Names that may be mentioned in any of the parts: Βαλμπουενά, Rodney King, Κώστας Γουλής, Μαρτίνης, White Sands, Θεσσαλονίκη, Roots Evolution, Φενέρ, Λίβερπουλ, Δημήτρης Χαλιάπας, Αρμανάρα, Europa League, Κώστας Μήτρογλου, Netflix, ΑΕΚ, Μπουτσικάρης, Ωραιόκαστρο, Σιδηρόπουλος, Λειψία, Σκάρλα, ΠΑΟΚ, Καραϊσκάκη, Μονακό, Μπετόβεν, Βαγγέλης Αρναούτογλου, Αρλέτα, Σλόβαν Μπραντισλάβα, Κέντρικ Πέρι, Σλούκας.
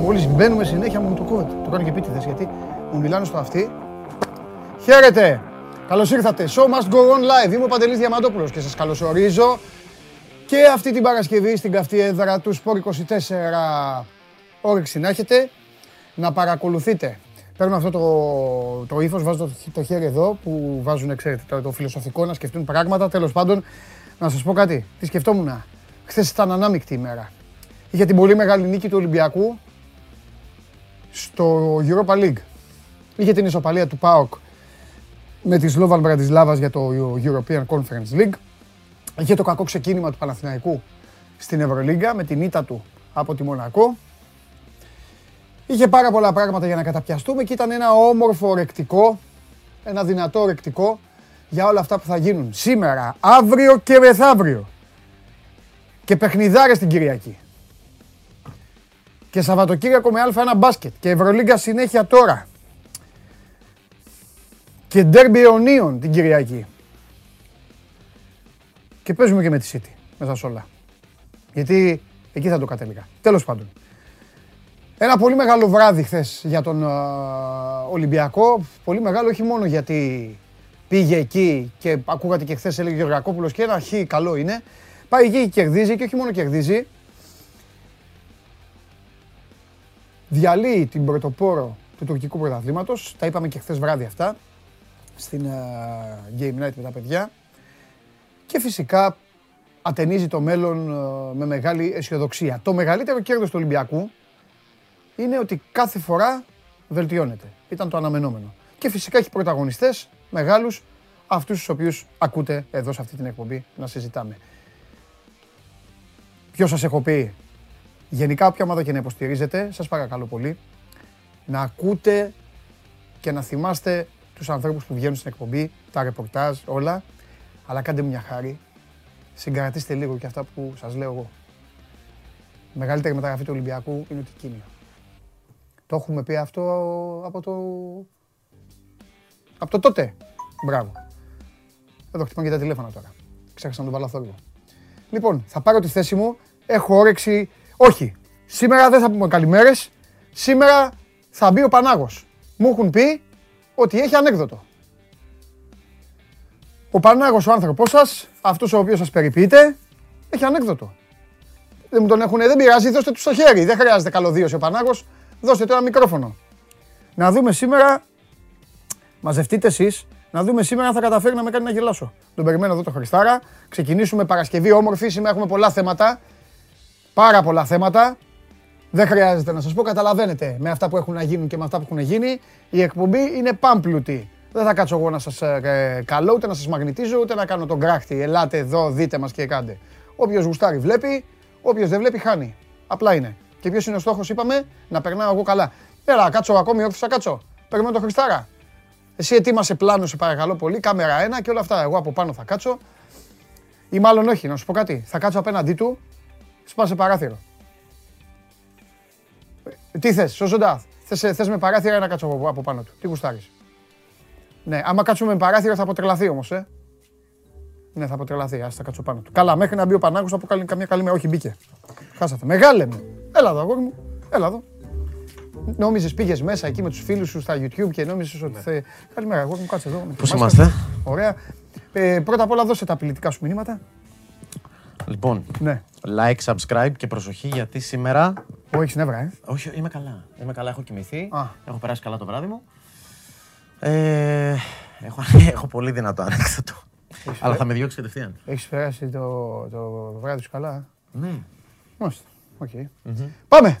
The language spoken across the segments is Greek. Μόλις μπαίνουμε συνέχεια με το κόντ. Το κάνω και επίτηδες γιατί μου μιλάνε στο αυτί. Χαίρετε! Καλώς ήρθατε. Show Must Go Live. Είμαι ο Παντελής Διαμαντόπουλος και σας καλωσορίζω και αυτή την Παρασκευή στην καυτή έδρα του Σπορ 24. Όρεξη να έχετε, να παρακολουθείτε. Παίρνω αυτό το ύφος, βάζω το χέρι εδώ που βάζουν, ξέρετε, το φιλοσοφικό να σκεφτούν πράγματα. Τέλος πάντων, να σας πω κάτι. Τι σκεφτόμουν. Χθες ήταν ανάμεικτη ημέρα. Είχε την πολύ μεγάλη νίκη του Ολυμπιακού στο Europa League. Είχε την ισοπαλία του ΠΑΟΚ με τη Σλόβαν Μπραντισλάβα για το European Conference League. Είχε το κακό ξεκίνημα του Παναθηναϊκού στην Ευρωλίγκα με την ήττα του από τη Μονακό. Είχε πάρα πολλά πράγματα για να καταπιαστούμε και ήταν ένα όμορφο ρεκτικό, ένα δυνατό ρεκτικό για όλα αυτά που θα γίνουν σήμερα, αύριο και μεθαύριο. Και παιχνιδάρες την Κυριακή. Και Σαββατοκύριακο με Α1 μπάσκετ και Ευρωλίγκα συνέχεια τώρα. Και ντέρμπι αιωνίων την Κυριακή. Και παίζουμε και με τη City μέσα σε όλα. Γιατί εκεί θα το κατέληγα. Τέλος πάντων. Ένα πολύ μεγάλο βράδυ χθες για τον Ολυμπιακό. Πολύ μεγάλο όχι μόνο γιατί πήγε εκεί και ακούγατε και χθες έλεγε ο Γεωργακόπουλος και ένα χ καλό είναι. Πάει εκεί και κερδίζει και όχι μόνο κερδίζει. Διαλύει την πρωτοπόρο του τουρκικού πρωταθλήματος. Τα είπαμε και χθες βράδυ αυτά στην Game Night με τα παιδιά. Και φυσικά ατενίζει το μέλλον με μεγάλη αισιοδοξία. Το μεγαλύτερο κέρδος του Ολυμπιακού είναι ότι κάθε φορά βελτιώνεται. Ήταν το αναμενόμενο. Και φυσικά έχει πρωταγωνιστές μεγάλους, αυτούς τους οποίους ακούτε εδώ σε αυτή την εκπομπή να συζητάμε. Ποιος σας έχω πει, γενικά όποια ομάδα και να υποστηρίζετε, σας παρακαλώ πολύ, να ακούτε και να θυμάστε τους ανθρώπους που βγαίνουν στην εκπομπή, τα ρεπορτάζ, όλα. Αλλά κάντε μου μια χάρη, συγκρατήστε λίγο και αυτά που σας λέω εγώ. Η μεγαλύτερη μεταγραφή του Ολυμπιακού είναι το Τικίνιο. Το έχουμε πει αυτό από το τότε. Μπράβο. Εδώ χτυπάνε και τα τηλέφωνα τώρα. Ξέχασα να τον βάλω θόρυβο. Λοιπόν, θα πάρω τη θέση μου. Έχω όρεξη. Όχι. Σήμερα δεν θα πούμε καλημέρες. Σήμερα θα μπει ο Πανάγος. Μου έχουν πει ότι έχει ανέκδοτο. Ο Πανάγος, ο άνθρωπός σας, αυτός ο οποίος σας περιποιείται, έχει ανέκδοτο. Δεν μου τον έχουνε, δεν πειράζει, δώστε του στο χέρι. Δεν χρειάζεται καλωδίωση ο Πανάγος. Δώστε το ένα μικρόφωνο. Να δούμε σήμερα, μαζευτείτε εσείς, να δούμε σήμερα αν θα καταφέρει να με κάνει να γελάσω. Τον περιμένω εδώ το Χριστάρα. Ξεκινήσουμε Παρασκευή όμορφη. Σήμερα έχουμε πολλά θέματα. Πάρα πολλά θέματα. Δεν χρειάζεται να σας πω, καταλαβαίνετε με αυτά που έχουν να γίνουν και με αυτά που έχουν γίνει. Η εκπομπή είναι πάμπλουτη. Δεν θα κάτσω εγώ να σας καλώ, ούτε να σας μαγνητίζω, ούτε να κάνω τον κράχτη. Ελάτε εδώ, δείτε μας και κάντε. Όποιος γουστάρει βλέπει, όποιος δεν βλέπει χάνει. Απλά είναι. Και ποιος είναι ο στόχος, είπαμε, να περνάω εγώ καλά. Έλα, κάτσω ακόμη, όρθιος θα κάτσω. Περιμένω τον Χριστάρα. Εσύ ετοίμασε πλάνο, σε παρακαλώ πολύ, κάμερα ένα και όλα αυτά. Εγώ από πάνω θα κάτσω. Ή μάλλον όχι, να σου πω κάτι. Θα κάτσω απέναντί του, σπάσε παράθυρο. Τι θες, σωζοντά. Θες με παράθυρα να κάτσω από πάνω του. Τι γουστάρεις. Ναι, άμα κάτσουμε με παράθυρο θα αποτρελαθεί όμως, ε. Ναι, θα αποτρελαθεί, ας θα κάτσω πάνω του. Καλά, μέχρι να μπει ο Πανάγος θα πω καμία καλή μέρα. Όχι, μπήκε. Χάσατε. Μεγάλε μου. Έλα εδώ, αγόρι μου. Έλα εδώ. Νόμιζες πήγες μέσα εκεί με τους φίλους σου στα YouTube και νόμιζες ότι θα... Καλημέρα, αγόρι μου, κάτσε εδώ. Πώς είμαστε. Ωραία. Πρώτα απ' όλα δώσε τα απειλητικά σου μηνύματα. Λοιπόν, ναι. Like, subscribe και προσοχή γιατί σήμερα... Όχι, έχεις νεύρα, ε. Όχι, είμαι καλά. Είμαι καλά, έχω κοιμηθεί. Έχω περάσει καλά το βράδυ μου. Έχω πολύ δυνατό ανέκδοτο. Αλλά θα με διώξει κατευθείαν. Έχεις περάσει το βράδυ σου καλά. Ναι. Μάλιστα. Okay. Mm-hmm. Πάμε!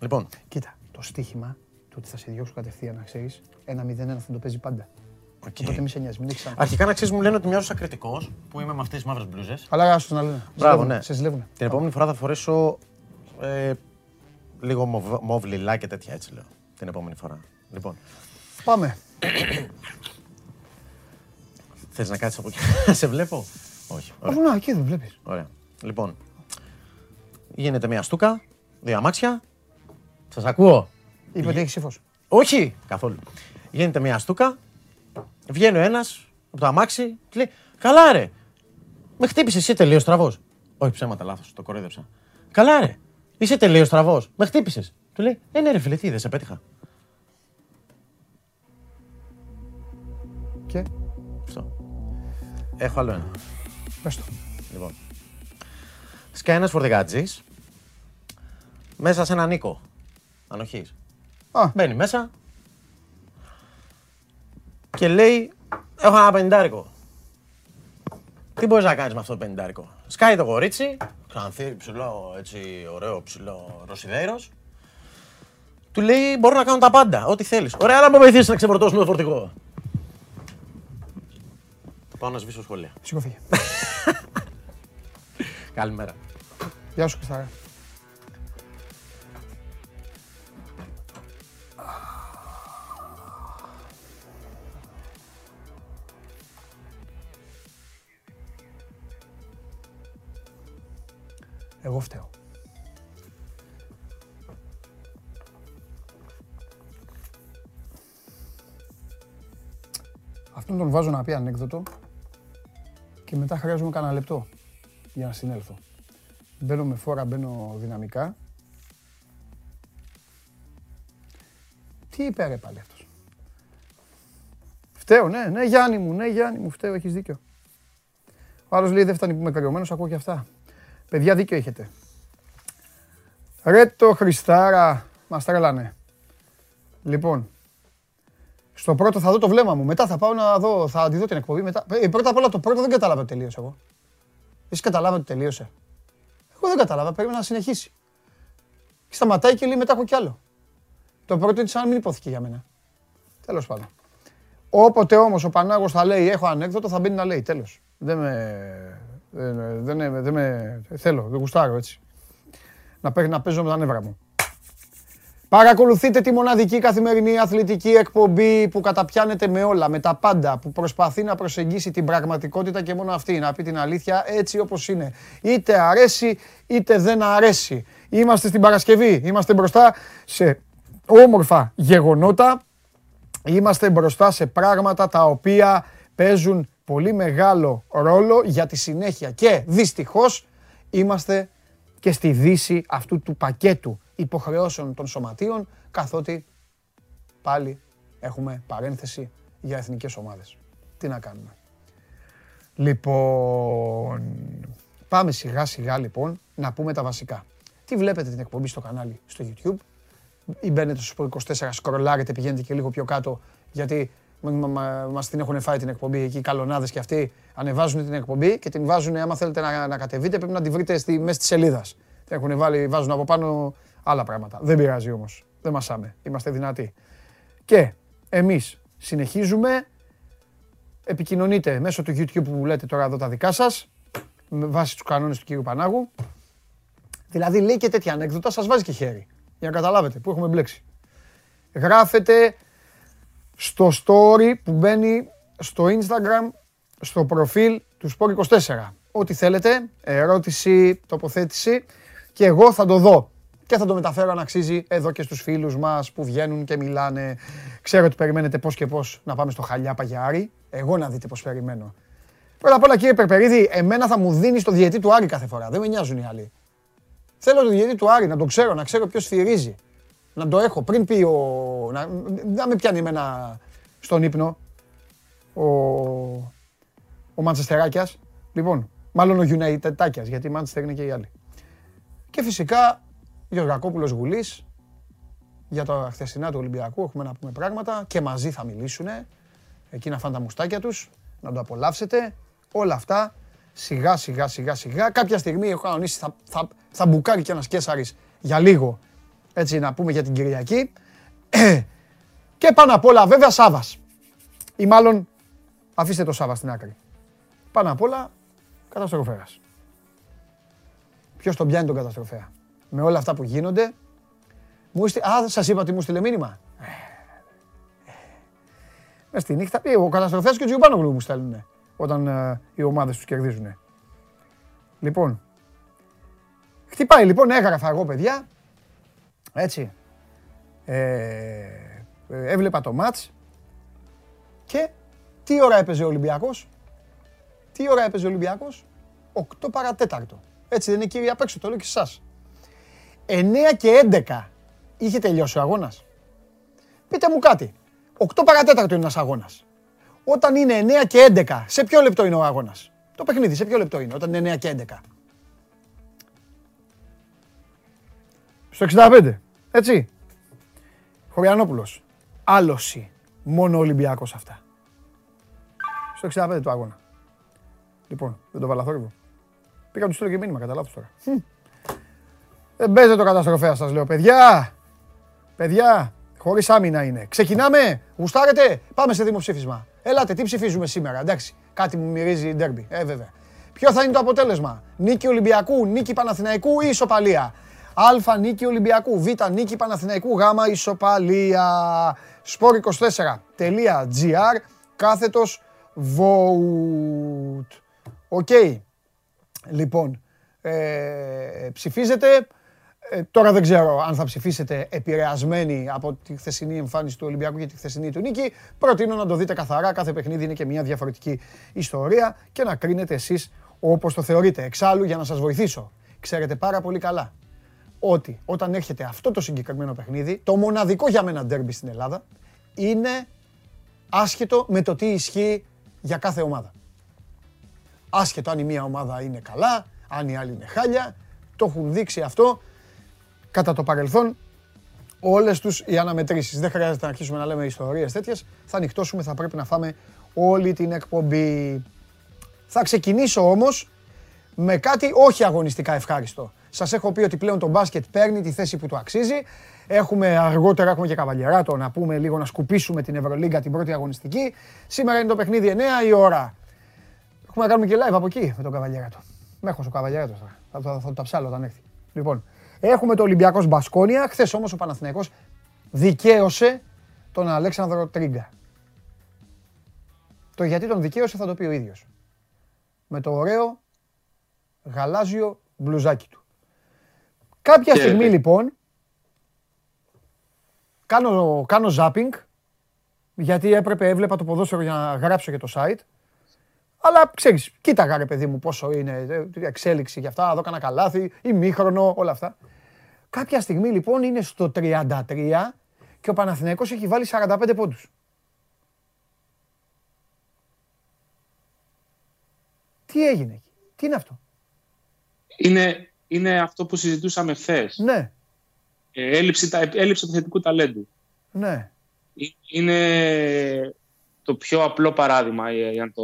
Λοιπόν, κοίτα, το στοίχημα του ότι θα σε διώξω κατευθείαν, να ξέρεις, 1-0-1 θα το παίζει πάντα. Okay. Οπότε μη σε νοιάζει, μην έχεις. Αρχικά να ξέρεις, μου λένε ότι μοιάζω σαν κριτικός, που είμαι με αυτές τις μαύρες μπλούζες. Αλλά άστο να λένε. Μπράβο, ναι. Σε ζηλεύουνε. Την επόμενη φορά θα φορέσω λίγο μοβ λιλά και τέτοια, έτσι λέω. Την επόμενη φορά. Λοιπόν. Πάμε. Θες να κάτσεις από εκεί, σε βλέπω. Όχι. Ωραία. Εκεί δεν βλέπεις. Ωραία. Λοιπόν. Γίνεται μια στούκα, δύο αμάξια. Σας ακούω. Είπε ότι έχει ύφος. Όχι, καθόλου. Γίνεται μια στούκα, βγαίνει ο ένας από το αμάξι και λέει: «Καλά ρε, με χτύπησες εσύ τελείως στραβός». Όχι, ψέματα, λάθος, το κοροϊδέψα. «Καλά ρε, Είσαι τελείως στραβός. Με χτύπησες. Του λέει, ναι ρε φίλε, τι είδες, σε πέτυχα. Και. Αυτό. Έχω άλλο ένα. Πες το. Λοιπόν. Σκάει ένας φορτηγάτζης μέσα σε έναν οίκο ανοχής. Μπαίνει μέσα και λέει, έχω ένα πενιντάρικο. Τι μπορείς να κάνεις με αυτό το πενιντάρικο? Σκάει το κορίτσι, ξανθήρι ψηλό, έτσι ωραίο ψηλό ρωσιδέιρος. Του λέει, μπορώ να κάνω τα πάντα, ό,τι θέλεις. Ωραία, αλλά μου βοηθήσεις να ξεφορτώσουμε το φορτηγό. Θα πάω να σβήσω σχολεία. Σηκωθήκε. Καλημέρα. Γεια σου, Χριστάρα. Εγώ φταίω. Αυτόν τον βάζω να πει ανέκδοτο και μετά χρειάζομαι κανένα λεπτό για να συνέλθω. Μπαίνω με φόρα, μπαίνω δυναμικά. Τι είπε ρε πάλι αυτός? Φταίω, ναι Γιάννη μου, φταίω, έχεις δίκιο. Ο άλλος λέει δεν φτάνει που είμαι κρυωμένος, ακούω και αυτά. Παιδιά, δίκιο έχετε. Ρε το Χριστάρα, μας τρελάνε. Λοιπόν, στο πρώτο θα δω το βλέμμα μου, μετά θα πάω να δω, θα αντιδώ την εκπομπή. Μετά. Πρώτα απ' όλα το πρώτο δεν κατάλαβα ότι τελείωσε εγώ. Εσύ καταλάβατε ότι τελείωσε? Εγώ δεν κατάλαβα, περίμενα να συνεχίσει. Και σταματάει και λέει μετά έχω κι άλλο. Το πρώτο είναι σαν να μην υπόθηκε για μένα. Τέλος πάντων. Όποτε όμως ο Πανάγος θα λέει έχω ανέκδοτο, θα μπαίνει να λέει τέλος. Δεν με θέλω, δεν γουστάρω έτσι. Να παίζω με τα νεύρα μου. Παρακολουθείτε τη μοναδική καθημερινή αθλητική εκπομπή που καταπιάνεται με όλα, με τα πάντα, που προσπαθεί να προσεγγίσει την πραγματικότητα και μόνο αυτή, να πει την αλήθεια έτσι όπως είναι. Είτε αρέσει, είτε δεν αρέσει. Είμαστε στην Παρασκευή, είμαστε μπροστά σε όμορφα γεγονότα, είμαστε μπροστά σε πράγματα τα οποία παίζουν πολύ μεγάλο ρόλο για τη συνέχεια και δυστυχώς είμαστε και στη δύση αυτού του πακέτου υποχρεώσεων των σωματείων, καθότι πάλι έχουμε παρένθεση για εθνικές ομάδες. Τι να κάνουμε. Λοιπόν, πάμε σιγά σιγά λοιπόν να πούμε τα βασικά. Τι βλέπετε την εκπομπή στο κανάλι στο YouTube, ή μπαίνετε στο 24, σκρολάρετε, πηγαίνετε και λίγο πιο κάτω, γιατί μας την έχουν φάει την εκπομπή εκεί, οι καλονάδες και αυτοί ανεβάζουν την εκπομπή και την βάζουν, άμα θέλετε να κατεβείτε πρέπει να την βρείτε στη μέση της σελίδας. Την έχουν βάλει, βάζουν από πάνω άλλα πράγματα. Δεν πειράζει όμως, δεν μασάμε, είμαστε δυνατοί. Και εμείς συνεχίζουμε, επικοινωνείτε μέσω του YouTube που λέτε τώρα εδώ τα δικά σας, με βάση τους κανόνες του κύριου Πανάγου. Δηλαδή λέει και τέτοια ανέκδοτα, σας βάζει και χέρι, για να καταλάβετε που έχουμε μπλέξει. Γράφετε στο story που μπαίνει στο Instagram, στο προφίλ του Sport24. Ό,τι θέλετε, ερώτηση, τοποθέτηση και εγώ θα το δω και θα το μεταφέρω αν αξίζει εδώ και στους φίλους μας που βγαίνουν και μιλάνε. Ξέρω ότι περιμένετε πώς και πώς να πάμε στο Χαλιάπα για Άρη. Εγώ να δείτε πώς περιμένω. Πρώτα απ' όλα κύριε Περπερίδη, εμένα θα μου δίνεις το διαιτή του Άρη κάθε φορά. Δεν με νοιάζουν οι άλλοι. Θέλω το διαιτή του Άρη, να το ξέρω, να ξέρω ποιος σφυρίζει. Να το έχω πριν πει να με πιάνει εμένα στον ύπνο ο Μαντσεστεράκιας. Λοιπόν, μάλλον ο Γιουναϊτετάκιας, γιατί η Μάντσεστερ είναι και οι άλλοι. Και φυσικά, Γεωργακόπουλος Γουλής, για τα χθεσινά του Ολυμπιακού έχουμε να πούμε πράγματα και μαζί θα μιλήσουνε. Εκεί να φάνε τα μουστάκια τους, να το απολαύσετε. Όλα αυτά, σιγά. Κάποια στιγμή έχω κανονίσει, θα μπουκάρει κι ένας Κέσαρης για λίγο. Έτσι να πούμε για την Κυριακή. Και πάνω απ' όλα βέβαια Σάβας. Ή μάλλον αφήστε το Σάβα στην άκρη. Πάνω απ' όλα καταστροφέας. Ποιος τον πιάνει τον καταστροφέα? Με όλα αυτά που γίνονται. Σας είπα ότι μου στείλε μήνυμα. Μες τη νύχτα. Ο καταστροφέας και ο Τζιουμπάνογλου μου στέλνουνε. Όταν οι ομάδες τους κερδίζουνε. Λοιπόν. Χτυπάει λοιπόν, έγραφα εγώ παιδιά. Έτσι, έβλεπα το μάτς και τι ώρα έπαιζε ο Ολυμπιακός? 8 παρατέταρτο. Έτσι δεν είναι κύριε απ' έξω, το λέω και εσάς. 9 και 11 είχε τελειώσει ο αγώνας. Πείτε μου κάτι. 8 παρατέταρτο είναι ένας αγώνας. Όταν είναι 9 και 11, σε ποιο λεπτό είναι ο αγώνας? Το παιχνίδι σε ποιο λεπτό είναι όταν είναι 9 και 11? Στο 65, έτσι. Χωριανόπουλος. Άλωση. Μόνο Ολυμπιακός αυτά. Στο 65 του αγώνα. Λοιπόν, δεν το βαλαθόρυβο. Πήγα του στείλω και μήνυμα, κατά λάθος τώρα. Δεν παίζετε το καταστροφέα σας, λέω. Παιδιά! Παιδιά! Χωρίς άμυνα είναι. Ξεκινάμε! Γουστάρετε! Πάμε σε δημοψήφισμα. Ελάτε, τι ψηφίζουμε σήμερα, εντάξει. Κάτι μου μυρίζει η ντέρμπι. Βέβαια. Ποιο θα είναι το αποτέλεσμα? Νίκη Ολυμπιακού, νίκη Παναθηναϊκού ή ισοπαλία? Α, νίκη Ολυμπιακού, Β, νίκη Παναθηναϊκού, Γ, ισοπαλία. Sport24.gr, κάθετος vote. Οκ. Λοιπόν, ψηφίζετε. Τώρα δεν ξέρω αν θα ψηφίσετε επηρεασμένοι από τη χθεσινή εμφάνιση του Ολυμπιακού και τη χθεσινή του νίκη. Προτείνω να το δείτε καθαρά. Κάθε παιχνίδι είναι και μια διαφορετική ιστορία και να κρίνετε εσείς όπως το θεωρείτε. Εξάλλου, για να σας βοηθήσω, ξέρετε πάρα πολύ καλά ότι όταν έρχεται αυτό το συγκεκριμένο παιχνίδι, το μοναδικό για μένα ντέρμπι στην Ελλάδα, είναι άσχετο με το τι ισχύει για κάθε ομάδα. Άσχετο αν η μία ομάδα είναι καλά, αν η άλλη είναι χάλια, το έχουν δείξει αυτό κατά το παρελθόν όλες τους οι αναμετρήσεις. Δεν χρειάζεται να αρχίσουμε να λέμε ιστορίες τέτοιες, θα ανοιχτώσουμε, θα πρέπει να φάμε όλη την εκπομπή. Θα ξεκινήσω όμως με κάτι όχι αγωνιστικά ευχάριστο. Σας έχω πει ότι πλέον το μπάσκετ παίρνει τη θέση που του αξίζει. Έχουμε αργότερα, έχουμε και Καβαλιεράτο, να πούμε λίγο, να σκουπίσουμε την Ευρωλίγκα, την πρώτη αγωνιστική. Σήμερα είναι το παιχνίδι 9 η ώρα. Έχουμε να κάνουμε και live από εκεί με τον Καβαλιεράτο. Μέχος ο Καβαλιεράτος τώρα. Θα τα ψάλω όταν έρθει. Λοιπόν, έχουμε το Ολυμπιακός Μπασκόνια. Χθες όμως ο Παναθηναϊκός δικαίωσε τον Αλέξανδρο Τρίγκα. Το γιατί τον δικαίωσε θα το πει ο ίδιος. Με το ωραίο γαλάζιο μπλουζάκι του. Κάποια στιγμή λοιπόν κάνω zapping, γιατί έπρεπε, έβλεπα το ποδόσφαιρο για να γράψω και το site. Αλλά ξέρεις, κοίταγα ρε παιδί μου πόσο είναι, εξέλιξη και αυτά, εδώ κάνα καλάθι, ημίχρονο, όλα αυτά. Κάποια στιγμή λοιπόν είναι στο 33 και ο Παναθηναϊκός έχει βάλει 45 πόντους. Τι έγινε εκεί, τι είναι αυτό? Είναι αυτό που συζητούσαμε χθες. Ναι. Έλλειψη του θετικού ταλέντου. Ναι. Είναι το πιο απλό παράδειγμα, για να το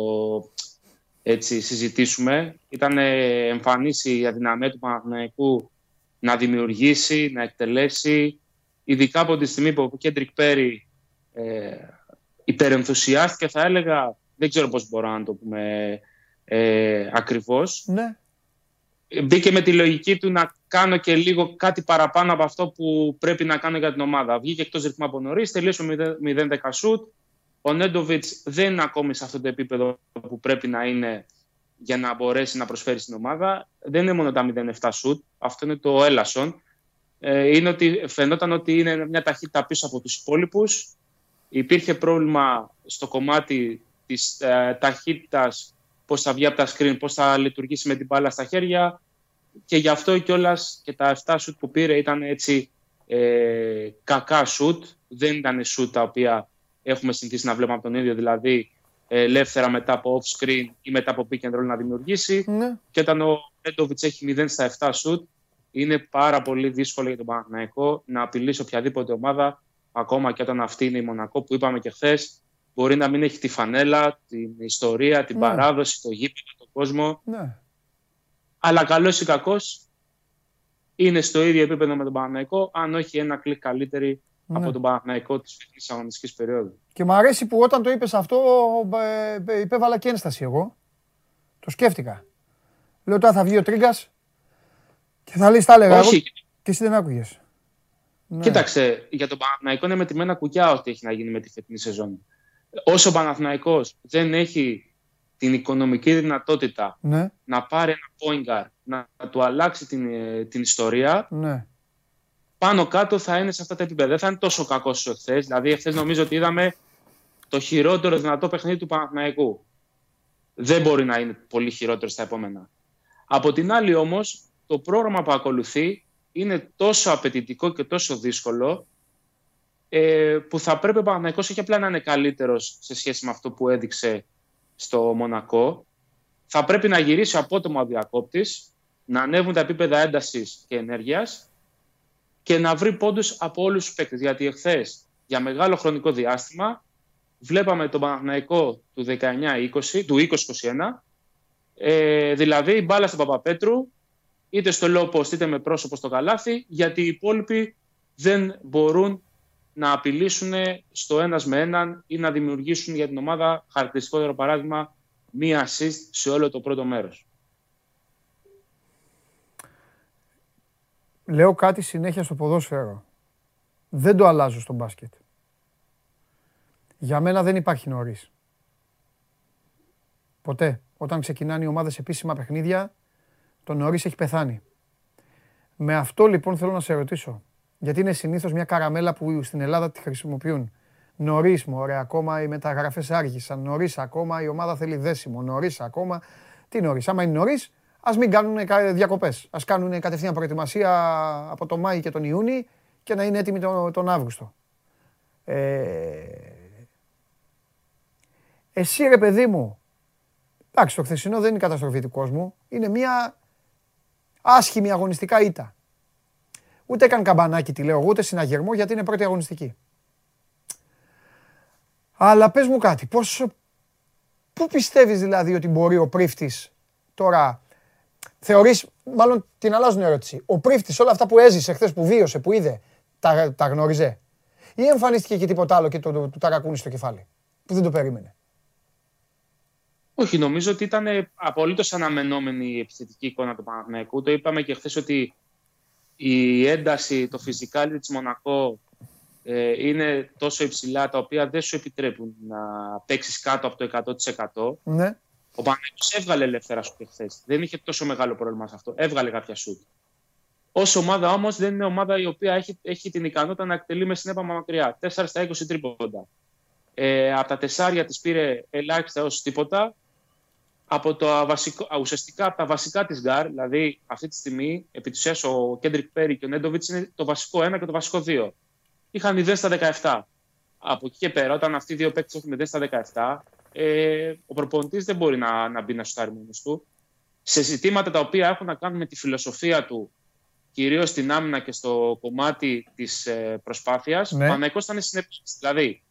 έτσι συζητήσουμε. Ήταν εμφανής η αδυναμία του Παναθηναϊκού να δημιουργήσει, να εκτελέσει. Ειδικά από τη στιγμή που ο Κέντρικ Πέρι υπερενθουσιάστηκε, θα έλεγα, δεν ξέρω πώς μπορώ να το πούμε ακριβώς. Ναι. Μπήκε με τη λογική του να κάνω και λίγο κάτι παραπάνω από αυτό που πρέπει να κάνω για την ομάδα. Βγήκε εκτός ρυθμού από νωρίς, τελείωσε 0-10 σουτ. Ο Νέντοβιτς δεν είναι ακόμη σε αυτό το επίπεδο που πρέπει να είναι για να μπορέσει να προσφέρει στην ομάδα. Δεν είναι μόνο τα 0-7 σουτ, αυτό είναι το Έλασον. Είναι ότι φαινόταν ότι είναι μια ταχύτητα πίσω από τους υπόλοιπους. Υπήρχε πρόβλημα στο κομμάτι της ταχύτητας, πώς θα βγει από τα screen, πώς θα λειτουργήσει με την μπάλα στα χέρια. Και γι' αυτό κιόλας και τα 7 σουτ που πήρε ήταν έτσι κακά σουτ. Δεν ήταν σουτ τα οποία έχουμε συνηθίσει να βλέπουμε από τον ίδιο, δηλαδή ελεύθερα μετά από off-screen ή μετά από pick and roll να δημιουργήσει. Ναι. Και όταν ο Νέντοβιτς έχει 0 στα 7 σουτ, είναι πάρα πολύ δύσκολο για τον Παναθηναϊκό να απειλήσει οποιαδήποτε ομάδα, ακόμα και όταν αυτή είναι η Μονακό που είπαμε και χθες. Μπορεί να μην έχει τη φανέλα, την ιστορία, την παράδοση, το γήπεδο, τον κόσμο. Ναι. Αλλά καλός ή κακός είναι στο ίδιο επίπεδο με τον Παναθηναϊκό, αν όχι ένα κλικ καλύτερη από τον Παναθηναϊκό της φετινής αγωνιστικής περίοδου. Και μου αρέσει που όταν το είπες αυτό, υπέβαλα και ένσταση εγώ. Το σκέφτηκα. Λέω τώρα θα βγει ο Τρίγκας και θα λες τα έλεγα. Όχι. Εγώ, και εσύ δεν άκουγες. Ναι. Κοίταξε, για τον Παναθηναϊκό είναι μετρημένα κουκιά ό,τι έχει να γίνει με τη φετινή σεζόν. Όσο ο Παναθηναϊκός δεν έχει την οικονομική δυνατότητα να πάρει ένα point guard, να του αλλάξει την ιστορία, πάνω κάτω θα είναι σε αυτά τα επίπεδα. Δεν θα είναι τόσο κακός όσο χθες. Δηλαδή, χθες νομίζω ότι είδαμε το χειρότερο δυνατό παιχνίδι του Παναθηναϊκού. Δεν μπορεί να είναι πολύ χειρότερο στα επόμενα. Από την άλλη όμως, το πρόγραμμα που ακολουθεί είναι τόσο απαιτητικό και τόσο δύσκολο που θα πρέπει ο Παναθηναϊκός όχι απλά να είναι καλύτερος σε σχέση με αυτό που έδειξε στο Μονακό. Θα πρέπει να γυρίσει απότομα ο διακόπτης, να ανέβουν τα επίπεδα έντασης και ενέργειας και να βρει πόντους από όλους τους παίκτες. Γιατί εχθές, για μεγάλο χρονικό διάστημα, βλέπαμε τον Παναθηναϊκό του 19-20, του 20-21, δηλαδή η μπάλα στον Παπαπέτρου, είτε στο λόπος είτε με πρόσωπο στο καλάθι, γιατί οι υπόλοιποι δεν μπορούν να απειλήσουν στο ένας με έναν ή να δημιουργήσουν για την ομάδα, χαρακτηριστικότερο παράδειγμα, μία assist σε όλο το πρώτο μέρος. Λέω κάτι συνέχεια στο ποδόσφαιρο. Δεν το αλλάζω στο μπάσκετ. Για μένα δεν υπάρχει νωρίς. Ποτέ. Όταν ξεκινάνε οι ομάδες επίσημα παιχνίδια, το νωρίς έχει πεθάνει. Με αυτό λοιπόν θέλω να σε ρωτήσω. Γιατί είναι συνήθως μια καραμέλα που στην Ελλάδα τη χρησιμοποιούν. Νωρίς μου, ωραία, ακόμα οι μεταγραφές άργησαν. Νωρίς ακόμα, η ομάδα θέλει δέσιμο. Νωρίς ακόμα. Τι νωρίς? Άμα είναι νωρίς, ας μην κάνουν διακοπές. Ας κάνουν κατευθείαν προετοιμασία από τον Μάη και τον Ιούνι και να είναι έτοιμοι τον Αύγουστο. Εσύ ρε παιδί μου, εντάξει, το χθεσινό δεν είναι καταστροφή του κόσμου. Είναι μια άσχημη αγωνιστικά ήττα. Ούτε καν καμπανάκι τη λέω εγώ, ούτε συναγερμό, γιατί είναι πρώτη αγωνιστική. Αλλά πες μου κάτι, πού πιστεύεις δηλαδή ότι μπορεί ο Πρίφτης τώρα, θεωρείς, μάλλον την αλλάζουν ερώτηση, ο Πρίφτης όλα αυτά που έζησε χθες, που βίωσε, που είδε, τα γνώριζε, ή εμφανίστηκε και τίποτα άλλο και του ταρακούνησε στο κεφάλι, που δεν το περίμενε? Όχι, νομίζω ότι ήταν απολύτως αναμενόμενη η επιθετική εικόνα του Παναθηναϊκού. Το είπαμε και χθες ότι η ένταση, το physicality της Μονακό είναι τόσο υψηλά, τα οποία δεν σου επιτρέπουν να παίξεις κάτω από το 100%. Ναι. Ο Παναθηναϊκός έβγαλε ελεύθερα σουτ χθες. Δεν είχε τόσο μεγάλο πρόβλημα σε αυτό. Έβγαλε κάποια σουτ. Ως ομάδα όμως δεν είναι ομάδα η οποία έχει την ικανότητα να εκτελεί με συνέπαμα μακριά. 4 στα 20 τρίποντα. Από τα τεσσάρια της πήρε ελάχιστα ως τίποτα. Από το βασικό, ουσιαστικά από τα βασικά της γκάρ, δηλαδή αυτή τη στιγμή επί της ουσίας ο Κέντρικ Πέρι και ο Νέντοβιτς είναι το βασικό 1 και το βασικό 2. Είχαν 0 στα 17. Από εκεί και πέρα, όταν αυτοί οι δύο παίκτες έχουν 0 στα 17, ο προπονητής δεν μπορεί να μπει να σουτάρει μόνος του. Σε ζητήματα τα οποία έχουν να κάνουν με τη φιλοσοφία του, κυρίως στην άμυνα και στο κομμάτι της προσπάθειας, ναι, ο Παναθηναϊκός ήταν συνεπής. Δηλαδή,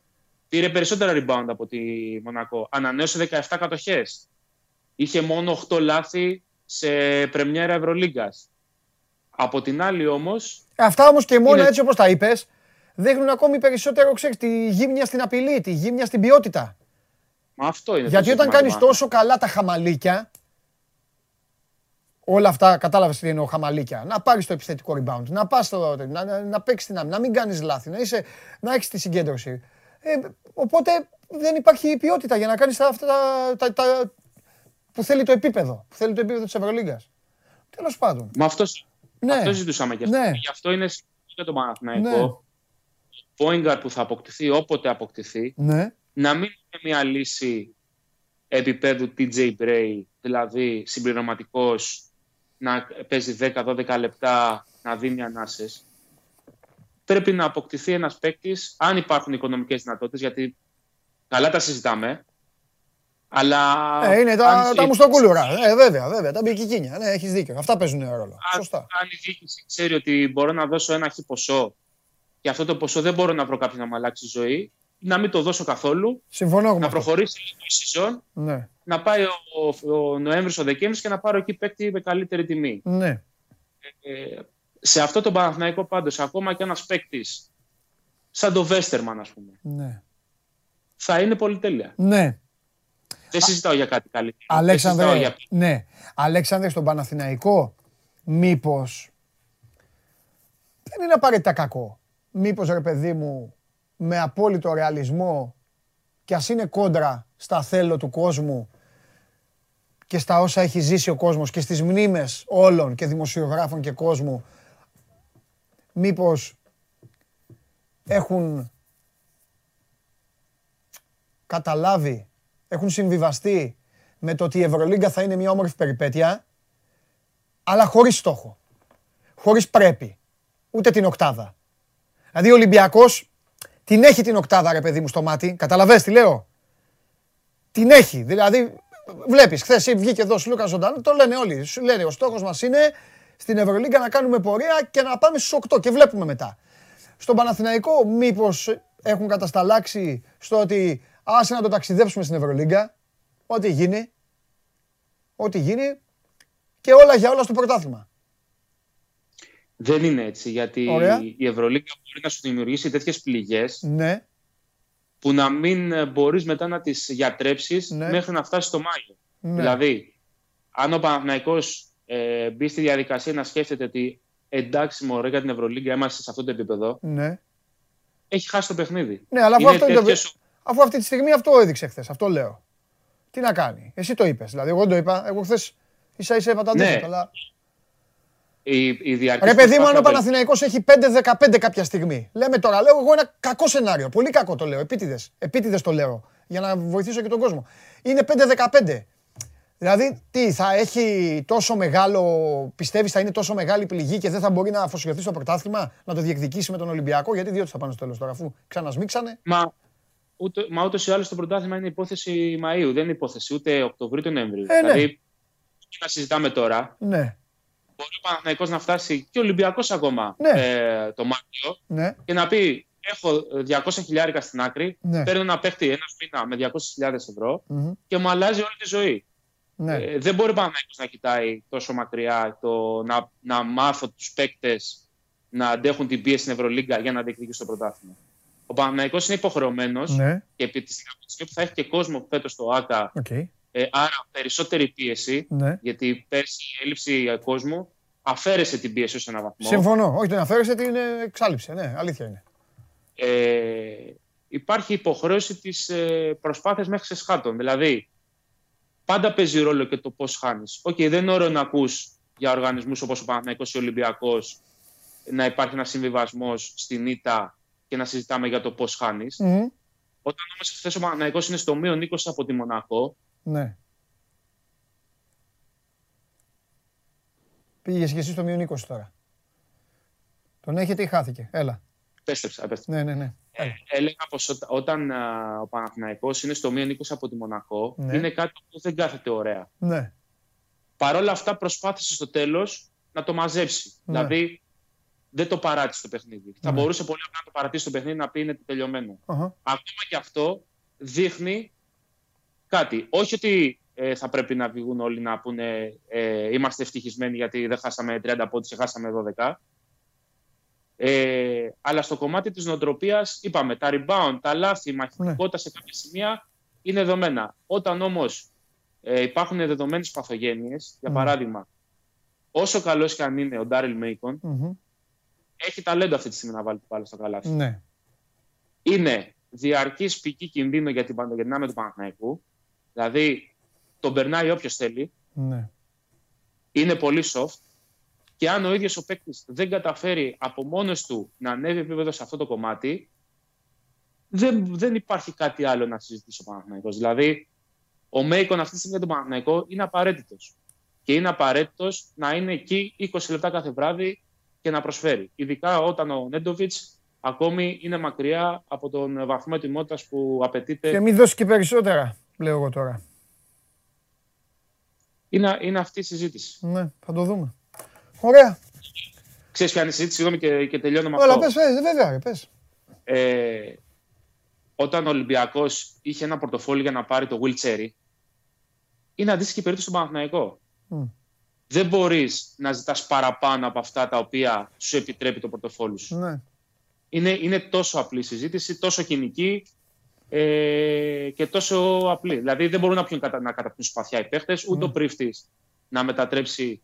πήρε περισσότερα rebound από τη Μονακό, ανανέωσε 17 κατοχές. Είχε μόνο 8 λάθη σε πρεμιέρα Ευρωλίγκας. Από την άλλη όμως... Αυτά όμως και μόνο είναι... έτσι όπως τα είπες, δείχνουν ακόμη περισσότερο, ξέρεις, τη γύμνια στην απειλή, τη γύμνια στην ποιότητα. Μα αυτό είναι. Γιατί όταν κάνεις τόσο καλά τα χαμαλίκια, όλα αυτά, κατάλαβες τι εννοώ χαμαλίκια, να πάρεις το επιθετικό rebound, να πας στο, να παίξεις την άμυνα, να μην κάνεις λάθη, να έχεις τη συγκέντρωση. Οπότε δεν υπάρχει ποιότητα για να κάνεις αυτά τα που θέλει το επίπεδο, που θέλει το επίπεδο της Ευρωλίγκας. Τέλος πάντων. Μα αυτό ζητούσαμε και αυτό. Ναι. Γι' αυτό είναι σημαντικό για τον Παναθηναϊκό. Ναι. Point guard που θα αποκτηθεί, όποτε αποκτηθεί, ναι, να μην είναι μια λύση επίπεδου TJ Bray, δηλαδή συμπληρωματικός, να παίζει 10-12 λεπτά, να δίνει ανάσες. Πρέπει να αποκτηθεί ένας παίκτης, αν υπάρχουν οικονομικές δυνατότητες, γιατί καλά τα συζητάμε. Αλλά... είναι τα μουστοκούλουρα. Βέβαια, τα μπικικίνια. Ναι, έχεις δίκιο. Αυτά παίζουν ρόλο. Σωστά. Αν η διοίκηση ξέρει ότι μπορώ να δώσω ένα χι ποσό και αυτό το ποσό δεν μπορώ να βρω κάποιον να μου αλλάξει ζωή, να μην το δώσω καθόλου. Συμφωνώ. Να προχωρήσει λίγο η σεζόν. Ναι. Να πάει ο Νοέμβρης, ο Δεκέμβρης και να πάρω εκεί παίκτη με καλύτερη τιμή. Ναι. Σε αυτό το Παναθηναϊκό πάντως, ακόμα και ένας παίκτης σαν το Βέστερμαν, ας πούμε, ναι, θα είναι πολυτέλεια. Ναι. Δεν συζητάω για κάτι καλύτερο. Αλέξανδρε, για... ναι. Αλέξανδρε, στον Παναθηναϊκό, μήπως δεν είναι απαραίτητα κακό? Μήπως, ρε παιδί μου, με απόλυτο ρεαλισμό, κι ας είναι κόντρα στα θέλω του κόσμου και στα όσα έχει ζήσει ο κόσμος και στις μνήμες όλων και δημοσιογράφων και κόσμου, μήπως έχουν καταλάβει, έχουν συμβιβαστεί με το ότι η Ευρωλίγκα θα είναι μια όμορφη περιπέτεια, αλλά χωρίς στόχο. χωρίς πρέπει. Ούτε την οκτάδα. Δηλαδή ο Ολυμπιακός την έχει την οκτάδα, ρε παιδί μου, στο μάτι. Καταλαβες τι λέω. Την έχει. Δηλαδή βλέπεις, χθες βγήκε εδώ ο Λούκα Ζωντανό, το λένε όλοι. Σου λένε ο στόχος μας είναι στην Ευρωλίγκα να κάνουμε πορεία και να πάμε στους 8 και βλέπουμε μετά. Στον Παναθηναϊκό μήπως έχουν κατασταλάξει στο ότι άσε να το ταξιδέψουμε στην Ευρωλίγκα, ό,τι γίνει, ό,τι γίνει και όλα για όλα στο πρωτάθλημα. Δεν είναι έτσι, γιατί ωραία, η Ευρωλίγκα μπορεί να σου δημιουργήσει τέτοιες πληγές, ναι, που να μην μπορείς μετά να τις γιατρέψεις, ναι, μέχρι να φτάσεις στο Μάιο. Ναι. Δηλαδή, αν ο Παναθηναϊκός μπει στη διαδικασία να σκέφτεται ότι εντάξει μωρέ, για την Ευρωλίγκα είμαστε σε αυτό το επίπεδο, ναι, έχει χάσει το παιχνίδι. Ναι, αλλά αυτό είναι τέτοιες... Αφού αυτή τη στιγμή αυτό έδειξε χθες, αυτό λέω. Τι να κάνει, εσύ το είπες, δηλαδή εγώ το είπα, εγώ χθες ίσα ίσα είπα τα αντίθετα, αλλά... Ρε παιδί μου, αν ο Παναθηναϊκός έχει 5-15 κάποια στιγμή. Λέμε τώρα, λέω εγώ ένα κακό σενάριο, πολύ κακό το λέω, επίτηδες το λέω, για να βοηθήσω και τον κόσμο. Είναι 5-15. Δηλαδή, τι, θα έχει τόσο μεγάλο, πιστεύεις θα είναι τόσο μεγάλη πληγή και δεν θα μπορεί να αφοσιωθεί στο πρωτάθλημα, να το διεκδικήσει με τον Ολυμπιακό, γιατί διότι θα πάνε στο τέλος τώρα, αφού ξανασμίξανε. Μα ούτως ή άλλως το πρωτάθλημα είναι υπόθεση Μαΐου, δεν είναι υπόθεση ούτε Οκτωβρίου-Νοεμβρίου. Δηλαδή, να συζητάμε τώρα. Ναι. Μπορεί ο Παναθηναϊκός να φτάσει και ο Ολυμπιακός ακόμα, ναι, το Μάρτιο, ναι, και να πει: έχω 200.000 στην άκρη, ναι, παίρνω ένα παίχτη ένα μήνα με 200.000 ευρώ, mm-hmm, και μου αλλάζει όλη τη ζωή. Ναι. Δεν μπορεί ο Παναθηναϊκός να κοιτάει τόσο μακριά, να μάθω τους παίκτες να αντέχουν την πίεση στην Ευρωλίγκα για να αντεκδικήσει το πρωτάθλημα. Ο Παναθηναϊκός είναι υποχρεωμένος, ναι, και επί τη στιγμή που θα έχει και κόσμο φέτος στο ΆΚΑ. Okay. Άρα περισσότερη πίεση, ναι, γιατί πέρσι η έλλειψη κόσμου αφαίρεσε την πίεση σε έναν βαθμό. Συμφωνώ. Όχι, δεν αφαίρεσε, την εξάλειψε. Ναι, αλήθεια είναι. Υπάρχει υποχρέωση της προσπάθειας μέχρι σε σχάτων. Δηλαδή, πάντα παίζει ρόλο και το πώς χάνεις. Δεν είναι ωραίο να ακούς για οργανισμούς όπως ο Παναθηναϊκός ή ο Ολυμπιακός να υπάρχει ένας συμβιβασμός στην ήττα και να συζητάμε για το πώς χάνεις. Mm-hmm. Όταν όμως χθες ο Παναθηναϊκός είναι στο μείον 20 από τη Μονακό. Ναι. Πήγες και εσύ στο μείον 20 τώρα. Τον έχετε ή χάθηκε? Έλα. Επέστρεψα. Ναι. Έλεγα πως όταν ο Παναθηναϊκός είναι στο μείον 20 από τη Μονακό, ναι, είναι κάτι που δεν κάθεται ωραία. Ναι. Παρ' όλα αυτά προσπάθησε στο τέλος να το μαζέψει. Ναι. Δηλαδή δεν το παράτησε το παιχνίδι. Ναι. Θα μπορούσε πολύ απλά να το παρατήσει το παιχνίδι, να πει είναι τελειωμένο. Uh-huh. Ακόμα και αυτό δείχνει κάτι. Όχι ότι θα πρέπει να βγουν όλοι να πούνε είμαστε ευτυχισμένοι γιατί δεν χάσαμε 30 πόντους και χάσαμε 12. Αλλά στο κομμάτι της νοοτροπίας είπαμε τα rebound, τα λάθη, η μαχητικότητα σε κάποια σημεία είναι δεδομένα. Όταν όμως υπάρχουν δεδομένες παθογένειες, για παράδειγμα, όσο καλός και αν είναι ο Ντάριλ Μέικον, έχει ταλέντο αυτή τη στιγμή να βάλει την μπάλα στο καλάθι. Ναι. Είναι διαρκής πικί κινδύνο για την παντογεννάμια του Παναθηναϊκού. Δηλαδή, τον περνάει όποιος θέλει, ναι, είναι πολύ soft και αν ο ίδιος ο παίκτης δεν καταφέρει από μόνος του να ανέβει επίπεδο σε αυτό το κομμάτι, δεν υπάρχει κάτι άλλο να συζητήσει ο Παναθηναϊκός. Δηλαδή, ο Μέικον αυτή τη στιγμή για τον Παναθηναϊκό είναι απαραίτητος. Και είναι απαραίτητος να είναι εκεί 20 λεπτά κάθε βράδυ και να προσφέρει. Ειδικά όταν ο Νέντοβιτς ακόμη είναι μακριά από τον βαθμό ετοιμότητας που απαιτείται. Και μην δώσει και περισσότερα. Λέω εγώ τώρα. Είναι αυτή η συζήτηση. Ναι, θα το δούμε. Ωραία. Ξέρεις ποια είναι η συζήτηση, συγγνώμη και τελειώνω με αυτό. Όλα, πες. Όταν ο Ολυμπιακός είχε ένα πορτοφόλι για να πάρει το wheelchair, είναι αντίστοιχη η περίπτωση στον Παναθηναϊκό. Mm. Δεν μπορείς να ζητάς παραπάνω από αυτά τα οποία σου επιτρέπει το πορτοφόλι σου. Ναι. Είναι τόσο απλή η συζήτηση, τόσο κοινική, και τόσο απλή. Δηλαδή δεν μπορούν να καταπνούν σπαθιά οι παίχτες, ούτε ο πρίφτης να μετατρέψει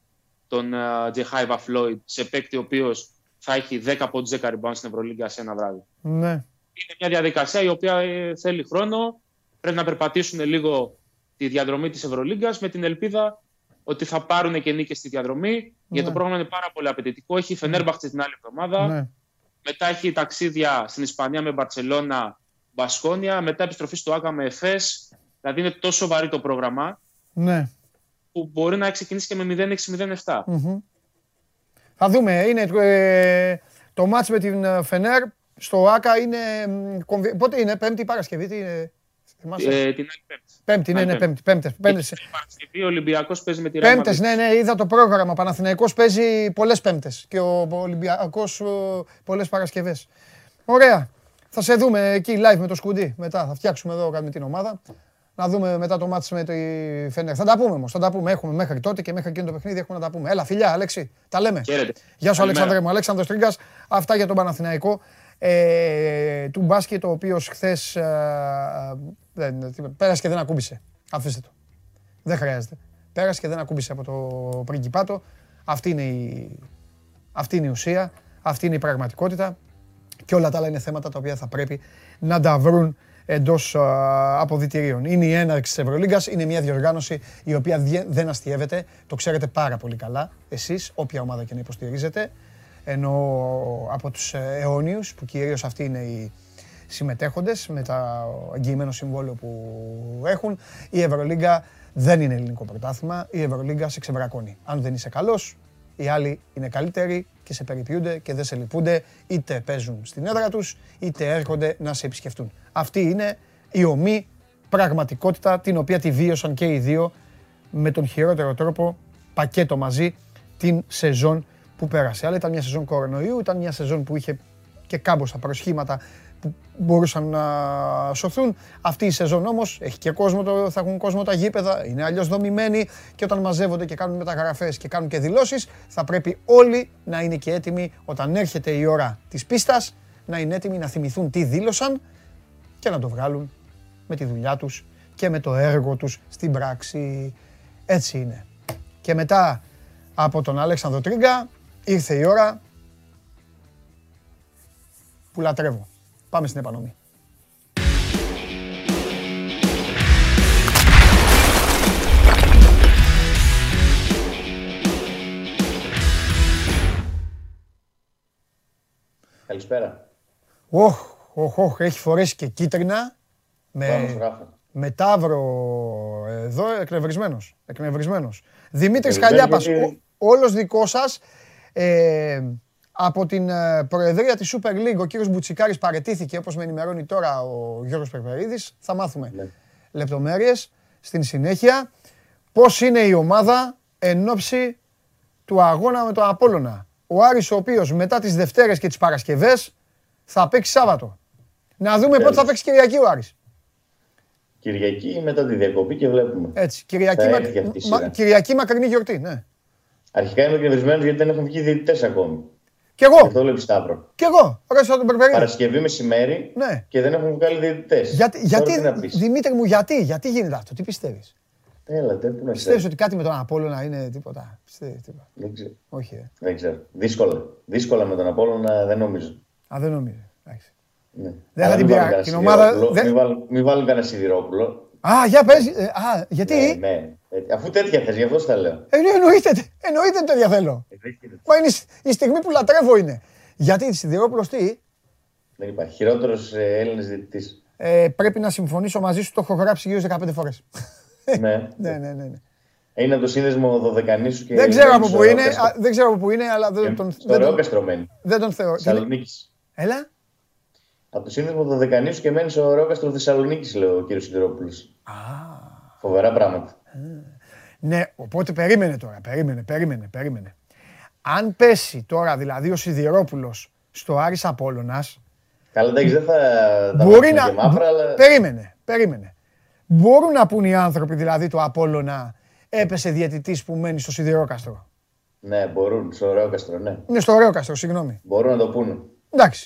τον Τζεχάιβα Φλόιντ σε παίκτη ο οποίος θα έχει 10 πόντους, 10 rebound στην Ευρωλίγκα σε ένα βράδυ. Ναι. Είναι μια διαδικασία η οποία θέλει χρόνο. Πρέπει να περπατήσουν λίγο τη διαδρομή της Ευρωλίγκας με την ελπίδα ότι θα πάρουν και νίκες στη διαδρομή. Ναι. Γιατί το πρόγραμμα είναι πάρα πολύ απαιτητικό. Έχει Fenerbahçe την άλλη εβδομάδα. Ναι. Μετά έχει ταξίδια στην Ισπανία με Μπαρσελόνα, Μπασκόνια, μετά επιστροφή στο ΆΚΑ με ΕΦΕΣ, δηλαδή είναι τόσο βαρύ το πρόγραμμα, ναι, που μπορεί να ξεκινήσει και με 0-6-0-7. Mm-hmm. Θα δούμε. Είναι το μάτς με την Φενέρ στο ΆΚΑ είναι... Πότε είναι, Πέμπτη Παρασκευή, τι είναι... την Πέμπτη, ναι, Πέμπτες. Παρασκευή, ο Ολυμπιακός παίζει με τη Ρεάλ. Πέμπτες, ναι, είδα το πρόγραμμα. Ο Παναθηναϊκός παίζει πολλές Πέμπτες και ο Ολυμπιακός πολλές Παρασκευές. Ωραία. Θα σε δούμε εκεί live με το Σκουντί. Μετά θα φτιάξουμε εδώ κάνουμε την ομάδα. Να δούμε μετά το μάτς με τη Φενέρ. Θα τα πούμε όμως. Θα τα πούμε. Έχουμε μέχρι τότε και μέχρι εκείνο το παιχνίδι έχουμε να τα πούμε. Έλα, φιλιά, Αλέξη. Τα λέμε. Γεια σου, Αλέξανδρε μου. Αλέξανδρος Τρίγκας. Αυτά για τον Παναθηναϊκό. Του μπάσκετ, ο οποίος χθες πέρασε και δεν ακούμπησε. Αφήστε το. Δεν χρειάζεται. Πέρασε και δεν ακούμπησε από το πριγκιπάτο. Αυτή είναι η ουσία. Αυτή είναι η πραγματικότητα. Και όλα τα άλλα είναι θέματα τα οποία θα πρέπει να τα βρουν εντός αποδυτηρίων. Είναι η έναρξη της Ευρωλίγκας, είναι μια διοργάνωση η οποία δεν αστιεύεται. Το ξέρετε πάρα πολύ καλά εσείς, όποια ομάδα και να υποστηρίζετε. Ενώ από τους αιώνιους, που κυρίως αυτοί είναι οι συμμετέχοντες με το εγγυημένο συμβόλαιο που έχουν, η Ευρωλίγκα δεν είναι ελληνικό πρωτάθλημα, η Ευρωλίγκα σε ξεβρακώνει. Αν δεν είσαι καλός, οι άλλοι είναι καλύτεροι και σε περιποιούνται και δεν σε λυπούνται, είτε παίζουν στην έδρα τους, είτε έρχονται να σε επισκεφτούν. Αυτή είναι η ομή πραγματικότητα, την οποία τη βίωσαν και οι δύο με τον χειρότερο τρόπο, πακέτο μαζί, την σεζόν που πέρασε. Αλλά ήταν μια σεζόν κορονοϊού, ήταν μια σεζόν που είχε και κάμποσα προσχήματα που μπορούσαν να σωθούν. Αυτή η σεζόν όμως έχει και κόσμο, θα έχουν κόσμο τα γήπεδα, είναι αλλιώς δομημένοι και όταν μαζεύονται και κάνουν μεταγραφές και κάνουν και δηλώσεις, θα πρέπει όλοι να είναι και έτοιμοι όταν έρχεται η ώρα της πίστας, να είναι έτοιμοι να θυμηθούν τι δήλωσαν και να το βγάλουν με τη δουλειά τους και με το έργο τους στην πράξη. Έτσι είναι. Και μετά από τον Αλέξανδρο Τρίγκα, ήρθε η ώρα που λατρεύω. Πάμε στην επανομή. Καλησπέρα. Οχ, έχει φορέσει και κίτρινα. Με ταύρο εδώ, εκνευρισμένος. Δημήτρης Χαλιάπας, όλος δικός σας. Από την προεδρία της Super League, ο κύριος Μπουτσικάρης παραιτήθηκε, όπως με ενημερώνει τώρα ο Γιώργος Περπερίδης. Θα μάθουμε λεπτομέρειες στην συνέχεια. Πώς είναι η ομάδα εν ώψη του αγώνα με τον Απόλλωνα. Ο Άρης, ο οποίος μετά τις Δευτέρες και τις Παρασκευές θα παίξει Σάββατο. Να δούμε πότε θα παίξει Κυριακή ο Άρης. Κυριακή μετά τη διακοπή και βλέπουμε. Έτσι, Κυριακή μακρινή γιορτή, ναι. Αρχικά είμαι εκνευρισμένος γιατί δεν έχουν βγει διαιτητές ακόμη. Κι εγώ. Αυτό λέει Σταύρο. Κι εγώ. Παρασκευή μεσημέρι ναι. Και δεν έχουν βγάλει διαιτητές. Γιατί Δημήτρη μου, γιατί γίνεται αυτό, τι πιστεύεις. Πιστεύεις ότι κάτι με τον Απόλλωνα είναι τίποτα. Δεν ξέρω. Όχι, δεν ξέρω. Δύσκολα με τον Απόλλωνα δεν νομίζω. Α, δεν νομίζω. Ναι. Δεν θα την πειράξει την ομάδα. Μην βάλουν κανένα Σιδηρόπουλο. Α, για παίζει. Α, γιατί. Ναι. Αφού τέτοια θες, γι' αυτό τα λέω. Εννοείται τέτοια θέλω. Μα είναι η στιγμή που λατρεύω είναι. Γιατί Σιδηρόπουλος τι. Δεν υπάρχει. Χειρότερος Έλληνας διαιτητής. Πρέπει να συμφωνήσω μαζί σου, το έχω γράψει γύρω 15 φορές. Ναι. Είναι από το σύνδεσμο Δωδεκανήσου και. Δεν ξέρω από πού είναι, αλλά δεν τον θεωρώ. Δεν τον θεωρώ. Θεσσαλονίκης. Έλα. Από το σύνδεσμο Δωδεκανήσου και μένει στο Ωραιόκαστρο Θεσσαλονίκης, λέει ο κύριος Σιδηρόπουλος. Φοβερά πράγματα. Ναι, οπότε περίμενε τώρα. Περίμενε. Αν πέσει τώρα δηλαδή ο Σιδηρόπουλος στο Άρης Απόλλωνας. Καλά, εντάξει, δεν θα τα μπορεί να. Μαύρα, αλλά... Περίμενε. Μπορούν να πούν οι άνθρωποι δηλαδή του Απόλλωνα έπεσε διαιτητής που μένει στο Σιδηρόκαστρο. Ναι, μπορούν. Στο Ωραιόκαστρο, ναι. Είναι στο Ωραιόκαστρο, συγγνώμη. Μπορούν να το πούνε. Εντάξει.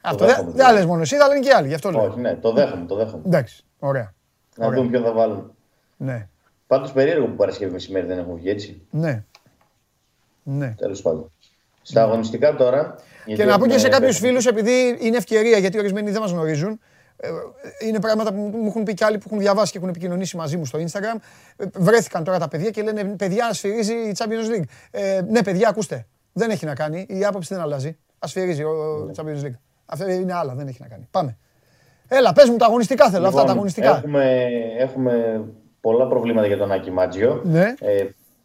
Αυτό δεν λες μόνο εσύ, θα λένε και άλλοι. Γι' αυτό λέω. Όχι, ναι, το δέχομαι. Εντάξει, ωραία. Να δούμε ποιον θα βάλουμε. Ναι. Πάντως περίεργο που Παρασκευή μεσημέρι δεν έχουν βγει έτσι. Ναι. Τέλος πάντων. Στα αγωνιστικά τώρα. Και να πω και σε κάποιους φίλους, επειδή είναι ευκαιρία, γιατί ορισμένοι δεν μας γνωρίζουν. Είναι πράγματα που μου έχουν πει κι άλλοι που έχουν διαβάσει και έχουν επικοινωνήσει μαζί μου στο Instagram. Βρέθηκαν τώρα τα παιδιά και λένε: παιδιά, σφυρίζει η Champions League. Ναι, παιδιά, ακούστε. Δεν έχει να κάνει. Η άποψη δεν αλλάζει. Ασφυρίζει ο Champions League. Αυτά είναι άλλα, δεν έχει να κάνει. Πάμε. Έλα, πες μου τα αγωνιστικά θέλω, αυτά τα αγωνιστικά. Έχουμε πολλά προβλήματα για τον Άκη Μάτζιο. Ναι.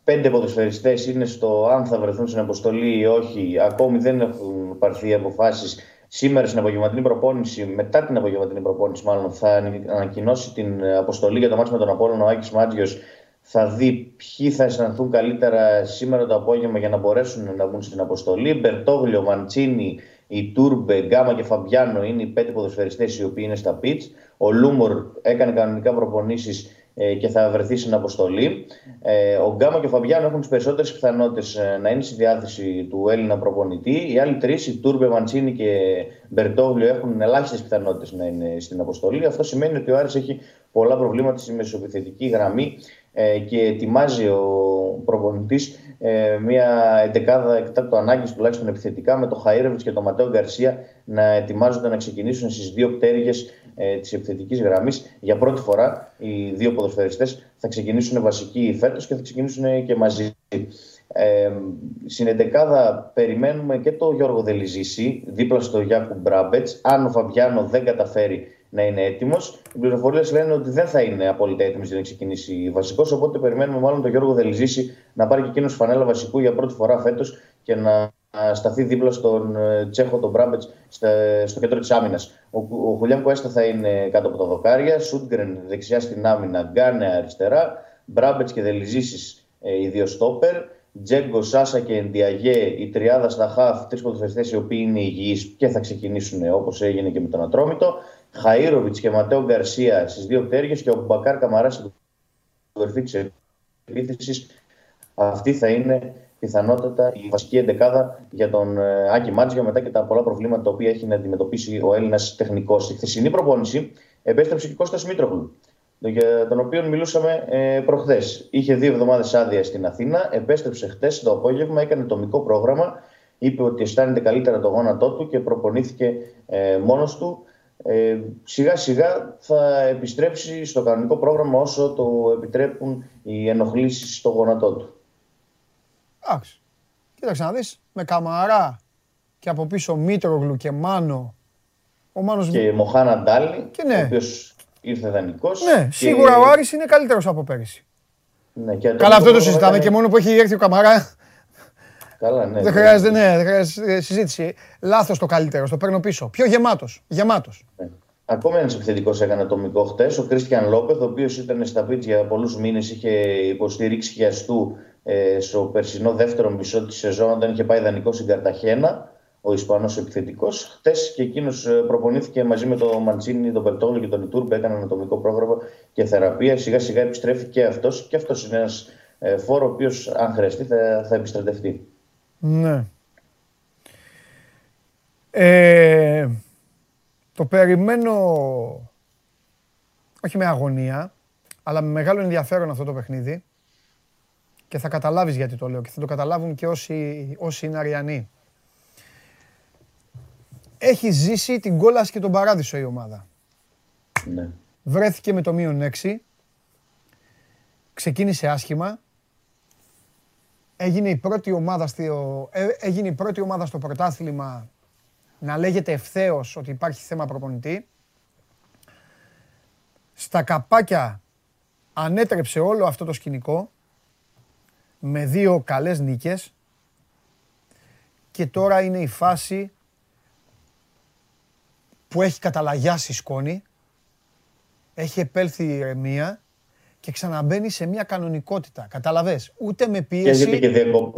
5 ποδοσφαιριστές είναι στο αν θα βρεθούν στην αποστολή ή όχι. Ακόμη δεν έχουν πάρθει αποφάσεις. Σήμερα στην απογευματινή προπόνηση, μετά την απογευματινή προπόνηση, μάλλον θα ανακοινώσει την αποστολή για το μάτς με τον Απόλλωνα ο Άκης Μάτζιος. Θα δει ποιοι θα αισθανθούν καλύτερα σήμερα το απόγευμα για να μπορέσουν να βγουν στην αποστολή. Μπερτόγλιο, Μαντσίνη, η Τούρμπε, Γκάμα και Φαμπιάνο είναι οι 5 ποδοσφαιριστές οι οποίοι είναι στα πιτς. Ο Λούμορ έκανε κανονικά προπονήσεις και θα βρεθεί στην αποστολή. Ο Γκάμα και ο Φαμπιάνο έχουν τις περισσότερες πιθανότητες να είναι στη διάθεση του Έλληνα προπονητή. Οι άλλοι τρεις, η Τούρμπε, Μαντσίνη και Μπερτόγλιο, έχουν ελάχιστες πιθανότητες να είναι στην αποστολή. Αυτό σημαίνει ότι ο Άρης έχει πολλά προβλήματα στη μεσοεπιθετική γραμμή και ετοιμάζει ο προπονητής μια εντεκάδα εκτάκτου ανάγκης, τουλάχιστον επιθετικά, με τον Χαΐρεβιτς και τον Ματέο Γκαρσία να ετοιμάζονται να ξεκινήσουν στις δύο πτέρυγες της επιθετικής γραμμής. Για πρώτη φορά οι δύο ποδοσφαιριστές θα ξεκινήσουν βασικοί φέτος και θα ξεκινήσουν και μαζί. Στην εντεκάδα περιμένουμε και τον Γιώργο Δελιζίση δίπλα στο Γιάκου Μπράμπετς, αν ο Φαμπιάνο δεν καταφέρει να είναι έτοιμος. Οι πληροφορίες λένε ότι δεν θα είναι απόλυτα έτοιμος για να ξεκινήσει βασικός, οπότε περιμένουμε μάλλον τον Γιώργο Δελιζίση να πάρει και εκείνος φανέλα βασικού για πρώτη φορά φέτος και να σταθεί δίπλα στον Τσέχο, τον Μπράμπετς, στο κέντρο της άμυνας. Ο Χουλιάν Κουέστα θα είναι κάτω από τα δοκάρια, Σούντγκρεν δεξιά στην άμυνα, Γκάνε αριστερά, Μπράμπετς και Δελιζίση οι δύο στόπερ, Τζέγκο, Σάσα και Ντιαγέ, η τριάδα στα χαφ, τρεις ποδοσφαιριστές οι οποίοι είναι υγιείς και θα ξεκινήσουν όπως έγινε και με τον Ατρόμητο. Χαΐροβιτς και Ματέο Γκαρσία στις δύο πτέρυγες και ο Μπακάρ Καμαρά στην κορυφή της επίθεσης. Αυτή θα είναι πιθανότατα η βασική εντεκάδα για τον Άκη Μάτζιο μετά και τα πολλά προβλήματα τα οποία έχει να αντιμετωπίσει ο Έλληνας τεχνικός. Στη χθεσινή προπόνηση επέστρεψε και ο Κώστας Μήτρογλου, για τον οποίο μιλούσαμε προχθές. Είχε 2 εβδομάδες άδεια στην Αθήνα, επέστρεψε χθες το απόγευμα, έκανε τομικό πρόγραμμα, είπε ότι αισθάνεται καλύτερα το γόνατό του και προπονήθηκε μόνος του. Σιγά σιγά θα επιστρέψει στο κανονικό πρόγραμμα όσο το επιτρέπουν οι ενοχλήσεις στο γόνατό του. Εντάξει. Κοίταξε να δεις, με Καμαρά και από πίσω Μήτρογλου και Μάνο. Και Μοχάνα Ντάλι, ναι, ο οποίος ήρθε δανεικός. Ναι, σίγουρα ο Άρης είναι καλύτερος από πέρυσι. Ναι, και καλά, αυτό το συζητάμε και μόνο που έχει έρθει ο Καμαρά. Καλά, ναι. Δεν χρειάζεται, συζήτηση. Λάθος το καλύτερο, το παίρνω πίσω. Πιο γεμάτος. Ναι. Ακόμη ένας επιθετικός έκανε ατομικό χτες, ο Κρίστιαν Λόπεθ, ο οποίος ήταν στα πιτς για πολλούς μήνες, είχε υποστηρίξει χιαστού στο περσινό δεύτερο μισό της σεζόν, όταν είχε πάει δανεικός στην Καρταχένα, ο Ισπανός επιθετικός. Χτες και εκείνος προπονήθηκε μαζί με τον Μαντσίνη, τον Περτόγλου και τον Ιτούρμπε, έκανε ανατομικό πρόγραμμα και θεραπεία. Σιγά σιγά επιστρέφει και αυτός, και αυτός είναι ένας φόρο ο οποίος, αν χρειαστεί, θα επιστρατευτεί. Ναι. Το περιμένω όχι με αγωνία, αλλά με μεγάλο ενδιαφέρον αυτό το παιχνίδι και θα καταλάβεις γιατί το λέω και θα το καταλάβουν και όσοι είναι Αριανοί. Έχει ζήσει την κόλαση και τον παράδεισο η ομάδα. Ναι. Βρέθηκε με το -6, ξεκίνησε άσχημα. Έγινε η πρώτη ομάδα στο πρωτάθλημα να λέγεται ευθέως ότι υπάρχει θέμα προπονητή. Στα καπάκια ανέτρεψε όλο αυτό το σκηνικό με 2 καλές νίκες και τώρα είναι η φάση που έχει καταλαγιάσει σκόνη, έχει επέλθει η ηρεμία και ξαναμπαίνει σε μια κανονικότητα. Καταλαβες, ούτε με πίεση,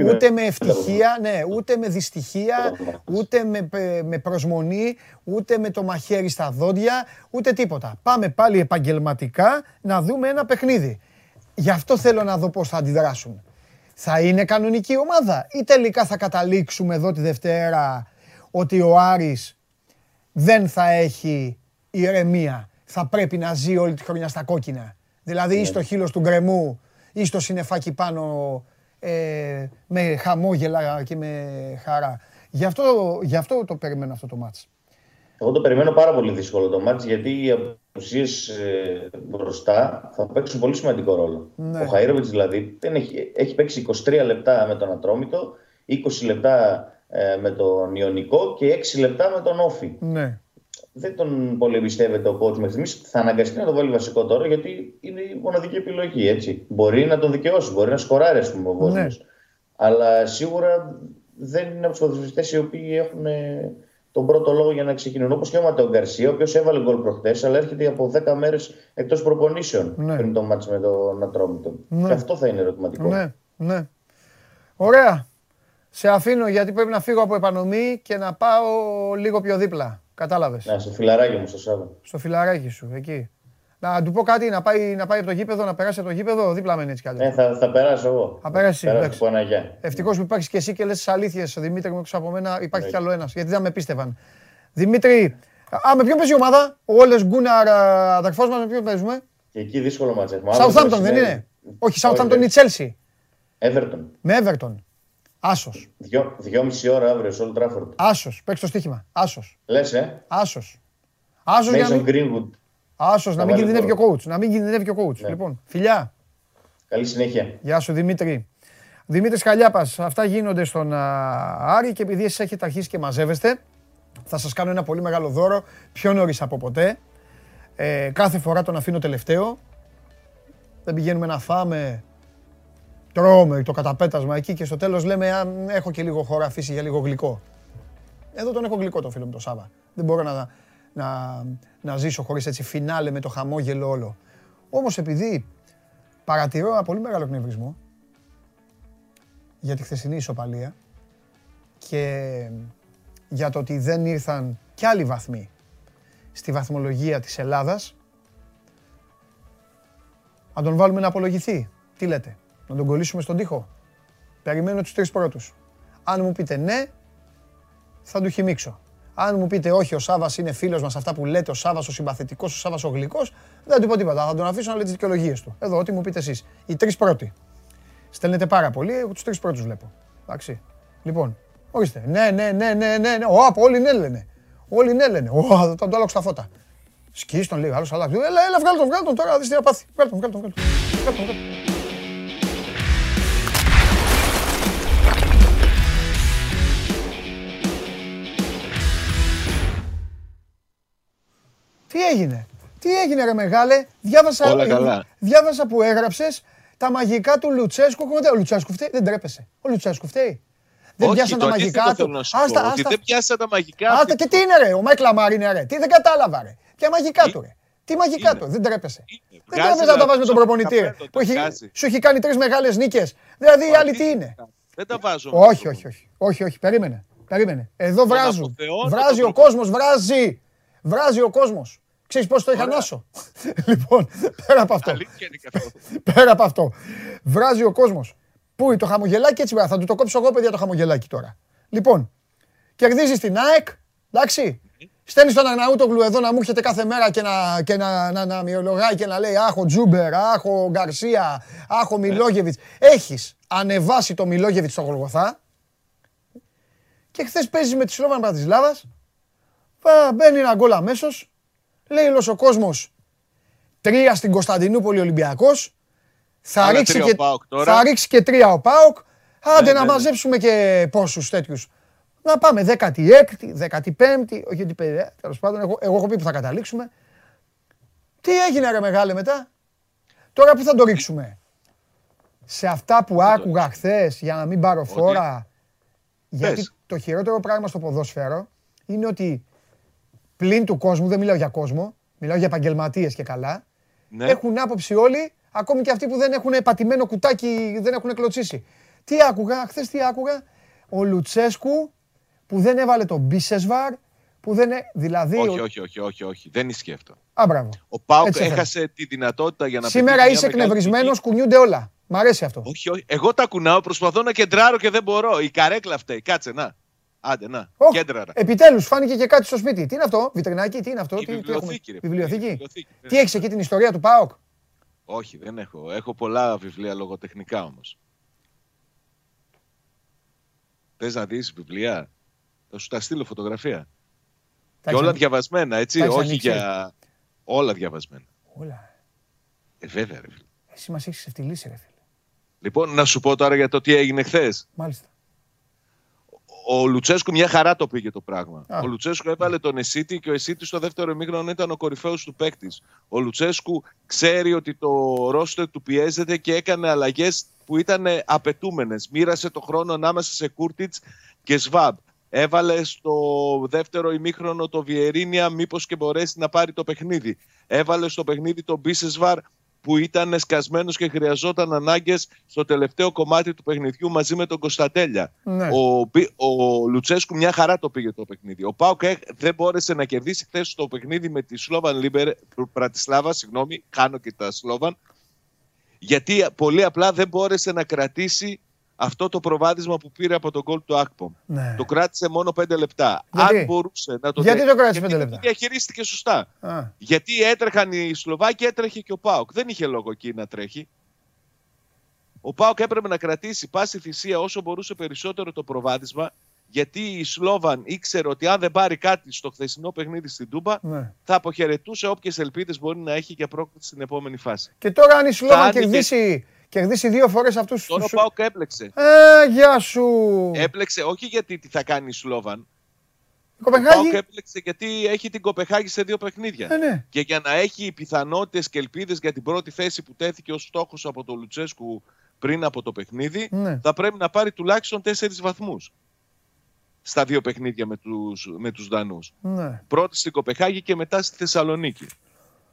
ούτε με ευτυχία, ναι, ούτε με δυστυχία, ούτε με προσμονή, ούτε με το μαχαίρι στα δόντια, ούτε τίποτα. Πάμε πάλι επαγγελματικά να δούμε ένα παιχνίδι. Γι' αυτό θέλω να δω πώς θα αντιδράσουν. Θα είναι κανονική ομάδα ή τελικά θα καταλήξουμε εδώ τη Δευτέρα ότι ο Άρης δεν θα έχει ηρεμία. Θα πρέπει να ζει όλη τη χρονιά στα κόκκινα. Δηλαδή ή στο χείλος του γκρεμού ή στο συννεφάκι πάνω με χαμόγελα και με χαρά. Γι' αυτό το περιμένω αυτό το μάτς. Εγώ το περιμένω πάρα πολύ δύσκολο το μάτς, γιατί οι απουσίες μπροστά θα παίξουν πολύ σημαντικό ρόλο. Ναι. Ο Χαΐροβιτς δηλαδή έχει παίξει 23 λεπτά με τον Ατρόμητο, 20 λεπτά με τον Ιωνικό και 6 λεπτά με τον Όφι. Ναι. δεν τον πολύ εμπιστεύεται ο coach μέχρι στιγμής. Θα αναγκαστεί να το βάλει βασικό τώρα, γιατί είναι η μοναδική επιλογή. Έτσι. Μπορεί να τον δικαιώσει, μπορεί να σκοράρει, ας πούμε, ο Βόσνιος. Ναι. Αλλά σίγουρα δεν είναι από τους ποδοσφαιριστές οι οποίοι έχουν τον πρώτο λόγο για να ξεκινούν. Όπως και ο Ματέο Γκαρσία, ο οποίος έβαλε γκολ προχθές, αλλά έρχεται από 10 μέρες εκτός προπονήσεων, ναι, πριν το μάτς με τον Ατρόμητο. Ναι. Και αυτό θα είναι ερωτηματικό. Ναι, ναι. Ωραία. Σε αφήνω, γιατί πρέπει να φύγω από επανομή και να πάω λίγο πιο δίπλα. Κατάλαβες. Ναι, στο φιλαράκι μου, στο Σάββα. Στο φιλαράκι σου, εκεί. Να του πω κάτι, να πάει από το γήπεδο, να περάσει από το γήπεδο, δίπλα μένει έτσι κι αλλιώς. Θα περάσω εγώ. Θα περάσει. Ευτυχώς που υπάρχεις και εσύ και λες τις αλήθειες, Δημήτρη μου, έξω από μένα υπάρχει κι άλλο ένας. Γιατί δεν με πίστευαν. Δημήτρη, με ποιον παίζει η ομάδα, ο Όλες Γκούναρ, αδερφός μας, με ποιον παίζουμε. Και εκεί δύσκολο μάτς έχουμε. Southampton δεν είναι. Όχι, Southampton ή Chelsea. Everton. Με Everton. Άσος. 2,5 ώρα αύριο στο Old Trafford. Άσος. Παίξε το στοίχημα. Άσος. Λες, Άσος. Άσος για Greenwood. Άσος, να μην κινδυνεύει ο coach. Να μην κινδυνεύει και ο coach. Ναι. Λοιπόν, φιλιά. Καλή συνέχεια. Γεια σου, Δημήτρη. Δημήτρης Χαλιάπας, αυτά γίνονται στον Άρη και επειδή εσείς έχετε αρχίσει και μαζεύεστε, θα σας κάνω ένα πολύ μεγάλο δώρο, πιο νωρίς από ποτέ. Κάθε φορά τον αφήνω τελευταίο. Δεν πηγαίνουμε να φάμε. Τρώμε το καταπέτασμα εκεί και στο τέλος λέμε αν έχω και λίγο χώρο αφήσει για λίγο γλυκό. Εδώ τον έχω γλυκό το φίλο μου τον Σάβα. Δεν μπορώ να ζήσω χωρίς έτσι φινάλε με το χαμόγελο όλο. Όμως επειδή παρατηρώ ένα πολύ μεγάλο εκνευρισμό για τη χθεσινή ισοπαλία και για το ότι δεν ήρθαν κι άλλοι βαθμοί στη βαθμολογία της Ελλάδας, αν τον βάλουμε να απολογηθεί, τι λέτε? Να τον κολλήσουμε στον τοίχο. Περιμένω τους τρεις πρώτους. Αν μου πείτε ναι, θα του χυμίξω. Αν μου πείτε όχι, ο Σάβας είναι φίλος μας, αυτά που λέτε, ο Σάβας ο συμπαθητικός, ο Σάβας ο γλυκός, δεν του πω τίποτα. Θα τον αφήσω να λέει τις δικαιολογίες του. Εδώ, ό,τι μου πείτε εσείς. Οι τρεις πρώτοι. Στέλνετε πάρα πολύ, εγώ τους τρεις πρώτους βλέπω. Εντάξει. Λοιπόν, ορίστε. Ναι. Όλοι ναι λένε. Όλοι ναι λένε. Θα τον αλλάξω τα φώτα. Σκύς τον λίγο, άλλος αλλάζει. Έλα, βγάλ τον τώρα, δεις τι θα πάθει. Βγάλ τον. Τι έγινε ρε μεγάλε, διάβασα που έγραψες τα μαγικά του Λουτσέσκου. Ο Λουτσέσκου φταίει, δεν τρέπεσαι. Ο Λουτσέσκου φταίει. Δεν πιάσαν τα μαγικά του. Δεν πιάσαν τα μαγικά του. Και τι είναι ρε, ο Μάικλ Λαμάρ είναι ρε, τι δεν κατάλαβα ρε. Ποια μαγικά του ρε. Τι μαγικά του, δεν τρέπεσαι. Δεν τρέπεσαι να τα βάζεις με τον προπονητή. Σου έχει κάνει 3 μεγάλες νίκες. Δηλαδή οι άλλοι τι είναι. Δεν τα βάζω. Όχι, περίμενε. Εδώ βράζουν. Βράζει ο κόσμος. Ξέρεις πώς το είχα νάσο. Λοιπόν, πέρα από αυτό. Βράζει ο κόσμος. Πού είναι το χαμογελάκι, έτσι θα του το κόψω εγώ παιδιά το χαμογελάκι τώρα. Λοιπόν, κερδίζεις την ΑΕΚ, εντάξει. Στέλνεις τον Αρναούτογλου εδώ να μου έρχεται κάθε μέρα και να μυρολογάει και να λέει άχω Τζούμπερ, άχω Γκαρσία, άχω Μιλόγεβιτς. Έχεις ανεβάσει το Μιλόγεβιτς στο Γολγοθά και χθες παίζεις με τη Σλόβαν Μπραντισλάβα. Μπαίνει ένα γκολ αμέσως. Λέει όλος ο κόσμος, 3 στην Κωνσταντινούπολη Ολυμπιακός, θα ρίξει και 3 ο ΠΑΟΚ, άντε να μαζέψουμε και πόσους τέτοιους. Να πάμε 16η, 15η, όχι την παιδιά, τέλος πάντων, εγώ έχω πει που θα καταλήξουμε. Τι έγινε ρε μεγάλε μετά, τώρα που θα το ρίξουμε. Σε αυτά που άκουγα χθες, για να μην πάρω φόρα, γιατί το χειρότερο πράγμα στο ποδόσφαιρο είναι ότι πλην του κόσμου, δεν μιλάω για κόσμο, μιλάω για επαγγελματίες και καλά. Ναι. Έχουν άποψη όλοι, ακόμη και αυτοί που δεν έχουν πατημένο κουτάκι, δεν έχουν κλωτσίσει. Χθες τι άκουγα, ο Λουτσέσκου που δεν έβαλε τον Μπίσεσβαρ, που δεν. Δηλαδή. Όχι, δεν ισχύει αυτό. Μπράβο. Ο ΠΑΟΚ έχασε τη δυνατότητα για να. Σήμερα είσαι εκνευρισμένος, κουνιούνται όλα. Μ' αρέσει αυτό. Όχι, εγώ τα κουνάω, προσπαθώ να κεντράρω και δεν μπορώ. Η καρέκλα φταίει, κάτσε να. Άντε, να. Κέντραρα. Επιτέλους, φάνηκε και κάτι στο σπίτι. Τι είναι αυτό, βιτρινάκι, τι είναι αυτό, Βιβλιοθήκη. Τι έχεις εκεί την ιστορία του ΠΑΟΚ? Όχι, δεν έχω. Έχω πολλά βιβλία λογοτεχνικά όμως. Θες να δεις βιβλία? Θα σου τα στείλω φωτογραφία. Και όλα διαβασμένα, έτσι. Όχι για. Όλα διαβασμένα. Όλα. Βέβαια, ρε φίλε. Εσύ μας έχεις ευτυλίσει, ρε φίλε. Λοιπόν, να σου πω τώρα για το τι έγινε χθες. Μάλιστα. ο Λουτσέσκου μια χαρά το πήγε το πράγμα. Ο Λουτσέσκου έβαλε τον Εσίτη και ο Εσίτη στο δεύτερο ημίχρονο ήταν ο κορυφαίος του παίκτης. Ο Λουτσέσκου ξέρει ότι το ρόστερ του πιέζεται και έκανε αλλαγές που ήταν απαιτούμενες. Μοίρασε το χρόνο ανάμεσα σε Κούρτιτς και Σβάμπ. Έβαλε στο δεύτερο ημίχρονο το Βιερίνια, μήπως και μπορέσει να πάρει το παιχνίδι. Έβαλε στο παιχνίδι τον Μπίσεσβαρ, που ήταν σκασμένος και χρειαζόταν ανάγκες στο τελευταίο κομμάτι του παιχνιδιού μαζί με τον Κωνσταντέλια. Ναι. Ο Λουτσέσκου μια χαρά το πήγε το παιχνίδι. Ο ΠΑΟΚ δεν μπόρεσε να κερδίσει χθες το παιχνίδι με τη Σλόβαν Μπραντισλάβα. Συγγνώμη, χάνω και τα Σλόβαν. Γιατί πολύ απλά δεν μπόρεσε να κρατήσει αυτό το προβάδισμα που πήρε από τον γκολ του Ακπομ. Ναι. Το κράτησε μόνο 5 λεπτά. Γιατί? Αν μπορούσε να το διαχειρίστηκε σωστά. Γιατί έτρεχαν οι Σλοβάκοι, έτρεχε και ο ΠΑΟΚ. Δεν είχε λόγο εκεί να τρέχει. Ο ΠΑΟΚ έπρεπε να κρατήσει πάση θυσία όσο μπορούσε περισσότερο το προβάδισμα. Γιατί η Σλόβαν ήξερε ότι αν δεν πάρει κάτι στο χθεσινό παιχνίδι στην Τούμπα, ναι, θα αποχαιρετούσε όποιες ελπίδες μπορεί να έχει για πρόκληση στην επόμενη φάση. Και τώρα, αν η Σλόβαν κερδίσει. Κερδίσει δύο φορές αυτούς. Τώρα ο ΠΑΟΚ έπλεξε. Γεια σου. Έπλεξε όχι γιατί τι θα κάνει η Σλόβαν. Ο ΠΑΟΚ έπλεξε γιατί έχει την Κοπεχάγη σε δύο παιχνίδια. Ναι. Και για να έχει πιθανότητες και ελπίδες για την πρώτη θέση που τέθηκε ως στόχος από τον Λουτσέσκου πριν από το παιχνίδι, ναι, θα πρέπει να πάρει τουλάχιστον 4 βαθμούς. Στα δύο παιχνίδια με τους Δανούς. Ναι. Πρώτη στην Κοπεχάγη και μετά στη Θεσσαλονίκη.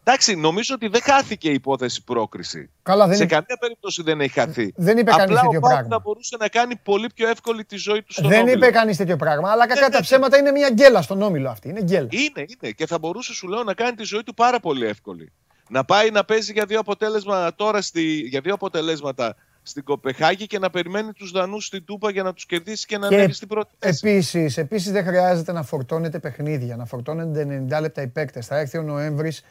Εντάξει, νομίζω ότι δεν χάθηκε η υπόθεση πρόκριση. Καλά, δεν σε καμία περίπτωση δεν έχει χαθεί. Δεν είπε κανείς τέτοιο πράγμα. Απλά θα μπορούσε να κάνει πολύ πιο εύκολη τη ζωή του στον όμιλο. Δεν είπε κανείς τέτοιο πράγμα, αλλά κακά τα ψέματα είναι μια γκέλα στον όμιλο αυτή. Είναι γκέλα. Είναι. Και θα μπορούσε, σου λέω, να κάνει τη ζωή του πάρα πολύ εύκολη. Να πάει να παίζει για δύο αποτελέσματα στην Κοπεχάγη και να περιμένει τους Δανούς στην Τούμπα για να τους κερδίσει και να ανέβει στην πρώτη θέση. Επίσης, δεν χρειάζεται να φορτώνετε παιχνίδια, να φορτώνετε 90 λεπτά οι παίκτες. Θα έρθει ο Νοέμβρης,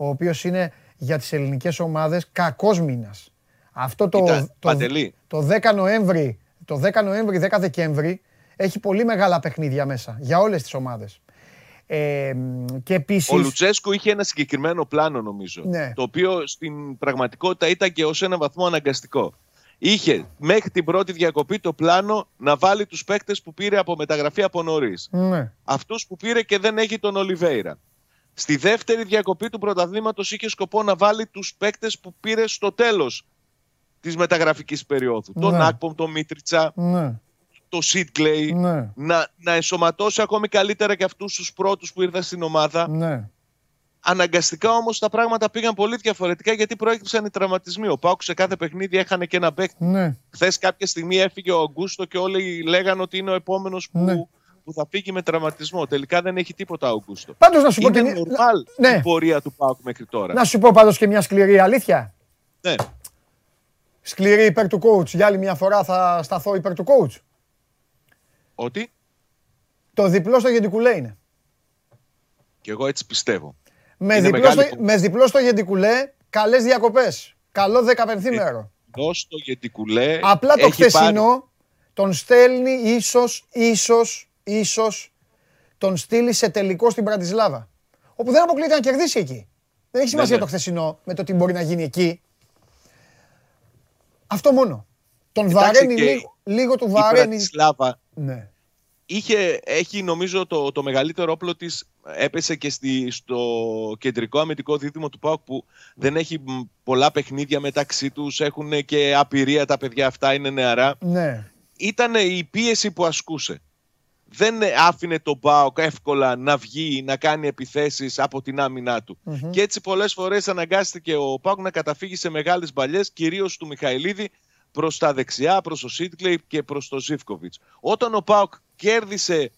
ο οποίος είναι για τις ελληνικές ομάδες κακός μήνας. Αυτό το 10 Νοέμβρη, 10 Δεκέμβρη έχει πολύ μεγάλα παιχνίδια μέσα για όλες τις ομάδες. Και επίσης, ο Λουτσέσκου είχε ένα συγκεκριμένο πλάνο, νομίζω, ναι, το οποίο στην πραγματικότητα ήταν και ως ένα βαθμό αναγκαστικό. Είχε μέχρι την πρώτη διακοπή το πλάνο να βάλει τους παίκτες που πήρε από μεταγραφή από νωρίς. Ναι. Αυτούς που πήρε και δεν έχει τον Ολιβέιρα. Στη δεύτερη διακοπή του πρωταθλήματος είχε σκοπό να βάλει τους παίκτες που πήρε στο τέλος της μεταγραφικής περίοδου. Ναι. Τον Ακπομ, τον Μίτριτσα, ναι, τον Σίτκλεϊ, ναι, να ενσωματώσει ακόμη καλύτερα και αυτούς τους πρώτους που ήρθαν στην ομάδα. Ναι. Αναγκαστικά όμως τα πράγματα πήγαν πολύ διαφορετικά γιατί προέκυψαν οι τραυματισμοί. Ο ΠΑΟΚ σε κάθε παιχνίδι έχανε και ένα παίκτη. Ναι. Χθες κάποια στιγμή έφυγε ο Αγκούστο και όλοι λέγανε ότι είναι ο επόμενος που... Ναι. Που θα φύγει με τραυματισμό. Τελικά δεν έχει τίποτα ο Αγκούστο. Πάντως να σου πω είναι νορμάλ η πορεία του ΠΑΟΚ μέχρι τώρα. Να σου πω πάντως και μια σκληρή αλήθεια. Ναι. Σκληρή υπέρ του coach. Για άλλη μια φορά θα σταθώ υπέρ του coach. Ότι? Το διπλό στο Γεντικουλέ είναι. Και εγώ έτσι πιστεύω. Με διπλό στο Γεντικουλέ, καλές διακοπές. Καλό 15η μέρο. Στο Γεντικουλέ. Απλά το χθεσινό τον στέλνει ίσως τον στείλει σε τελικό στην Μπραντισλάβα. Όπου δεν αποκλείται να κερδίσει εκεί. Δεν έχει σημασία το χθεσινό με το τι μπορεί να γίνει εκεί. Αυτό μόνο. Τον βαραίνει λίγο, του βαραίνει. Η Μπραντισλάβα έχει νομίζω το μεγαλύτερο όπλο της. Έπεσε και στο κεντρικό αμυντικό δίδυμο του ΠΑΟΚ που δεν έχει πολλά παιχνίδια μεταξύ τους. Έχουν και απειρία τα παιδιά αυτά, είναι νεαρά. Ναι. Ήταν η πίεση που ασκούσε. Δεν άφηνε τον ΠΑΟΚ εύκολα να βγει, να κάνει επιθέσεις από την άμυνά του. Mm-hmm. Και έτσι πολλές φορές αναγκάστηκε ο ΠΑΟΚ να καταφύγει σε μεγάλες μπαλιές, κυρίως του Μιχαηλίδη, προς τα δεξιά, προς τον Σίτκλεϊ και προς τον Ζίβκοβιτς. Όταν ο ΠΑΟΚ κέρδισε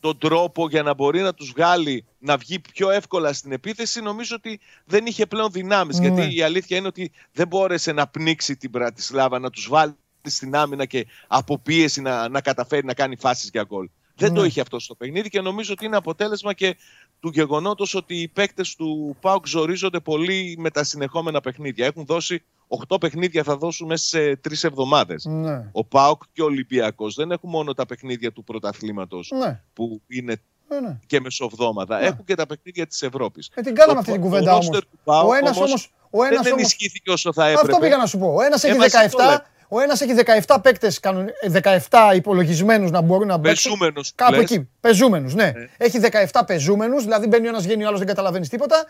τον τρόπο για να μπορεί να τους βγάλει, να βγει πιο εύκολα στην επίθεση, νομίζω ότι δεν είχε πλέον δυνάμεις. Mm-hmm. Γιατί η αλήθεια είναι ότι δεν μπόρεσε να πνίξει την Μπραντισλάβα, να τους βάλει στην άμυνα και από πίεση να καταφέρει να κάνει φάσεις για γκολ. Δεν το είχε αυτό στο παιχνίδι και νομίζω ότι είναι αποτέλεσμα και του γεγονότος ότι οι παίκτες του ΠΑΟΚ ζορίζονται πολύ με τα συνεχόμενα παιχνίδια. Έχουν δώσει 8 παιχνίδια, θα δώσουν μέσα σε 3 εβδομάδες. Ναι. Ο ΠΑΟΚ και ο Ολυμπιακός δεν έχουν μόνο τα παιχνίδια του πρωταθλήματος, ναι, που είναι, ναι, και μεσοβδόμαδα. Ναι. Έχουν και τα παιχνίδια της Ευρώπης. Με την κάναμε αυτή την κουβέντα όμως. Ο ένας δεν ενισχύθηκε όσο θα έπρεπε. Αυτό πήγα να σου πω. Ο ένας έχει 17, Ο ένας έχει 17 παίκτες, 17 υπολογισμένους να μπορούν να παίξουν. Πεζούμενους. Κάπου λες. Εκεί. Πεζούμενους, ναι. Έχει 17 πεζούμενους, δηλαδή μπαίνει ο ένας, βγαίνει ο άλλος, δεν καταλαβαίνεις τίποτα.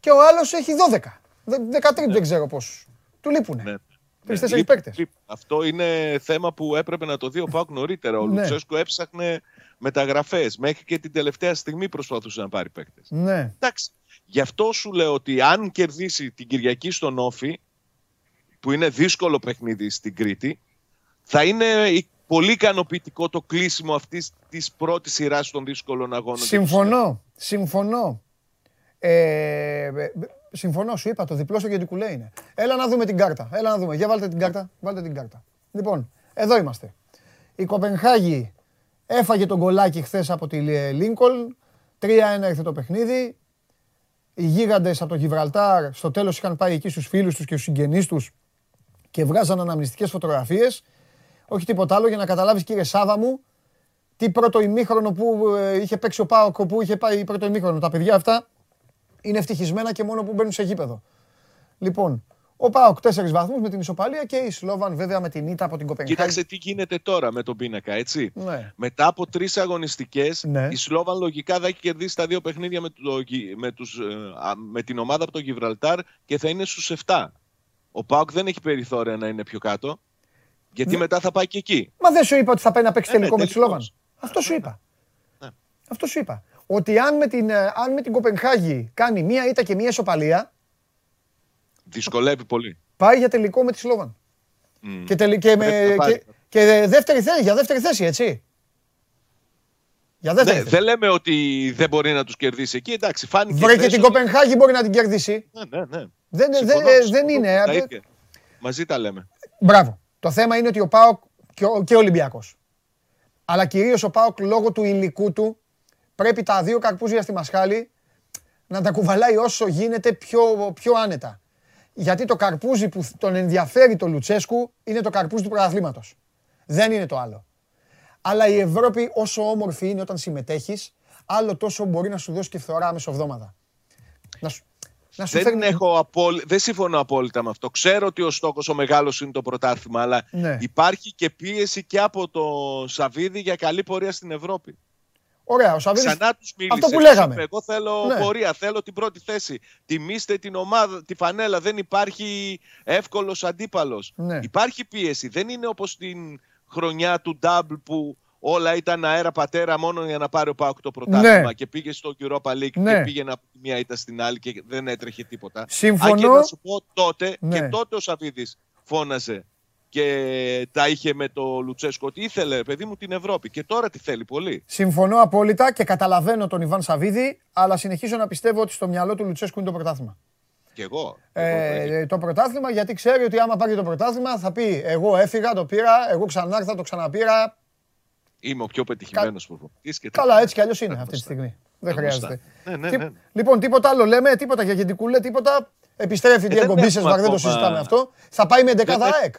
Και ο άλλος έχει 12. 13 δεν ξέρω πόσους. Του λείπουνε. Ναι. Αυτό είναι θέμα που έπρεπε να το δει ο ΠΑΟΚ νωρίτερα. Ο Λουτσέσκου έψαχνε μεταγραφές. Μέχρι και την τελευταία στιγμή προσπαθούσε να πάρει παίκτες. Ναι. Εντάξει. Γι' αυτό σου λέω ότι αν κερδίσει την Κυριακή στον Όφη, που είναι δύσκολο παιχνίδι στην Κρήτη, θα είναι πολύ ικανοποιητικό το κλείσιμο αυτής της πρώτης σειράς των δύσκολων αγώνων. Συμφωνώ. Συμφωνώ, σου είπα, το διπλό στο Κεντρικουλέ είναι. Έλα να δούμε την κάρτα. Για βάλτε την κάρτα. Λοιπόν, εδώ είμαστε. Η Κοπεχάγη έφαγε τον γκολάκι χθες από τη Λίνκολν. 3-1 έρθε το παιχνίδι. Οι γίγαντες από το Γιβραλτάρ στο τέλος είχαν πάει εκεί στους φίλους τους και στους συγγενείς τους και βγάζαν αναμνηστικές φωτογραφίες. Όχι τίποτα άλλο, για να καταλάβεις, κύριε Σάβα μου, τι πρώτο ημίχρονο που είχε παίξει ο ΠΑΟΚ, που είχε πάει πρώτο ημίχρονο. Τα παιδιά αυτά είναι ευτυχισμένα και μόνο που μπαίνουν σε γήπεδο. Λοιπόν, ο ΠΑΟΚ 4 βαθμούς με την ισοπαλία και η Σλόβαν βέβαια με την ήττα από την Κοπενχάγη. Κοίταξε τι γίνεται τώρα με τον πίνακα, έτσι. Ναι. Μετά από 3 αγωνιστικές, ναι, η Σλόβαν λογικά θα έχει κερδίσει τα 2 παιχνίδια με την ομάδα από το Γιβραλτάρ και θα είναι στους 7. Ο ΠΑΟΚ δεν έχει περιθώρια να είναι πιο κάτω, γιατί ναι, μετά θα πάει και εκεί. Μα δεν σου είπα ότι θα πάει να παίξει τελικό με τη Σλόβαν. Αυτό σου είπα. Αυτό σου είπα. Ότι αν με την Κοπενχάγη κάνει μία ήττα και μία ισοπαλία, δυσκολεύει πολύ. Πάει για τελικό με τη Σλόβαν. Και δεύτερη θέση, έτσι. Για δεύτερη θέση. Δεν λέμε ότι δεν μπορεί να τους κερδίσει εκεί, εντάξει, φάνηκε. Βρε και την Κοπενχάγη μπορεί να την κερδίσει. Ναι. Δεν είναι. Μαζί τα λέμε. Μπράβο. Το θέμα είναι ότι ο ΠΑΟΚ και ο Ολυμπιακός, αλλά κυρίως ο ΠΑΟΚ λόγω του υλικού του, πρέπει τα 2 καρπούζια στη μασχάλη να τα κουβαλάει όσο γίνεται πιο άνετα. Γιατί το καρπούζι που τον ενδιαφέρει το Λουτσέσκου είναι το καρπούζι του πρωταθλήματος. Δεν είναι το άλλο. Αλλά η Ευρώπη, όσο όμορφη είναι όταν συμμετέχεις, άλλο τόσο μπορεί να σου δώσει και φθορά μεσοβδόματα. Δεν συμφωνώ απόλυτα με αυτό. Ξέρω ότι ο στόχος ο μεγάλος είναι το πρωτάθλημα, αλλά ναι, υπάρχει και πίεση και από το Σαββίδι για καλή πορεία στην Ευρώπη. Ωραία, ο Σαββίδης, ξανά τους μίλησε, αυτό που λέγαμε. Εγώ θέλω πορεία, θέλω την πρώτη θέση. Τιμήστε την ομάδα, τη φανέλα. Δεν υπάρχει εύκολος αντίπαλος. Ναι. Υπάρχει πίεση. Δεν είναι όπως την χρονιά του Νταμπλ που όλα ήταν αέρα πατέρα μόνο για να πάρει ο ΠΑΟΚ το πρωτάθλημα, ναι, και πήγε στο Europa League, ναι, και πήγαινε από τη μία ήττα στην άλλη και δεν έτρεχε τίποτα. Συμφωνώ. Αν και να σου πω τότε, ναι, και τότε ο Σαββίδης φώναζε και τα είχε με το Λουτσέσκο, ότι ήθελε, παιδί μου, την Ευρώπη, και τώρα τη θέλει πολύ. Συμφωνώ απόλυτα και καταλαβαίνω τον Ιβάν Σαββίδη, αλλά συνεχίζω να πιστεύω ότι στο μυαλό του Λουτσέσκου είναι το πρωτάθλημα. Και εγώ. Το πρωτάθλημα, γιατί ξέρει ότι άμα πάρει το πρωτάθλημα θα πει εγώ έφυγα, το πήρα, εγώ ξανάρθα, το ξαναπήρα. Είμαι ο πιο πετυχημένος προπονητής. Καλά, έτσι κι αλλιώς είναι αυτή τη στιγμή. Δεν χρειάζεται. Λοιπόν, τίποτα άλλο λέμε, τίποτα για Γεντικούλε, τίποτα. Επιστρέφει η εκπομπή σας, δεν το συζητάμε αυτό. Θα πάει με 11 ΑΕΚ.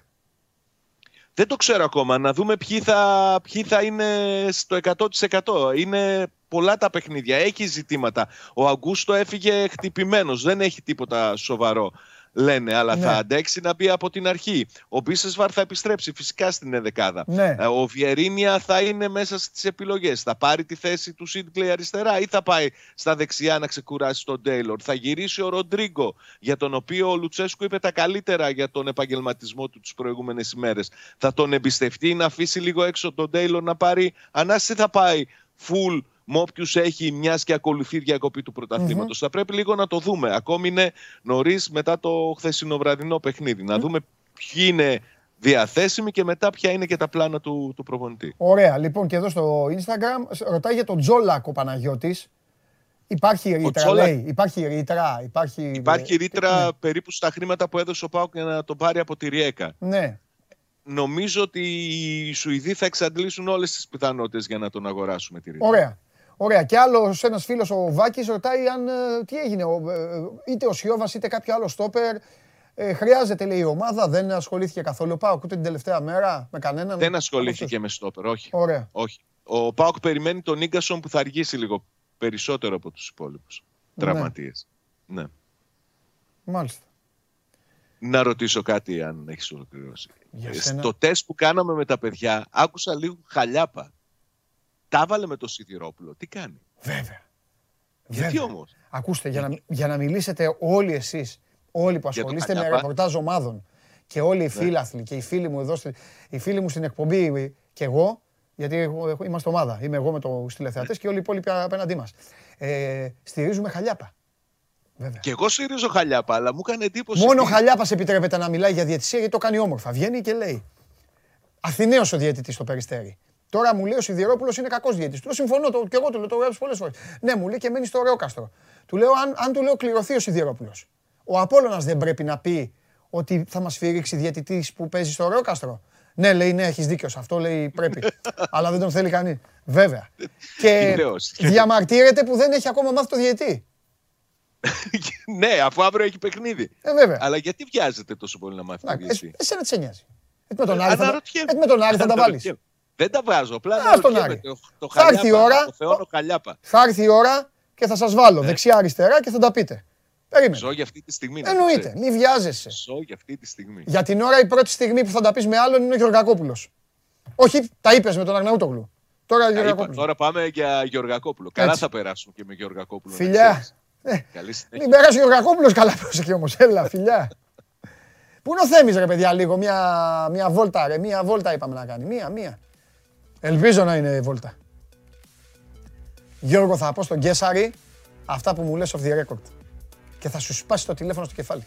Δεν το ξέρω ακόμα. Να δούμε ποιοι θα είναι στο 100%. Είναι πολλά τα παιχνίδια. Έχει ζητήματα. Ο Αγκούστο έφυγε χτυπημένος. Δεν έχει τίποτα σοβαρό, λένε. Αλλά ναι, θα αντέξει να μπει από την αρχή. Ο Μπίσεσβαρ θα επιστρέψει φυσικά στην ενδεκάδα. Ναι. Ο Βιερίνια θα είναι μέσα στις επιλογές. Θα πάρει τη θέση του Σίντκλεϊ αριστερά ή θα πάει στα δεξιά να ξεκουράσει τον Τέιλορ. Θα γυρίσει ο Ροντρίγκο, για τον οποίο ο Λουτσέσκου είπε τα καλύτερα για τον επαγγελματισμό του τις προηγούμενες ημέρες. Θα τον εμπιστευτεί να αφήσει λίγο έξω τον Τέιλορ να πάρει ανάση, θα πάει full με όποιους έχει, μιας και ακολουθεί διακοπή του πρωταθλήματος. Θα πρέπει λίγο να το δούμε. Ακόμη είναι νωρίς μετά το χθεσινοβραδινό παιχνίδι. Να δούμε ποιοι είναι διαθέσιμοι και μετά ποια είναι και τα πλάνα του προπονητή. Ωραία. Λοιπόν, και εδώ στο Instagram ρωτάει για τον Τζόλακ ο Παναγιώτης. Υπάρχει ρήτρα, λέει. Υπάρχει ρήτρα περίπου στα χρήματα που έδωσε ο ΠΑΟΚ για να τον πάρει από τη Ριέκα. Ναι. Νομίζω ότι οι Σουηδοί θα εξαντλήσουν όλες τις πιθανότητες για να τον αγοράσουμε τη ρήτρα. Ωραία. Ωραία. Και άλλος ένας φίλος, ο Βάκης, ρωτάει αν τι έγινε. Είτε ο Σιόβας είτε κάποιο άλλο στόπερ. Χρειάζεται, λέει, η ομάδα. Δεν ασχολήθηκε καθόλου ο ΠΑΟΚ ούτε την τελευταία μέρα με κανέναν. Δεν ασχολήθηκε με στόπερ, όχι. Ωραία. Όχι. Ο ΠΑΟΚ περιμένει τον Ίγκασον που θα αργήσει λίγο περισσότερο από τους υπόλοιπους τραυματίες. Ναι. Μάλιστα. Να ρωτήσω κάτι, αν έχεις ολοκληρώσει. Στο τεστ που κάναμε με τα παιδιά, άκουσα λίγο χαλιάπα. Τα βάλε με το Σιδηρόπουλο. Τι κάνει? Βέβαια. Γιατί όμως? Ακούστε, για να μιλήσετε όλοι εσείς, όλοι που ασχολείστε με ρεπορτάζ ομάδων και όλοι οι φίλαθλοι και οι φίλοι μου εδώ, οι φίλοι μου στην εκπομπή και εγώ, γιατί είμαστε ομάδα. Είμαι εγώ με τους τηλεθεατές και όλοι οι υπόλοιποι απέναντί μας. Στηρίζουμε χαλιάπα. Βέβαια. Και εγώ στηρίζω χαλιάπα, αλλά μου έκανε εντύπωση. Μόνο χαλιάπας επιτρέπεται να μιλάει για διαιτησία, γιατί το κάνει όμορφα. Βγαίνει και λέει. Αθηναίος ο διαιτητής στο Περιστέρι. Τώρα μου λέει ο Σιδηρόπουλος είναι κακός διαιτητής. Του συμφωνώ, και εγώ του λέω, το γράψω πολλές φορές. Ναι, μου λέει και μένει στο Ωραιόκαστρο. Του λέω, αν του λέω κληρωθεί ο Σιδηρόπουλος. Ο Απόλλωνας δεν πρέπει να πει ότι θα μας φυρίξει διαιτητής που παίζει στο Ωραιόκαστρο. Ναι, λέει, ναι, έχεις δίκιο σε αυτό, λέει, πρέπει. Αλλά δεν τον θέλει κανείς. Βέβαια. Και διαμαρτύρεται που δεν έχει ακόμα μάθει το διαιτητή. Ναι, αφού αύριο έχει παιχνίδι. Αλλά γιατί βιάζεται τόσο πολύ να μάθει τη διαιτησία? Εσένα τι σε νοιάζει? Με τον Άρη θα τα βάλεις. Δεν τα βάζω, απλά αναρωτιέμαι. Θα έρθει η ώρα και θα σας βάλω δεξιά-αριστερά και θα τα πείτε. Περίμενε. Ζω για αυτή τη στιγμή. Εννοείται, μη βιάζεσαι. Ζω για αυτή τη στιγμή. Για την ώρα, η πρώτη στιγμή που θα τα πεις με άλλον είναι ο Γεωργακόπουλος. Όχι, τα είπες με τον Αγναούτογλου. Τώρα πάμε για Γεωργακόπουλο. Καλά θα περάσουν και με Γεωργακόπουλο. Φιλιά. Μην πέρασε ο Γεωργακόπουλος καλά, πρόσεχε όμως. Έλα, φιλιά. Πού είναι ο Θέμης, ρε παιδιά, λίγο, μια βόλτα, ρε, μια βόλτα είπαμε να κάνει. Μια. Ελπίζω να είναι βόλτα. Γιώργο, θα πω στον Κέσαρη αυτά που μου λες off the record. Και θα σου σπάσει το τηλέφωνο στο κεφάλι.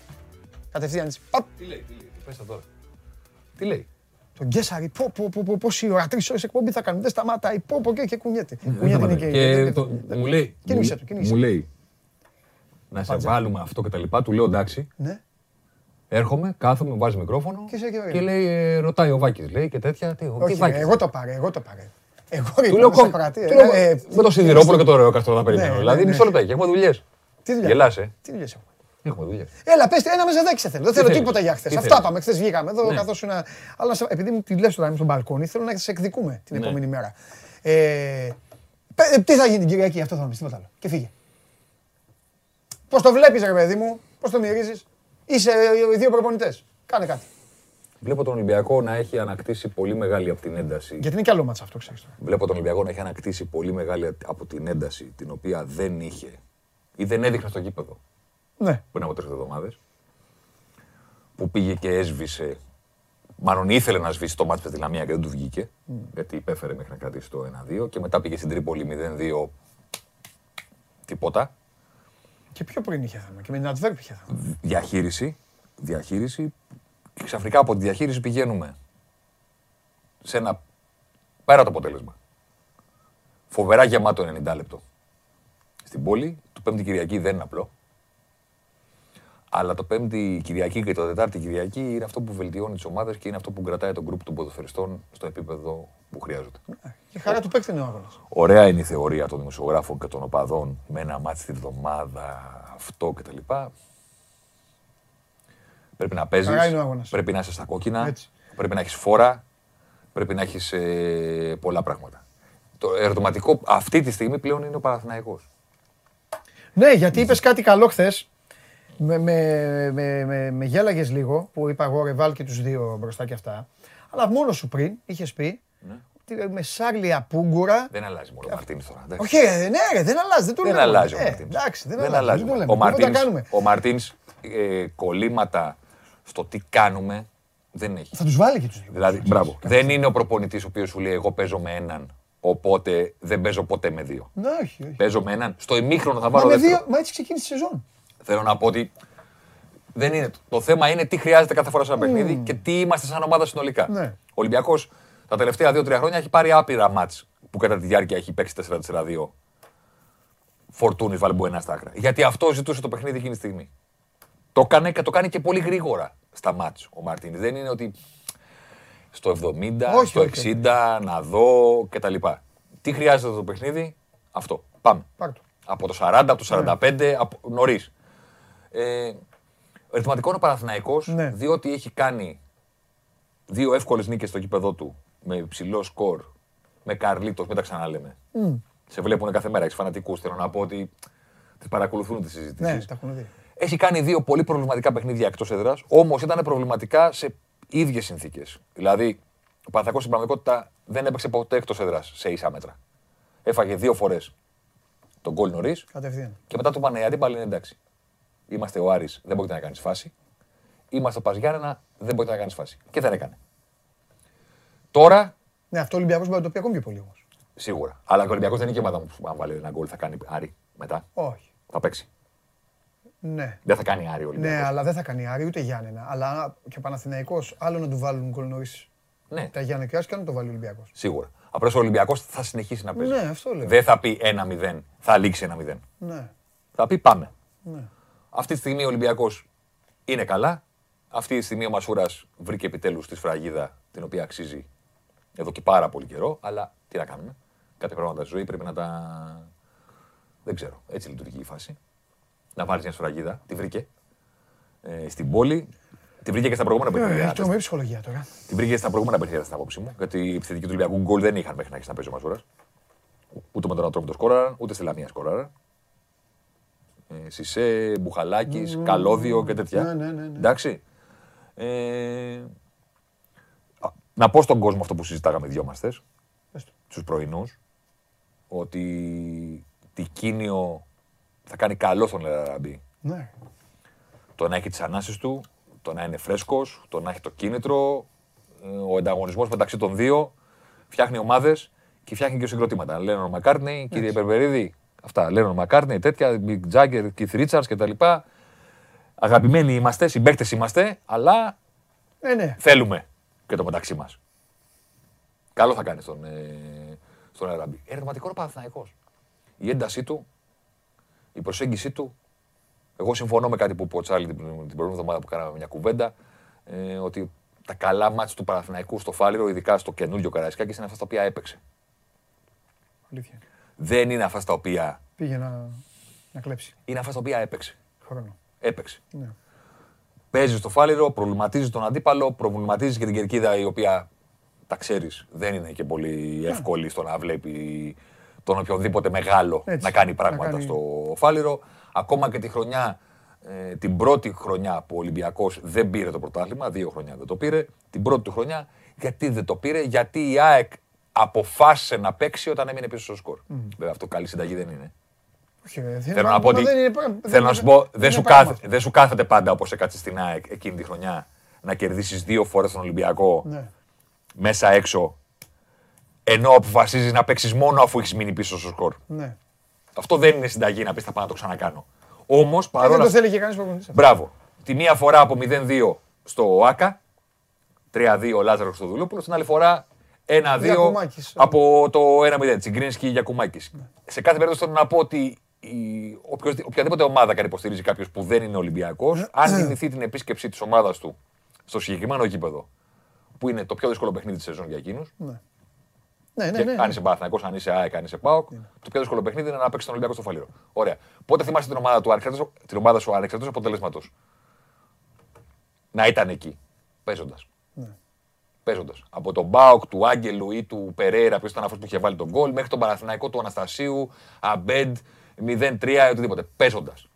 Κατευθείαν έτσι. Τι λέει, πες τα τώρα. Τι λέει? Τον Κέσαρη, πόση ώρα, 3 ώρες εκπομπή θα κάνουμε, δεν σταματάει, και κουνιέται. Μου λέει, να σε βάλουμε αυτό και τα λοιπά, του λέω εντάξει. Έρχομαι, κάθομαι, βάζει μικρόφωνο και λέει, ρωτάει ο Βάκης, λέει και τέτοια. Εγώ το πάρε. Του λέω με το Σιδηρόπουλο και το Ωραιόκαστρο να περιμένω. Δηλαδή μισό λεπτάκι, έχουμε δουλειές. Τι δουλειές? Γελάσαι. Τι δουλειές έχουμε? Έχουμε δουλειές. Έλα, πες ένα μεζεδάκι σε θέλω. Δεν θέλω τίποτα για χθες. Αυτά πάμε. Χθες βγήκαμε εδώ, καθώς ήμουν. Αλλά επειδή μου τη λες τώρα στο μπαλκόνι, θέλω να σε εκδικούμε την επόμενη μέρα. Τι θα γίνει την Κυριακή, αυτό θα μου πει τίποτα άλλο. Και φύγε. Πώς το βλέπεις, ρε παιδί μου, πώς το μυρίζεις? Είσαι οι δύο προπονητές. Κάνε κάτι. Βλέπω τον Ολυμπιακό να έχει ανακτήσει πολύ μεγάλη από την ένταση. Γιατί είναι και άλλο ματς αυτό, ξέρεις. Βλέπω τον Ολυμπιακό να έχει ανακτήσει πολύ μεγάλη από την ένταση την οποία δεν είχε ή δεν έδειχνε στο γήπεδο. Ναι. Πριν από 3 εβδομάδες. Που πήγε και έσβησε. Μάλλον ήθελε να σβήσει το ματς με τη Λαμία και δεν του βγήκε. Γιατί υπέφερε μέχρι να κρατήσει το 1-2. Και μετά πήγε στην Τρίπολη 0-2. Τίποτα. Και πιο πριν είχε θέμα, και με την Adverb είχε θέμα. Διαχείριση. Και ξαφνικά από τη διαχείριση πηγαίνουμε σε ένα πέρα το αποτέλεσμα. Φοβερά γεμάτο 90 λεπτό. Στην πόλη, το Πέμπτη Κυριακή δεν είναι απλό. Αλλά το Πέμπτη Κυριακή και το Τετάρτη Κυριακή είναι αυτό που βελτιώνει τις ομάδες και είναι αυτό που κρατάει τον γκρουπ των ποδοσφαιριστών στο επίπεδο που χρειάζονται. Και χαρά του παίκτη είναι ο αγώνας. Ωραία είναι η θεωρία των δημοσιογράφων και των οπαδών με ένα μάτς τη βδομάδα, αυτό κτλ. Πρέπει να παίζεις, πρέπει να είσαι στα κόκκινα, πρέπει να έχεις φόρα, πρέπει να έχεις πολλά πράγματα. Το ερωτηματικό αυτή τη στιγμή πλέον είναι ο Παναθηναϊκός. Ναι, γιατί είπες κάτι καλό χθες. Με γέλαγες λίγο που είπα εγώ ρε βάλ και τους δύο μπροστά και αυτά. Αλλά μόνο σου πριν είχες πει ότι με σάρλια πούγκουρα. Δεν αλλάζει μόνο ο Μαρτίνης τώρα. Όχι, ναι, δεν αλλάζει. Δεν αλλάζει ο Μαρτίνης. Εντάξει, δεν αλλάζει. Ο Μαρτίνης κολλήματα στο τι κάνουμε δεν έχει. Θα τους βάλει και τους δύο. Δηλαδή, μπράβο. Δεν είναι ο προπονητής ο οποίος σου λέει εγώ παίζω με έναν. Οπότε δεν παίζω ποτέ με δύο. Παίζω με έναν. Στο ημίχρονο θα βάλω δεύτερο. Μα έτσι ξεκίνησε η σεζόν. Θέλω να πω ότι δεν είναι. Το θέμα είναι τι χρειάζεται κάθε φορά σε ένα παιχνίδι και τι είμαστε σαν ομάδα συνολικά. Ναι. Ο Ολυμπιακός τα τελευταία 2-3 χρόνια έχει πάρει άπειρα μάτς που κατά τη διάρκεια έχει παίξει 4-4-2. Φορτούνης Βαλμπουενά στα άκρα. Γιατί αυτό ζητούσε το παιχνίδι εκείνη τη στιγμή. Το έκανε και το κάνει και πολύ γρήγορα στα μάτς ο Μαρτίνης. Δεν είναι ότι στο 70, στο 60, να δω κτλ. Τι χρειάζεται το παιχνίδι, αυτό. Πάμε. Από το 40, από το 45, νωρίς. Ρυθματικό είναι ο Παναθηναϊκός, διότι έχει κάνει 2 εύκολες νίκες στο γήπεδό του με υψηλό σκορ, με Καρλίτος, μην τα ξαναλέμε. Σε βλέπουν κάθε μέρα, έχεις φανατικούς. Θέλω να πω ότι τις παρακολουθούν τις συζητήσεις. Έχει κάνει δύο πολύ προβληματικά παιχνίδια εκτός έδρας, όμως ήταν προβληματικά σε ίδιες συνθήκες. Δηλαδή, ο Παναθηναϊκός στην πραγματικότητα δεν έπαιξε ποτέ εκτός έδρας σε ίσα μέτρα. Έφαγε δύο φορές τον γκολ νωρίς. Κατευθείαν. Και μετά του πάνε οι αντίπαλοι, είναι εντάξει. Είμαστε ο Άρης, δεν μπορείτε να κάνεις φάση. Είμαστε ο Παζιάννα, δεν μπορείτε να κάνεις φάση. Και δεν έκανε. Τώρα. Ναι, αυτό ο Ολυμπιακός μπορεί να το πει ακόμη πιο πολύ όμως. Σίγουρα. Αλλά ο Ολυμπιακός δεν είναι και ομάδα που αν βάλει ένα γκολ θα κάνει Άρη μετά. Όχι. Θα παίξει. Ναι. Δεν θα κάνει Άρη ο Ολυμπιακός. Ναι, αλλά δεν θα κάνει Άρη ούτε Γιάννενα. Αλλά και ο Παναθηναϊκός, άλλο να του βάλουν γκολ νωρίς. Ναι. Τα Γιάννενα και ας κάνουν το βάλει ο Ολυμπιακός. Σίγουρα. Απλώς ο Ολυμπιακός θα συνεχίσει να παίζει. Ναι, αυτό λέω. Δεν θα πει 1-0, θα λήξει 1-0. Ναι. Θα πει πάμε. Ναι. Αυτή τη στιγμή ο Ολυμπιακός είναι καλά. Αυτή τη στιγμή ο Μασούρας βρήκε επιτέλους τη σφραγίδα την οποία αξίζει εδώ και πάρα πολύ καιρό. Αλλά τι να κάνουμε. Κάποια πράγματα στη ζωή πρέπει να τα. Δεν ξέρω. Έτσι λειτουργεί η φάση. Να βάλεις μια σφραγίδα. Τη βρήκε στην πόλη. Την βρήκε και στα προηγούμενα παιχνίδια. Έχει τρομερή ψυχολογία τώρα. Την βρήκε στα προηγούμενα παιχνίδια στην άποψή μου. Γιατί οι επιθετικοί του Ολυμπιακού γκολ δεν είχαν μέχρι να έχει να παίζει ο Μασούρας. Ούτε με τον Ατρόμητο το σκόραραν, ούτε στη Λαμία σκόραραν. Σισέ, Μπουχαλάκης, Καλώδιο και τέτοια. Ναι. Εντάξει. Να πω στον κόσμο αυτό που συζητάγαμε οι δυο μας χθες, στους πρωινούς, ότι Τικίνιο θα κάνει καλό στον Λαραμπή. Ναι. Το να έχει τις ανάσεις του, το να είναι φρέσκος, το να έχει το κίνητρο, ο ανταγωνισμός μεταξύ των δύο, φτιάχνει ομάδες και φτιάχνει και συγκροτήματα. Λένε ο Μακάρτνεϊ, κύριε Περβερίδη, αυτά. Λένε ο Μακάρτνεϊ, τέτοια, Μικ Τζάγκερ, Κιθ Ρίτσαρντς κτλ. Αγαπημένοι είμαστε, συμπαίκτες είμαστε, αλλά θέλουμε και το μεταξύ μας. Καλό θα κάνει στον Αραμπί. Ερωτηματικό ο Παναθηναϊκός. Η έντασή του, η προσέγγιση του. Εγώ συμφωνώ με κάτι που είπε ο Τσάλι την προηγούμενη εβδομάδα που κάναμε μια κουβέντα, ότι τα καλά μάτς του Παναθηναϊκού στο Φάληρο, ειδικά στο καινούριο Καραϊσκάκη, είναι αυτά τα οποία έπαιξε. Αλήθεια. Δεν είναι αυτά τα οποία. Πήγε να κλέψει. Είναι αυτά τα οποία έπαιξε. Χρόνο. Έπαιξε. Ναι. Παίζει στο Φάληρο, προβληματίζει τον αντίπαλο, προβληματίζει και την κερκίδα η οποία τα ξέρεις. Δεν είναι και πολύ εύκολη στο να βλέπει τον οποιοδήποτε μεγάλο να κάνει πράγματα στο Φάληρο. Ακόμα και τη χρονιά, την πρώτη χρονιά που ο Ολυμπιακός δεν πήρε το πρωτάθλημα, 2 χρόνια δεν το πήρε, την πρώτη του χρονιά, γιατί δεν το πήρε, γιατί η ΑΕΚ αποφάσισε να παίξει όταν έμεινε πίσω στο σκορ. Βέβαια αυτό καλή συνταγή δεν είναι. Θέλω να πω ότι δεν σου κάθεται πάντα όπως έκατσες στην ΑΕΚ εκείνη τη χρονιά να κερδίσεις 2 φορές τον Ολυμπιακό μέσα έξω, ενώ αποφασίζεις να παίξεις μόνο αφού έχεις μείνει πίσω στο σκορ. Αυτό δεν είναι συνταγή να πεις θα πάω να το ξανακάνω. Όμως παρόλα αυτά. Δεν το θέλει και κανείς προπονητής. Μπράβο. Τη μία φορά από 0-2 στο ΟΑΚΑ, 3-2 ο Λάζαρος στο Δουλόπουλο, την άλλη φορά 1-2 από το 1-0. Τσιγκρίνσκι ή Γιακουμάκης. Σε κάθε περίπτωση θέλω να πω ότι οποιαδήποτε ομάδα κάνει υποστηρίζει κάποιος που δεν είναι Ολυμπιακός, αν θυμηθεί την επίσκεψη της ομάδας του στο συγκεκριμένο γήπεδο, που είναι το πιο δύσκολο παιχνίδι της σεζόν για εκείνους. Ναι. Αν είσαι Παναθηναϊκός, αν είσαι ΑΕΚ, αν είσαι ΠΑΟΚ, το πιο δύσκολο παιχνίδι είναι να παίξει τον Ολυμπιακό στο Φάληρο. Ωραία. Πότε θυμάσαι την ομάδα του ανεξαρτήτως αποτελέσματος να ήταν εκεί, παίζοντας. Από τον ΠΑΟΚ του Άγγελου ή του Περέιρα, ποιος ήταν αυτός που είχε βάλει τον γκολ, μέχρι τον Παναθηναϊκό του Αναστασίου, Αμπέντ, 0-3 οτιδήποτε. Παίζοντας.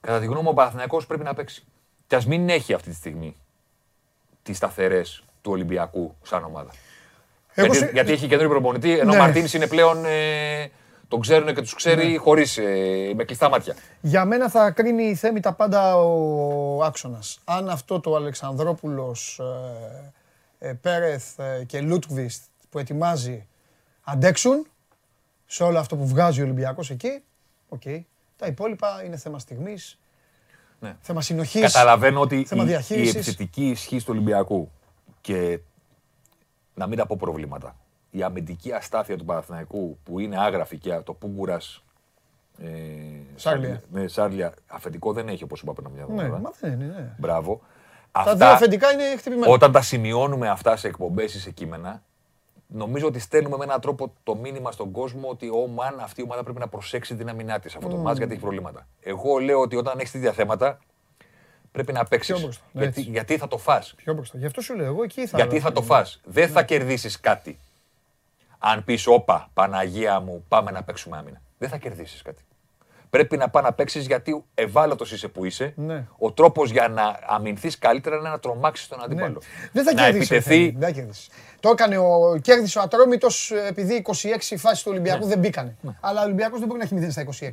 Κατά τη γνώμη μου, ο Παναθηναϊκός πρέπει να παίξει. Κι ας μην έχει αυτή τη στιγμή τις σταθερές του Ολυμπιακού σαν ομάδα. Γιατί έχει καινούριο προπονητή, ενώ ο Μαρτίνης είναι πλέον. Τον ξέρουν και τους ξέρει χωρίς. Με κλειστά μάτια. Για μένα θα κρίνει η Θέμη τα πάντα ο άξονας. Αν αυτό το Αλεξανδρόπουλος, Πέρεθ και Λούτκβιστ που ετοιμάζει αντέξουν σε όλο αυτό που βγάζει ο Ολυμπιακός εκεί, οκ. Τα υπόλοιπα είναι θέμα στιγμής. Θέμα συνοχής. Καταλαβαίνω ότι η επιθετική ισχύ του Ολυμπιακού και. Να μην τα πω προβλήματα. Η αμυντική αστάθεια του Παναθηναϊκού που είναι άγραφη και το Πούγκουρας. Σάρλια. Αφεντικό δεν έχει όπως είπα πριν μια εβδομάδα. Ναι, μα δεν είναι. Μπράβο. Τα δύο αφεντικά είναι χτυπημένα. Όταν τα σημειώνουμε αυτά σε εκπομπές ή σε κείμενα, νομίζω ότι στέλνουμε με έναν τρόπο το μήνυμα στον κόσμο ότι αυτή η ομάδα πρέπει να προσέξει την αμυνά της αυτό το μάτς γιατί έχει προβλήματα. Εγώ λέω ότι όταν έχεις τέτοια θέματα. Πρέπει να παίξεις. Γιατί θα το φας. Πιο μπροστά. Γι' αυτό σου λέω εγώ εκεί θα. Γιατί θα το φας. Δεν θα κερδίσεις κάτι. Αν πεις όπα, Παναγία μου, πάμε να παίξουμε άμυνα. Δεν θα κερδίσεις κάτι. Πρέπει να πά να παίξεις γιατί ευάλωτος είσαι που είσαι. Ναι. Ο τρόπος για να αμυνθείς καλύτερα είναι να τρομάξεις τον αντίπαλο. Ναι. Δεν θα κέρδισε. Επιτεθεί... Το έκανε ο κέρδισε ο Ατρόμητος επειδή 26 φάσεις του Ολυμπιακού δεν μπήκανε. Ναι. Αλλά ο Ολυμπιακός δεν μπορεί να χυμηθεί στα 26.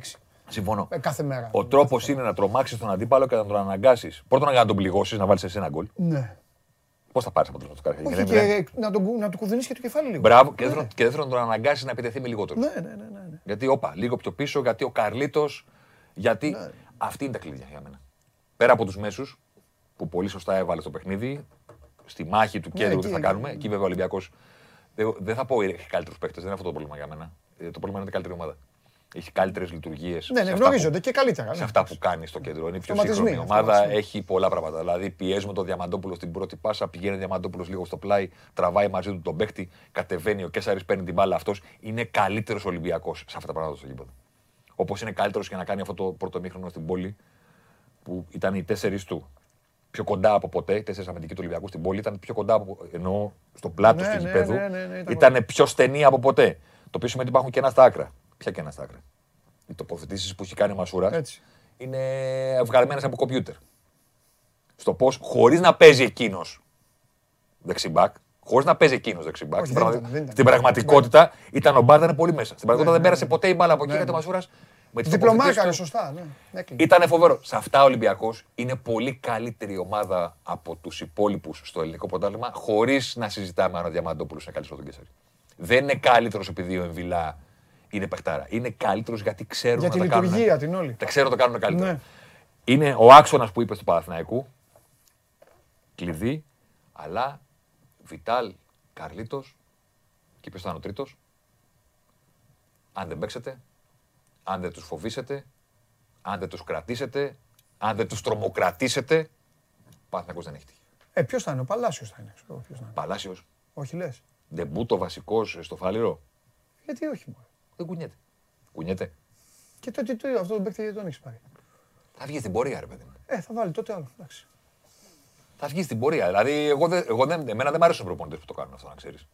Συμφωνώ. Κάθε μέρα. Ο τρόπος είναι να τρομάξεις τον αντίπαλο και να τον αναγκάσεις. Πρώτον να τον πληγώσεις, να βάλεις εσύ ένα γκολ. Ναι. Πώς θα πάρεις από τον Καραϊσκάκη. Και να του κουδουνίσεις και το κεφάλι λίγο. Μπράβο, και δεύτερον να τον αναγκάσεις να επιτεθεί με λιγότερο. Ναι. Γιατί όπα, λίγο πιο πίσω, γιατί ο Καρλίτος. Γιατί αυτή είναι τα κλειδιά για μένα. Πέρα από τους μέσους, που πολύ σωστά έβαλε το παιχνίδι, στη μάχη του κέντρου τι θα κάνουμε. Εκεί βέβαια ο Ολυμπιακός. Δεν θα πω έχει καλύτερους παίκτες, δεν είναι αυτό το πρόβλημα για μένα. Το πρόβλημα είναι καλύτερη ομάδα. Έχει καλύτερες λειτουργίες. Ναι, γνωρίζονται και καλύτερα. Σε αυτά που κάνει στο κέντρο. Είναι πιο σύγχρονη η ομάδα, έχει πολλά πράγματα. Δηλαδή, πιέζουμε τον Διαμαντόπουλο στην πρώτη πάσα, πηγαίνει ο Διαμαντόπουλος λίγο στο πλάι, τραβάει μαζί του τον παίχτη, κατεβαίνει ο Κέσαρης, παίρνει την μπάλα αυτός. Είναι καλύτερος Ολυμπιακός σε αυτά τα πράγματα στο γήπεδο. Όπως είναι καλύτερος για να κάνει αυτό το πρώτο μήχρονο στην πόλη, που ήταν οι τέσσερις του. Πιο κοντά από ποτέ, τέσσερις αμυντικοί του Ολυμπιακού στην πόλη, ήταν πιο κοντά από. Ενώ στο πλάτος του γηπέδου ήταν πιο στενή από ποτέ. Το πίσω με την υπάρχουν και ένα στα άκρα. Ποια και ένα στα άκρα. Οι τοποθετήσεις που έχει κάνει ο Μασούρας είναι βγαλμένες από κομπιούτερ. Στο πώς, χωρίς να παίζει εκείνος δεξιμπάκ, στην πραγματικότητα ήταν ο Μπάρ, ήταν πολύ μέσα. Στην πραγματικότητα δεν πέρασε ποτέ η μπάλα από εκεί, γιατί ο Μασούρας με τις τοποθετήσεις του... σωστά, ναι. Ήτανε φοβερό. Σε αυτά ο Ολυμπιακός είναι πολύ καλύτερη ομάδα από τους υπόλοιπους στο ελληνικό πρωτάθλημα, χωρίς να συζητάμε αν ο Διαμαντόπουλος είναι καλύτερος από τον Κέσσαρη. Δεν είναι καλύτερος επειδή ο Εμβιλά είναι παιχτάρα. Είναι καλύτερος γιατί ξέρουν για να τα κάνουν. Για τη λειτουργία την όλη. Τα ξέρουν να το κάνουν καλύτερα. Ναι. Είναι ο άξονας που είπες του Παναθηναϊκού. Κλειδί, αλλά Βιτάλ, Καρλίτος και ποιος ήταν ο τρίτος. Αν δεν παίξετε, αν δεν τους φοβήσετε, αν δεν τους κρατήσετε, αν δεν τους τρομοκρατήσετε, Παναθηναϊκός δεν έχει τύχη. Ποιος θα είναι, ο Παλάσιος θα είναι. Παλάσιος. Όχι λες. Ντεμπούτο βασικός στο Φάληρο. Γιατί όχι μόνο. Δεν κουνιέται. Κουνιέται. Και τότε τι αυτό το παίκτη τον έχεις πάρει. Θα βγει στην πορεία, ρε παιδί μου. Θα βάλει τότε άλλο. Εντάξει. Θα βγει στην πορεία. Δηλαδή, εμένα δεν μ' αρέσουν οι προπονητές που το κάνουν αυτό, να ξέρεις.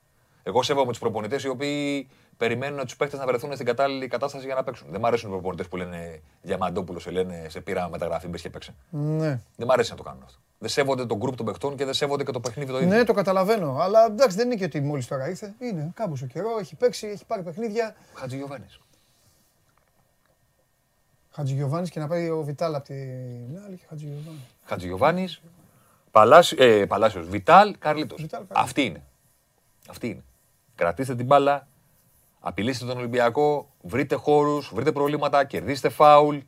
Εγώ σέβομαι τους προπονητές οι οποίοι περιμένουν τους παίκτες να βρεθούν στην κατάλληλη κατάσταση για να παίξουν. Δεν μ' αρέσουν οι προπονητές που λένε Διαμαντόπουλο, σε λένε σε πήρα μεταγραφή, μπες και παίξε. Ναι. Δεν μ' αρέσει να το κάνουν αυτό. Δεν σέβονται τον γκρουπ των παιχτών και δεν σέβονται και το παιχνίδι το ίδιο. Ναι, το καταλαβαίνω. Αλλά εντάξει, δεν είναι και ότι μόλις τώρα ήρθε. Είναι κάπως ο καιρό, έχει παίξει, έχει πάρει παιχνίδια. Χατζηγιοβάνης και να πάρει ο Βιτάλ από την άλλη και Χατζηγιοβάνης. Παλάσιος, Βιτάλ, Καρλίτος. Αυτή είναι. Κρατήστε την μπάλα, απειλήστε τον Ολυμπιακό, βρείτε χώρους, βρείτε προβλήματα, κερδίστε φάουλ.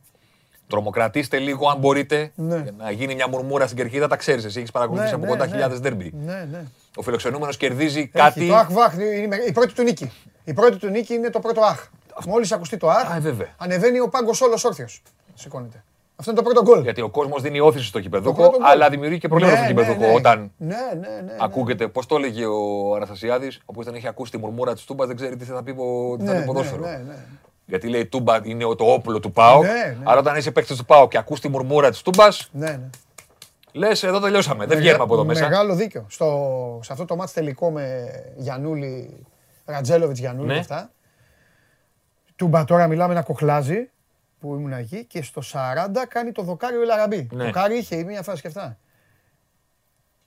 Τρομοκρατήστε λίγο αν μπορείτε, να γίνει μια μουρμούρα στην κερκίδα, τα ξέρεις εσύ, έχεις παρακολουθήσει από κοντά χιλιάδες ντέρμπι. Ο φιλοξενούμενος κερδίζει κάτι... Το αχ βαχ, η πρώτη του νίκη. Η πρώτη του νίκη είναι το πρώτο αχ. Μόλις ακουστεί το αχ, ανεβαίνει ο πάγκος όλος όρθιος. Σηκώνεται. Αυτό είναι το πρώτο γκολ. Γιατί ο κόσμος δίνει όθηση στο γηπεδούχο, αλλά δημιουργεί και προβλήματα στο γηπεδούχο. Όταν ακούγεται, πώς το έλεγε ο Αναστασιάδης, όπου δεν έχει ακούσει τη μουρμούρα της Τούμπας, δεν ξέρει τι θα πει ποδόσφαιρο. Γιατί λέει Τούμπα είναι το όπλο του ΠΑΟΚ. Άρα όταν είσαι παίκτης του ΠΑΟΚ και ακούς τη μουρμούρα της Τούμπας. Ναι. Λες εδώ τελειώσαμε. Δεν βγαίνουμε από εδώ μέσα. Μεγάλο δίκιο. Σε αυτό το μάτς τελικό με Γιαννούλη, Ρατζέλοβιτς Γιαννούλη και αυτά. Τούμπα τώρα μιλάμε να κοχλάζει που ήμουν εκεί και στο 40 κάνει το δοκάριο Ελαραμπή. Το δοκάρι είχε μία φάση και αυτά.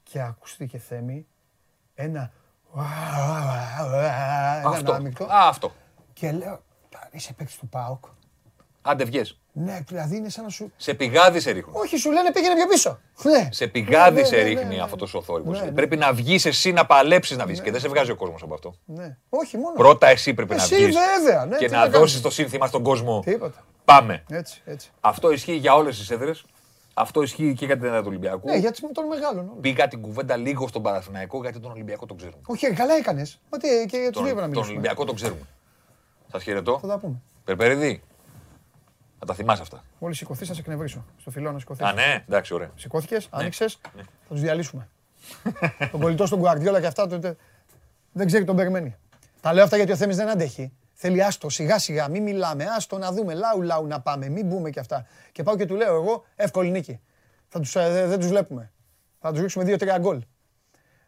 Και ακούστηκε Θέμη ένα. Αυτό. Και λέω. Είσαι παίκτης του ΠΑΟΚ. Άντε βγες. Ναι, δηλαδή είναι σαν να σου... Σε πηγάδι σε ρίχνουν. Όχι, σου λένε πήγαινε πιο πίσω. Σε πηγάδι σε ρίχνει αυτός ο θόρυβος. Πρέπει να βγεις εσύ να παλέψεις να βγεις. Και δεν σε βγάζει ο κόσμος από αυτό. Όχι μόνο. Πρώτα εσύ πρέπει να βγεις. Εσύ βέβαια. Και να δώσεις το σύνθημα στον κόσμο. Τίποτα. Πάμε. Αυτό ισχύει για όλες τις έδρες. Αυτό ισχύει και για την έδρα του Ολυμπιακού. Ναι, γιατί τον μεγάλο. Πήγα την κουβέντα λίγο στον Παναθηναϊκό γιατί τον Ολυμπιακό τον ξέρουμε. Όχι, καλά έκανες. Μα τι, και για τους δύο να μιλήσουμε. Τον Ολυμπιακό τον ξέρουμε. Σας χαιρετώ. Θα τα πούμε. Περπερίδη. Να τα θυμάσαι αυτά. Μόλις σηκωθείς θα σε εκνευρίσω. Στο φιλό να σηκωθείς. Α, ναι, εντάξει, ωραία. Σηκώθηκες, άνοιξες. Ναι. Θα τους διαλύσουμε. Τον κολλητό στον Γκουαρδιόλα και αυτά τότε. Δεν ξέρει τον περιμένει. Τα λέω αυτά γιατί ο Θέμης δεν αντέχει. Θέλει άστο, σιγά-σιγά, μην μιλάμε. Άστο να δούμε, λαού-λαού να πάμε. Μην μπούμε και αυτά. Και πάω και του λέω εγώ, εύκολη νίκη. Δεν τους βλέπουμε. Θα τους ρίξουμε 2-3 γκολ.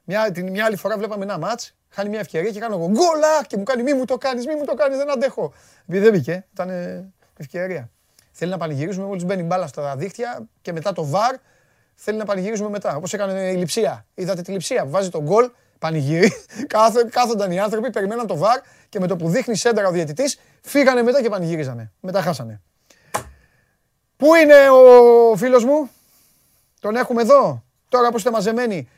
Μια άλλη φορά βλέπαμε ένα ματς. Χάνει μια ευκαιρία και κάνω εγώ γκολ και μου κάνει μη μου το κάνεις, δεν αντέχω. Επειδή δεν μπήκε, ήταν ευκαιρία. Θέλει να πανηγυρίζουμε μόλις μπαίνει μπάλα στα δίχτυα και μετά το VAR θέλει να πανηγυρίζουμε μετά. Όπως έκανε η Λειψία. Είδατε τη Λειψία που βάζει τον γκολ, πανηγυρίζει. Κάθονταν οι άνθρωποι, περιμέναν το VAR και με το που δείχνει σέντρα ο διαιτητής, φύγανε μετά και πανηγυρίζανε. Μετά χάσανε. Πού είναι ο φίλος μου? Τον έχουμε εδώ. Τώρα που είστε μαζεμένοι.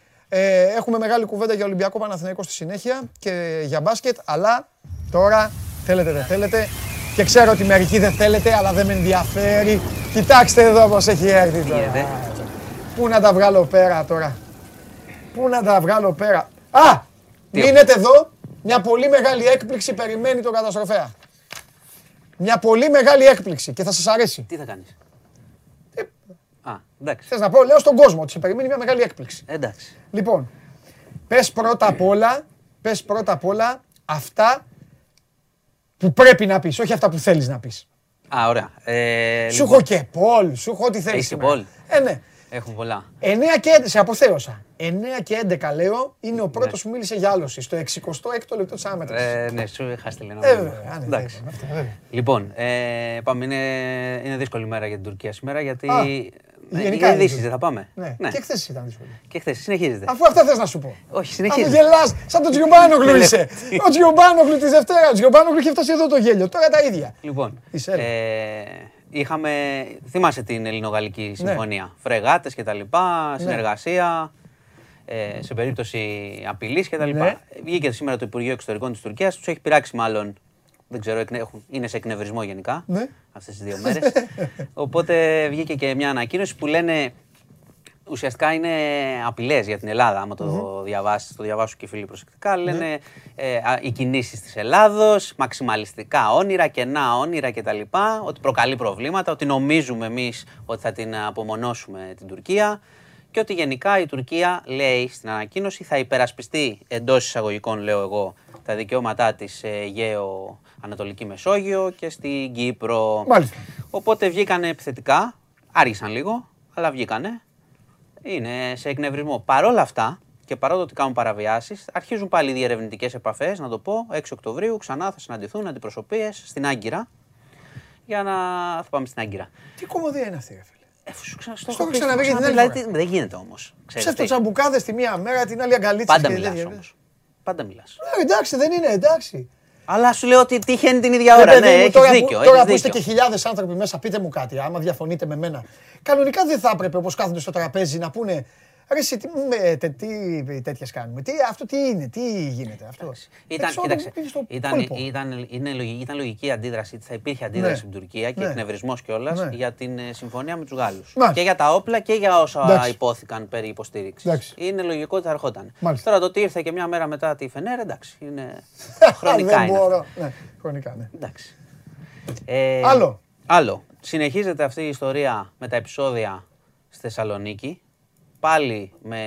Έχουμε μεγάλη κουβέντα για Ολυμπιακό Παναθηναϊκό στη συνέχεια και για μπάσκετ, αλλά τώρα θέλετε δεν θέλετε και ξέρω ότι μερικοί δεν θέλετε, αλλά δεν με ενδιαφέρει. Κοιτάξτε εδώ πως έχει έρθει τώρα. Πού να τα βγάλω πέρα τώρα. Α! Μείνετε εδώ. Μια πολύ μεγάλη έκπληξη περιμένει τον καταστροφέα. Μια πολύ μεγάλη έκπληξη και θα σας αρέσει. Τι θα κάνεις? Θες να πω, λέω στον κόσμο ότι σε περιμένει μια μεγάλη έκπληξη. Εντάξει. Λοιπόν, πες πρώτα απ' όλα αυτά που πρέπει να πεις, όχι αυτά που θέλεις να πεις. Α, ωραία. Σου έχω και πόλ, σου έχω ό,τι θέλεις. Έχεις πόλ. Ναι. Έχουν πολλά. 9 και 11, σε αποθέωσα. 9 και 11 λέω, είναι ο πρώτος που μίλησε για άλωση, στο 66ο λεπτό της άμετρησης. Ναι, σου είχα στείλει ένα μήνυμα. Λοιπόν, πάμε, είναι δύσκολη μέρα για την Τουρκία σήμερα, γιατί... Γενικά δύσκολη, θα πάμε. Ναι. Και χθες ήταν δύσκολη. Και χθες, συνεχίζεται. Αφού αυτά θες να σου πω. Όχι, συνεχίζεται. Αφού γελάς, σαν τον Τζιομπάνογλου είσαι. Ο Τζιομπάνογλου της Δευτέρας. Ο Τζιομπάνογλου είχε φτάσει εδώ το γέλιο. Τώρα τα ίδια. Λοιπόν, είχαμε, θυμάσαι την ελληνογαλλική συμφωνία. Φρεγάτες κτλ. Συνεργασία. Σε περίπτωση απειλής κτλ. Βγήκε σήμερα το Υπουργείο Εξωτερικών της Τουρκίας. Τους έχει πειράξει μάλλον. Δεν ξέρω, είναι σε εκνευρισμό γενικά αυτές τις δύο μέρες. Οπότε βγήκε και μια ανακοίνωση που λένε ουσιαστικά είναι απειλές για την Ελλάδα. Άμα το διαβάσεις, το διαβάσουν και οι φίλοι προσεκτικά. Λένε οι κινήσεις της Ελλάδος, μαξιμαλιστικά όνειρα, κενά όνειρα κτλ. Ότι προκαλεί προβλήματα, ότι νομίζουμε εμείς ότι θα την απομονώσουμε την Τουρκία. Και ότι γενικά η Τουρκία λέει στην ανακοίνωση θα υπερασπιστεί εντός εισαγωγικών, λέω εγώ, τα δικαιώματά της σε Αιγαίο, Ανατολική Μεσόγειο και στην Κύπρο. Μάλιστα. Οπότε βγήκανε επιθετικά, άργησαν λίγο, αλλά βγήκανε. Είναι σε εκνευρισμό. Παρόλα αυτά και παρόλο ότι κάνουν παραβιάσεις, αρχίζουν πάλι οι διερευνητικές επαφές, να το πω, 6 Οκτωβρίου ξανά θα συναντηθούν αντιπροσωπείες στην Άγκυρα. Για να θα πάμε στην Άγκυρα. Τι κομμωδία είναι αυτή, φίλε? Στο ξαναβήγει την άλλη. Δεν γίνεται όμως. Ψεύτω τσαμπουκάδες τη μία μέρα, την άλλη αγκαλίτσες. Πάντα μιλάς όμως. Πάντα μιλάς. Εντάξει, δεν είναι, εντάξει. Αλλά σου λέω ότι τυχαίνει την ίδια ώρα. Ναι, έχεις δίκιο. Τώρα που είστε και χιλιάδες άνθρωποι μέσα, πείτε μου κάτι, άμα διαφωνείτε με μένα. Κανονικά δεν θα έπρεπε όπως κάθονται στο τραπέζι να πούνε ρε εσύ τι τέτοιες κάνουμε, αυτό τι είναι, τι γίνεται αυτό. Ήταν λογική αντίδραση, θα υπήρχε αντίδραση στην Τουρκία και εκνευρισμός κιόλας για την συμφωνία με τους Γάλλους. Και για τα όπλα και για όσα υπόθηκαν περί υποστήριξης. Είναι λογικό ότι θα ερχόταν. Τώρα το ότι ήρθε και μια μέρα μετά τη Φενέρ, εντάξει, είναι χρονικά. Δεν μπορώ, χρονικά, εντάξει. Άλλο, συνεχίζεται αυτή η ιστορία με τα επεισόδια στη Θεσσαλονίκη. Πάλι με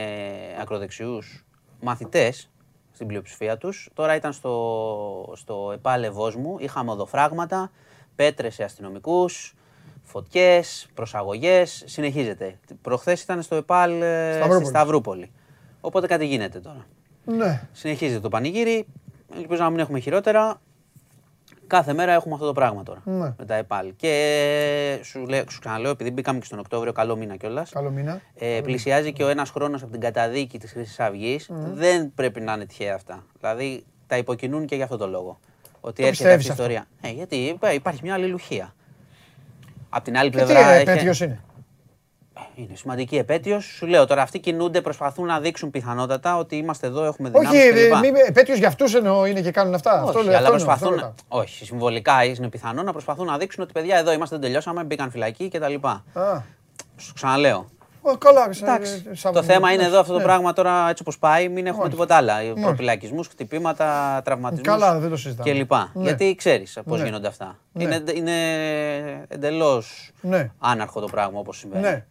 ακροδεξιούς μαθητές στην πλειοψηφία τους. Τώρα ήταν στο επάλευός μου, είχαμε οδοφράγματα, πέτρες σε αστυνομικούς, φωτιές, προσαγωγές, συνεχίζεται. Προχθές ήταν στο ΕΠΑΛ στη Σταυρούπολη, οπότε κάτι γίνεται τώρα. Ναι. Συνεχίζεται το πανηγύρι, ελπίζω να μην έχουμε χειρότερα. Κάθε μέρα έχουμε αυτό το πράγμα τώρα με τα ΕΠΑΛ. Και σου ξαναλέω, επειδή μπήκαμε και στον Οκτώβριο, καλό μήνα κιόλας. Καλό μήνα. Πλησιάζει και ο ένας χρόνος από την καταδίκη της Χρυσής Αυγής. Δεν πρέπει να είναι τυχαία αυτά. Δηλαδή τα υποκινούν και για αυτό το λόγο. Ότι έρχεται αυτή η ιστορία. Γιατί υπάρχει μια αλληλουχία. Απ' την άλλη πλευρά. Επέτειος είναι. Είναι σημαντική επέτειος. Σου λέω τώρα, αυτοί κινούνται, προσπαθούν να δείξουν πιθανότατα ότι είμαστε εδώ, έχουμε δυνάμεις. Όχι, επέτειος για αυτούς εννοώ είναι και κάνουν αυτά. Όχι, αλλά προσπαθούν. Όχι, συμβολικά είναι πιθανό να προσπαθούν να δείξουν ότι παιδιά εδώ είμαστε, δεν τελειώσαμε, μπήκαν φυλακοί κτλ. Σου ξαναλέω. Εντάξει. Το θέμα είναι εδώ αυτό το πράγμα τώρα έτσι όπως πάει, μην έχουμε τίποτα άλλα. Προφυλακισμούς, χτυπήματα, τραυματισμούς. Καλά, δεν το συζητάμε. Και λοιπά. Γιατί ξέρεις πώς γίνονται αυτά. Είναι εντελώς άναρχο το πράγμα όπως συμβαίνει.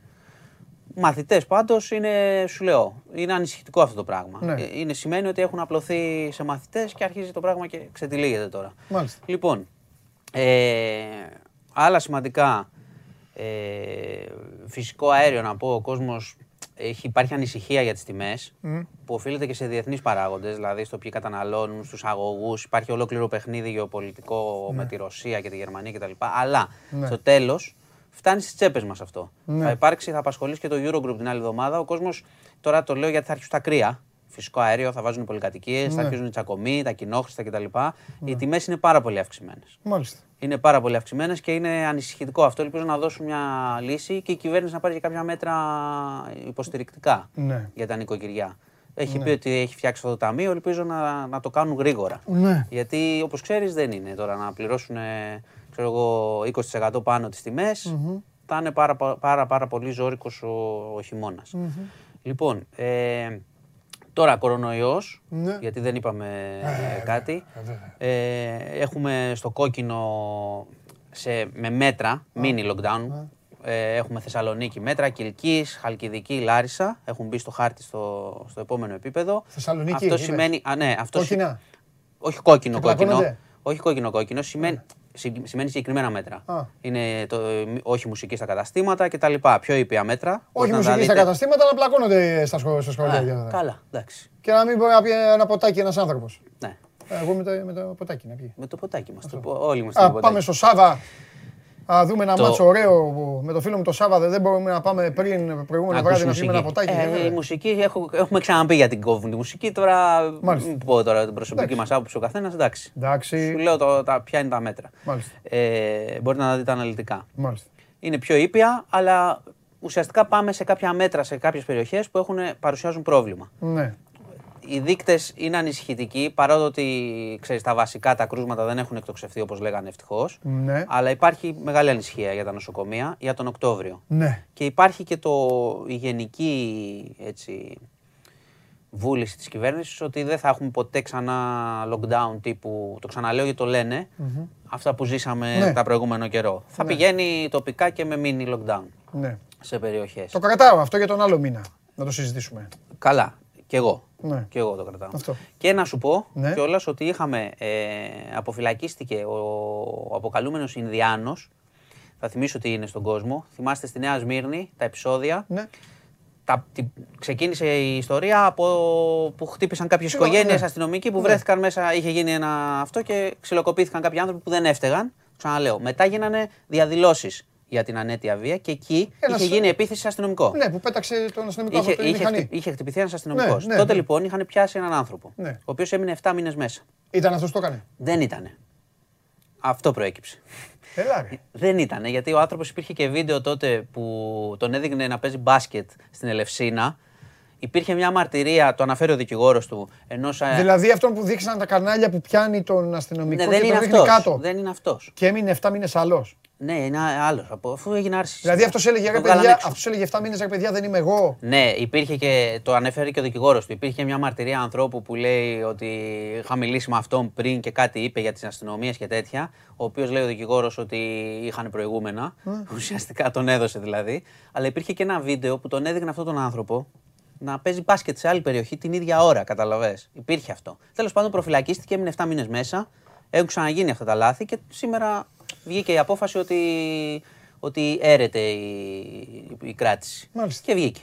Μαθητές πάντως είναι, σου λέω, είναι ανησυχητικό αυτό το πράγμα. Ναι. Σημαίνει ότι έχουν απλωθεί σε μαθητές και αρχίζει το πράγμα και ξετυλίγεται τώρα. Μάλιστα. Λοιπόν, άλλα σημαντικά, φυσικό αέριο να πω, ο κόσμος, υπάρχει ανησυχία για τις τιμές που οφείλεται και σε διεθνείς παράγοντες, δηλαδή στο ποιοι καταναλώνουν, στους αγωγούς, υπάρχει ολόκληρο παιχνίδι γεωπολιτικό με τη Ρωσία και τη Γερμανία κτλ. Αλλά στο τέλος φτάνει στις τσέπες μας αυτό. Ναι. Θα υπάρξει, θα απασχολήσει και το Eurogroup την άλλη εβδομάδα. Ο κόσμος, τώρα το λέω γιατί θα αρχίσουν τα κρύα. Φυσικό αέριο, θα βάζουν πολυκατοικίες, ναι, θα αρχίζουν οι τσακωμοί, τα κοινόχρηστα κτλ. Ναι. Οι τιμές είναι πάρα πολύ αυξημένες. Μάλιστα. Είναι πάρα πολύ αυξημένες και είναι ανησυχητικό αυτό. Ελπίζω να δώσουν μια λύση και η κυβέρνηση να πάρει και κάποια μέτρα υποστηρικτικά, ναι, για τα νοικοκυριά. Έχει, ναι, πει ότι έχει φτιάξει αυτό το ταμείο, ελπίζω να το κάνουν γρήγορα. Ναι. Γιατί όπως ξέρεις δεν είναι τώρα να πληρώσουν 20% πάνω τις τιμές. Mm-hmm. Θα είναι πάρα πολύ ζώρικος ο χειμώνας. Mm-hmm. Λοιπόν, τώρα κορονοϊός, ναι, γιατί δεν είπαμε κάτι. Έχουμε στο κόκκινο με μέτρα, mini lockdown. Έχουμε Θεσσαλονίκη μέτρα, Κιλκής, Χαλκιδική, Λάρισα. Έχουν μπει στο χάρτη στο επόμενο επίπεδο. Θεσσαλονίκη, αυτό σημαίνει. Α, ναι, αυτό κόκκινα. Όχι κόκκινο-κόκκινο. Όχι κόκκινο-κόκκινο. Σημαίνει συγκεκριμένα μέτρα. Είναι όχι μουσική στα καταστήματα κτλ. Πιο ήπια μέτρα. Όχι μουσική στα καταστήματα, αλλά πλακώνονται στα σχολεία. Καλά, εντάξει. Και να μην μπορεί να πει ένα ποτάκι ένας άνθρωπος. Ναι. Εγώ με το ποτάκι να πει. Με το ποτάκι μας. Όλοι μας. Πάμε στο Σάβα. Α, δούμε ένα μάτσο ωραίο με το φίλο μου το Σάββατο. Δεν μπορούμε να πάμε πριν προηγούμενο βράδυ να πιούμε ένα ποτάκι. Η μουσική, έχουμε ξαναπεί για την κόβουν τη μουσική. Τώρα μην πω τώρα την προσωπική μας άποψη ο καθένας. Εντάξει. Σου λέω ποια είναι τα μέτρα. Μπορείτε να δείτε αναλυτικά. Είναι πιο ήπια, αλλά ουσιαστικά πάμε σε κάποια μέτρα σε κάποιες περιοχές που παρουσιάζουν πρόβλημα. Οι δείκτες είναι ανησυχητικοί, παρά το ότι ξέρεις, τα βασικά τα κρούσματα δεν έχουν εκτοξευθεί όπως λέγανε ευτυχώς. Ναι. Αλλά υπάρχει μεγάλη ανησυχία για τα νοσοκομεία για τον Οκτώβριο. Ναι. Και υπάρχει και η γενική βούληση της κυβέρνησης ότι δεν θα έχουμε ποτέ ξανά lockdown τύπου. Το ξαναλέω γιατί το λένε. Mm-hmm. Αυτά που ζήσαμε, ναι, τα προηγούμενο καιρό. Ναι. Θα πηγαίνει τοπικά και με mini lockdown, ναι, σε περιοχές. Το κρατάω αυτό για τον άλλο μήνα να το συζητήσουμε. Καλά. Και εγώ το κρατάω. Αυτό. Και να σου πω, ναι, κιόλας ότι είχαμε, αποφυλακίστηκε ο αποκαλούμενος Ινδιάνος. Θα θυμίσω ότι είναι στον κόσμο. Θυμάστε στη Νέα Σμύρνη τα επεισόδια. Ναι. Ξεκίνησε η ιστορία από που χτύπησαν κάποιες οικογένειες, ναι, αστυνομικοί που, ναι, βρέθηκαν μέσα. Είχε γίνει ένα αυτό και ξυλοκοπήθηκαν κάποιοι άνθρωποι που δεν έφταιγαν. Ξαναλέω. Μετά γίνανε διαδηλώσεις για την ανέτεια βία και εκεί είχε γίνει επίθεση σε αστυνομικό. Ναι, που πέταξε τον αστυνομικό. Είχε χτυπηθεί ένας αστυνομικός. Τότε λοιπόν είχαν πιάσει έναν άνθρωπο, ο οποίος έμεινε 7 μήνες μέσα. Ήταν αυτός που το έκανε? Δεν ήτανε. Αυτό προέκυψε. Δεν ήτανε, γιατί ο άνθρωπος υπήρχε και βίντεο τότε που τον έδειχνε να παίζει μπάσκετ στην Ελευσίνα. Υπήρχε μια μαρτυρία, το αναφέρει ο δικηγόρος του. Δηλαδή αυτόν που δείξαν τα κανάλια που πιάνει τον αστυνομικό και τον δείχνει κάτω. Δεν είναι αυτός. Και έμεινε 7 μήνες άλλος. Ναι, είναι άλλος. Αφού έγινε άρση. Δηλαδή αυτός έλεγε, έλεγε 7 μήνες, ρε παιδιά, δεν είμαι εγώ. Ναι, υπήρχε και το ανέφερε και ο δικηγόρος του. Υπήρχε μια μαρτυρία ανθρώπου που λέει ότι είχα μιλήσει με αυτόν πριν και κάτι είπε για τις αστυνομίες και τέτοια. Ο οποίος λέει ο δικηγόρος ότι είχαν προηγούμενα. Ουσιαστικά τον έδωσε δηλαδή. Αλλά υπήρχε και ένα βίντεο που τον έδειχνε αυτόν τον άνθρωπο να παίζει μπάσκετ σε άλλη περιοχή την ίδια ώρα. Καταλαβες. Υπήρχε αυτό. Τέλος πάντων, προφυλακίστηκε, έμεινε 7 μήνες μέσα. Έχουν ξαναγίνει αυτά τα λάθη και σήμερα βγήκε η απόφαση ότι έρεται η κράτηση. Μάλιστα. Και βγήκε.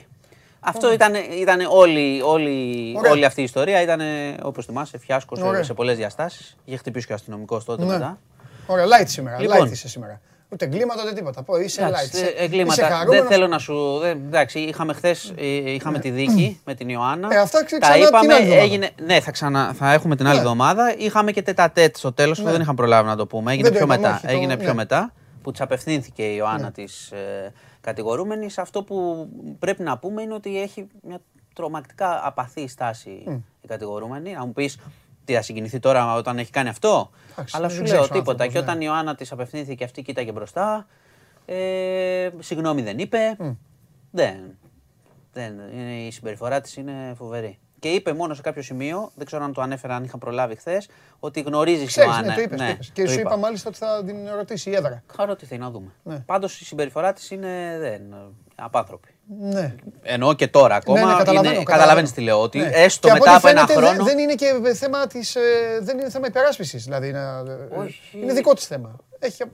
Αυτό ήταν όλη αυτή η ιστορία. Ήταν, όπως θυμάσαι, φιάσκο σε πολλές διαστάσεις. Είχε χτυπήσει και ο αστυνομικός τότε μετά. Ωραία, light σήμερα. Light είσαι σήμερα. Ούτε εγκλήματα ούτε τίποτα. Πω, είσαι light. Εγκλήματα. Δεν θέλω να σου. Εντάξει, είχαμε τη δίκη με την Ιωάννα. Τα είπαμε. Ναι, θα έχουμε την άλλη εβδομάδα. Είχαμε και τετατέτ στο τέλος που δεν είχαμε προλάβει να το πούμε. Έγινε πιο μετά. Που της απευθύνθηκε η Ιωάννα της κατηγορούμενης. Αυτό που πρέπει να πούμε είναι ότι έχει μια τρομακτικά απαθή στάση η κατηγορούμενη. Να μου πεις. Τι θα συγκινηθεί τώρα όταν έχει κάνει αυτό? Αλλά σου λέω τίποτα. Και όταν η Ιωάννα της απευθύνθηκε, αυτή κοίταγε μπροστά. Συγγνώμη δεν είπε. Η συμπεριφορά της είναι φοβερή. Και είπε μόνο σε κάποιο σημείο, δεν ξέρω αν το ανέφερα, αν είχα προλάβει χθες, ότι γνωρίζεις την Ιωάννα. Ναι, και σου είπα μάλιστα ότι θα την ρωτήσει η έδρα. Θα ρωτηθεί, να δούμε. Πάντως η συμπεριφορά της είναι απάνθρωπη. Ναι. Ενώ και τώρα ακόμα, καταλαβαίνεις τι λέω, ότι έστω μετά από ένα χρόνο. Δεν είναι θέμα υπεράσπισης, δηλαδή είναι δικό της θέμα.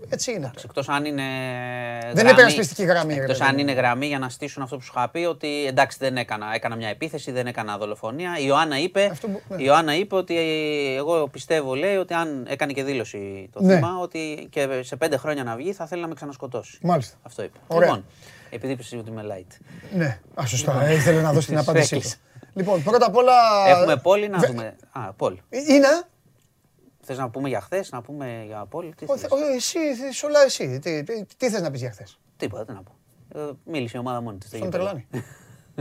Έτσι είναι. Εκτός αν είναι γραμμή, δεν είναι περασπιστική γραμμή. Εκτός αν είναι γραμμή για να στήσουν αυτό που σου είχα πει, ότι εντάξει δεν έκανα. Έκανα μια επίθεση, δεν έκανα δολοφονία. Η Ιωάννα είπε, ναι. Ότι εγώ πιστεύω, λέει, ότι αν έκανε και δήλωση το θύμα, ότι και σε 5 χρόνια να βγει θα θέλει να με ξανασκοτώσει. Μάλιστα. Αυτό είπε. Ωραία. Λοιπόν, επειδή πιστεύω ότι είμαι light. Ναι, ασωστά. Ήθελε να δώσει την απάντησή του. Λοιπόν, πρώτα απ' όλα. Έχουμε πόλη να δούμε. Α, πόλη. Είναι. Θες να πούμε για χθες, να πούμε για πόλη. Εσύ. Τι θες να πεις για χθες? Τίποτα, τι να πω. Μίλησε η ομάδα μόνη της. Στον τρελάνη.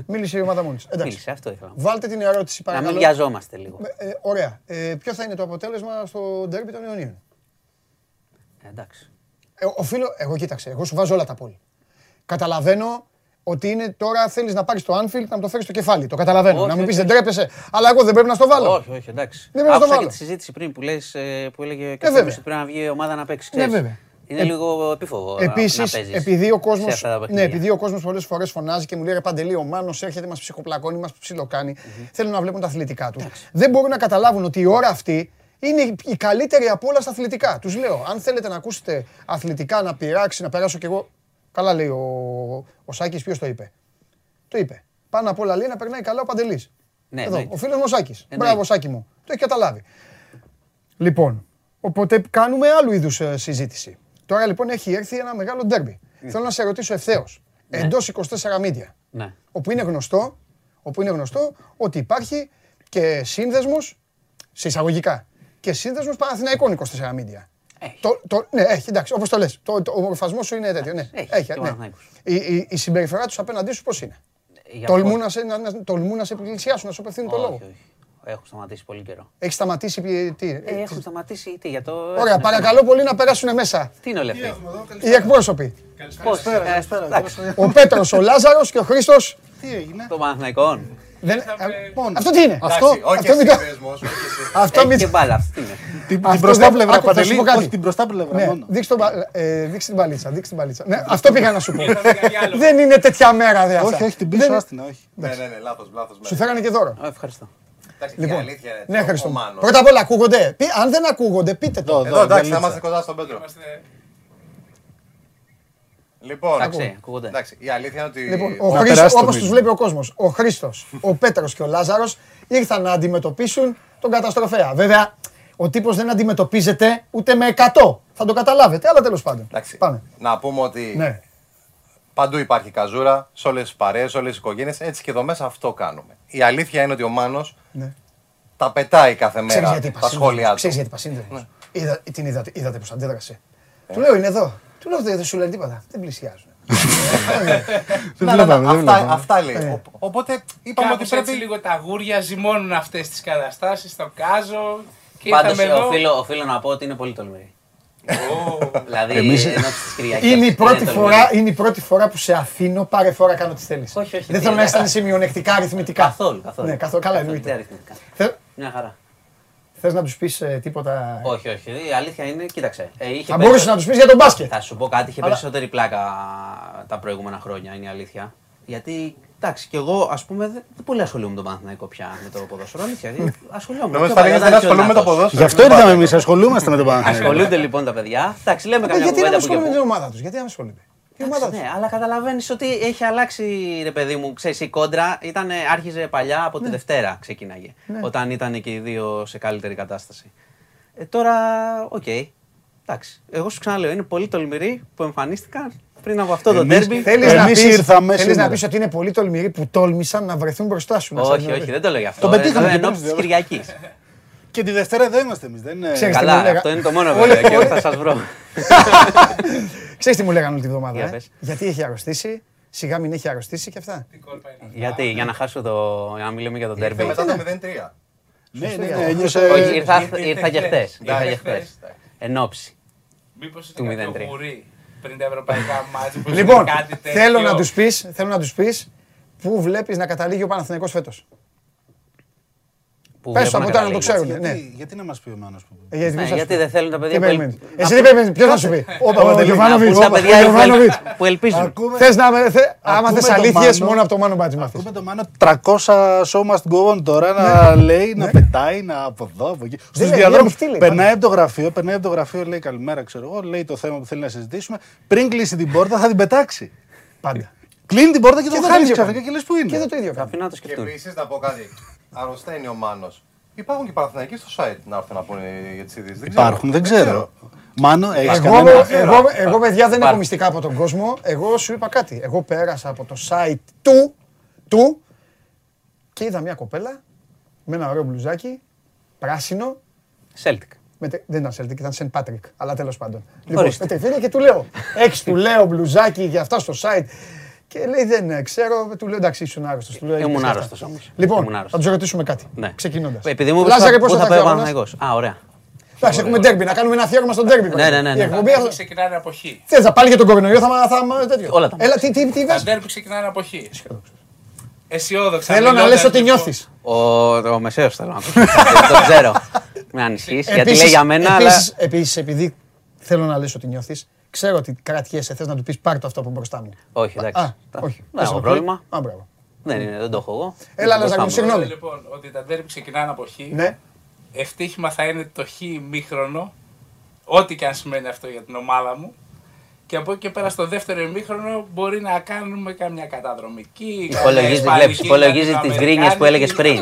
Μίλησε η ομάδα μόνη της. Εντάξει. Μίλησε, αυτό ήθελα. Βάλτε την ερώτηση παρακαλώ. Να μην βιαζόμαστε λίγο. Ωραία. Ποιο θα είναι το αποτέλεσμα στο ντέρμπι των Ιωνίων? Εντάξει. Εγώ κοίταξε, εγώ σου βάζω όλα τα πόλη. Καταλαβαίνω ότι είναι τώρα θέλεις να πάρεις το Anfield, να μου το φέρεις στο κεφάλι. Το καταλαβαίνω. Να μου πεις δεν τρέπεσαι. Αλλά εγώ δεν πρέπει να στο βάλω. Όχι, εντάξει. Άκουσα και τη συζήτηση πριν που έλεγε και αυτός ότι πρέπει να βγει η ομάδα να παίξει. Είναι λίγο επίφοβο. Επίσης, επειδή ο κόσμος πολλές φορές φωνάζει και μου λέει Παντελή, ο Μάνος έρχεται, μας ψυχοπλακώνει, μας ψιλοκάνει. Θέλουν να βλέπουν τα αθλητικά τους. Δεν μπορούν να καταλάβουν ότι η ώρα αυτή είναι η καλύτερη από όλα στα αθλητικά. Τους λέω, αν θέλετε να ακούσετε αθλητικά, να πειράξει, να περάσω κι εγώ. Καλά λέει ο Σάκης, ποιος το είπε? Το είπε. Πάνω απ' όλα λέει να περνάει καλά ο Παντελής. Ναι, εδώ, ο φίλος μου ο Σάκης. Μπράβο Σάκη μου. Το έχει καταλάβει. Λοιπόν, οπότε κάνουμε άλλου είδους συζήτηση. Τώρα λοιπόν έχει έρθει ένα μεγάλο ντέρμπι. Θέλω να σε ρωτήσω ευθέως. Εντός 24 μίλια. Ναι. Όπου είναι γνωστό ότι υπάρχει και σύνδεσμος, σε εισαγωγικά, και σύνδεσμος Παναθηναϊκών 24 μίλια. Ναι, έχει, εντάξει, όπως το λες. Ο μορφασμός σου είναι τέτοιο. Έχει, η συμπεριφορά τους απέναντί σου πώς είναι? Τολμούν να σε πλησιάσουν, να σου απευθύνουν το λόγο? Όχι, έχω σταματήσει πολύ καιρό. Έχει σταματήσει τι? Έχω σταματήσει τι για το... Ωραία, παρακαλώ πολύ να περάσουν μέσα. Τι είναι ο Λευτέρης? Οι εκπρόσωποι. Καλησπέρα. Ο Πέτρος, ο Λάζαρος και ο Χρήστος. Τι έγινε? Το Παναθηναϊκό. Αυτό τι είναι? Αυτό έχει μπάλα, αυτή είναι. Την μπροστά πλευρά, Παντελή, όχι την μπροστά πλευρά μόνο. Δείξε την μπαλίτσα, Αυτό πήγα να σου πω. Δεν είναι τέτοια μέρα, δε αυτά. Όχι, την πίσω άστινα, όχι. Ναι, λάθος. Σου φέρανε και δώρο. Ευχαριστώ. Λοιπόν, ναι, ευχαριστώ. Πρώτα απ' όλα ακούγονται. Αν δεν ακούγονται, πείτε το. Εδώ, εντάξει, θα είμαστε κοντά στον Πέτρο. Λοιπόν, εντάξει, η αλήθεια είναι ότι... Λοιπόν, όπως τους βλέπει ο κόσμος, ο Χρήστος, ο Πέτρος και ο Λάζαρος ήρθαν να αντιμετωπίσουν τον καταστροφέα. Βέβαια, ο τύπος δεν αντιμετωπίζεται ούτε με 100. Θα το καταλάβετε, αλλά τέλος πάντων. Εντάξει, πάμε. Να πούμε ότι ναι, παντού υπάρχει καζούρα, σε όλες τις παρέες, σε όλες τις οικογένειες. Έτσι και εδώ μέσα αυτό κάνουμε. Η αλήθεια είναι ότι ο Μάνος τα πετάει κάθε μέρα τα σχόλιά του. Ξέρεις γιατί πασύνδεσμος? Είδατε πως αντέδρασε. Του λέω είναι εδώ. Του λέω δεν σου λένε τίποτα. Δεν πλησιάζουν. Αυτά λέει. Οπότε είπαμε ότι πρέπει λίγο τα γούρια ζυμώνουν αυτές τις καταστάσεις, το κάζω. Πάντως οφείλω να πω ότι είναι πολύ τολμηρή. Δηλαδή είναι η πρώτη φορά που σε αφήνω, πάρε φορά κάνω τι θέλεις. Δεν θέλω να αισθάνεσαι μειονεκτικά αριθμητικά. Καθόλου. Καλά εννοείται. Μια χαρά. Θες να τους πεις τίποτα? Όχι. Η αλήθεια είναι, κοίταξε. Θα μπορούσες να τους πεις για τον μπάσκετ. Θα σου πω κάτι, είχε περισσότερη πλάκα τα προηγούμενα χρόνια, είναι η αλήθεια. Γιατί, εντάξει, κι εγώ ας πούμε δεν πολύ ασχολούμαι με τον Παναθηναϊκό πια με το ποδόσφαιρο. Αλήθεια, ασχολούμαι. Νομίζω θα λέγατε δεν ασχολούμαι με το ποδόσφαιρο. Γι' αυτό ήρθαμε εμείς, ασχολούμαστε με τον Παναθηναϊκό. Ασχολούνται λοιπόν τα παιδιά. Εντάξει, λέμε καμιά κουβέντα. Γιατί δεν ασχολούνται με την ομάδα τους, γιατί δεν ασχολούνται? Ναι, αλλά καταλαβαίνεις ότι έχει αλλάξει, ρε παιδί μου, ξέρεις, η κόντρα άρχιζε παλιά, από τη Δευτέρα ξεκίναγε, όταν ήταν και οι δύο σε καλύτερη κατάσταση. Τώρα, οκ, εντάξει, εγώ σου ξαναλέω, είναι πολύ τολμηροί που εμφανίστηκαν πριν από αυτό το ντέρμπι. Θέλεις να πεις ότι είναι πολύ τολμηροί που τόλμησαν να βρεθούν μπροστά σου? Όχι, δεν το λέω γι' αυτό, ενώ της Κυριακής. Και τη Δευτέρα δεν είμαστε εμείς, δεν είναι... Καλά, αυτό είναι το μόνο βέβαια και θα σας βρω. Ξέρεις τι μου λέγανε όλη την εβδομάδα? Γιατί έχει αρρωστήσει, σιγά μην έχει αρρωστήσει και αυτά. Γιατί, για να χάσω το... για να μιλούμε για τον ντέρμπι. Μετά το 0-3. Ναι, ένιωσε... Ήρθα και χθες, εν όψη του 0-3. Πριν τα ευρωπαϊκά μάτια που ήταν κάτι τέτοιο. Λοιπόν, θέλω να τους πεις πού βλέπεις να καταλήγει ο Παναθηναϊκός φέτος. Πες το, όταν το ξέρουν. Γιατί να μας πει ο Μάνος που... γιατί δεν θέλουν τα παιδιά που... Εσύ τι πρέπει, ποιος θα σου πει. Ο Γιωβάνοβιτς. Που ελπίζουν. Άμα θες αλήθειες, μόνο από το Μάνο Μπάτζη μάθεις. Ακούμε το Μάνο 300 Show Must Go On τώρα να λέει, να πετάει, να από εδώ, από εκεί. Στους διαδρόμους. Περνάει από το γραφείο, λέει καλημέρα, ξέρω εγώ, λέει το θέμα που θέλει να συζητήσουμε. Πριν κλείσει την πόρτα θα την πετάξει. Πάντα. Κλείνει την πόρτα και το χάνει ξαφνικά και λες που είναι. Και το ίδιο κάνει. Και επίσης να πω κάτι. Αρρωσταίνει ο Μάνος. Υπάρχουν και Παναθηναϊκοί στο site να έρθουν να πούνε για τις ειδήσεις. Υπάρχουν, δεν ξέρω. Μάνο, έχεις κανένα. Εγώ παιδιά δεν έχω μυστικά από τον κόσμο. Εγώ σου είπα κάτι. Εγώ πέρασα από το site του και είδα μια κοπέλα με ένα ωραίο μπλουζάκι, πράσινο. Celtic. Δεν ήταν Celtic, ήταν Saint Patrick. Αλλά τέλος πάντων. Λοιπόν, με τη φίλη και του λέω. Έχεις του λέω μπλουζάκι για αυτά στο site. Και λέει δεν ξέρω, του λέω εντάξει ήσουν άρρωστος. Ήμουν άρρωστος όμως. Λοιπόν, θα τους ρωτήσουμε κάτι, ξεκινώντας. Επειδή μου είπες πού θα πάει ο Παναθηναϊκός. Α, ωραία. Εντάξει, έχουμε ντέρμπι, να κάνουμε ένα αφιέρωμα στον ντέρμπι. Η εκπομπή ξεκινάει από Χ. Θες να πάλι για τον κορονοϊό, θα τέτοιο. Όλα τα μας. Τα ντέρμπι ξεκινάει από Χ. Αισιόδοξα. Θέλω να λες ότι νιώθεις. Ο μεσαίος θέλω να πω. Το ξέρω. Με ανησυχείς, γιατί λέει για μένα. Επίσης, επειδή θέλω να λες ότι νιώθεις. Ξέρω ότι κρατιέσαι, θες να του πεις πάρ' το αυτό από μπροστά μου. Όχι, εντάξει. Όχι. Δεν έχω πρόβλημα. Δεν το έχω εγώ. Έλα, Λαζάκο, συγγνώμη. Λοιπόν, ότι τα ντέρμπι ξεκινάνε από Χ. Ευτύχημα θα είναι το Χ ημίχρονο, ό,τι και αν σημαίνει αυτό για την ομάδα μου. Και από εκεί και πέρα στο δεύτερο ημίχρονο μπορεί να κάνουμε καμιά καταδρομική. Υπολογίζει τις γκρίνιες που έλεγες πριν.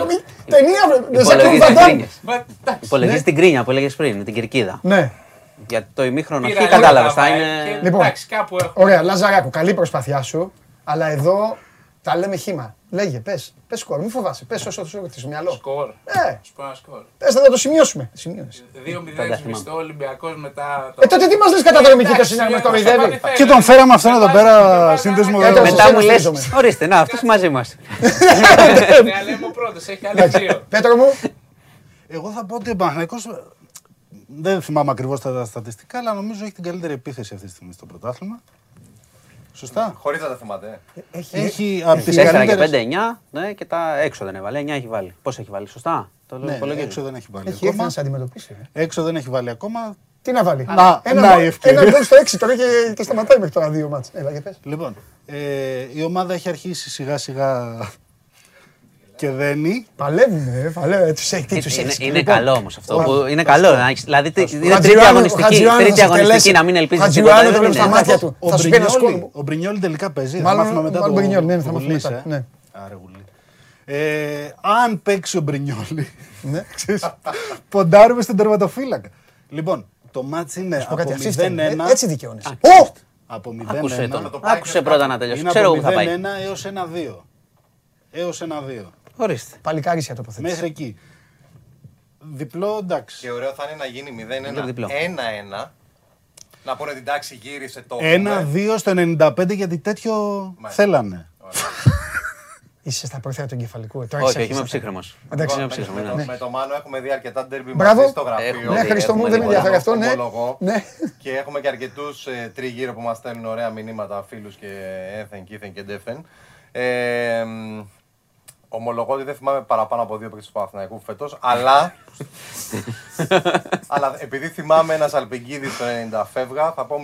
Υπολογίζει την γκρίνια που έλεγες πριν, την κερκίδα. Για το ημίχρονο αυτή κατάλαβες, θα είναι... Λοιπόν, ωραία, Λαζαράκο, καλή προσπάθειά σου, αλλά εδώ τα λέμε χήμα. Λέγε, πες σκορ, μη φοβάσαι, πες όσο σου έρχεται στο μυαλό. Σκορ, πες θα το σημειώσουμε. 2-0 μισθό, Ολυμπιακός μετά... Τότε τι μας λες καταδρομική και συνέχεια το 0. Και τον φέραμε αυτόν εδώ πέρα, σύνδεσμο. Μετά μου λες, ορίστε, να, αυτός μαζί μας. Ναι, λέμε ο πρώτος, έχει άλλες δύο. Πέτρο μου. Εγώ θα πω ότι ο Παναθηναϊκός. Δεν θυμάμαι ακριβώς τα στατιστικά, αλλά νομίζω έχει την καλύτερη επίθεση αυτή τη στιγμή στο πρωτάθλημα. Σωστά. Χωρίς να τα θυμάται. Έχει από τις 4 και 5, 9, ναι, και τα έξω δεν έβαλε. 9 έχει βάλει. Πώς έχει βάλει, σωστά. Το λέω πολύ. Έξω δεν έχει βάλει ακόμα. Έχει αντιμετωπίσει. Έξω δεν έχει βάλει ακόμα. Τι να βάλει. Να, η ευκαιρία. Ένα γκολ στο 6 τώρα και σταματάει μέχρι τώρα δύο μάτς. Έλα, για πες. Λοιπόν, η ομάδα έχει αρχίσει σιγά-σιγά. Και δένει. Παλεύουνε. Τους έχει. Είναι καλό όμως αυτό. Είναι καλό. Δηλαδή είναι τρίτη αγωνιστική να μην ελπίζεις τίποτα. Χατζιουάννου το βλέπεις στα μάτια του. Θα σου πει ένα σκόλπο. Ο Μπρινιόλι τελικά παίζει. Θα μάθουμε μετά τον Γουλή. Άρα Γουλή. Αν παίξει ο Μπρινιόλι, ποντάρουμε στον τερματοφύλακα. Λοιπόν, το μάτς είναι από 0-1. Έτσι δικαιώνεσαι. Από 0-1. Άκουσε πρώτα να τελειώσει. Ξέρω που θα πάει. Από 0-1 έως 1-2. Έως 1-2. Ορίστε. Παλικάρισια τοποθέτηση. Μέχρι εκεί. Διπλό, εντάξει. Και ωραίο θα είναι να γίνει 0-1, 1-1. Να πούνε την τάξη γύρισε το 1-2 στο 95 γιατί τέτοιο θέλανε. Είσαι στα προθέα του εγκεφαλικού. Όχι, είμαι ψύχρεμος. Με το Μάνο έχουμε δει αρκετά ντέρμπι μαζί στο γραφείο. Ναι, Χριστό μου, δεν με ενδιαφέρει αυτό. Και έχουμε και αρκετούς τριγύρω που μας στέλνουν ωραία μηνύματα, φίλους και έθεν, κήθεν και ντέφεν. Ομολογώ ότι δεν θυμάμαι παραπάνω από δύο παίκτες του Παναθηναϊκού φέτος, αλλά επειδή θυμάμαι ένα Αλπιγκίδη στο 90 φεύγα, θα πω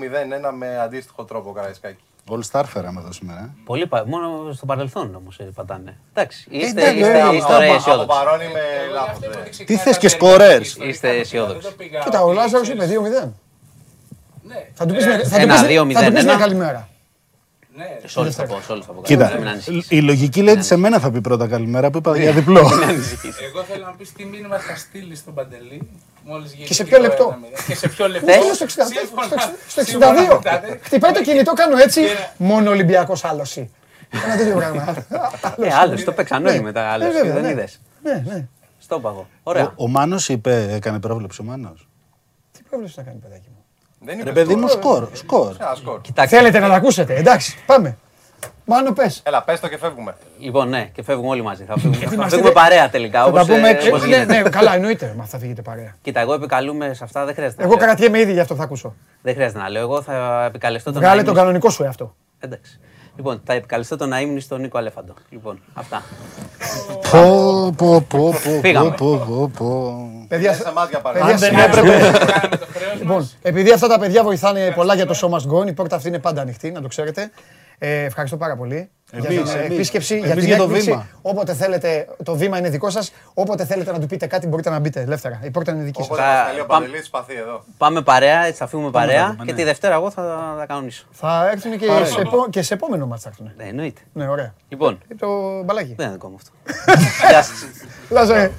0-1 με αντίστοιχο τρόπο Καραϊσκάκη. All Star φέραμε εδώ σήμερα. Πολύ μόνο στο παρελθόν όμως πατάνε. Εντάξει, είστε αισιόδοξοι. Από παρόν είμαι λάθος. Τι θες και σκορές. Είστε αισιόδοξοι. Κοίτα, ο Λάζαρος είπε 2-0. Θα του πεις μια καλημέρα. Ναι, σε όλους θα πω, Κοίτα, η λογική λέει ότι σε μένα θα πει πρώτα καλημέρα που είπα για διπλό. Εγώ θέλω να πεις τι μήνυμα θα στείλει στον Παντελή μόλις γίνει. Και σε ποιο λεπτό. Στο 62. Χτυπάει το κινητό, κάνω έτσι, μόνο Ολυμπιακός άλωση. Ένα τέτοιο πράγμα. Άλωση, το παίξαν όλοι μετά, άλωση, δεν είδες. Στο παγό, ωραία. Ο Μάνος είπε, έκανε πρόβλεψη ο Μάνος. Τι πρόβλεψη θα κάνει παιδάκι μου. Ρε παιδί μου, σκορ. Θέλετε να τα ακούσετε, εντάξει, πάμε. Μάνο, πες. Έλα, πες το και φεύγουμε. Λοιπόν, ναι, και φεύγουμε όλοι μαζί. Θα φύγουμε παρέα τελικά. Θα πούμε. Ναι, καλά, εννοείται. Μα θα φύγετε παρέα. Κοίτα, εγώ επικαλούμε σε αυτά, δεν χρειάζεται. Εγώ κρατιέμαι ήδη, γι' αυτό θα ακούσω. Δεν χρειάζεται να λέω. Εγώ θα επικαλεστώ τον. Βγάλε τον κανονικό σου εαυτό. Εντάξει. Λοιπόν, θα επικαλεστώ τον αείμνη στον Νίκο Αλέφαντο. Λοιπόν, αυτά. Παιδιά στα μάτια παρακαλώ. Λοιπόν, επειδή αυτά τα παιδιά βοηθάνε πολλά για το Show Must Go, η πόρτα αυτή είναι πάντα ανοιχτή, να το ξέρετε. Ευχαριστώ πάρα πολύ για την επίσκεψη, για την έκπληξη. Όποτε θέλετε, το βήμα είναι δικό σας. Όποτε θέλετε να του πείτε κάτι, μπορείτε να μπείτε ελεύθερα. Η πόρτα είναι δική σας. Πάμε παρέα, έτσι θα φύγουμε παρέα και τη Δευτέρα εγώ θα τα κανονίσω. Θα έρθουν και σε επόμενο ματς θα έρθουν. Ναι, εννοείται. Ναι, ωραία. Λοιπόν. Το μπαλάκι. Δεν είναι ακόμα αυτό. Γεια σας. Λάζαρε.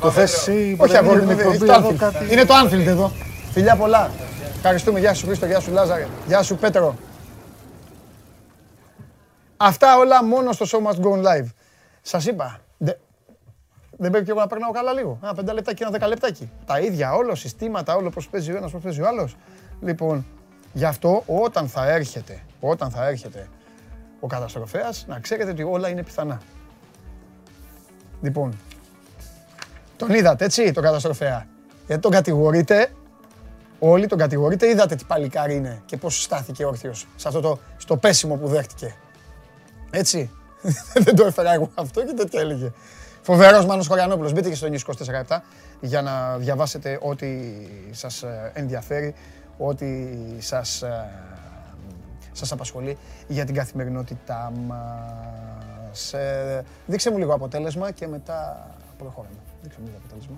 Το θες εσύ. Όχι αγόρι μου, είναι το Anfield εδώ. Φιλιά πολλά. Ευχαριστούμε. Γεια σου Χρήστο, γεια σου Λάζαρε. Γεια σου Πέτρο. Αυτά όλα μόνο στο Show Must Go Live. Σας είπα, δεν πρέπει και εγώ να περνάω καλά λίγο. Ένα 5 λεπτάκι, ένα 10 λεπτάκι. Τα ίδια, όλο συστήματα, όλο πώς παίζει ο ένας, πώς παίζει ο άλλος. Λοιπόν, γι' αυτό όταν θα έρχεται ο καταστροφέας, να ξέρετε ότι όλα είναι πιθανά. Λοιπόν, τον είδατε έτσι, τον καταστροφέα. Γιατί τον κατηγορείτε, όλοι τον κατηγορείτε, είδατε τι παλικάρι είναι και πώς στάθηκε όρθιος σε αυτό στο πέσιμο που δέχτηκε. Έτσι, δεν το έφερα εγώ αυτό και τέτοια έλεγε. Φοβερός Μάνος Χωριανόπουλος, μπείτε και στο News 24/7 για να διαβάσετε ό,τι σας ενδιαφέρει, ό,τι σας απασχολεί για την καθημερινότητά μας. Δείξε μου λίγο αποτέλεσμα και μετά προχωράμε. Δείξε μου λίγο αποτέλεσμα.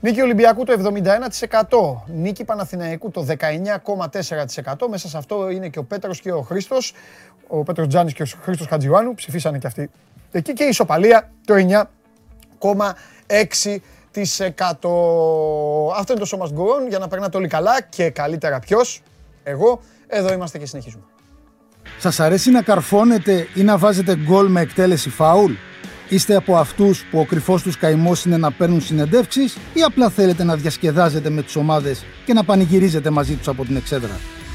Νίκη Ολυμπιακού το 71%, νίκη Παναθηναϊκού το 19,4%. Μέσα σε αυτό είναι και ο Πέτρος και ο Χρήστος. Ο Πέτρος Τζάνης και ο Χρήστος Χατζιουάννου ψηφίσανε και αυτοί. Εκεί και η ισοπαλία το 9,6%. Αυτό είναι το Show Must Go On για να περνάτε όλοι καλά και καλύτερα ποιος. Εγώ, εδώ είμαστε και συνεχίζουμε. Σας αρέσει να καρφώνετε ή να βάζετε γκολ με εκτέλεση φάουλ? Είστε από αυτούς που ο κρυφός τους καημός είναι να παίρνουν συνεντεύξεις ή απλά θέλετε να διασκεδάζετε με τις ομάδες και να πανηγυρίζετε μαζί τους από την εξέδρα?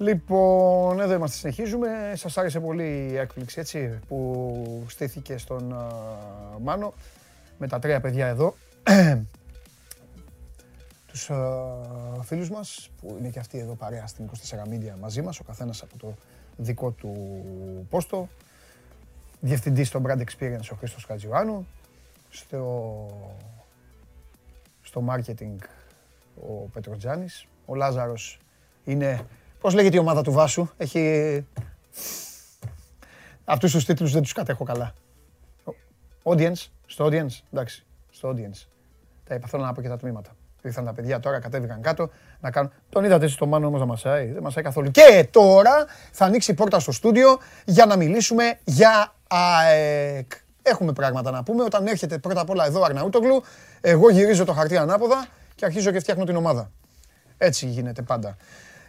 Λοιπόν, εδώ είμαστε, συνεχίζουμε. Σας άρεσε πολύ η έκπληξη, έτσι, που στήθηκε στον Μάνο με τα τρία παιδιά εδώ. Τους φίλους μας, που είναι και αυτοί εδώ παρέα στην 24 Media μαζί μας, ο καθένας από το δικό του πόστο. Διευθυντής στο Brand Experience ο Χρήστος Χατζιουάννου. Στο marketing ο Πέτρος Τζάνης. Ο Λάζαρος είναι... Πώς λέγεται η ομάδα του Βάσου, έχει... Αυτούς τους τίτλους δεν τους κατέχω καλά. Audience, στο audience, εντάξει, στο audience. Τα είπα, θέλω να πω και τα τμήματα. Ήρθαν τα παιδιά τώρα, κατέβηκαν κάτω, να κάνουν... Τον είδατε έτσι τον Μάνο όμως να μασάει, δεν μασάει καθόλου. Και τώρα θα ανοίξει η πόρτα στο στούντιο για να μιλήσουμε για ΑΕΚ. Έχουμε πράγματα να πούμε, όταν έρχεται πρώτα απ' όλα εδώ Αρναούτογλου, εγώ γυρίζω το χαρτί ανάποδα και αρχίζω και φτιάχνω την ομάδα. Έτσι γίνεται πάντα.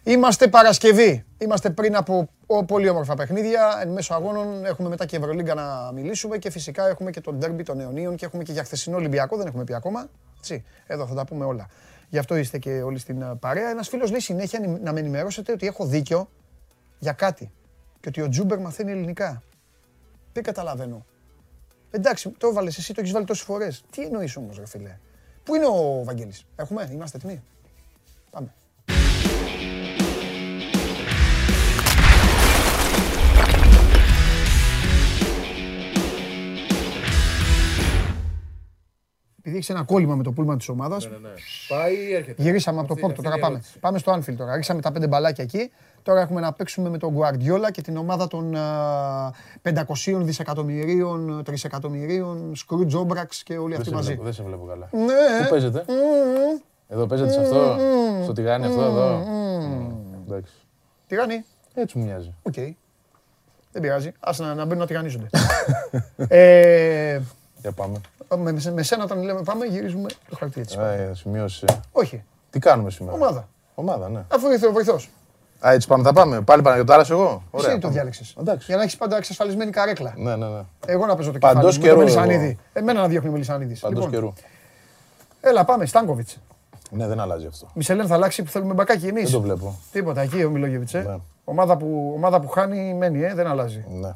Είμαστε Παρασκευή. Είμαστε πριν από πολύ όμορφα παιχνίδια. Εν μέσω αγώνων έχουμε μετά και Ευρωλίγκα να μιλήσουμε και φυσικά έχουμε και το ντέρμπι των αιωνίων και έχουμε και για χθεσινό Ολυμπιακό. Δεν έχουμε πει ακόμα. Έτσι, εδώ θα τα πούμε όλα. Γι' αυτό είστε και όλοι στην παρέα. Ένας φίλος λέει συνέχεια να με ενημερώσετε ότι έχω δίκιο για κάτι και ότι ο Τζούμπερ μαθαίνει ελληνικά. Δεν καταλαβαίνω. Εντάξει, το έβαλες εσύ, το έχεις βάλει τόσες φορές. Τι εννοείς όμως, ρε φίλε? Πού είναι ο Βαγγέλης? Έχουμε, είμαστε έτοιμοι. Πάμε. Επειδή έχεις ένα κόλλημα με το πούλμα της ομάδας. Ναι. Πάει ή έρχεται. Γυρίσαμε από το Πόρτο, τώρα πάμε. Πάμε στο Anfield τώρα. Ρίξαμε τα 5 μπαλάκια εκεί. Τώρα έχουμε να παίξουμε με τον Guardiola και την ομάδα των 500 δισεκατομμυρίων, τρισεκατομμυρίων, Scrooge, Obrax και όλοι αυτοί μαζί. Δεν σε βλέπω καλά. Ναι. Πού παίζετε? Εδώ παίζετε σε αυτό, στο τηγάνι αυτό εδώ. Εντάξει. Τηγάνι. Έτσι μου μοιάζει. Οκ. Δεν πειράζει. Ας να μπαίνουν να τηγανίζονται. Για πάμε. Με σένα όταν λέμε πάμε, γυρίζουμε το χαρτί έτσι. Σημειώσεις. Όχι. Τι κάνουμε σήμερα? Ομάδα. Ομάδα, ναι. Αφού ήρθε ο βοηθός. Α, έτσι πάμε, θα πάμε. Πάλι Παναγιοτάρα, εγώ. Ωραία. Εσύ το διάλεξες. Για να έχεις πάντα εξασφαλισμένη καρέκλα. Ναι, ναι, ναι. Εγώ να παίζω το κεφάλι. Παντός καιρού. Εμένα να διώχνει Μελισανίδης. Παντός καιρού. Έλα, πάμε. Στάνκοβιτς. Ναι, δεν αλλάζει αυτό. Μισελέν θα αλλάξει που θέλουμε μπακάκι εμείς. Δεν το βλέπω. Τίποτα εκεί ο Μιλόγεβιτς. Ομάδα που χάνει μένει, δεν αλλάζει. Ναι.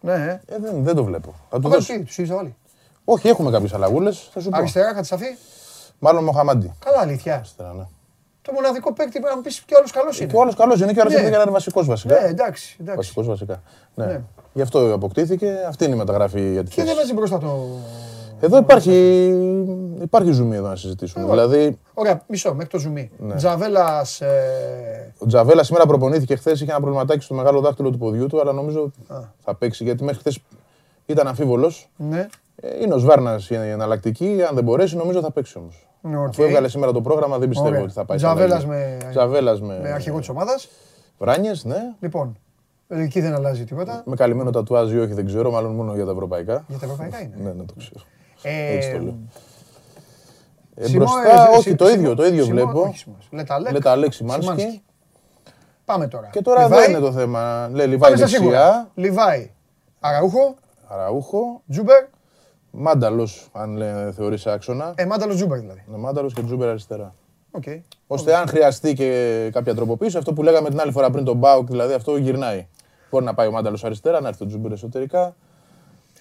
Ναι. Δεν το βλέπω. Όχι, έχουμε κάποιες αλλαγούλες. Αριστερά, Κατσαφή. Μάλλον Μοχαμάντι. Καλά, αλήθεια. Το μοναδικό παίκτη που να πεις και όλος καλός είναι. Και όλος καλός είναι και ο Ρασίδης είναι βασικός βασικά. Ναι, εντάξει, εντάξει. Βασικός βασικά. Ναι. Γι' αυτό αποκτήθηκε. Αυτή είναι η μεταγραφή για τη θέση. Και δεν βάζει μπροστά το. Εδώ υπάρχει ζουμί εδώ να συζητήσουμε. Δηλαδή. Ωραία, μισό, μέχρι το ζουμί. Τζαβέλας. Ο Τζαβέλας σήμερα προπονήθηκε. Χθες είχε ένα προβληματάκι στο μεγάλο δάχτυλο του ποδιού του, αλλά νομίζω θα παίξει γιατί μέχρι χθες ήταν αμφίβολος. Είναι ο Σβάρνας η εναλλακτική. Αν δεν μπορέσει, νομίζω θα παίξει όμως. Αφού έβγαλε σήμερα το πρόγραμμα, δεν πιστεύω ότι θα πάει. Τζαβέλας με αρχηγό της ομάδας. Βράνιες, ναι. Λοιπόν, εκεί δεν αλλάζει τίποτα. Με καλυμμένο τατουάζ ή όχι, δεν ξέρω, μάλλον μόνο για τα ευρωπαϊκά. Για τα ευρωπαϊκά είναι. Ναι, ναι, το ξέρω. Έτσι το λέω. Μπροστά, όχι, το ίδιο βλέπω. Λεταλέκ Σιμάνσκι. Πάμε τώρα. Και τώρα δεν είναι το θέμα. Λιβάη δεξιά. Λιβάη. Αραούχο. Τζούμπερ. Μάνταλος, αν θεωρείς άξονα. Μάνταλος Τζούμπερ δηλαδή. Μάνταλος και Τζούμπερ αριστερά. Ώστε αν χρειαστεί και κάποια τροποποίηση, αυτό που λέγαμε την άλλη φορά πριν τον ΠΑΟΚ, δηλαδή αυτό γυρνάει. Μπορεί να πάει ο Μάνταλος αριστερά, να έρθει ο Τζούμπερ εσωτερικά.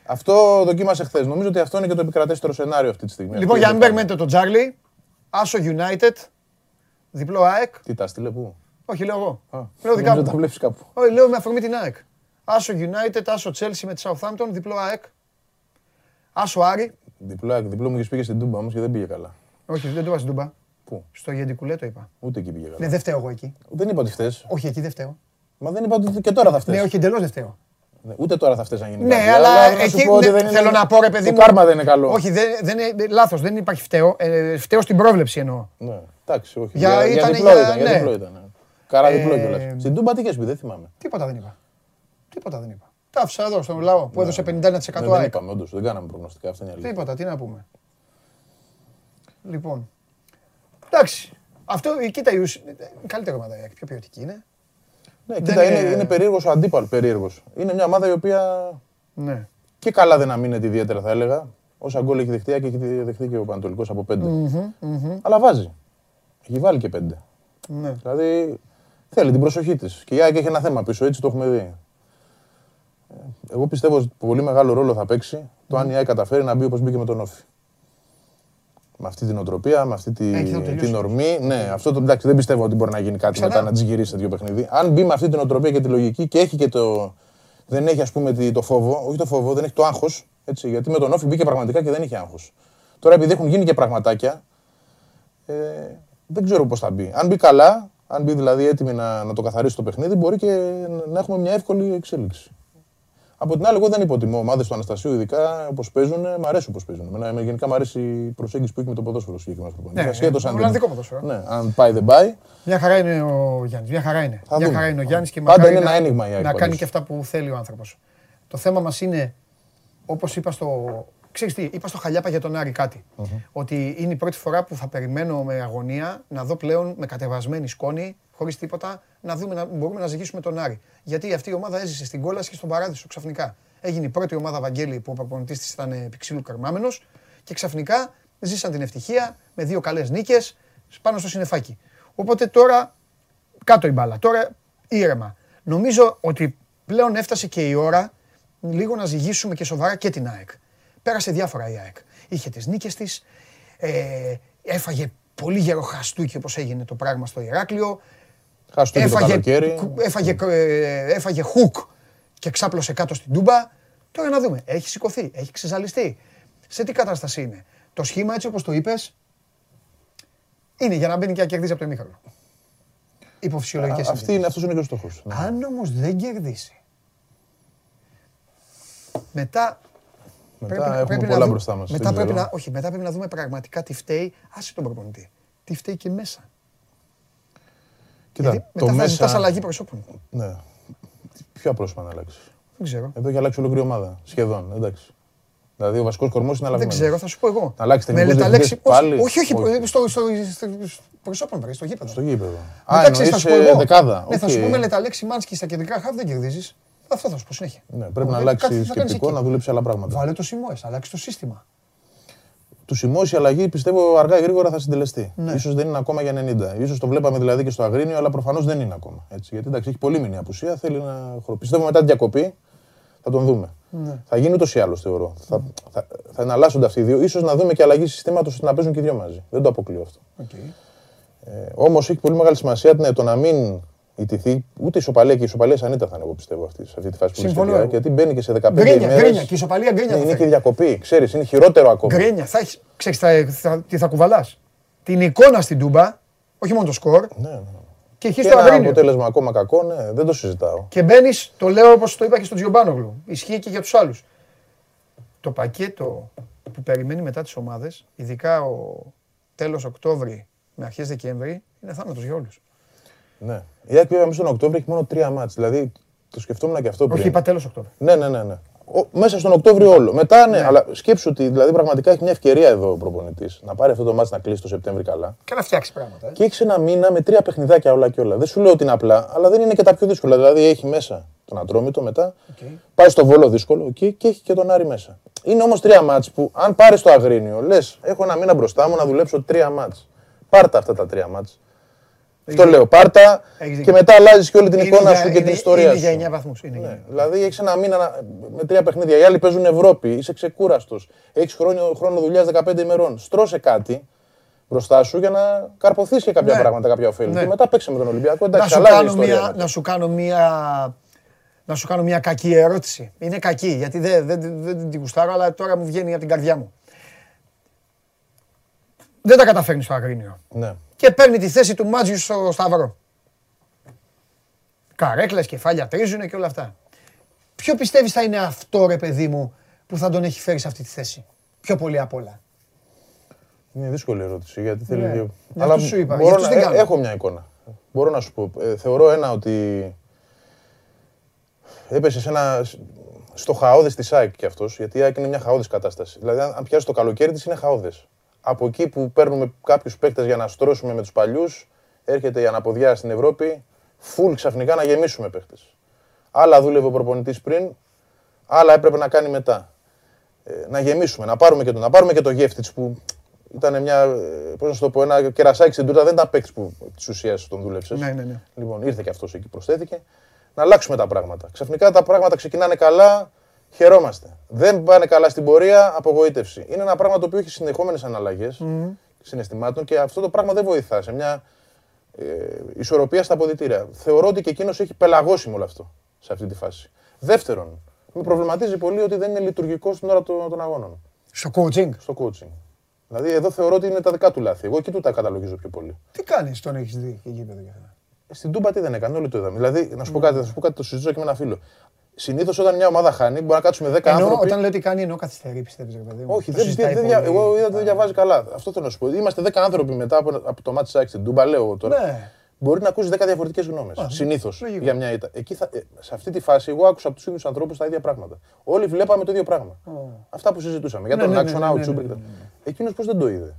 Αυτό δοκίμασε χθες. Νομίζω ότι αυτό είναι και το επικρατέστερο σενάριο αυτή τη στιγμή. Λοιπόν, για να μην περιμένετε τον Τζάρλι, Άσο United, διπλό ΑΕΚ. Τι τα στείλε πού? Όχι, λέω εγώ. Λέω δικά μου. Δεν τα βλέπει κάπου. Όχι, λέω με αφορμή την ΑΕΚ. Άσο United, Άσο Chelsea με τη Southampton, διπλό ΑΕΚ. Άσο Άρη. Διπλό μου και πήγε στην Τούμπα όμως και δεν πήγε καλά. Όχι, δεν το είπα στην Τούμπα. Πού? Στο Γεντικουλέ το είπα. Ούτε εκεί πήγε καλά. Ναι, δεν φταίω εγώ εκεί. Δεν είπα ότι φταίς. Όχι, εκεί δεν φταίω. Μα δεν είπα ότι και τώρα θα φταίς. Ναι, όχι, εντελώς δεν φταίω. Ούτε τώρα θα φταίς αν γίνει. Ναι, αλλά εκεί θέλω να πω ρε παιδί μου. Το κάρμα δεν είναι καλό. Όχι, λάθος, δεν υπάρχει φταίω. Φταίω στην πρόβλεψη εννοώ. Ναι, εντάξει, όχι. Για διπλό ήταν. Καρά διπλό κιόλας. Στην Τούμπα τι δεν θυμάμαι. Τίποτα δεν είπα. Τάφησα εδώ στον λαό που έδωσε 51%. Δεν είπαμε όντως, δεν κάναμε προγνωστικά, αυτά είναι αλήθεια. Τίποτα, τι να πούμε. Λοιπόν, εντάξει, αυτό, κοίτα, καλύτερη ομάδα, πιο ποιοτική είναι. Ναι, κοίτα, είναι περίεργος ο αντίπαλος, περίεργος. Είναι μια ομάδα η οποία και καλά δεν αμήνεται ιδιαίτερα θα έλεγα. Όσα γκολ έχει δεχτεί και έχει δεχτεί και ο Πανατολικός από 5. Αλλά βάζει, έχει βάλει και 5. Δηλαδή θέλει την προσοχή της και η ΑΕΚ έχει ένα θέμα πίσω, έτσι το έχουμε δει. Εγώ πιστεύω ότι πολύ μεγάλο ρόλο θα παίξει το αν η ΑΕΚ καταφέρει να μπει όπως μπήκε με τον Όφη. Με αυτή την οτροπία, με αυτή την ορμή. Ναι, αυτό το εντάξει, δεν πιστεύω ότι μπορεί να γίνει κάτι μετά να της γυρίσει τέτοιο παιχνίδι. Αν μπει με αυτή την οτροπία και τη λογική και έχει και το. Δεν έχει, ας πούμε, το φόβο, όχι το φόβο, δεν έχει το άγχος. Έτσι, γιατί με τον Όφη μπήκε πραγματικά και δεν είχε άγχος. Τώρα επειδή έχουν γίνει και πραγματάκια, δεν ξέρω πώς θα μπει. Αν μπει καλά, αν μπει δηλαδή έτοιμη να το καθαρίσει το παιχνίδι, μπορεί και να έχουμε μια εύκολη εξέλιξη. Από την άλλη, εγώ δεν υποτιμώ ομάδες του Αναστασίου, ειδικά όπως παίζουν, μου αρέσει όπως παίζουν. Γενικά μου αρέσει η προσέγγιση που έχει με το ποδόσφαιρο συγκεκριμένα. Σχέτως αν. Ολλανδικό ποδόσφαιρο. Ναι, αν πάει δεν πάει. Μια χαρά είναι ο Γιάννης. Και πάντα είναι ένα ένιγμα για να κάνει και αυτά που θέλει ο άνθρωπος. Το θέμα μας είναι, όπως είπα στο. Ξέρεις τι, είπα στο Χαλιάπα για τον Άρη κάτι. Ότι είναι η πρώτη φορά που θα περιμένω με αγωνία να δω πλέον με κατεβασμένη σκόνη, χωρίς τίποτα, να δούμε να μπορούμε να ζυγίσουμε τον Άρη. Γιατί αυτή η ομάδα έζησε στην κόλαση και στον παράδεισο ξαφνικά. Έγινε η πρώτη ομάδα, Βαγγέλη, που ο προπονητής της ήταν Πιξίλου Καρμάμενος και ξαφνικά ζήσαν την ευτυχία με δύο καλές νίκες πάνω στο συννεφάκι. Οπότε τώρα κάτω η μπάλα, τώρα ήρεμα. Νομίζω ότι πλέον έφτασε και η ώρα λίγο να ζυγίσουμε και σοβαρά και την ΑΕΚ. Πέρασε διάφορα η ΑΕΚ. Είχε τις νίκες της, έφαγε πολύ γεροχαστούκι όπως έγινε το πράγμα στο Ηράκλειο. Χαστούκι το καλοκαίρι. Έφαγε χουκ και ξάπλωσε κάτω στην Τούμπα. Τώρα να δούμε. Έχει σηκωθεί, έχει ξεζαλιστεί. Σε τι κατάσταση είναι. Το σχήμα έτσι όπως το είπες, είναι για να μπαίνει και να κερδίζει από το ημίχρονο. Υπό φυσιολογικές συνθήκες. Αυτός είναι και ο στόχος. Αν όμως δεν κερδίσει, μετά. Μετά έχουμε πολλά μπροστά μας. Μετά πρέπει να δούμε πραγματικά τι φταίει. Άσε τον προπονητή. Τι φταίει και μέσα. Κοίτα, μετά θα ζητάς αλλαγή προσώπων. Ναι. Ποια πρόσωπα να αλλάξεις. Δεν ξέρω. Εδώ έχει αλλάξει ολόκληρη ομάδα. Σχεδόν. Εντάξει. Δηλαδή ο βασικός κορμός είναι αλλαγμένος. Δεν ξέρω, θα σου πω εγώ. Μελεταλέξη πώς. Όχι, όχι, στο γήπεδο. Στο γήπεδο. Α, εννοείς δεκάδα. Ναι, θα σου πω μελεταλέξη Μάνσκι στα κεντρικά χαφ δεν κερδίζεις. Αυτό θα σου πω συνέχεια. Ναι, πρέπει να αλλάξει σκεπτικό, να δουλέψει άλλα πράγματα. Βάλε το Σιμόες, αλλάξει το σύστημα. Του Σιμόες η αλλαγή πιστεύω αργά ή γρήγορα θα συντελεστεί. Ίσως δεν είναι ακόμα για 90. Ίσως το βλέπαμε δηλαδή και στο Αγρίνιο, αλλά προφανώς δεν είναι ακόμα. Γιατί εντάξει, έχει πολύ μήνυ απουσία, θέλει να χρονίσει. Πιστεύω μετά τη διακοπή θα τον δούμε. Θα γίνει ούτως ή άλλως θεωρώ. Θα εναλλάσσονται αυτοί οι δύο. Ίσως να δούμε και αλλαγή συστήματος ώστε να παίζουν και οι δύο μαζί. Δεν το αποκλείω αυτό. Όμως έχει πολύ μεγάλη σημασία το να μην ιτηθεί ούτε ισοπαλία και ισοπαλία ανήταφαν, εγώ πιστεύω αυτή τη φάση που βρίσκεται. Γιατί μπαίνει και σε 15 ημέρες. Γκρίνια, και ισοπαλία γκρίνια. Είναι και διακοπή, ξέρεις, είναι χειρότερο ακόμα. Γκρίνια, τι θα κουβαλάς. Την εικόνα στην Τούμπα, όχι μόνο το σκορ. Και έχει το Αγρίνιο. Αποτέλεσμα ακόμα κακό, ναι, δεν το συζητάω. Και μπαίνεις, το λέω όπως το είπα και στον Τζιομπάνογλου. Ισχύει και για τους άλλους. Το πακέτο που περιμένει μετά τις ομάδες, ειδικά ο τέλος Οκτώβρη με αρχές Δεκέμβρη, είναι θάνατος για όλους. Ναι. Η ΑΕΚ πήγαμε στον Οκτώβριο έχει μόνο 3 μάτς. Δηλαδή το σκεφτόμουν και αυτό πριν. Όχι, είπα τέλος Οκτώβριο. Ναι. Μέσα στον Οκτώβριο όλο. Μετά, ναι, αλλά σκέψου ότι δηλαδή πραγματικά έχει μια ευκαιρία εδώ ο προπονητής να πάρει αυτό το μάτς να κλείσει το Σεπτέμβρη καλά. Και να φτιάξει πράγματα. Και έχει ένα μήνα με 3 παιχνιδάκια όλα και όλα. Δεν σου λέω ότι είναι απλά, αλλά δεν είναι και τα πιο δύσκολα. Δηλαδή έχει μέσα τον Ατρόμητο μετά. Πάει στο Βόλο δύσκολο και έχει και τον Άρη μέσα. Είναι όμως 3 μάτς που αν πάρει το Αγρίνιο, λες έχω ένα μήνα μπροστά μου να δουλέψω 3 μάτς. Πάρτα αυτά τα 3 μάτς. Αυτό λέω, πάρτα και μετά αλλάζεις και όλη την εικόνα σου και την ιστορία σου. Είναι για 9 βαθμούς. Δηλαδή έχεις ένα μήνα με 3 παιχνίδια, οι άλλοι παίζουν Ευρώπη, είσαι ξεκούραστος, έχεις χρόνο δουλειάς 15 ημερών. Στρώσε κάτι μπροστά σου για να καρποθείς και κάποια πράγματα, κάποια ωφέλη. Και μετά παίξε με τον Ολυμπιακό, εντάξει, αλλάζει η ιστορία. Να σου κάνω μια κακή ερώτηση. Είναι κακή, γιατί δεν την γουστάρω, αλλά τώρα μου βγαίνει από την καρδιά μου. Δεν τα καταφέρνεις στο Αγρίνιο. Και παίρνει τη θέση του Μάτζιου στο Σταύρο. Καρέκλες, κεφάλια τρίζουνε και όλα αυτά. Ποιο πιστεύεις θα είναι αυτό, ρε παιδί μου, που θα τον έχει φέρει σε αυτή τη θέση? Πιο πολύ απ' όλα. Είναι δύσκολη ερώτηση, γιατί θέλει δύο. Αλλά έχω μια εικόνα. Μπορώ να σου πω. Θεωρώ ότι έπεσε σε ένα... στο χαόδες της ΑΕΚ κι αυτός, γιατί η ΑΕΚ είναι μια χαόδες κατάσταση. Δηλαδή, αν πιάσει το καλοκαίρι της, είναι χαόδες. Από εκεί που παίρνουμε κάποιους παίκτες για να στρώσουμε με τους παλιούς, έρχεται η αναποδιά στην Ευρώπη, φουλ ξαφνικά να γεμίσουμε παίκτες. Άλλα δούλευε ο προπονητής πριν, άλλα έπρεπε να κάνει μετά. Να γεμίσουμε, να πάρουμε και το Γεύτιτς που ήταν μια, πώς να σου το πω, ένα κερασάκι στην τούρτα, δεν ήταν παίκτης που της ουσίας τον δούλεψες. Ναι. Λοιπόν, ήρθε και αυτός εκεί, προσθέθηκε. Να αλλάξουμε τα πράγματα. Ξαφνικά τα πράγματα ξεκινάνε καλά. Χαιρόμαστε. Δεν πάνε καλά στην πορεία, απογοήτευση. Είναι ένα πράγμα το οποίο έχει συνεχόμενες αναλλαγές συναισθημάτων και αυτό το πράγμα δεν βοηθά σε μια ισορροπία στα αποδυτήρια. Θεωρώ ότι και εκείνος έχει πελαγώσει με όλο αυτό σε αυτή τη φάση. Δεύτερον, με προβληματίζει πολύ ότι δεν είναι λειτουργικό στην ώρα των αγώνων. Στο coaching. Στο coaching. Δηλαδή εδώ θεωρώ ότι είναι τα δικά του λάθη. Εγώ εκεί του τα καταλογίζω πιο πολύ. Τι κάνεις τον έχεις δει εκεί πέρα? Στην Τούμπα τι δεν έκανε, όλοι το είδαμε. Δηλαδή να σου πω κάτι, το συζητώ και με ένα φίλο. Συνήθως όταν μια ομάδα χάνει, μπορεί να κάτσουμε 10 άνθρωποι. Όταν λέω τι κάνει, εννοώ καθυστερεί, πιστεύεις, παιδί μου? Όχι, εγώ είδα ότι δεν διαβάζει καλά. Αυτό θέλω να σου πω. Είμαστε 10 άνθρωποι μετά από το μάτι Σάξι, την Τούμπα, λέω τώρα. Μπορεί να ακούσει 10 διαφορετικές γνώμες. Συνήθως για μια ήττα. Σε αυτή τη φάση, εγώ άκουσα από τους ίδιους ανθρώπους τα ίδια πράγματα. Όλοι βλέπαμε το ίδιο πράγμα. Αυτά που συζητούσαμε για τον άξονα, ο Τσούμπερ. Εκείνος πώς δεν το είδε?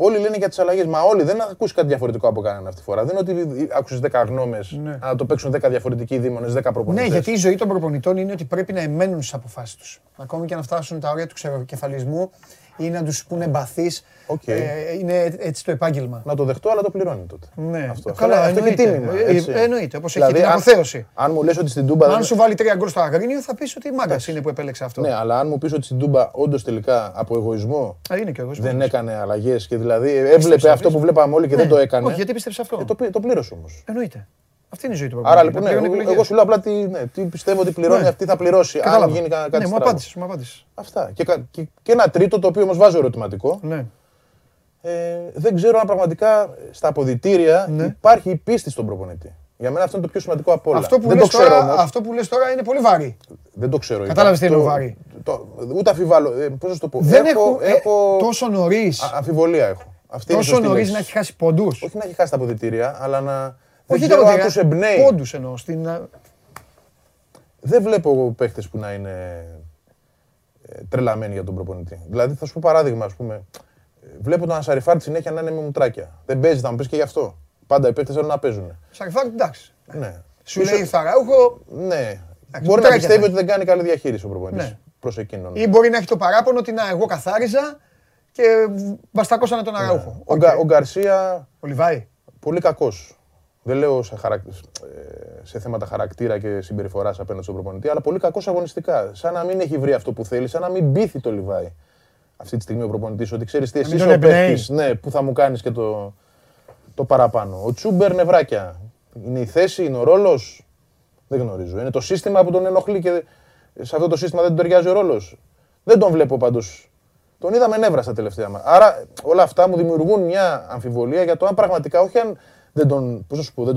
Όλοι λένε για τις αλλαγές, μα όλοι δεν ακούσουν κάτι διαφορετικό από κανέναν αυτή τη φορά. Δεν είναι ότι άκουσες 10 γνώμες, να το παίξουν 10 διαφορετικοί δήμονες, 10 προπονητές. Ναι, γιατί η ζωή των προπονητών είναι ότι πρέπει να εμένουν στις αποφάσεις τους. Ακόμη και να φτάσουν τα όρια του ξεροκεφαλισμού ή να τους πούνε μπαθείς. Είναι έτσι το επάγγελμα. Να το δεχτώ, αλλά το πληρώνει τότε. Ναι, αυτό είναι τίμημα. Εννοείται, όπως έχει την αποθέωση. Αν μου λες ότι στην Τούμπα. Αν σου βάλει 3 γκολ στο Αγρίνιο, θα πεις ότι η μάγκας είναι που επέλεξε αυτό. Ναι, αλλά αν μου πεις ότι στην Τούμπα όντως τελικά από εγωισμό δεν έκανε αλλαγές και δηλαδή έβλεπε αυτό που βλέπαμε όλοι και δεν το έκανε. Όχι, γιατί πίστεψε αυτό? Το πλήρωσε όμως. Εννοείται. Αυτή είναι η ζωή του προπονητή. Άρα λοιπόν, εγώ σου λέω απλά τι πιστεύω ότι πληρώνει αυτή, θα πληρώσει. Αν γίνει κάτι τέτοιο. Ναι, μου απάντησε. Αυτά. Και ένα τρίτο, το οποίο όμως βάζω ερωτηματικό. Δεν ξέρω αν πραγματικά στα αποδυτήρια υπάρχει η πίστη στον προπονητή. Για μένα αυτό είναι το πιο σημαντικό από όλα. Αυτό που λες τώρα είναι πολύ βαρύ. Δεν το ξέρω. Κατάλαβες τι είναι βαρύ? Ούτε αμφιβάλλω. Πώς να το πω. Δεν έχω τόσο νωρίς. Αμφιβολία έχω. Τόσο νωρίς να έχει χάσει πόντους. Όχι να έχει χάσει τα αποδυτήρια, αλλά να. Όχι τα αποδυτήρια. Πόντους εννοώ. Δεν βλέπω παίχτες που να είναι τρελαμένοι για τον προπονητή. Δηλαδή, θα σου πω παράδειγμα, ας πούμε, βλέπω τον Σαριφάρτ συνέχεια να είναι με μουτράκια. Δεν παίζει, θα μου πεις και γι' αυτό. Πάντα οι παίκτες θέλουν να παίζουν. Σαριφάρτ, εντάξει. Ναι. Σου λέει Θαράουχο. Ναι. Μπορεί να πιστεύει ότι δεν κάνει καλή διαχείριση ο προπονητής προς εκείνον. Ή μπορεί να έχει το παράπονο ότι να εγώ καθάριζα και μπαστακώσανε τον Αραούχο. Ο Γκαρσία. Ο Λιβάη. Πολύ κακός. Δεν λέω σε θέματα χαρακτήρα και συμπεριφοράς απέναντι στον προπονητή, αλλά πολύ κακός αγωνιστικά. Σαν να μην έχει βρει αυτό που θέλει, σαν να μην μπήθει το Λιβάη. Αυτή τη στιγμή ο προπονητής, ότι ξέρεις τι, εσύ είσαι ο παίκτης, ναι, που θα μου κάνεις και το παραπάνω. Ο Τσούμπερ νευράκια. Είναι η θέση, είναι ο ρόλος. Δεν γνωρίζω. Είναι το σύστημα που τον ενοχλεί και σε αυτό το σύστημα δεν του ταιριάζει ο ρόλος. Δεν τον βλέπω πάντως. Τον είδαμε νεύρα στα τελευταία μας. Άρα όλα αυτά μου δημιουργούν μια αμφιβολία για το αν πραγματικά, όχι αν δεν τον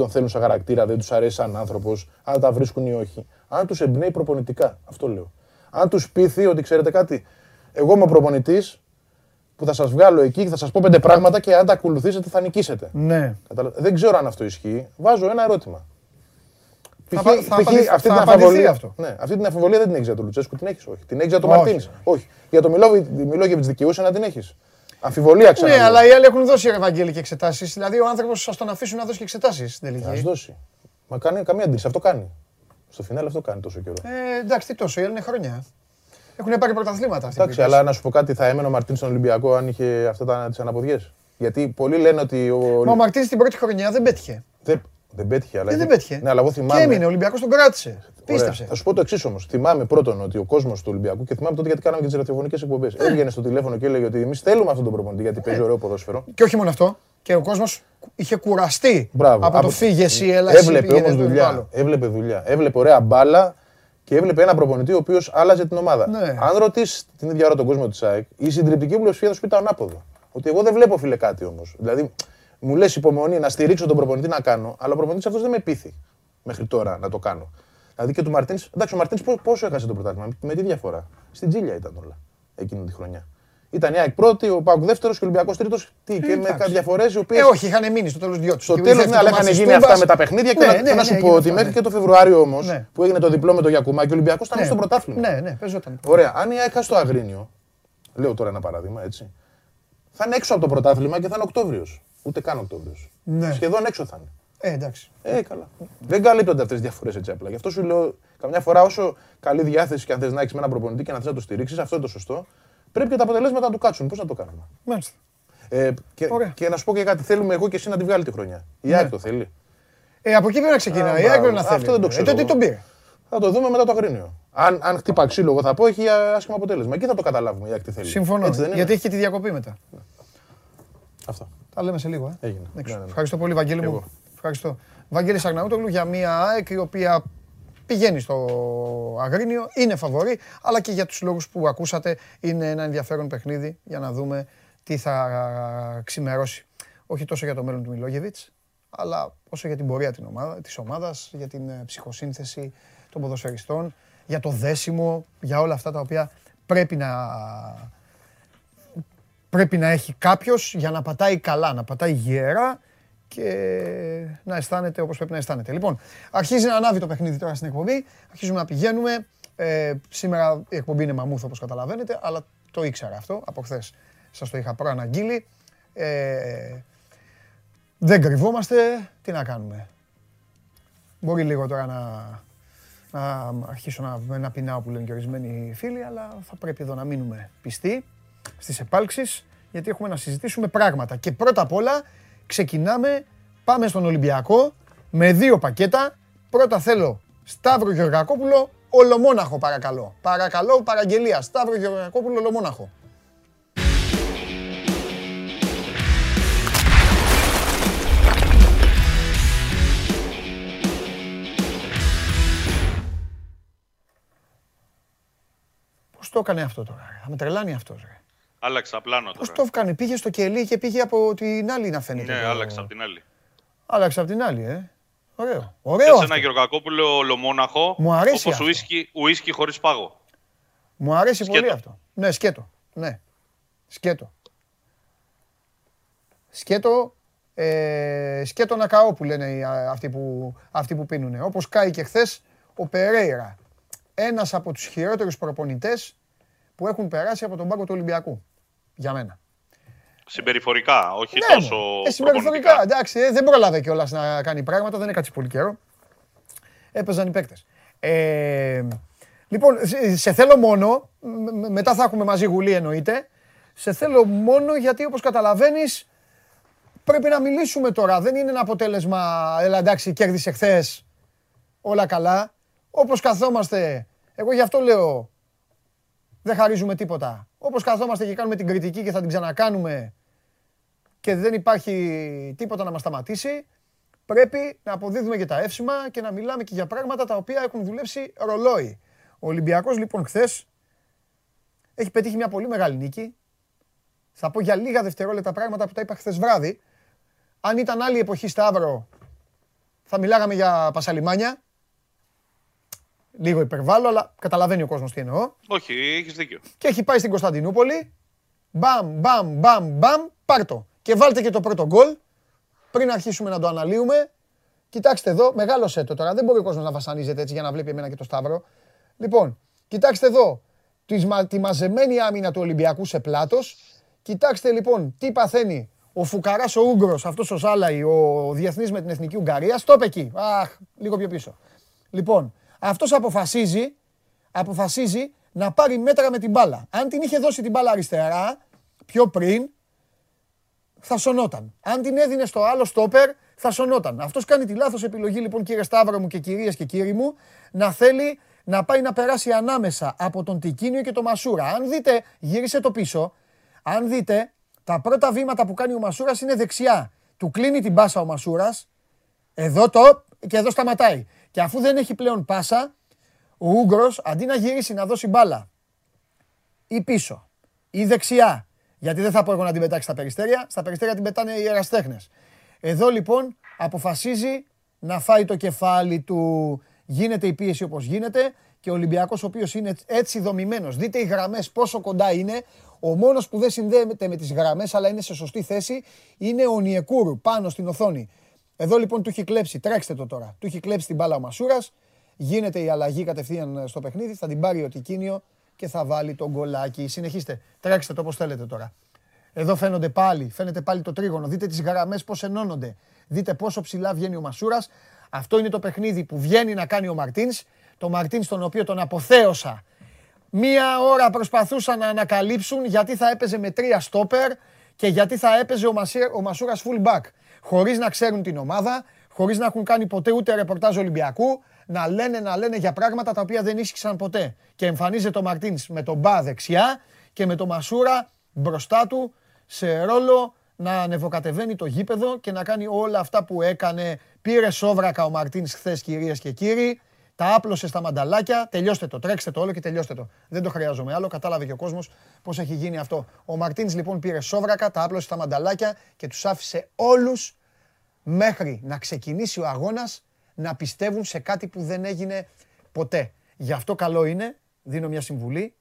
θέλουν σαν χαρακτήρα, δεν τους αρέσει σαν άνθρωπος, αν τα βρίσκουν ή όχι. Αν τους εμπνέει προπονητικά, αυτό λέω. Αν τους πείθει ότι ξέρετε κάτι, εγώ είμαι ο προπονητής που θα σας βγάλω εκεί και θα σας πω 5 πράγματα και αν τα ακολουθήσετε θα νικήσετε. Ναι. Δεν ξέρω αν αυτό ισχύει. Βάζω ένα ερώτημα. Αυτή την αμφιβολία δεν την έχεις για τον Λουτσέσκου, την έχεις, όχι. Την έχεις για τον Μαρτίνη. Όχι. Για τον Μιλόγεβιτς δικαιούσε να την έχεις. Αμφιβολία ξανά. Ναι, αλλά οι άλλοι έχουν δώσει Ευαγγέλη και εξετάσεις. Δηλαδή ο άνθρωπος ας τον αφήσουν να δώσει και εξετάσεις στην τελική. Ας δώσει. Μα κάνει καμία αντίρρηση. Αυτό κάνει. Στο φινάλε αυτό κάνει τόσο καιρό. Εντάξει, τι τόσο. Οι Έλληνες χρόνια. Έχουν πάρει πρωταθλήματα αυτή. Εντάξει, αλλά να σου πω κάτι, θα έμενε ο Μαρτίνης στον Ολυμπιακό αν είχε αυτά τις αναποδιές. Γιατί πολλοί λένε ότι. Ο Μαρτίνης την πρώτη χρονιά δεν πέτυχε. Δεν πέτυχε, αλλά. Δεν πέτυχε. Ναι, αλλά εγώ θυμάμαι. Και έμεινε, ο Ολυμπιακός τον κράτησε. Πίστεψε. Θα σου πω το εξής όμως. Θυμάμαι πρώτον ότι ο κόσμος του Ολυμπιακού, και θυμάμαι τότε γιατί κάναμε και τις ραδιοφωνικές εκπομπές. Έβγαινε στο τηλέφωνο και έλεγε ότι εμείς θέλουμε αυτόν τον προπονητή γιατί παίζει ωραίο ποδόσφαιρο. Και όχι μόνο αυτό. Και ο κόσμος είχε κουραστεί από το φύγεσαι, έλα. Έβλεπε όμως δουλειά. Έβλεπε ωραία μπάλα και έβλεπε ένα προπονητή ο οποίος άλλαζε την ομάδα. Αν ρωτήσεις την ίδια ώρα τον κόσμο της ΑΕΚ, η συντριπτική πλειοψηφία θα σου πει το ανάποδο. Ότι εγώ δεν βλέπω φίλε κάτι όμως. Δηλαδή. Μου λες υπομονή να στηρίξω τον προπονητή να κάνω, αλλά ο προπονητής αυτός δεν με πείθει μέχρι τώρα να το κάνω. Δηλαδή και του Μαρτίνς, εντάξει ο Μαρτίνς πόσο έχασε το πρωτάθλημα, με τι διαφορά. Στην Τζίλια ήταν όλα εκείνη τη χρονιά. Ήταν η ΑΕΚ πρώτη, ο ΠΑΟΚ δεύτερος και ο Ολυμπιακός τρίτος. Τι, και με κάτι διαφορές οι οποίες. Όχι, είχαν μείνει στο τέλος δυο τους. Στο τέλος, ναι, αλλά είχαν γίνει αυτά με τα παιχνίδια και να σου πω ότι μέχρι και το Φεβρουάριο όμως που έγινε το διπλό με το Γιακουμά και ο Ολυμπιακός ήταν στο πρωτάθλημα. Ναι, παίζονταν. Ωραία, αν η ΑΕΚ χάσει το Αγρίνιο, λέω τώρα ένα παράδειγμα έτσι, θα είναι έξω από το πρωτάθλημα και θα είναι Οκτώβριος. Ούτε καν Οκτώβριος. Σχεδόν έξω θα είναι. Εντάξει. Καλά. Δεν καλύπτονται αυτές τις διαφορές έτσι απλά. Γι' αυτό σου λέω, καμιά φορά όσο καλή διάθεση και αν θες να έχεις με έναν προπονητή και να θες να το στηρίξεις, αυτό είναι το σωστό, πρέπει και τα αποτελέσματα να του κάτσουν. Πώς να το κάνουμε. Μάλιστα. Και να σου πω και κάτι, θέλουμε εγώ και εσύ να τη βγάλει τη χρονιά. Η ΑΕΚ το θέλει. Από εκεί πρέπει να ξεκινάει. Η ΑΕΚ να θέλει. Αυτό δεν το ξέρω. Τότε τον πήρε. Θα το δούμε μετά το Αγρίνιο. Αν χτύπα ξύλο, εγώ θα πω, έχει άσχημο αποτέλεσμα. Εκεί θα το καταλάβουμε η ΑΕΚ τι θέλει. Συμφωνώ. Γιατί έχει και τη διακοπή μετά. Αυτό. Τα λέμε σε λίγο. Ευχαριστώ πολύ, Βαγγέλη μου. Ευχαριστώ. Βαγγέλης Αρναούτογλου για μια ΑΕΚ η οποία πηγαίνει στο Αγρίνιο, είναι φαβορή, αλλά και για τους λόγους που ακούσατε είναι ένα ενδιαφέρον παιχνίδι για να δούμε τι θα ξημερώσει. Όχι τόσο για το μέλλον του Μιλόγεβιτς, αλλά όσο για την πορεία της ομάδας, για την ψυχοσύνθεση των ποδοσφαιριστών, για το δέσιμο, για όλα αυτά τα οποία πρέπει να έχει κάποιος για να πατάει καλά, να πατάει γερά και να αισθάνεται όπως πρέπει να αισθάνεται. Λοιπόν, αρχίζει να ανάβει το παιχνίδι τώρα στην εκπομπή, αρχίζουμε να πηγαίνουμε. Σήμερα η εκπομπή είναι μαμούθ όπως καταλαβαίνετε, αλλά το ήξερα αυτό, από χθες σας το είχα προαναγγείλει. Δεν κρυβόμαστε, τι να κάνουμε. Μπορεί λίγο τώρα να αρχίσω να πεινάω που λένε και ορισμένοι φίλοι, αλλά θα πρέπει εδώ να μείνουμε πιστοί στις επάλξεις, γιατί έχουμε να συζητήσουμε πράγματα. Και πρώτα απ' όλα ξεκινάμε, πάμε στον Ολυμπιακό με δύο πακέτα. Πρώτα θέλω Σταύρο Γεωργακόπουλο, Ολομόναχο παρακαλώ. Παρακαλώ παραγγελία, Σταύρο Γεωργακόπουλο, Ολομόναχο. Πώς το έκανε αυτό τώρα, θα με τρελάνει αυτός ρε. Άλλαξα πλάνο τώρα. Πώς το έκανε, πήγε στο κελί και πήγε από την άλλη να φαίνεται. Ναι, άλλαξα από την άλλη. Άλλαξα από την άλλη, Ωραίο. Ωραίο. Σε ένα Γεωργακόπουλο Ολομόναχο. Μου αρέσει όπως ουίσκι χωρίς πάγο. Μου αρέσει σκέτο. Πολύ αυτό. Ναι, σκέτο. Ναι. Σκέτο. Σκέτο, σκέτο νακαό που λένε αυτοί που πίνουνε. Όπως κάει και χθες ο Περέιρα. Ένας από τους χειρότερους προπονητές που έχουν περάσει από τον πάγκο του Ολυμπιακού. Για μένα. Συμπεριφορικά, όχι ναι, τόσο. Συμπεριφορικά, εντάξει, δεν προλάβε κιόλας να κάνει πράγματα, δεν έκατσε πολύ καιρό. Έπαιζαν οι παίκτες. Λοιπόν, σε θέλω μόνο, μετά θα έχουμε μαζί Γουλή εννοείται. Σε θέλω μόνο γιατί όπως καταλαβαίνεις πρέπει να μιλήσουμε τώρα. Δεν είναι ένα αποτέλεσμα, έλα εντάξει, κέρδισε χθες, όλα καλά. Όπως καθόμαστε, εγώ γι' αυτό λέω, δεν χαρίζουμε τίποτα. Όπως καθόμαστε και κάνουμε την κριτική και θα την ξανακάνουμε και δεν υπάρχει τίποτα να μας σταματήσει, πρέπει να αποδίδουμε και τα εύσημα και να μιλάμε και για πράγματα τα οποία έχουν δουλέψει ρολόι. Ο Ολυμπιακός λοιπόν χθες έχει πετύχει μια πολύ μεγάλη νίκη. Θα πω για λίγα δευτερόλεπτα πράγματα που τα είπα χθες βράδυ. Αν ήταν άλλη εποχή, Σταύρο, θα μιλάγαμε για πασαλιμάνια. Λίγο υπερβάλλω, αλλά καταλαβαίνει ο κόσμος τι εννοώ. Όχι, έχεις δίκιο. Και έχει πάει στην Κωνσταντινούπολη. Μπαμ, μπαμ, μπαμ, μπαμ, πάρτο. Και βάλτε και το πρώτο γκολ. Πριν αρχίσουμε να το αναλύουμε. Κοιτάξτε εδώ, μεγάλωσε το τώρα. Δεν μπορεί ο κόσμος να βασανίζεται έτσι για να βλέπει εμένα και το Σταύρο. Λοιπόν, κοιτάξτε εδώ τη μαζεμένη άμυνα του Ολυμπιακού σε πλάτος. Κοιτάξτε λοιπόν τι παθαίνει ο φουκαράς ο Ούγκρος, αυτός ο Ζάλαη, ο διεθνής με την Εθνική Ουγγαρίας. Στοπ εκεί. Αχ, λίγο πιο πίσω. Λοιπόν, αυτός αποφασίζει να πάρει μέτρα με την μπάλα. Αν την είχε δώσει την μπάλα αριστερά, πιο πριν, θα σωνόταν. Αν την έδινε στο άλλο στόπερ, θα σωνόταν. Αυτός κάνει τη λάθος επιλογή λοιπόν, κύριε Σταύρο μου και κυρίες και κύριοι μου, να θέλει να πάει να περάσει ανάμεσα από τον Τικίνιο και τον Μασούρα. Αν δείτε, γύρισε το πίσω. Αν δείτε, τα πρώτα βήματα που κάνει ο Μασούρας είναι δεξιά. Του κλείνει την πάσα ο Μασούρας, εδώ το και εδώ σταματάει. Και αφού δεν έχει πλέον πάσα, ο Ούγκρος αντί να γυρίσει να δώσει μπάλα ή πίσω ή δεξιά, γιατί δεν θα πω εγώ να την πετάξει στα περιστέρια την πετάνε οι εραστέχνες. Εδώ λοιπόν αποφασίζει να φάει το κεφάλι του, γίνεται η πίεση όπως γίνεται και ο Ολυμπιακός ο οποίος είναι έτσι δομημένος. Δείτε οι γραμμές πόσο κοντά είναι. Ο μόνος που δεν συνδέεται με τις γραμμές αλλά είναι σε σωστή θέση είναι ο Νιεκούρου πάνω στην οθόνη. Εδώ λοιπόν του έχει κλέψει, τρέξτε το τώρα, του έχει κλέψει την μπάλα ο Μασούρας, γίνεται η αλλαγή κατευθείαν στο παιχνίδι, θα την πάρει ο Τικίνιο και θα βάλει τον γκολάκι. Συνεχίστε, τρέξτε το όπως θέλετε τώρα. Εδώ φαίνεται πάλι το τρίγωνο, δείτε τις γραμμές πώς ενώνονται, δείτε πόσο ψηλά βγαίνει ο Μασούρας. Αυτό είναι το παιχνίδι που βγαίνει να κάνει ο Μαρτίνς, το Μαρτίνς τον οποίο τον αποθέωσα. Μία ώρα προσπαθούσαν να ανακαλύψουν γιατί θα έπαιζε με τρία στόπερ και γιατί θα έπαιζε ο Μασούρας full back. Χωρίς να ξέρουν την ομάδα, χωρίς να έχουν κάνει ποτέ ούτε ρεπορτάζ Ολυμπιακού, να λένε για πράγματα τα οποία δεν ίσχυσαν ποτέ. Και εμφανίζεται ο Μαρτίνς με τον Μπα δεξιά και με τον Μασούρα μπροστά του σε ρόλο να ανεβοκατεβαίνει το γήπεδο και να κάνει όλα αυτά που έκανε. Πήρε σόβρακα ο Μαρτίνς χθες, κυρίες και κύριοι. Τα άπλωσε στα μανταλάκια, τελειώστε το, τρέξτε το όλο και τελειώστε το. Δεν το χρειάζομαι άλλο, κατάλαβε και ο κόσμος πώς έχει γίνει αυτό. Ο Μαρτίνς λοιπόν πήρε σόβρακα, τα άπλωσε στα μανταλάκια και τους άφησε όλους μέχρι να ξεκινήσει ο αγώνας να πιστεύουν σε κάτι που δεν έγινε ποτέ. Γι' αυτό καλό είναι, δίνω μια συμβουλή,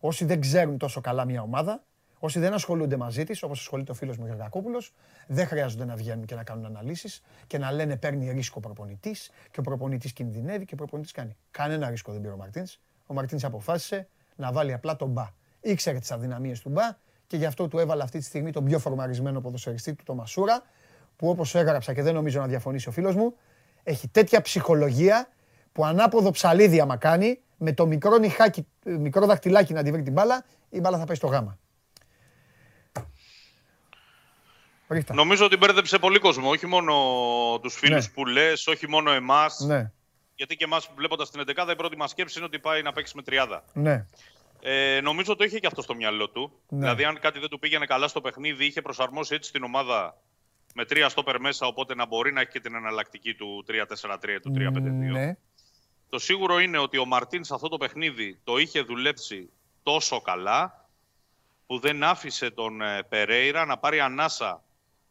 όσοι δεν ξέρουν τόσο καλά μια ομάδα, όσοι δεν ασχολούνται μαζί της, όπως ασχολείται ο φίλος μου ο Γεωργακόπουλος, δεν χρειάζονται να βγαίνουν και να κάνουν αναλύσεις και να λένε παίρνει ρίσκο προπονητής και ο προπονητής κινδυνεύει και ο προπονητής κάνει. Κανένα ρίσκο δεν πήρε ο Μαρτίνς. Ο Μαρτίνς αποφάσισε να βάλει απλά τον Μπα. Ήξερε τις αδυναμίες του Μπα και γι' αυτό του έβαλε αυτή τη στιγμή τον πιο φορμαρισμένο ποδοσφαιριστή του, τον Μασούρα, που όπως έγραψα και δεν νομίζω να διαφωνήσει ο φίλος μου, έχει τέτοια ψυχολογία που ανάποδο ψαλίδι άμα κάνει, με το μικρό δαχτυλάκι να τη βρει την μπάλα, η μπάλα θα πάει στο γάμα. Ρίχτα. Νομίζω ότι μπέρδεψε πολύ κόσμο, όχι μόνο τους φίλους ναι. που λες, όχι μόνο εμάς. Ναι. Γιατί και εμάς βλέποντας την 11η, η πρώτη μας σκέψη είναι ότι πάει να παίξει με 30. Ναι. Νομίζω ότι είχε και αυτό στο μυαλό του. Ναι. Δηλαδή, αν κάτι δεν του πήγαινε καλά στο παιχνίδι, είχε προσαρμόσει έτσι την ομάδα με 3 στόπερ μέσα. Οπότε να μπορεί να έχει και την εναλλακτική του 3-4-3, του 3-5-2. Ναι. Το σίγουρο είναι ότι ο Μαρτίνς αυτό το παιχνίδι το είχε δουλέψει τόσο καλά που δεν άφησε τον Περέιρα να πάρει ανάσα.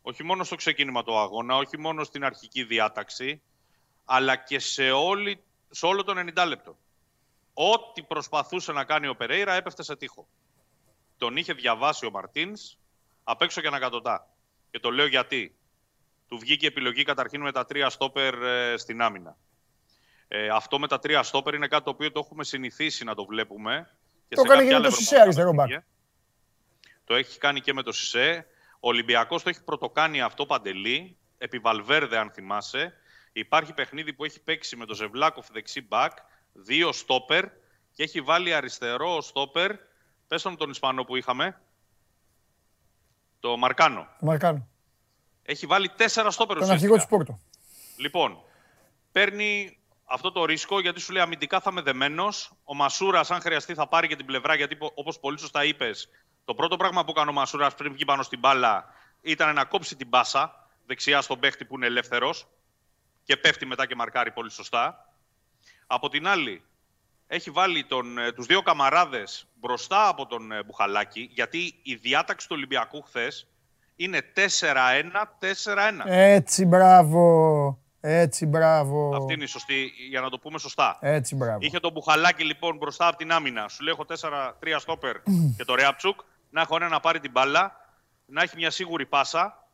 Όχι μόνο στο ξεκίνημα του αγώνα, όχι μόνο στην αρχική διάταξη, αλλά και σε όλο τον 90 λεπτό. Ό,τι προσπαθούσε να κάνει ο Περέιρα έπεφτε σε τοίχο. Τον είχε διαβάσει ο Μαρτίνς απ' έξω και ανακατοτά. Και το λέω γιατί. Του βγήκε η επιλογή καταρχήν με τα 3 στόπερ στην άμυνα. Αυτό με τα 3 στόπερ είναι κάτι το οποίο το έχουμε συνηθίσει να το βλέπουμε Το κάνει και με το Σισέ αριστερό μπακ. Το έχει κάνει και με το Σισέ. Ο Ολυμπιακός το έχει πρωτοκάνει αυτό, Παντελή, επί Βαλβέρδε, αν θυμάσαι. Υπάρχει παιχνίδι που έχει παίξει με τον Ζεβλάκοφ δεξί μπακ, δύο στόπερ και έχει βάλει αριστερό στόπερ. Πες τον Ισπανό που είχαμε. Το Μαρκάνο. Μαρκάνο. Έχει βάλει 4 στόπερ. Τον αρχηγό της Πόρτο. Λοιπόν, παίρνει αυτό το ρίσκο γιατί σου λέει αμυντικά θα είμαι δεμένος. Ο Μασούρας, αν χρειαστεί, θα πάρει και την πλευρά γιατί, όπως πολύ σωστά είπες, το πρώτο πράγμα που έκανε ο Μασούρας πριν βγει πάνω στην μπάλα ήταν να κόψει την μπάσα δεξιά στον παίχτη που είναι ελεύθερος και πέφτει μετά και μαρκάρει πολύ σωστά. Από την άλλη, έχει βάλει τους δύο καμαράδες μπροστά από τον Μπουχαλάκη, γιατί η διάταξη του Ολυμπιακού χθες είναι 4-1-4-1. Έτσι, μπράβο. Έτσι, μπράβο. Αυτή είναι η σωστή, για να το πούμε σωστά. Έτσι, μπράβο. Είχε τον Μπουχαλάκη λοιπόν μπροστά από την άμυνα. Σου λέει: έχω 4-3 στόπερ και το Ρέαπτσουκ. Να έχω ένα να πάρει την μπάλα, να έχει μια σίγουρη πάσα.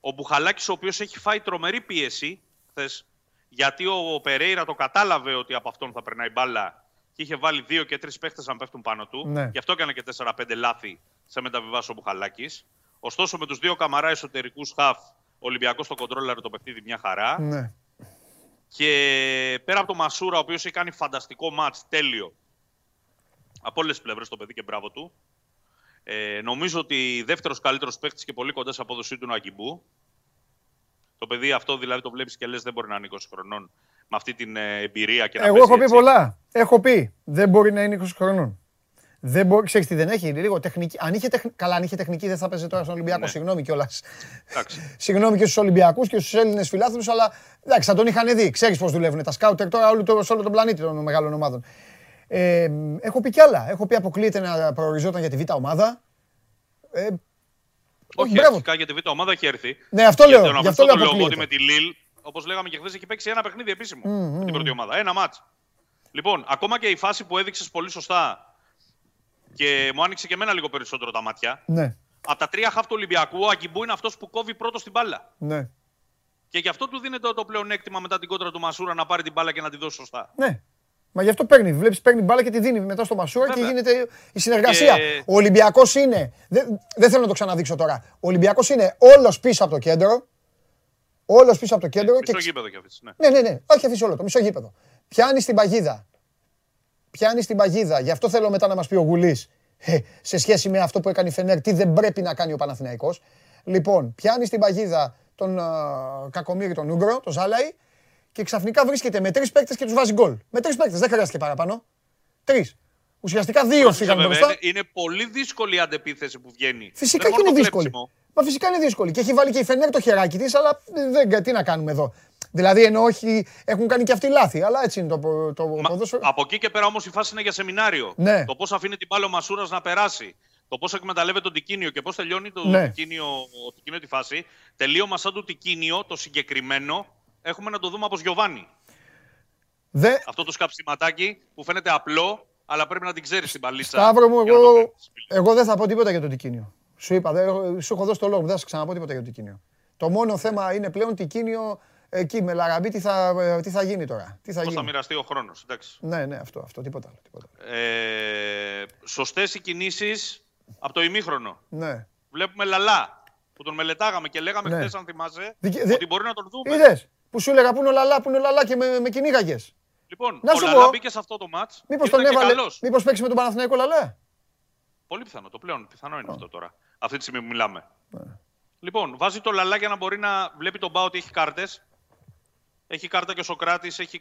Ο Μπουχαλάκης, ο οποίος έχει φάει τρομερή πίεση χθες, γιατί ο Περέιρα το κατάλαβε ότι από αυτόν θα περνάει μπάλα και είχε βάλει 2 και 3 παίχτες να πέφτουν πάνω του. Ναι. Γι' αυτό έκανε και 4-5 λάθη σε μεταβιβάσεις ο Μπουχαλάκης. Ωστόσο, με τους δύο καμαρά εσωτερικούς χαφ, ο Ολυμπιακός το κοντρόλαρε το παιχνίδι μια χαρά. Ναι. Και πέρα από τον Μασούρα, ο οποίος έχει κάνει φανταστικό μάτς, τέλειο. Από όλες τις πλευρές το παιδί και μπράβο του. Νομίζω ότι δεύτερος καλύτερος παίκτης και πολύ κοντά σε απόδοσή του είναι ο Αγκιμπού. Το παιδί αυτό δηλαδή το βλέπεις και λες δεν μπορεί να είναι 20 χρονών με αυτή την εμπειρία και να εγώ έχω πει έτσι πολλά. Έχω πει δεν μπορεί να είναι 20 χρονών. Δεν μπορεί, ξέρεις τι δεν έχει, λίγο τεχνική. Καλά, αν είχε τεχνική δεν θα παίζει τώρα στον Ολυμπιακό, ναι. Συγγνώμη κιόλας. Συγγνώμη και στους Ολυμπιακούς και στους Έλληνες φιλάθλους, αλλά εντάξει, θα τον είχαν δει. Ξέρεις πώς δουλεύουν τα σκάουτερ τώρα σε όλο τον πλανήτη των μεγάλων ομάδων. Έχω πει κι άλλα. Έχω πει αποκλείεται να προοριζόταν για τη Β' ομάδα. Όχι, αρχικά για τη Β' ομάδα έχει έρθει. Ναι, αυτό λέω. Γι' αυτό το λόγο ότι με τη Λίλ, όπως λέγαμε και χθες, έχει παίξει ένα παιχνίδι επίσημο με την πρώτη ομάδα. Ένα μάτς. Λοιπόν, ακόμα και η φάση που έδειξες πολύ σωστά. Και μου άνοιξε και εμένα λίγο περισσότερο τα μάτια. Ναι. Από τα 3 χαφ του Ολυμπιακού, ο Αγκιμπού είναι αυτός που κόβει πρώτος την μπάλα. Ναι. Και γι' αυτό του δίνεται το πλεονέκτημα μετά την κόντρα του Μασούρα να πάρει την μπάλα και να τη δώσει σωστά. Ναι. Μα γι' αυτό παίρνει. Βλέπεις, παίρνει μπάλα και τη δίνει μετά στο Μασούρα. Βέβαια. Και γίνεται η συνεργασία. Ο Ολυμπιακός είναι. Δεν θέλω να το ξαναδείξω τώρα. Ο Ολυμπιακός είναι όλος πίσω από το κέντρο. Όλος πίσω από το κέντρο. Μισό γήπεδο κι αφήσει. Ναι. Όχι, αφήσει όλο το μισό γήπεδο. Πιάνει την παγίδα. Γι' αυτό θέλω μετά να μας πει ο Γουλής σε σχέση με αυτό που έκανε η Φενέρ, τι δεν πρέπει να κάνει ο Παναθηναϊκός. Λοιπόν, πιάνει στην παγίδα τον Κακομοίρη τον Ούγκρο, τον Ζάλαη, και ξαφνικά βρίσκεται με 3 παίκτες και τους βάζει γκολ. Με 3 παίκτες, δεν χρειάστηκε παραπάνω. 3. Ουσιαστικά 2 φύγαν μπροστά. Είναι πολύ δύσκολη η αντεπίθεση που βγαίνει. Φυσικά και είναι δύσκολη. Μα φυσικά είναι δύσκολη. Και έχει βάλει και η Φενέρ το χεράκι της, αλλά τι να κάνουμε εδώ. Δηλαδή ενώ όχι, έχουν κάνει και αυτοί λάθη, αλλά έτσι είναι το ποδόσφαιρο. Από εκεί και πέρα όμως η φάση είναι για σεμινάριο. Ναι. Το πώς αφήνει την μπάλα ο Μασούρας να περάσει, το πώς εκμεταλλεύεται τον Τικίνιο και πώς τελειώνει το Τικίνιο τη φάση. Τελείωμα σαν το Τικίνιο, το συγκεκριμένο, έχουμε να το δούμε από Γιωβάνι. Αυτό το σκαψιματάκι που φαίνεται απλό, αλλά πρέπει να την ξέρεις την παλίτσα. Σταύρο μου, εγώ δεν θα πω τίποτα για το Τικίνιο. Σου είπα, σου έχω δώσει το λόγο, δεν θα σας ξαναπώ τίποτα για το Τικίνιο. Το μόνο θέμα είναι πλέον Τικίνιο. Εκεί με Λαραμπή τι θα γίνει τώρα. Πώς θα μοιραστεί ο χρόνος, εντάξει. Ναι, αυτό, τίποτα άλλο. Σωστές οι κινήσεις από το ημίχρονο. Ναι. Βλέπουμε Λαλά, που τον μελετάγαμε και λέγαμε χθες, αν θυμάσαι, ότι μπορεί να τον δούμε. Είδες, που σου έλεγα που είναι ο Λαλά και με κυνήγαγες. Λοιπόν, ο Λαλά μπήκε σε αυτό το μάτς, ήταν και καλός. Μήπως παίξει με τον Παναθηναϊκό Λαλά. Πολύ πιθανό, το πλέον πιθανό είναι αυτό τώρα, αυτή τη στιγμή που μιλάμε. Λοιπόν, βάζει το Λαλά για να μπορεί να βλέπει τον Πάο ότι έχει κάρτες. Έχει κάρτα και ο Σοκράτης, έχει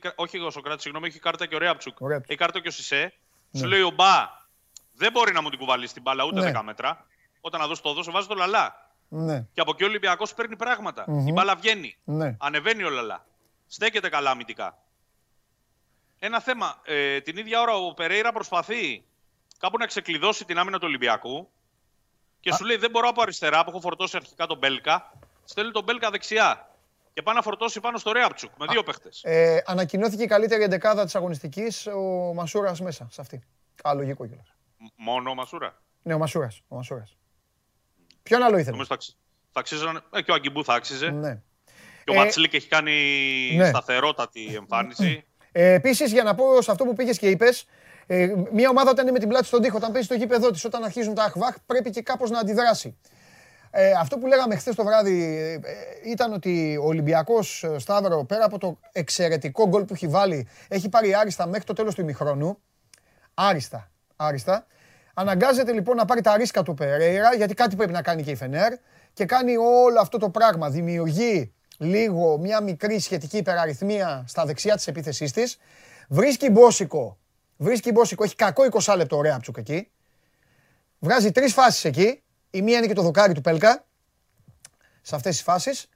κάρτα και ο Ρέαπτσουκ, έχει κάρτα και ο Σισέ. Ναι. Σου λέει ο Μπα, δεν μπορεί να μου την κουβαλήσει την μπάλα ούτε 10 μέτρα. Όταν να δώσει το δώσω, βάζει το Λαλά. Ναι. Και από εκεί ο Ολυμπιακός παίρνει πράγματα. Η μπάλα βγαίνει. Ναι. Ανεβαίνει ο Λαλά. Στέκεται καλά αμυντικά. Ένα θέμα. Την ίδια ώρα ο Περέιρα προσπαθεί κάπου να ξεκλειδώσει την άμυνα του Ολυμπιακού και σου λέει: δεν μπορώ από αριστερά που έχω φορτώσει αρχικά τον Μπέλκα. Στέλνει τον Μπέλκα δεξιά. Και πάει να φορτώσει πάνω στο Ρέαπτσουκ με 2 παίχτες. Ανακοινώθηκε η καλύτερη εντεκάδα της αγωνιστικής, ο Μασούρας μέσα σε αυτή. Αλογικό κιόλας. Μόνο ο Μασούρα. Ναι, ο Μασούρας. Ποιον άλλο ήθελε. Νομίζω θα αξίζανε. Και ο Αγκιμπού θα άξιζε. Ναι. Και ο Ματσλίκ έχει κάνει σταθερότατη εμφάνιση. Επίσης, για να πω σε αυτό που πήγες και είπες, Μια ομάδα όταν είναι με την πλάτη στον τοίχο, όταν παίζει στο γήπεδό της, όταν αρχίζουν τα αχβάχ, πρέπει και κάπως να αντιδράσει. Αυτό που λέγαμε χθες το βράδυ ήταν ότι ο Ολυμπιακός, Σταύρο, πέρα από το εξαιρετικό γκολ που έχει βάλει, έχει πάρει άριστα μέχρι το τέλος του ημιχρόνου. Άριστα, άριστα. Αναγκάζεται λοιπόν να πάρει τα ρίσκα του Περέιρα, γιατί κάτι πρέπει να κάνει και η Φενέρ, και κάνει όλο αυτό το πράγμα. Δημιουργεί λίγο μια μικρή σχετική υπεραριθμία στα δεξιά της επίθεσής της. Βρίσκει Μπόσικο. Βρίσκει Μπόσικο. Έχει κακό 20 λεπτό ο Ρέαπτσουκ εκεί. Βγάζει τρεις φάσεις εκεί. Η μία είναι και το δοκάρι του Πέλκα. Σε αυτές τις φάσεις.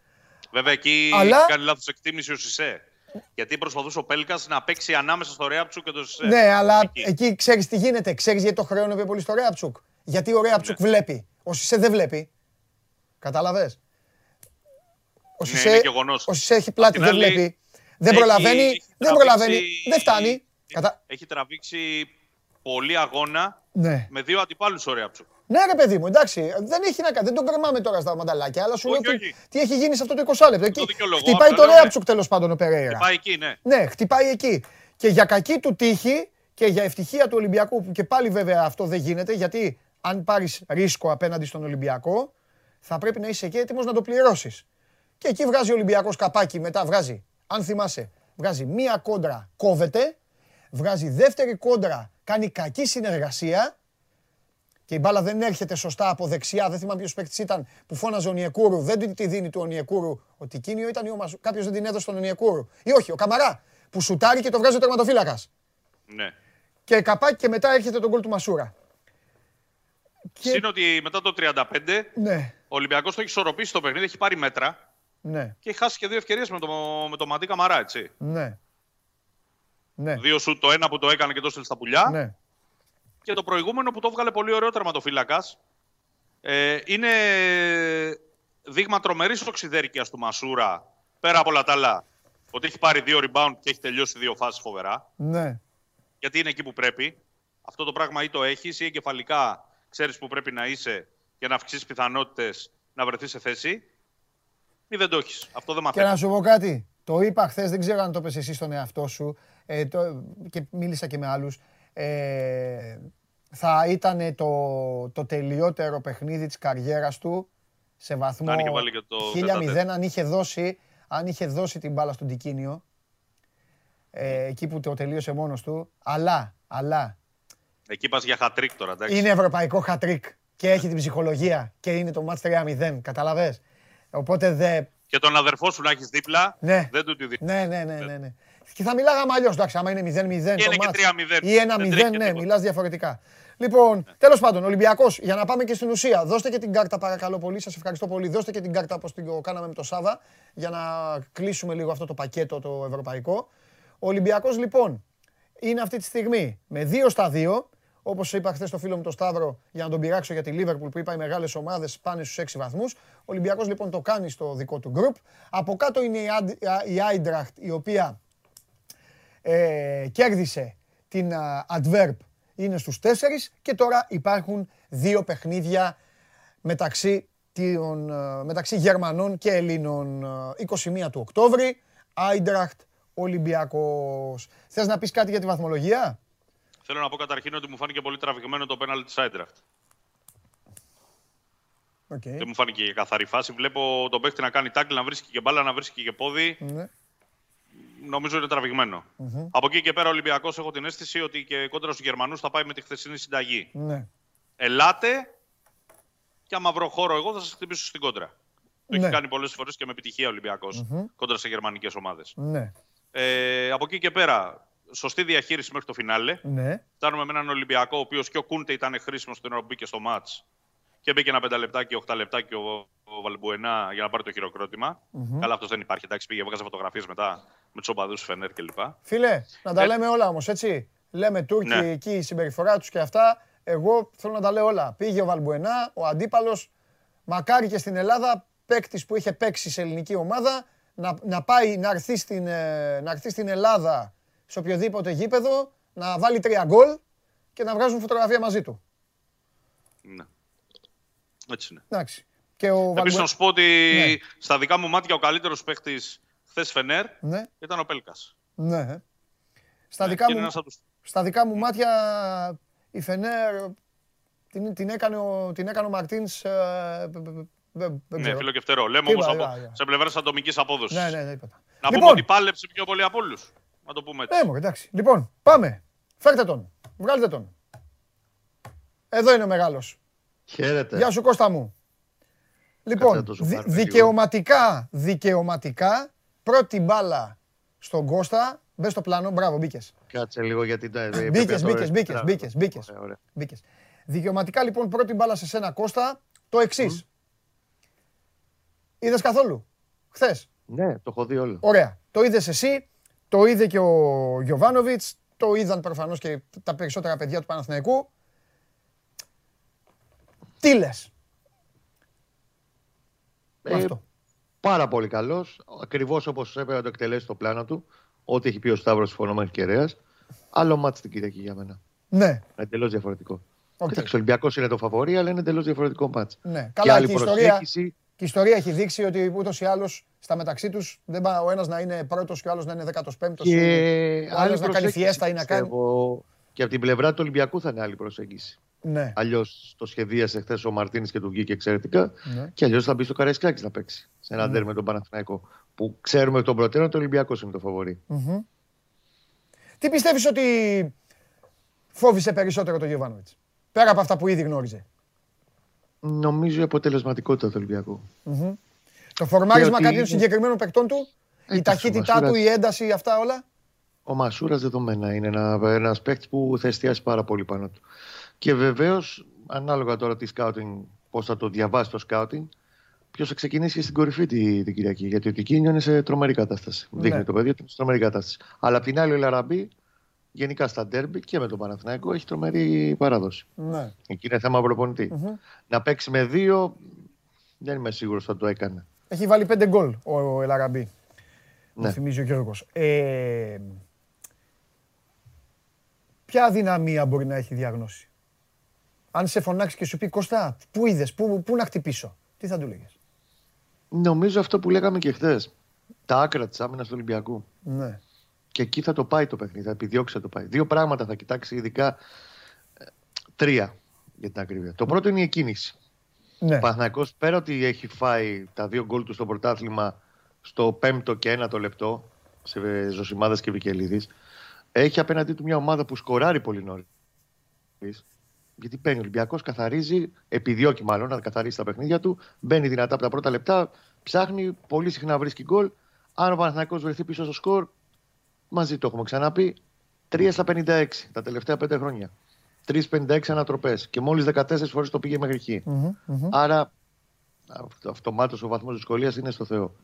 Βέβαια εκεί κάνει λάθος εκτίμηση ο Σισε. Γιατί προσπαθούσε ο Πέλκας να παίξει ανάμεσα στο Ρέαπτσουκ και το Σισε. Ναι, αλλά εκεί ξέρεις τι γίνεται. Ξέρεις γιατί το χρέωνε πολύ στο Ρέαπτσουκ. Γιατί ο Ρέαπτσουκ βλέπει. Ο Σισε δεν βλέπει. Κατάλαβες. Ο Σισε έχει πλάτη, δεν βλέπει. Δεν προλαβαίνει. Δεν φτάνει. Έχει τραβήξει πολύ αγώνα με δύο αντιπάλους ο Ρέαπτσουκ. Ναι, ρε παιδί μου, εντάξει, δεν έχει να κάνει. Δεν τον κρεμάμε τώρα στα μανταλάκια, αλλά σου λέω τι έχει γίνει σε αυτό το 20 λεπτό. Εκεί χτυπάει το Ρέαπτσουκ τέλος πάντων ο Περέιρα. Χτυπάει εκεί, ναι. Ναι, χτυπάει εκεί. Και για κακή του τύχη και για ευτυχία του Ολυμπιακού, που και πάλι βέβαια αυτό δεν γίνεται, γιατί αν πάρεις ρίσκο απέναντι στον Ολυμπιακό, θα πρέπει να είσαι και έτοιμος να το πληρώσεις. Και εκεί βγάζει ο Ολυμπιακός καπάκι, μετά βγάζει, αν θυμάσαι, βγάζει μία κόντρα, κόβεται, βγάζει δεύτερη κόντρα, κάνει κακή συνεργασία. Και η μπάλα δεν έρχεται σωστά από δεξιά. Δεν θυμάμαι ποιος παίκτης ήταν που φώναζε ο Ονιεκούρου. Δεν τη δίνει του Ονιεκούρου. Ο Τικίνιο ήταν ή κάποιος δεν την έδωσε στον Ονιεκούρου. Ή όχι, ο Καμαρά που σουτάρει και το βγάζει ο τερματοφύλακας. Ναι. Και καπάκι και μετά έρχεται το γκολ του Μασούρα. Συν ότι μετά το 35 ο Ολυμπιακός το έχει ισορροπήσει το παιχνίδι, έχει πάρει μέτρα. Ναι. Και έχει χάσει και δύο ευκαιρίες με το Μαντί Καμαρά, έτσι. Ναι. Δύο σουτ, το ένα που το έκανε και το έστειλε στα πουλιά. Ναι. Και το προηγούμενο που το έβγαλε πολύ ωραίο τερματοφύλακας. Είναι δείγμα τρομερής οξυδέρκειας του Μασούρα, πέρα από όλα τα άλλα, ότι έχει πάρει δύο rebound και έχει τελειώσει δύο φάσεις φοβερά. Ναι. Γιατί είναι εκεί που πρέπει. Αυτό το πράγμα ή το έχεις ή εγκεφαλικά ξέρεις που πρέπει να είσαι για να αυξήσεις πιθανότητες να βρεθείς σε θέση, ή δεν το έχεις. Αυτό δεν μαθαίνεις. Και να σου πω κάτι. Το είπα χθες, δεν ξέρω αν το πες εσύ στον εαυτό σου, και μίλησα και με άλλους. Θα ήταν το τελειότερο παιχνίδι της καριέρας του σε βαθμό 1000 αν είχε δώσει την μπάλα στον Τικίνιο, εκεί που το τελείωσε μόνος του, αλλά εκεί πας για χατρίκ τώρα, εντάξει. Είναι ευρωπαϊκό χατρίκ και έχει την ψυχολογία και είναι το μάτς 3-0, καταλαβες; Οπότε και τον αδερφό σου να έχεις δίπλα, δεν του τη δείχνει. Ναι. Και θα μιλάγαμε αλλιώς, εντάξει, άμα είναι 0-0 το μάτς ή 1-0, ναι, μιλάς διαφορετικά. Λοιπόν, τέλος πάντων, Ολυμπιακός, για να πάμε και στην ουσία, δώστε και την κάρτα παρακαλώ πολύ, σας ευχαριστώ πολύ, δώστε και την κάρτα όπως την κάναμε με τον Σάβα, για να κλείσουμε λίγο αυτό το πακέτο το ευρωπαϊκό. Ο Ολυμπιακός λοιπόν είναι αυτή τη στιγμή με 2-2, όπως είπα χθες στο φίλο μου τον Σταύρο για να τον πειράξω για τη Λίβερπουλ που είπα οι μεγάλες ομάδες πάνε στους 6 βαθμούς. Ο Ολυμπιακός λοιπόν το κάνει στο δικό του γκρουπ. Από κάτω είναι η Άιντραχτ, η οποία κέρδισε την Adverb, είναι στους 4 και τώρα υπάρχουν δύο παιχνίδια μεταξύ Γερμανών και Ελλήνων. 21 του Οκτώβρη, Άιντραχτ, Ολυμπιακός. Θες να πεις κάτι για τη βαθμολογία; Θέλω να πω καταρχήν ότι μου φάνηκε πολύ τραβηγμένο το πέναλτι της Άιντραχτ. Δεν μου φάνηκε η καθαρή φάση. Βλέπω τον παίχτη να κάνει τάκλ, να βρίσκει και μπάλα, να βρίσκει και πόδι. Νομίζω είναι τραβηγμένο. Από εκεί και πέρα ο Ολυμπιακός έχω την αίσθηση ότι και κόντρα στους Γερμανούς θα πάει με τη χθεσινή συνταγή. Ελάτε και άμα βρω χώρο εγώ θα σας χτυπήσω στην κόντρα. Το έχει κάνει πολλές φορές και με επιτυχία ο Ολυμπιακός κόντρα σε γερμανικές ομάδες. Από εκεί και πέρα σωστή διαχείριση μέχρι το φινάλε. Φτάνουμε με έναν Ολυμπιακό ο οποίος και ο Κούντε ήταν χρήσιμος την ώρα που μπήκε στο μάτς και μπήκε ένα 5 λεπτάκι, 8 λεπτάκι ο Βαλμπουενά για να πάρει το χειροκρότημα. Καλά, αυτός δεν υπάρχει. Εντάξει, πήγε, βγάζει φωτογραφίες μετά με τους οπαδούς Φενέρ κλπ. Φίλε, να τα λέμε όλα όμως, έτσι. Λέμε Τούρκοι εκεί, η συμπεριφορά τους και αυτά. Εγώ θέλω να τα λέω όλα. Πήγε ο Βαλμπουενά, ο αντίπαλος, μακάρι και στην Ελλάδα παίκτης που είχε παίξει σε ελληνική ομάδα να πάει να έρθει στην Ελλάδα. Σε οποιοδήποτε γήπεδο, να βάλει 3 γκολ και να βγάζουν φωτογραφία μαζί του. Ναι. Έτσι είναι. Εντάξει. Επίσης να σου πω ότι στα δικά μου μάτια ο καλύτερος παίκτης χθες Φενέρ ήταν ο Πέλκας. Ναι. Στα δικά μου Στα δικά μου μάτια η Φενέρ την έκανε ο Μαρτίνς. Ναι, φιλοκεφτερό. Λέμε όμως σε πλευράς ατομικής απόδοσης. Να πούμε ότι πάλεψε πιο πολύ από όλους. Να το πούμε έτσι. Εντάξει. Λοιπόν, πάμε. Φέρτε τον. Βγάλτε τον. Εδώ είναι ο μεγάλος. Χαίρετε. Γεια σου Κώστα μου. Λοιπόν, δικαιωματικά, πρώτη μπάλα στον Κώστα. Μπες στο πλάνο, μπράβο, μπήκες. Κάτσε λίγο γιατί τα είδα. Μπήκες. Δικαιωματικά λοιπόν πρώτη μπάλα σε σένα Κώστα, το εξής. Είδες καθόλου χθες? Ναι, το έχω δει όλο. Ωραία. Το είδες εσύ, το είδε και ο Γιοβάνοβιτς, το είδαν προφανώς και τα περισσότερα παιδιά του Παναθηναϊκού. Τι λες? Πάρα πολύ καλός, ακριβώς όπως έπρεπε να το εκτελέσει το πλάνο του. Ό,τι έχει πει ο Σταύρος, συμφωνώ μέχρι κεραία. Άλλο μάτς την Κυριακή για μένα. Ναι. Εντελώς διαφορετικό. Okay. Κοιτάξτε, ο Ολυμπιακός είναι το φαβορί, αλλά είναι εντελώς διαφορετικό μάτς. Ναι. Καλά, και η ιστορία έχει δείξει ότι ούτως ή άλλως στα μεταξύ τους δεν πάει ο ένας να είναι πρώτος και ο άλλος να είναι 15ος. Και ο άλλος να κάνει φιέστα ή να κάνει. Και από την πλευρά του Ολυμπιακού θα είναι άλλη προσέγγιση. Ναι. Αλλιώς το σχεδίασε χθες ο Μαρτίνης και του βγήκε εξαιρετικά. Ναι. Και αλλιώς θα μπει στο Καραϊσκάκη να παίξει. Σε ένα ντέρμπι με τον Παναθηναϊκό. Που ξέρουμε εκ των προτέρων ότι ο Ολυμπιακός είναι το φαβορί. Mm-hmm. Τι πιστεύεις ότι φόβησε περισσότερο τον Γιοβάνοβιτς, πέρα από αυτά που ήδη γνώριζε? Νομίζω η αποτελεσματικότητα του Ολυμπιακού. Mm-hmm. Το φορμάρισμα κάποιων συγκεκριμένων παικτών του, η ταχύτητά του, η ένταση, αυτά όλα. Ο Μασούρας δεδομένα είναι ένας παίκτης που θα εστιάσει πάρα πολύ πάνω του. Και βεβαίως, ανάλογα τώρα τη σκάουτινγκ, πώς θα το διαβάσει το σκάουτινγκ, ποιος θα ξεκινήσει στην κορυφή την Κυριακή. Γιατί ο Τικίνιο είναι σε τρομερή κατάσταση. Ναι. Δείχνει το παιδί ότι είναι σε τρομερή κατάσταση. Αλλά απ' την άλλη, ο Λαραμπή, γενικά στα ντέρμπι και με τον Παναθηναϊκό, έχει τρομερή παράδοση. Ναι. Εκεί είναι θέμα προπονητή. Mm-hmm. Να παίξει με δύο, δεν είμαι σίγουρος θα το έκανε. Έχει βάλει 5 γκολ ο Λαραμπή. Ναι. Θυμίζει ο Γιώργος. Ποια αδυναμία μπορεί να έχει διαγνώσει? Αν σε φωνάξει και σου πει Κώστα, πού είδες, πού να χτυπήσω, τι θα του λέγες? Νομίζω αυτό που λέγαμε και χθες. Τα άκρα της άμυνας του Ολυμπιακού. Ναι. Και εκεί θα το πάει το παιχνίδι, θα επιδιώξει να το πάει. Δύο πράγματα θα κοιτάξει, ειδικά τρία για την ακρίβεια. Το πρώτο είναι η εκκίνηση. Ναι. Ο Παναθηναϊκός, πέρα ότι έχει φάει τα δύο γκολ του στο πρωτάθλημα στο 5ο και 1ο λεπτό, σε Ζωσιμάδας και Βικελίδης, έχει απέναντί του μια ομάδα που σκοράρει πολύ νωρίς. Γιατί παίρνει ο Ολυμπιακός, καθαρίζει, επιδιώκει μάλλον να καθαρίσει τα παιχνίδια του, μπαίνει δυνατά από τα πρώτα λεπτά, ψάχνει, πολύ συχνά βρίσκει γκολ. Αν ο Παναθηναϊκός βρεθεί πίσω στο σκορ, μαζί το έχουμε ξαναπεί, 3 στα 56 τα τελευταία 5 χρόνια. 3-56 ανατροπές και μόλις 14 φορές το πήγε μέχρι εκεί. Άρα αυτομάτως ο βαθμός δυσκολίας είναι στο Θεό.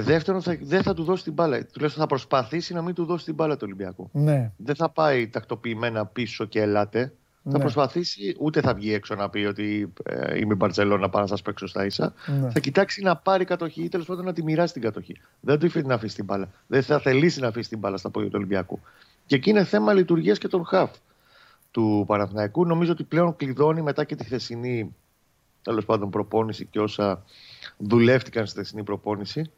Δεύτερον, δεν θα του δώσει την μπάλα. Τουλάχιστον θα προσπαθήσει να μην του δώσει την μπάλα του Ολυμπιακού. Ναι. Δεν θα πάει τακτοποιημένα πίσω και ελάτε. Ναι. Θα προσπαθήσει, ούτε θα βγει έξω να πει ότι είμαι Μπαρτσελώνα, πάω να σας παίξω στα ίσα. Ναι. Θα κοιτάξει να πάρει κατοχή ή τέλος πάντων να τη μοιράσει την κατοχή. Δεν του ήρθε να αφήσει την μπάλα. Δεν θα θελήσει να αφήσει την μπάλα στα πόδια του Ολυμπιακού. Και εκεί είναι θέμα λειτουργίας και των χαφ του Παναθηναϊκού. Νομίζω ότι πλέον κλειδώνει μετά και τη χθεσινή τέλος πάντων προπόνηση και όσα δουλεύτηκαν στη θεσινή προπόνηση.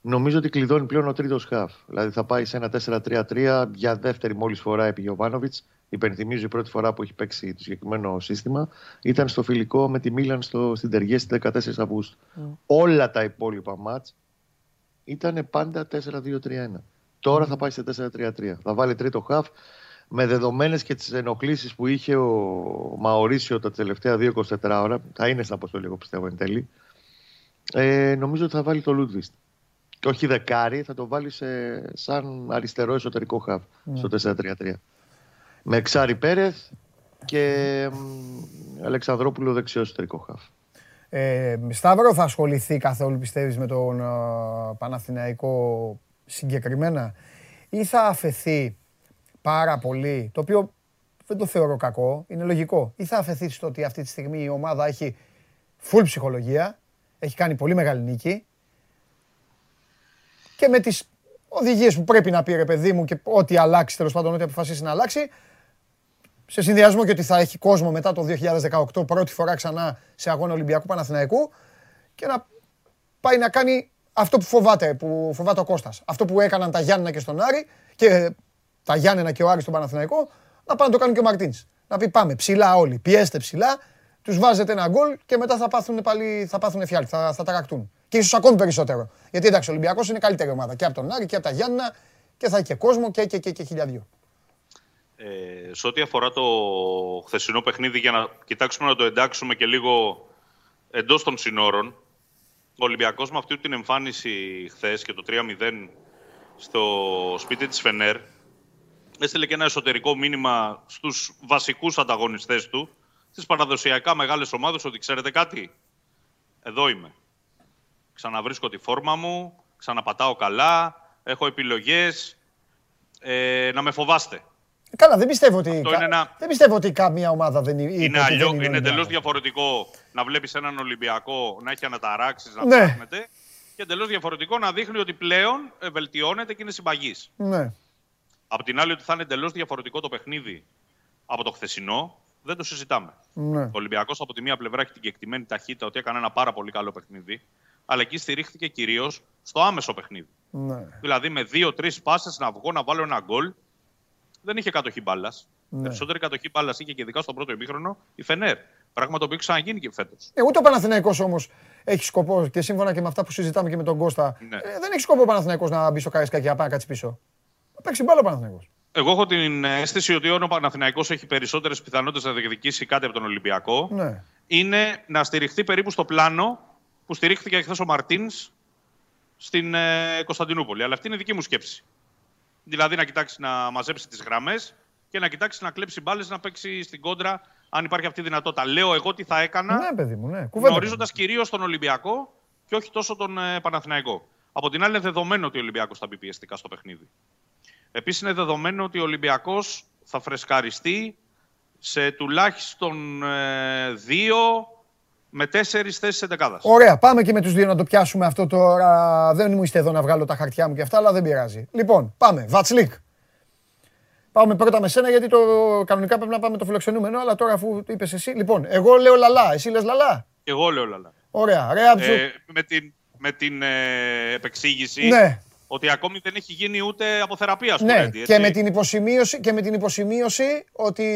Νομίζω ότι κλειδώνει πλέον ο τρίτος χαφ. Δηλαδή θα πάει σε ένα 4-3-3 για δεύτερη μόλις φορά επί Γιοβάνοβιτς. Υπενθυμίζω η πρώτη φορά που έχει παίξει το συγκεκριμένο σύστημα ήταν στο φιλικό με τη Μίλαν στην Τεργέστη στις 14 Αυγούστου. Όλα τα υπόλοιπα μάτς ήταν πάντα 4-2-3-1. Τώρα θα πάει σε 4-3-3. Θα βάλει τρίτο χαφ με δεδομένες και τις ενοχλήσεις που είχε ο Μαωρίσιο τα τελευταία 2-24 ώρα. Θα είναι στην αποστολή, εγώ πιστεύω εν τέλει. Νομίζω ότι θα βάλει το Λούντβιστ. Και όχι δεκάρι, θα το βάλει σαν αριστερό εσωτερικό χαφ στο 4-3-3. Με Ξάρι Πέρεθ και Αλεξανδρόπουλο δεξιό εσωτερικό χαφ. Σταύρο, θα ασχοληθεί καθόλου πιστεύεις με τον Παναθηναϊκό συγκεκριμένα ή θα αφαιθεί πάρα πολύ, το οποίο δεν το θεωρώ κακό, είναι λογικό, ή θα αφαιθεί στο ότι αυτή τη στιγμή η ομάδα έχει full ψυχολογία, έχει κάνει πολύ μεγάλη νίκη και με τις οδηγίες που πρέπει να πει ρε παιδί μου και ό,τι αλλάξει τέλος πάντων, ό,τι αποφασίσει να αλλάξει, σε συνδυασμό και ότι θα έχει κόσμο μετά το 2018 πρώτη φορά ξανά σε αγώνα Ολυμπιακού Παναθηναϊκού και να πάει να κάνει αυτό που φοβάται ο Κώστας, αυτό που έκαναν τα Γιάννηνα και στον Άρη και τα Γιάννενα και ο Άρης στον Παναθηναϊκό, να πάνε το κάνουν και ο Μαρτίνης. Να πει πάμε ψηλά όλοι, πιέστε ψηλά, τους βάζετε ένα γκολ και μετά θα πάθουν πάλι, θα πάθουν φιάλτη, θα ταρακτούν. Και ίσως ακόμη περισσότερο. Γιατί εντάξει, ο Ολυμπιακός είναι καλύτερη ομάδα και από τον Άρη και από τα Γιάννενα και θα έχει και κόσμο και χιλιαδιό. Σε ό,τι αφορά το χθεσινό παιχνίδι, για να κοιτάξουμε να το εντάξουμε και λίγο εντός των συνόρων, ο Ολυμπιακός με αυτή την εμφάνιση χθες και το 3-0 στο σπίτι της Φενέρ, έστειλε και ένα εσωτερικό μήνυμα στους βασικούς ανταγωνιστές του, στις παραδοσιακά μεγάλες ομάδες, ότι ξέρετε κάτι, εδώ είμαι. Ξαναβρίσκω τη φόρμα μου, ξαναπατάω καλά, έχω επιλογές, να με φοβάστε. Καλά, δεν πιστεύω ότι, δεν πιστεύω ότι καμία ομάδα δεν είναι. Είναι εντελώς διαφορετικό να βλέπεις έναν Ολυμπιακό να έχει αναταράξεις, να ψάχνεται. Ναι. Και εντελώς διαφορετικό να δείχνει ότι πλέον βελτιώνεται και είναι συμπαγής. Ναι. Απ' την άλλη, ότι θα είναι εντελώς διαφορετικό το παιχνίδι από το χθεσινό, δεν το συζητάμε. Ναι. Ο Ολυμπιακός από τη μία πλευρά έχει την κεκτημένη ταχύτητα ότι έκανε ένα πάρα πολύ καλό παιχνίδι, αλλά εκεί στηρίχθηκε κυρίως στο άμεσο παιχνίδι. Ναι. Δηλαδή με 2-3 πάσες να βγω να βάλω ένα γκολ. Δεν είχε κατοχή μπάλας. Ναι. Περισσότερη κατοχή μπάλας είχε και ειδικά στον πρώτο ημίχρονο η Φενέρ. Πράγμα το οποίο ξαναγίνει και φέτος. Ούτε ο Παναθηναϊκός όμως έχει σκοπό, και σύμφωνα και με αυτά που συζητάμε και με τον Κώστα, ναι, δεν έχει σκοπό ο Παναθηναϊκός να μπει στο Καραϊσκάκη και να πάει κάτσει πίσω. Να παίξει μπάλα ο Παναθηναϊκός. Εγώ έχω την αίσθηση ότι ο Παναθηναϊκός έχει περισσότερες πιθανότητες να διεκδικήσει κάτι από τον Ολυμπιακό. Ναι. Είναι να στηριχθεί περίπου στο πλάνο που στηρίχθηκε χθες ο Μαρτίνς στην Κωνσταντινούπολη. Αλλά αυτή είναι η δική μου σκέψη. Δηλαδή να κοιτάξει να μαζέψει τις γραμμές και να κοιτάξει να κλέψει μπάλες, να παίξει στην κόντρα, αν υπάρχει αυτή η δυνατότητα. Λέω εγώ τι θα έκανα. Ναι, παιδί μου, ναι. Γνωρίζοντας κυρίως τον Ολυμπιακό και όχι τόσο τον Παναθηναϊκό. Από την άλλη, είναι δεδομένο ότι ο Ολυμπιακός θα μπει πιεστικά στο παιχνίδι. Επίσης, είναι δεδομένο ότι ο Ολυμπιακός θα φρεσκαριστεί σε τουλάχιστον 2 με 4 θέσεις εντεκάδας. Ωραία, πάμε και με τους δύο να το πιάσουμε αυτό τώρα. Δεν μου είστε εδώ να βγάλω τα χαρτιά μου και αυτά, αλλά δεν πειράζει. Λοιπόν, πάμε. Βατσλικ. Πάμε πρώτα με σένα, γιατί το κανονικά πρέπει να πάμε το φιλοξενούμενο, αλλά τώρα αφού το είπες εσύ. Λοιπόν, εγώ λέω Λαλά. Εσύ λες Λαλά. Εγώ λέω Λαλά. Ωραία. Με την επεξήγηση, ναι, ότι ακόμη δεν έχει γίνει ούτε από θεραπεία στο Ρέντι. Ναι, και με την υποσημείωση ότι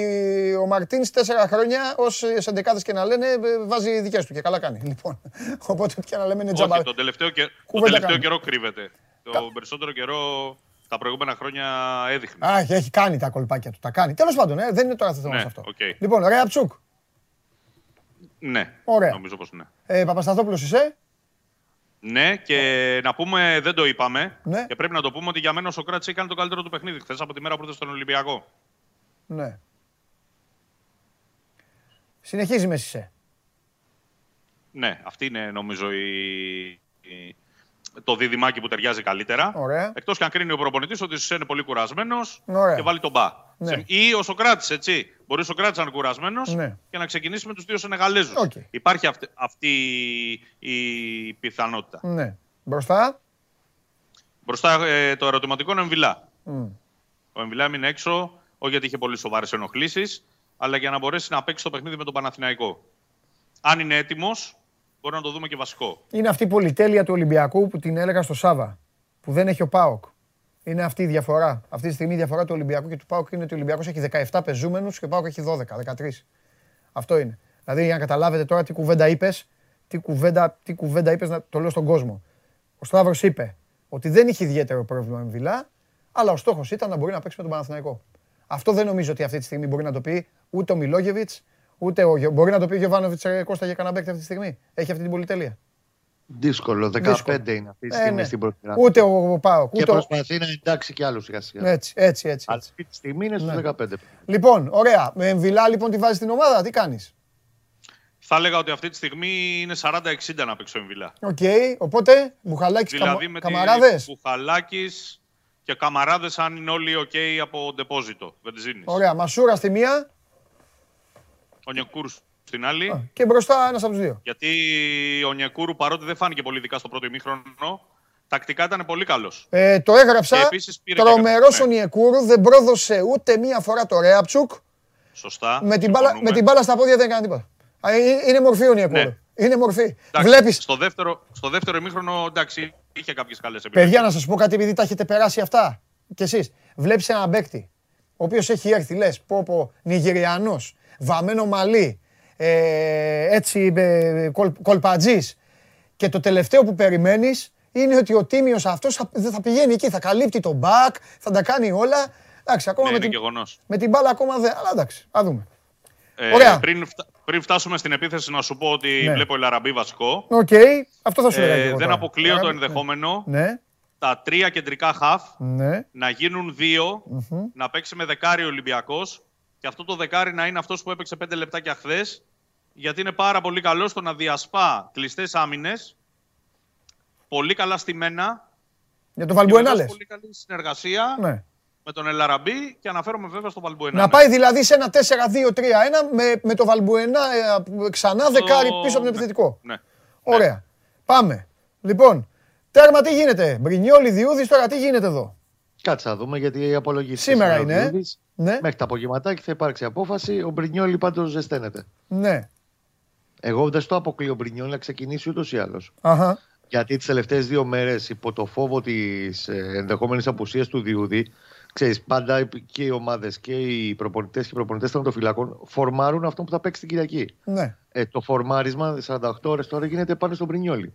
ο Μαρτίνς 4 χρόνια ως εντεκάδες και να λένε βάζει δικές του και καλά κάνει. Λοιπόν, οπότε πια να λέμε είναι τζαμπά. Όχι, τον τελευταίο καιρό κρύβεται. Το περισσότερο καιρό τα προηγούμενα χρόνια έδειχνε. Α, έχει κάνει τα κολπάκια του, τα κάνει. Τέλος πάντων, δεν είναι τώρα το θέμα αυτό. Λοιπόν, ωραία, Ψούκ. Ναι, νομίζω πως ναι. Παπασταθόπουλος είσαι. Ναι, και να πούμε, δεν το είπαμε. Ναι. Και πρέπει να το πούμε ότι για μένα ο Σοκράτης έκανε το καλύτερο του παιχνίδι χθες από τη μέρα που ήρθε στον Ολυμπιακό. Ναι. Συνεχίζει με Σισε. Ναι, αυτή είναι νομίζω το δίδυμάκι που ταιριάζει καλύτερα. Ωραία. Εκτός και αν κρίνει ο προπονητής ότι Σισε είναι πολύ κουρασμένος. Ωραία. Και βάλει τον Μπα. Ναι. Ή ο Σοκράτης, έτσι. Μπορεί ο Σοκράτης να είναι κουρασμένος, ναι, και να ξεκινήσει με τους δύο Σενεγαλέζους. Okay. Υπάρχει αυτή η πιθανότητα. Ναι. Μπροστά. Μπροστά το ερωτηματικό είναι ο Εμβιλά. Ο Εμβιλά έμεινε έξω, όχι γιατί είχε πολύ σοβαρές ενοχλήσεις, αλλά για να μπορέσει να παίξει το παιχνίδι με τον Παναθηναϊκό. Αν είναι έτοιμος, μπορεί να το δούμε και βασικό. Είναι αυτή η πολυτέλεια του Ολυμπιακού που την έλεγα στο Σάβα, που δεν έχει ο ΠΑΟΚ. Είναι αυτή η διαφορά. Αυτή τη στιγμή η διαφορά του Ολυμπιακού και του ΠΑΟΚ είναι ότι ο Ολυμπιακός έχει 17 πεζούμενους και ο ΠΑΟΚ έχει 12, 13. Αυτό είναι. Δηλαδή, για να καταλάβετε τώρα τι κουβέντα είπες, να το λέω στον κόσμο. Ο Σταύρος είπε ότι δεν είχε ιδιαίτερο πρόβλημα με Εμβιλά, αλλά ο στόχος ήταν να μπορεί να παίξει με τον Παναθηναϊκό. Αυτό δεν νομίζω ότι αυτή τη στιγμή μπορεί να το πει ούτε ο Μιλόγεβιτς, ούτε μπορεί να το πει ο Γιοβάνοβιτς Κώστα για κανένα παίκτη αυτή τη στιγμή. Έχει αυτή την πολυτέλεια. Δύσκολο, 15 είναι αυτή τη στιγμή στην πρώτη γραμμή. Ούτε ο ΠΑΟΚ. Και προσπαθεί να εντάξει κι άλλους σιγά σιγά. Έτσι. Αυτή τη στιγμή είναι στους 15. Λοιπόν, ωραία. Με Εμβιλά λοιπόν τη βάζεις στην ομάδα, τι κάνεις? Θα έλεγα ότι αυτή τη στιγμή είναι 40-60 να παίξω Εμβιλά. Οκ, οπότε Μπουχαλάκης, Καμαράδες. Μπουχαλάκης και Καμαράδες αν είναι όλοι οκ από ντεπόζιτο, βενζίνης. Ωραία, Μασούρα στη μία. Ο Νιοκούρς στην άλλη. Και μπροστά ένας από τους δύο. Γιατί ο Νιεκούρου, παρότι δεν φάνηκε πολύ δικά στο πρώτο ημίχρονο, τακτικά ήταν πολύ καλός. Το έγραψα. Τρομερός ο Νιεκούρου, δεν πρόδωσε ούτε μία φορά το Ρέαψουκ. Σωστά. Με την μπάλα στα πόδια δεν έκανε τίποτα. Είναι μορφή ο Νιεκούρου. Ναι. Είναι μορφή. Βλέπεις. Στο δεύτερο ημίχρονο, εντάξει, είχε κάποιες καλές επιλογές. Παιδιά, να σας πω κάτι, επειδή τα έχετε περάσει αυτά. και εσείς, βλέπεις έναν παίκτη, ο οποίος έχει έρθει, λες, Νιγηριανός, βαμμένο μαλλί, έτσι κολπατζής, και το τελευταίο που περιμένεις είναι ότι ο τίμιος αυτός θα πηγαίνει εκεί, θα καλύπτει τον μπακ, θα τα κάνει όλα. Εντάξει, ακόμα με την μπάλα ακόμα δεν. Αλλά εντάξει, θα δούμε. Πριν φτάσουμε στην επίθεση, να σου πω ότι βλέπω Ελαραμπή βασικό. Οκ, αυτό θα σου έλεγα. Δεν αποκλείω το ενδεχόμενο τα τρία κεντρικά χαφ να γίνουν δύο, να παίξει με δεκάρι ο Ολυμπιακός, και αυτό το δεκάρι να είναι αυτός που έπαιξε 5 λεπτάκια χθες, γιατί είναι πάρα πολύ καλό στο να διασπά κλειστές άμυνες, πολύ καλά στημένα. Για τον Βαλμπουενά λες. Πολύ καλή συνεργασία. Με τον Ελαραμπή, και αναφέρομαι βέβαια στο Βαλμπουενά. Να πάει δηλαδή σε ένα 4-2-3-1 με το Βαλμπουενά ξανά δεκάρι πίσω από τον επιθετικό. Ναι. Ωραία. Ναι. Πάμε. Λοιπόν, τέρμα τι γίνεται. Μπρινιόλι, Διούδης, τώρα τι γίνεται εδώ. Κάτσε να δούμε, γιατί η απολογίστηκε. Σήμερα είναι. Διούδης, ναι. Μέχρι τα απογευματάκια θα υπάρξει απόφαση. Ο Μπρινιόλι πάντως ζεσταίνεται. Ναι. Εγώ δεν στο αποκλείω Μπρινιόλι να ξεκινήσει ούτως ή άλλως. Γιατί τις τελευταίες δύο μέρες, υπό το φόβο της ενδεχόμενης απουσίας του Διούδη, ξέρεις, πάντα και οι ομάδες και οι προπονητές και οι προπονητές των φυλακών φορμάρουν αυτό που θα παίξει την Κυριακή. Ναι. Το φορμάρισμα 48 ώρες τώρα γίνεται πάνω στον Πρινιόλι.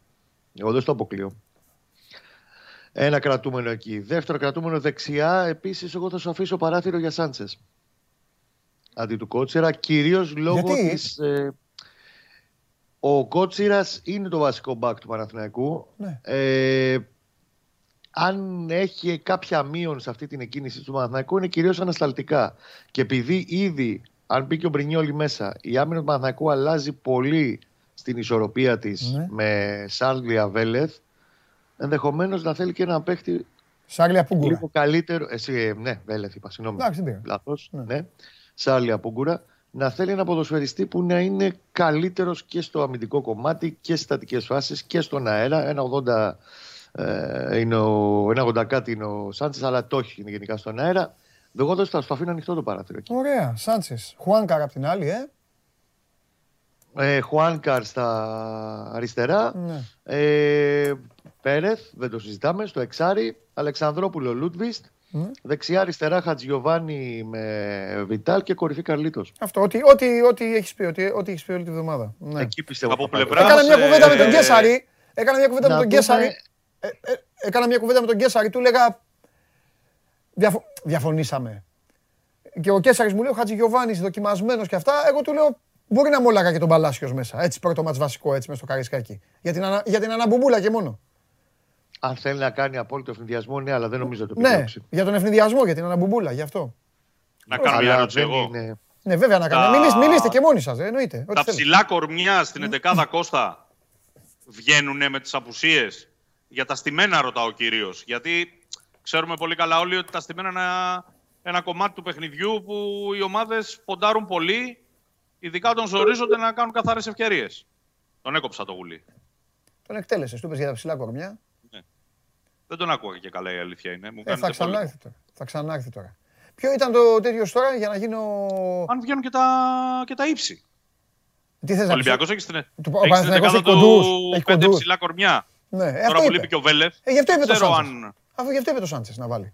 Εγώ δεν στο αποκλείω. Ένα κρατούμενο εκεί. Δεύτερο κρατούμενο δεξιά. Επίσης, εγώ θα σου αφήσω παράθυρο για Σάντσες. Αντί του Κότσιρα, κυρίως λόγω της. Ο Κότσιρας είναι το βασικό μπακ του Παναθηναϊκού. Ναι. Αν έχει κάποια μείον σε αυτή την εκκίνηση του Παναθηναϊκού, είναι κυρίως ανασταλτικά. Και επειδή ήδη, αν μπει και ο Μπρινιόλι μέσα, η άμυνα του Παναθηναϊκού αλλάζει πολύ στην ισορροπία της με Σάρλια Βέλεθ, ενδεχομένως να θέλει και έναν παίχτη λίγο καλύτερο. Ναι, Βέλεθ είπα, συγγνώμη. Λάθος. Ναι. Σάρλια Πούγκουρα. Να θέλει ένα ποδοσφαιριστή που να είναι καλύτερος και στο αμυντικό κομμάτι και στις στατικές φάσεις και στον αέρα. Ένα 80. Ένα 80 κάτι είναι ο Σάντσες, αλλά το έχει γενικά στον αέρα. Εγώ δεν στο αφήνω ανοιχτό το παράθυρο. Ωραία, Σάντσες. Χουάνκαρ απ' την άλλη, Χουάνκαρ στα αριστερά. Ναι. Πέρεθ, δεν το συζητάμε, στο εξάρι. Αλεξανδρόπουλο Λούτβιστ. Δεξιά αριστερά Χατζιωβάννη με Βιτάλ και κορυφή Καρλίτος. Αυτό, ό,τι έχεις πει όλη τη βδομάδα. Εκεί πιστεύω. Έκανα μια κουβέντα με τον Κέσαρη. Του έλεγα, διαφωνήσαμε. Και ο Κέσαρης μου λέει, ο Χατζηγιοβάνης δοκιμασμένος και αυτά. Εγώ του λέω, μπορεί να μόλακα και τον Παλάσιος μέσα. Έτσι, πρώτο ματς βασικό, έτσι, μέσα στο Καραϊσκάκη. Για την αναμπομπούλα και μόνο. Αν θέλει να κάνει απόλυτο ευνηδιασμό, ναι, αλλά δεν νομίζω ότι το επιδιώξει. Ναι, για τον ευνηδιασμό, για την αναμπομπούλα, γι' αυτό. Να κάνει ένα τσεγό. Ναι, βέβαια να κάνει. Μιλήστε και μόνοι σας, εννοείται. Τα ψηλά κορμιά στην 11η Κώστα. Βγαίνουνε με τις απουσίες. Για τα στημένα ρωτάω κυρίως. Γιατί ξέρουμε πολύ καλά όλοι ότι τα στημένα είναι ένα κομμάτι του παιχνιδιού που οι ομάδες ποντάρουν πολύ, ειδικά όταν ζορίζονται να κάνουν καθαρές ευκαιρίες. Τον έκοψα το Γουλή. Τον εκτέλεσες, του είπες για τα ψηλά κορμιά. Ναι. Δεν τον ακούω και καλά, η αλήθεια είναι. Μου θα ξανάρθει τώρα. Ποιο ήταν το τέτοιο τώρα για να γίνω. Αν βγαίνουν και τα ύψη. Ο Ολυμπιακός έχει στην δεκάδα του 5 ψηλά κορμιά. Τώρα που λείπει και ο Βέλεθ. Γι' αυτό είπε το Σάντσες να βάλει.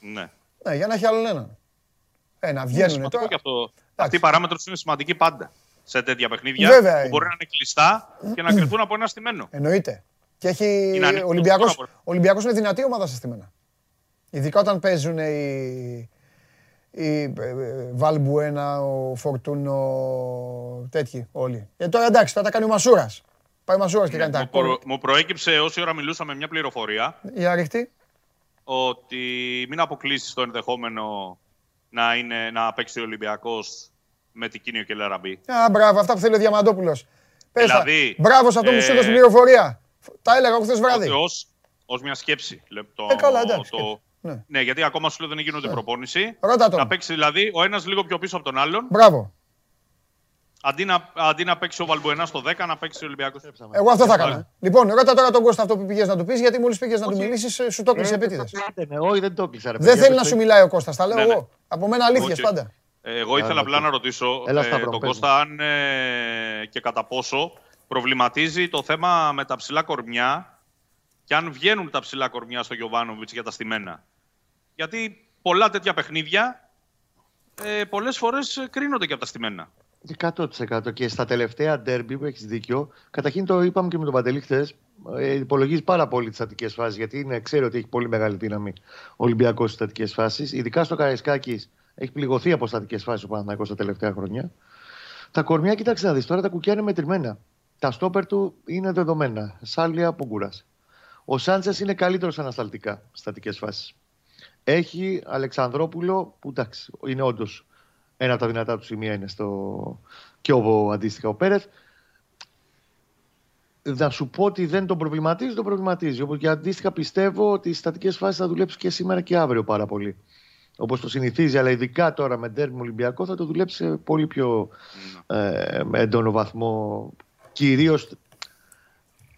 Ναι. Για να έχει άλλον έναν. Να βγαίνουν τώρα. Αυτή η παράμετρος είναι σημαντική πάντα σε τέτοια παιχνίδια που μπορεί να είναι κλειστά και να κρυφθούν από ένα στημένο. Εννοείται. Και έχει ο Ολυμπιακός είναι δυνατή ομάδα στα στημένα. Ειδικά όταν παίζουν η Βαλμπουένα, ο Φορτούνο, τέτοιοι όλοι. Τώρα εντάξει, θα τα κάνει ο Μασούρας. Πάει ο Μασούρας και κάνει τα κόμματα. Μου προέκυψε όση ώρα μιλούσαμε μια πληροφορία. Η αριχτή. Ότι μην αποκλείσει το ενδεχόμενο να παίξει ο Ολυμπιακός με Τικίνιο και Ελαραμπή. Α, μπράβο, αυτά που θέλει ο Διαμαντόπουλος. Δηλαδή, μπράβο σε αυτό που σου έδωσε την πληροφορία. Τα έλεγα χθες βράδυ. Ως μια σκέψη. Καλά, εντάξει. Ναι, γιατί ακόμα σου λέω δεν γίνονται προπόνηση. Να παίξει δηλαδή ο ένας λίγο πιο πίσω από τον άλλον. Μπράβο. Αντί να παίξει ο Βαλμπουενά στο 10, να παίξει ο Ολυμπιακός. Εγώ αυτό θα έκανα. Λοιπόν, ρώτα τώρα τον Κώστα αυτό που πήγες να του πεις, γιατί μόλις πήγες να του μιλήσεις, σου το κλείσε επίτηδες. Δεν θέλει να σου μιλάει ο Κώστας, τα λέω εγώ. Από μένα αλήθειες πάντα. Εγώ ήθελα απλά να ρωτήσω τον Κώστα αν και κατά πόσο προβληματίζει το θέμα με τα ψηλά κορμιά και αν βγαίνουν τα ψηλά κορμιά στο Γιοβάνοβιτς για τα στημένα. Γιατί πολλά τέτοια παιχνίδια πολλές φορές κρίνονται και από τα στημένα. 100%. Και στα τελευταία ντέρμπι που έχεις δίκιο, καταρχήν το είπαμε και με τον Παντελή χθες, υπολογίζει πάρα πολύ τις στατικές φάσεις, γιατί ξέρει ότι έχει πολύ μεγάλη δύναμη ο Ολυμπιακός στις στατικές φάσεις. Ειδικά στο Καραϊσκάκη έχει πληγωθεί από στατικές φάσεις ο Παναθηναϊκός τα τελευταία χρόνια. Τα κορμιά, κοίταξε να δεις τώρα, τα κουκιά είναι μετρημένα. Τα στόπερ του είναι δεδομένα. Σάλια που κουράζει. Ο Σάντσες είναι καλύτερος ανασταλτικά στις στατικές φάσεις. Έχει Αλεξανδρόπουλο που εντάξει, είναι όντως ένα από τα δυνατά του σημεία, είναι στο Κιόβο αντίστοιχα ο Πέρεθ. Να σου πω ότι δεν τον προβληματίζει, τον προβληματίζει. Όπως και αντίστοιχα πιστεύω ότι οι στατικές φάσεις θα δουλέψει και σήμερα και αύριο πάρα πολύ. Όπως το συνηθίζει, αλλά ειδικά τώρα με ντέρμπι Ολυμπιακό θα το δουλέψει σε πολύ πιο έντονο βαθμό. Κυρίως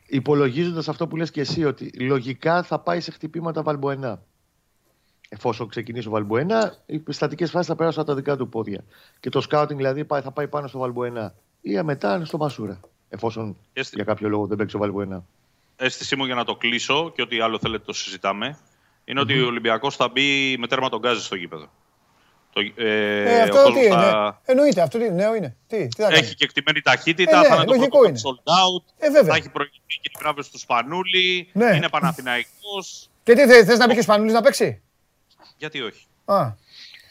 υπολογίζοντας αυτό που λες και εσύ, ότι λογικά θα πάει σε χτυπήματα Βαλμπουενά. Εφόσον ξεκινήσει ο Βαλμπουενά, οι στατικές φάσεις θα περάσουν από τα δικά του πόδια. Και το σκάουτινγκ δηλαδή θα πάει πάνω στο Βαλμπουενά ή μετά στο Μασούρα. Εφόσον για κάποιο λόγο δεν παίξει ο Βαλμπουενά. Αίσθησή μου, για να το κλείσω και ό,τι άλλο θέλετε το συζητάμε, είναι ότι ο Ολυμπιακός θα μπει με τέρμα τον Γκάζι στο γήπεδο. Αυτό τι είναι. Εννοείται, αυτό είναι νέο. Έχει και εκτιμένη ταχύτητα, θα είναι το πρώτο sold out, θα έχει προηγηθεί και γράβες του Σπανούλη, είναι Παναθηναϊκός. Και τι θες να μπει και ο Σπανούλης να παίξει? Γιατί όχι.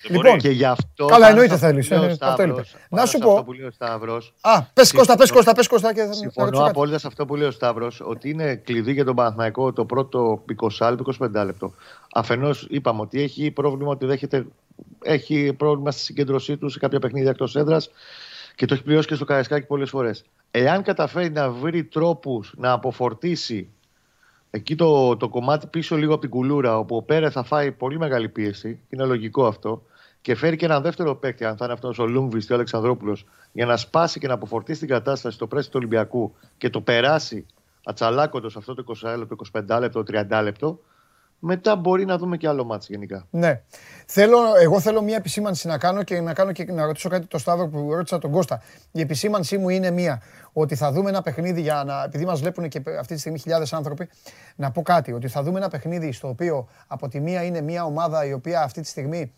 Λοιπόν, και γι' αυτό... Καλά, εννοείται θέλεις. Να σου πω... Πες Κώστα. Συμφωνώ απόλυτα σε αυτό που λέει ο Σταύρος, ότι είναι κλειδί για τον Παναθηναϊκό το πρώτο 20-25 λεπτό. Αφενός είπαμε ότι έχει πρόβλημα, ότι έχει πρόβλημα στη συγκέντρωσή του σε κάποια παιχνίδια εκτός έδρας και το έχει πληρώσει και στο Καραϊσκάκι πολλές φορές. Εάν καταφέρει να βρει τρόπους να αποφορτήσει εκεί το κομμάτι πίσω λίγο από την κουλούρα, όπου ο Πέρε θα φάει πολύ μεγάλη πίεση, είναι λογικό αυτό, και φέρει και έναν δεύτερο παίκτη, αν θα είναι αυτός ο Λούμβης ή ο Αλεξανδρόπουλος, για να σπάσει και να αποφορτήσει την κατάσταση στο πρέσι του Ολυμπιακού και το περάσει ατσαλάκοντος αυτό το 20 λεπτό, 25 λεπτό, 30 λεπτό, μετά μπορεί να δούμε και άλλο μάτς γενικά. Ναι. Εγώ θέλω μια επισήμανση να κάνω και να ρωτήσω κάτι το Σταύρο που ρώτησα τον Κώστα. Η επισήμανση μου είναι μία, ότι θα δούμε ένα παιχνίδι επειδή μας βλέπουν και αυτή τη στιγμή χιλιάδες άνθρωποι, να πω κάτι, ότι θα δούμε ένα παιχνίδι στο οποίο από τη μία είναι μια ομάδα η οποία αυτή τη στιγμή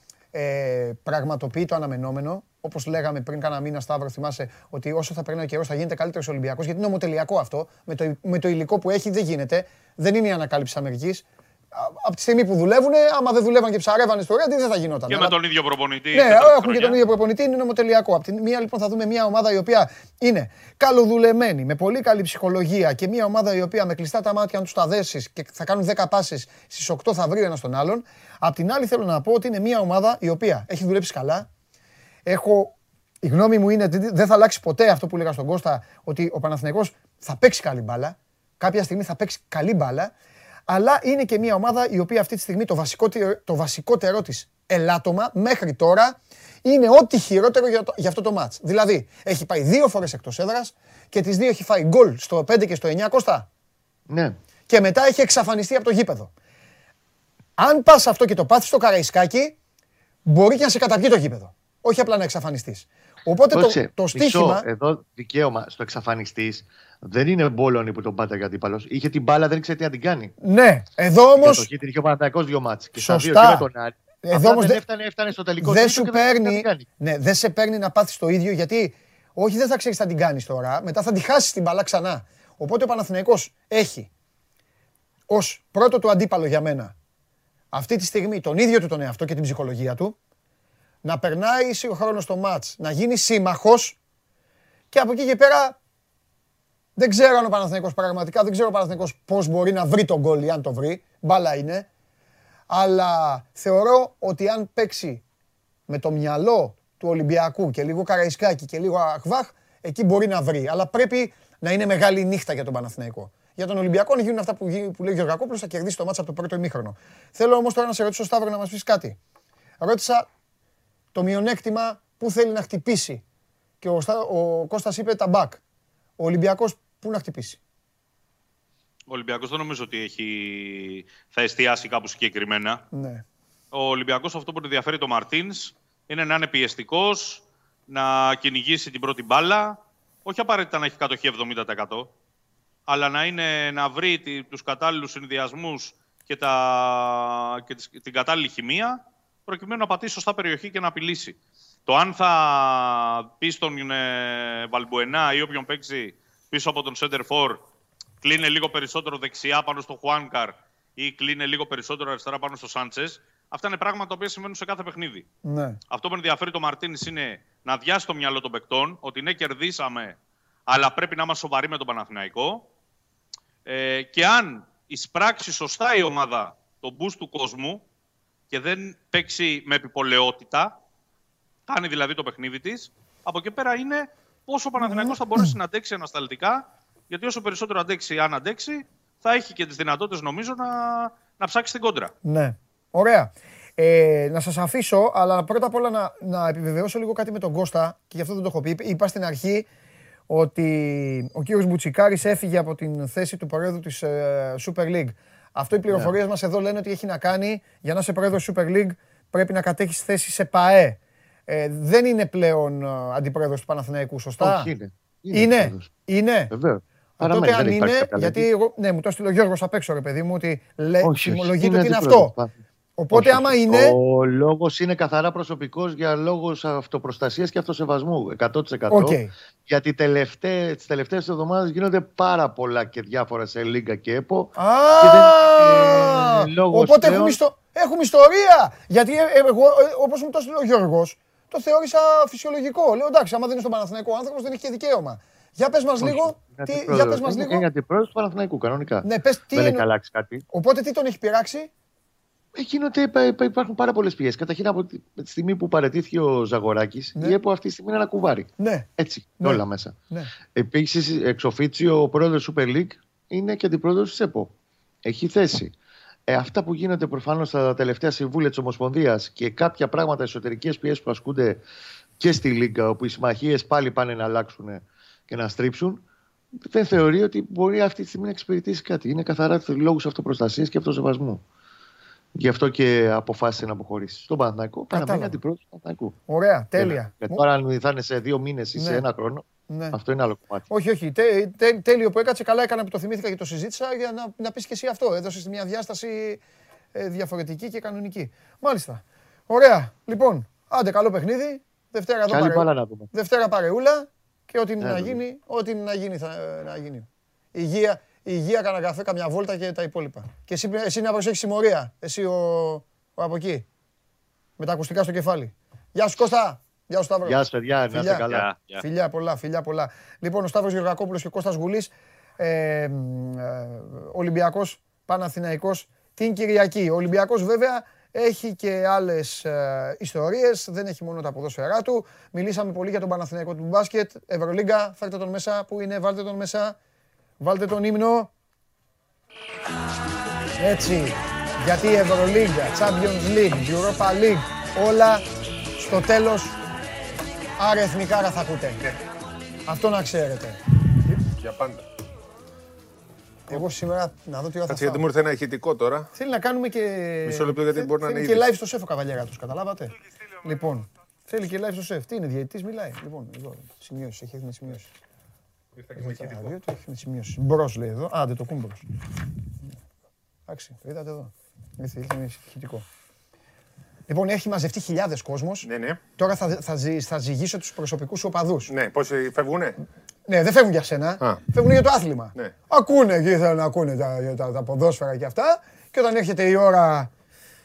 πραγματοποιεί το αναμενόμενο. Όπως λέγαμε πριν κάνα μήνα, Σταύρο, θυμάσαι, ότι όσο θα περνάει ο καιρός θα γίνεται καλύτερος Ολυμπιακός, γιατί είναι ομοτελειακό αυτό. Με το υλικό που έχει δεν γίνεται. Δεν είναι η ανακάλυψη Αμερικής. Από τη στιγμή που δουλεύουν, άμα δεν δουλεύαν και ψαρεύαν ιστορία, δεν θα γινόταν. Και με τον ίδιο προπονητή. Ναι, έχουν και τον ίδιο προπονητή, είναι νομοτελειακό. Από τη μία λοιπόν θα δούμε μια ομάδα η οποία είναι καλοδουλεμένη, με πολύ καλή ψυχολογία, και μια ομάδα η οποία με κλειστά τα μάτια, αν τους τα δέσεις και θα κάνουν 10 πάσεις, στις 8 θα βρει ο ένας τον άλλον. Απ' την άλλη θέλω να πω ότι είναι μια ομάδα η οποία έχει δουλέψει καλά. Η γνώμη μου είναι ότι δεν θα αλλάξει ποτέ αυτό που λέγα στον Κώστα, ότι ο Παναθηναϊκός θα παίξει καλή μπάλα. Κάποια στιγμή θα παίξει καλή μπάλα. Αλλά είναι και μια ομάδα η οποία αυτή τη στιγμή το βασικότερό της ελάττωμα μέχρι τώρα είναι ό,τι χειρότερο για αυτό το μάτς. Δηλαδή, έχει πάει 2 φορές εκτός έδρας και τις 2 έχει φάει γκολ στο 5 και στο 9, Κώστα. Ναι. Και μετά έχει εξαφανιστεί από το γήπεδο. Αν πας αυτό και το πάθεις στο Καραϊσκάκι, μπορεί και να σε καταπιεί το γήπεδο. Όχι απλά να εξαφανιστείς. Οπότε το στίχημα... Εδώ δικαίωμα στο εξαφανιστείς. Δεν είναι Μπόλωνη που τον πάταγε αντίπαλος. Είχε την μπάλα, δεν ήξερε τι να την κάνει. Ναι, εδώ όμως. Και την είχε ο Παναθηναϊκός 2 μάτς. Σωστά. Εδώ όμως έφτανε στο τελικό. Δεν σου παίρνει. Ναι, δεν σε παίρνει να πάθεις το ίδιο, γιατί όχι, δεν θα ξέρεις τι θα την κάνεις τώρα. Μετά θα τη χάσεις την μπάλα ξανά. Οπότε ο Παναθηναϊκός έχει ως πρώτο του αντίπαλο για μένα αυτή τη στιγμή τον ίδιο του τον εαυτό και την ψυχολογία του. Να περνάει ο χρόνος στο μάτς, να γίνει σύμμαχος και από εκεί και πέρα. Δεν ξέρω αν ο Παναθηναϊκός πραγματικά, δεν ξέρω ο Παναθηναϊκός πώς μπορεί να βρει τον γκολ, αν το βρει, μπάλα είναι. Αλλά θεωρώ ότι αν παίξει με το μυαλό του Ολυμπιακού και λίγο Καραϊσκάκι και λίγο Αχβάχ, εκεί μπορεί να βρει. Αλλά πρέπει να είναι μεγάλη νύχτα για τον Παναθηναϊκό. Για τον Ολυμπιακό να γίνουν αυτά που λέει ο Γεωργακόπουλος, θα κερδίσει το μάτς από το πρώτο ημίχρονο. Θέλω όμως τώρα να σε ρωτήσω, Σταύρο, να μας πεις κάτι. Ρώτησα το μειονέκτημα που θέλει να χτυπήσει και ο Κώστας είπε τα μπακ. Ο Ολυμπιακός πού να χτυπήσει? Ο Ολυμπιακός δεν νομίζω ότι θα εστιάσει κάπου συγκεκριμένα. Ναι. Ο Ολυμπιακός αυτό που ενδιαφέρει το Μαρτίνς είναι να είναι πιεστικός, να κυνηγήσει την πρώτη μπάλα. Όχι απαραίτητα να έχει κατοχή 70%, αλλά να βρει τους κατάλληλους συνδυασμούς και, την κατάλληλη χημεία, προκειμένου να πατήσει σωστά περιοχή και να απειλήσει. Το αν θα πει στον Βαλμπουενά ή όποιον παίξει πίσω από τον Center Forward, κλείνε λίγο περισσότερο δεξιά πάνω στο Χουάνκαρ ή κλείνε λίγο περισσότερο αριστερά πάνω στο Σάντσες. Αυτά είναι πράγματα τα οποία συμβαίνουν σε κάθε παιχνίδι. Ναι. Αυτό που ενδιαφέρει το Μαρτίνης είναι να διάσει το μυαλό των παικτών ότι ναι, κερδίσαμε, αλλά πρέπει να είμαστε σοβαροί με τον Παναθηναϊκό. Και αν εισπράξει σωστά η ομάδα τον boost του κόσμου και δεν παίξει με επιπολαιότητα, κάνει δηλαδή το παιχνίδι της, από εκεί πέρα είναι πόσο ο Παναθηναϊκός θα μπορέσει να αντέξει ανασταλτικά, γιατί όσο περισσότερο αντέξει, αν αντέξει, θα έχει και τις δυνατότητες, νομίζω, να ψάξει την κόντρα. Ναι. Ωραία. Να σας αφήσω, αλλά πρώτα απ' όλα να επιβεβαιώσω λίγο κάτι με τον Κώστα, και γι' αυτό δεν το έχω πει. Είπα στην αρχή ότι ο κύριος Μπουτσικάρης έφυγε από την θέση του Προέδρου της Super League. Αυτό οι πληροφορίες μας εδώ λένε ότι έχει να κάνει, για να είσαι Πρόεδρος Super League πρέπει να κατέχεις θέση σε ΠΑΕ. Δεν είναι πλέον αντιπρόεδρος του Παναθηναϊκού, σωστά? Όχι, είναι. Βεβαίως. Τότε αν είναι, γιατί εγώ, ναι, μου το έστειλε ο Γιώργος απ' έξω, ρε παιδί μου, ότι τιμολογείται ότι είναι αυτό. Οπότε άμα είναι... Ο λόγος είναι καθαρά προσωπικός, για λόγους αυτοπροστασίας και αυτοσεβασμού, 100%. Okay. Γιατί τις τελευταίες εβδομάδες γίνονται πάρα πολλά και διάφορα σε Λίγκα και ΕΠΟ. Οπότε έχουμε ιστορία. Γιατί εγώ, όπως μου το έστειλε ο Γιώργος, το θεώρησα φυσιολογικό. Λέω εντάξει, άμα δεν είναι στον Παναθηναϊκό άνθρωπος, δεν έχει και δικαίωμα. Για πες μας λίγο. Είναι αντιπρόεδρος του Παναθηναϊκού, κανονικά. Ναι, πες, δεν έχει αλλάξει κάτι. Οπότε τι τον έχει πειράξει? Υπάρχουν πάρα πολλές πηγές. Καταρχήν, από τη στιγμή που παραιτήθηκε ο Ζαγοράκης, η ΕΠΟ αυτή τη στιγμή είναι ένα κουβάρι. Ναι. Έτσι, ναι. Όλα μέσα. Ναι. Επίσης, εξ οφίτσιο, ο πρόεδρος Super League είναι και αντιπρόεδρος της ΕΠΟ. Έχει θέση. Αυτά που γίνονται προφανώς στα τελευταία συμβούλια της Ομοσπονδίας και κάποια πράγματα, εσωτερικές πιέσεις που ασκούνται και στη Λίγκα, όπου οι συμμαχίες πάλι πάνε να αλλάξουν και να στρίψουν, δεν θεωρεί ότι μπορεί αυτή τη στιγμή να εξυπηρετήσει κάτι. Είναι καθαρά λόγους αυτοπροστασίας και αυτοσεβασμού. Γι' αυτό και αποφάσισε να αποχωρήσει. Στον Παναθηναϊκό, παραμένει αντιπρόεδρος του Παναθηναϊκού. Ωραία, τέλεια. Γιατί τώρα, αν θα είναι σε 2 μήνες ή σε 1 χρόνο, αυτό είναι άλλο κομμάτι. Όχι. Τέλειο που έκατσε. Καλά έκανα που το θυμήθηκα και το συζήτησα, για να πεις και εσύ αυτό. Έδωσες μια διάσταση διαφορετική και κανονική. Μάλιστα. Ωραία. Λοιπόν, άντε, καλό παιχνίδι. Δευτέρα παρεούλα. Και ό,τι να γίνει. Υγεία, κανένα καφέ, καμιά βόλτα και τα υπόλοιπα. Και εσύ να προσέχεις συμμορία. Εσύ ο από εκεί. Με τα ακουστικά στο κεφάλι. Γεια σου Κώστα. Γεια σου Σταύρο. Γεια σου παιδιά. Να είστε καλά. Φιλιά πολλά. Λοιπόν, ο Σταύρος Γεωργακόπουλος και ο Κώστας Γουλής. Ολυμπιακός, Παναθηναϊκός την Κυριακή. Ο Ολυμπιακός βέβαια έχει και άλλες ιστορίες. Δεν έχει μόνο τα ποδόσφαιρά του. Μιλήσαμε πολύ για τον Παναθηναϊκό του μπάσκετ. Ευρωλίγκα, φέρτε τον μέσα. Πού είναι, βάλτε τον μέσα. Βάλτε τον ύμνο. Έτσι. Γιατί Ευρωλίγκα, Champions League, Europa League, όλα στο τέλος αριθμητικά θα ακούτε. Αυτό να ξέρετε. Για πάντα. Εγώ σήμερα να δω τι θα. Γιατί μου ήρθε ένα ηχητικό τώρα. Θέλει να κάνουμε και. Μισό λεπτό, γιατί μπορεί να είναι. Και live στο σεφ ο καβαλιέρα του, καταλάβατε. Λοιπόν. Θέλει και live στο σεφ. Τι είναι, διαιτητής μιλάει. Λοιπόν, εδώ. Σημειώσει, έχει να σημειώσει. Δύο το έχει σημειώσει. Μπρος λέει εδώ. Α, δεν το κούμπρο. Εντάξει, είδατε εδώ. Είναι σχετικό. Λοιπόν, έχει μαζευτεί χιλιάδες κόσμος. Ναι. Τώρα θα ζυγίσω τους προσωπικούς οπαδούς. Ναι, πόσοι φεύγουνε? Ναι, δεν φεύγουν για σένα. Φεύγουν για το άθλημα. Ακούνε και ήθελαν να ακούνε τα ποδόσφαιρα και αυτά. Και όταν έρχεται η ώρα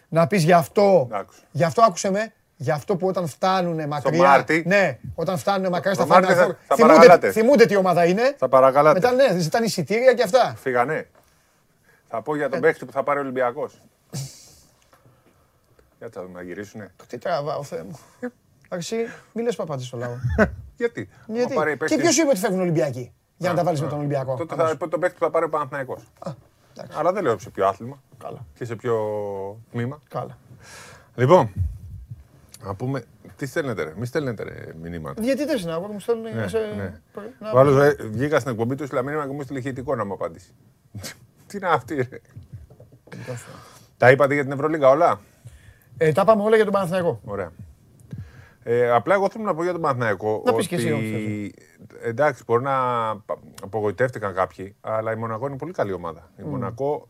να πεις γι' αυτό. Γι' αυτό άκουσε με. Γι' αυτό που όταν φτάνουνε μακριά. Ναι, όταν φτάνουνε μακριά στα φανάρια. Θυμούνται τι ομάδα είναι. Θα παρακαλάτε. Μετά ναι, ζητάνε εισιτήρια και αυτά. Φύγανε. Θα πω για τον παίχτη που θα πάρει ο Ολυμπιακός. Για τα δούμε να γυρίσουνε. Τι τραβάω, Θεέ μου. Εντάξει, μην λες παπάτσες στο λαό. Γιατί. Και ποιος είπε ότι φεύγουν Ολυμπιακοί. Για να τα βάλεις με τον Ολυμπιακό. Τότε θα πω τον παίχτη που θα πάρει ο Παναθηναϊκός. Αλλά δεν λέω σε ποιο άθλημα. Και σε ποιο τμήμα. Λοιπόν. Να πούμε, τι στέλνετε ρε, μη στέλνετε ρε μηνύματα. Γιατί δεν συνάγω, μου στέλνουν να σε... Ο άλλος βγήκα στην εκπομπή του, στείλα μήνυμα και μου στείλε ηχητικό να μου απαντήσει. Τι είναι αυτή ρε. Τα είπατε για την Ευρωλίγκα όλα? Τα πάμε όλα για τον Παναθηναϊκό. Ωραία. Απλά εγώ θέλω να πω για τον Παναθηναϊκό. Να πεις και εσύ. Εντάξει, μπορεί να απογοητεύτηκαν κάποιοι, αλλά η Μονακό είναι πολύ καλή ομάδα. Η Μονακό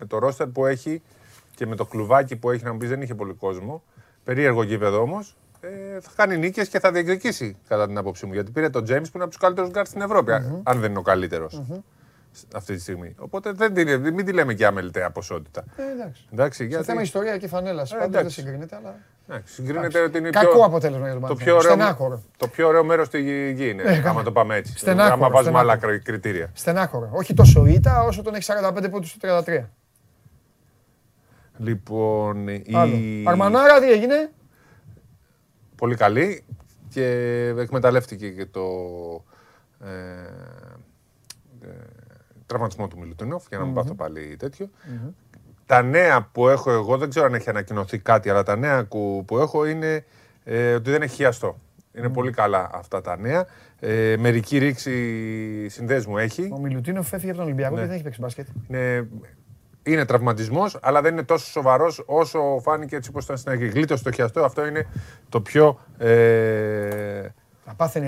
με το ρόστερ που έχει και με το κλουβάκι που έχει, να μου πεις δεν είχε πολύ κόσμο. Περίεργο γήπεδο όμως. Θα κάνει νίκες και θα διεκδικήσει, κατά την άποψή μου. Γιατί πήρε τον Τζέιμς που είναι από τους καλύτερους γκάρτ στην Ευρώπη, αν δεν είναι ο καλύτερος αυτή τη στιγμή. Οπότε μην τη λέμε και αμεληταία ποσότητα. Εντάξει. Γιατί... θέμα ιστορία και φανέλα. Πάντα δεν συγκρίνεται, αλλά. Συγκρίνεται ότι είναι κακό αποτέλεσμα για τον Παναθηναϊκό. Το πιο ωραίο μέρος στη γη είναι. Άμα το πάμε έτσι. Άμα βάζουμε άλλα κριτήρια. Στενάχωρο. Όχι τόσο ήττα όσο τον έχει 45 πόντους στο 33. Λοιπόν. Αρμανάρα τι έγινε. Πολύ καλή και εκμεταλλεύτηκε και το τραυματισμό του Μιλουτίνοφ, για να μην πάθω πάλι τέτοιο. Τα νέα που έχω εγώ, δεν ξέρω αν έχει ανακοινωθεί κάτι, αλλά τα νέα που έχω είναι ότι δεν έχει χιαστό. Είναι πολύ καλά αυτά τα νέα. Μερική ρήξη συνδέσμου έχει. Ο Μιλουτίνοφ έφυγε από τον Ολυμπιακό και δεν έχει παίξει μπάσκετ. Είναι τραυματισμός, αλλά δεν είναι τόσο σοβαρός όσο φάνηκε έτσι όπως ήταν στην αρχή. Γλίτωσε το χιαστό, αυτό είναι το πιο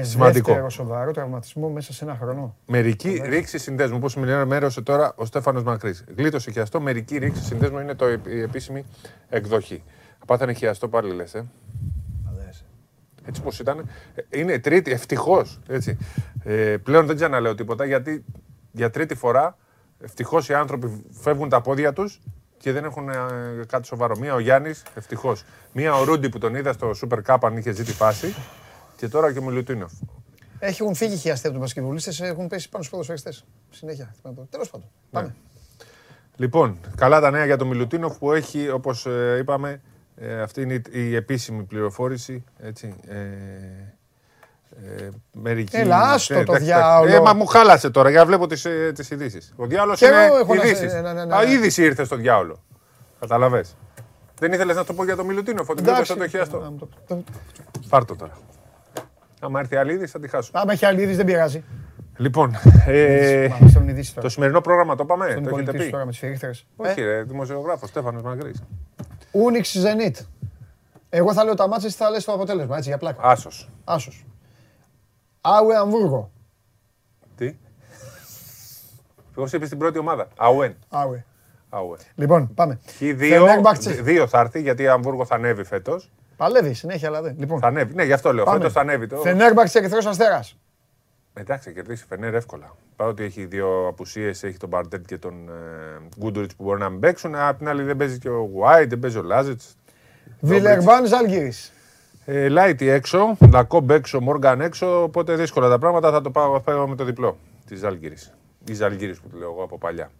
σημαντικό. Δεύτερο σοβαρό τραυματισμό μέσα σε ένα χρόνο. Μερική ρήξη συνδέσμου, όπως μιλάμε τώρα ο Στέφανος Μακρύς. Γλίτωσε χιαστό, μερική ρήξη συνδέσμου είναι η επίσημη εκδοχή. Πάθανε χιαστό πάλι λες, έτσι πως ήταν. Είναι τρίτη, ευτυχώς. Πλέον δεν ξαναλέω τίποτα, γιατί για τρίτη φορά ευτυχώς οι άνθρωποι φεύγουν τα πόδια τους και δεν έχουν κάτι σοβαρό. Μία ο Γιάννης, ευτυχώς. Μία ο Ρούντι που τον είδα στο Super Cup αν είχε ζήσει τη φάση. Και τώρα και ο Μιλουτίνοφ. Έχουν φύγει χιαστέ από τους μπασκετμπολίστες, έχουν πέσει πάνω στους ποδοσφαιριστές. Συνέχεια. Τέλος πάντων. Πάμε. Λοιπόν, καλά τα νέα για τον Μιλουτίνοφ που έχει, όπως είπαμε, αυτή είναι η επίσημη πληροφόρηση. Έτσι. Μερικοί... Έλα, άστο το διάολο. Μα μου χάλασε τώρα, για να βλέπω τις ειδήσεις. Ο διάολος είναι ειδήσεις. Είδηση ήρθε στο διάολο. Καταλαβες. Δεν ήθελες να το πω για τον Μιλουτίνοφ, ότι δεν ήρθε το χιαστό. Πάρ' το τώρα. Άμα έρθει άλλη είδηση θα τη χάσω. Άμα έχει άλλη είδηση δεν πειράζει. Λοιπόν, το σημερινό πρόγραμμα το πάμε, το έχετε πει. Όχι ρε, δημοσιογράφος, Στέφανος Μαγκρής. Ούνιξ Ζενίτ. Εγώ θα λέω τα μάτσες, θα λες το αποτέλεσμα, έτσι για πλάκα. Άσος. Άσος. Άουε Αμβούργο. Τι. Πώς είπες την πρώτη ομάδα. Αουέν. Άουε. Λοιπόν, πάμε. Δύο θα έρθει, γιατί η Αμβούργο θα ανέβει φέτος. Παλεύει συνέχεια, αλλά δεν. Θα ανέβει. Ναι, γι' αυτό λέω. Φέτος θα ανέβει. Φενέρμπαχτσε και Ερυθρός Αστέρας. Εντάξει, κερδίσει Φενέρ εύκολα. Παρότι έχει δύο απουσίες, έχει τον Μπαρτέλ και τον Γκούντουριτς που μπορεί να μην παίξουν. Απ' την άλλη δεν παίζει και ο Γουάι, δεν παίζει ο Λάζιτς. Βιλερμπάν Ζάλγκιρις. Λάιτι έξω, Λακόμπ έξω, Μόργαν έξω, οπότε δύσκολα τα πράγματα. Θα το πάω με το διπλό της Ζάλγκιρις. Η Ζάλγκιρις που τη λέω εγώ από παλιά.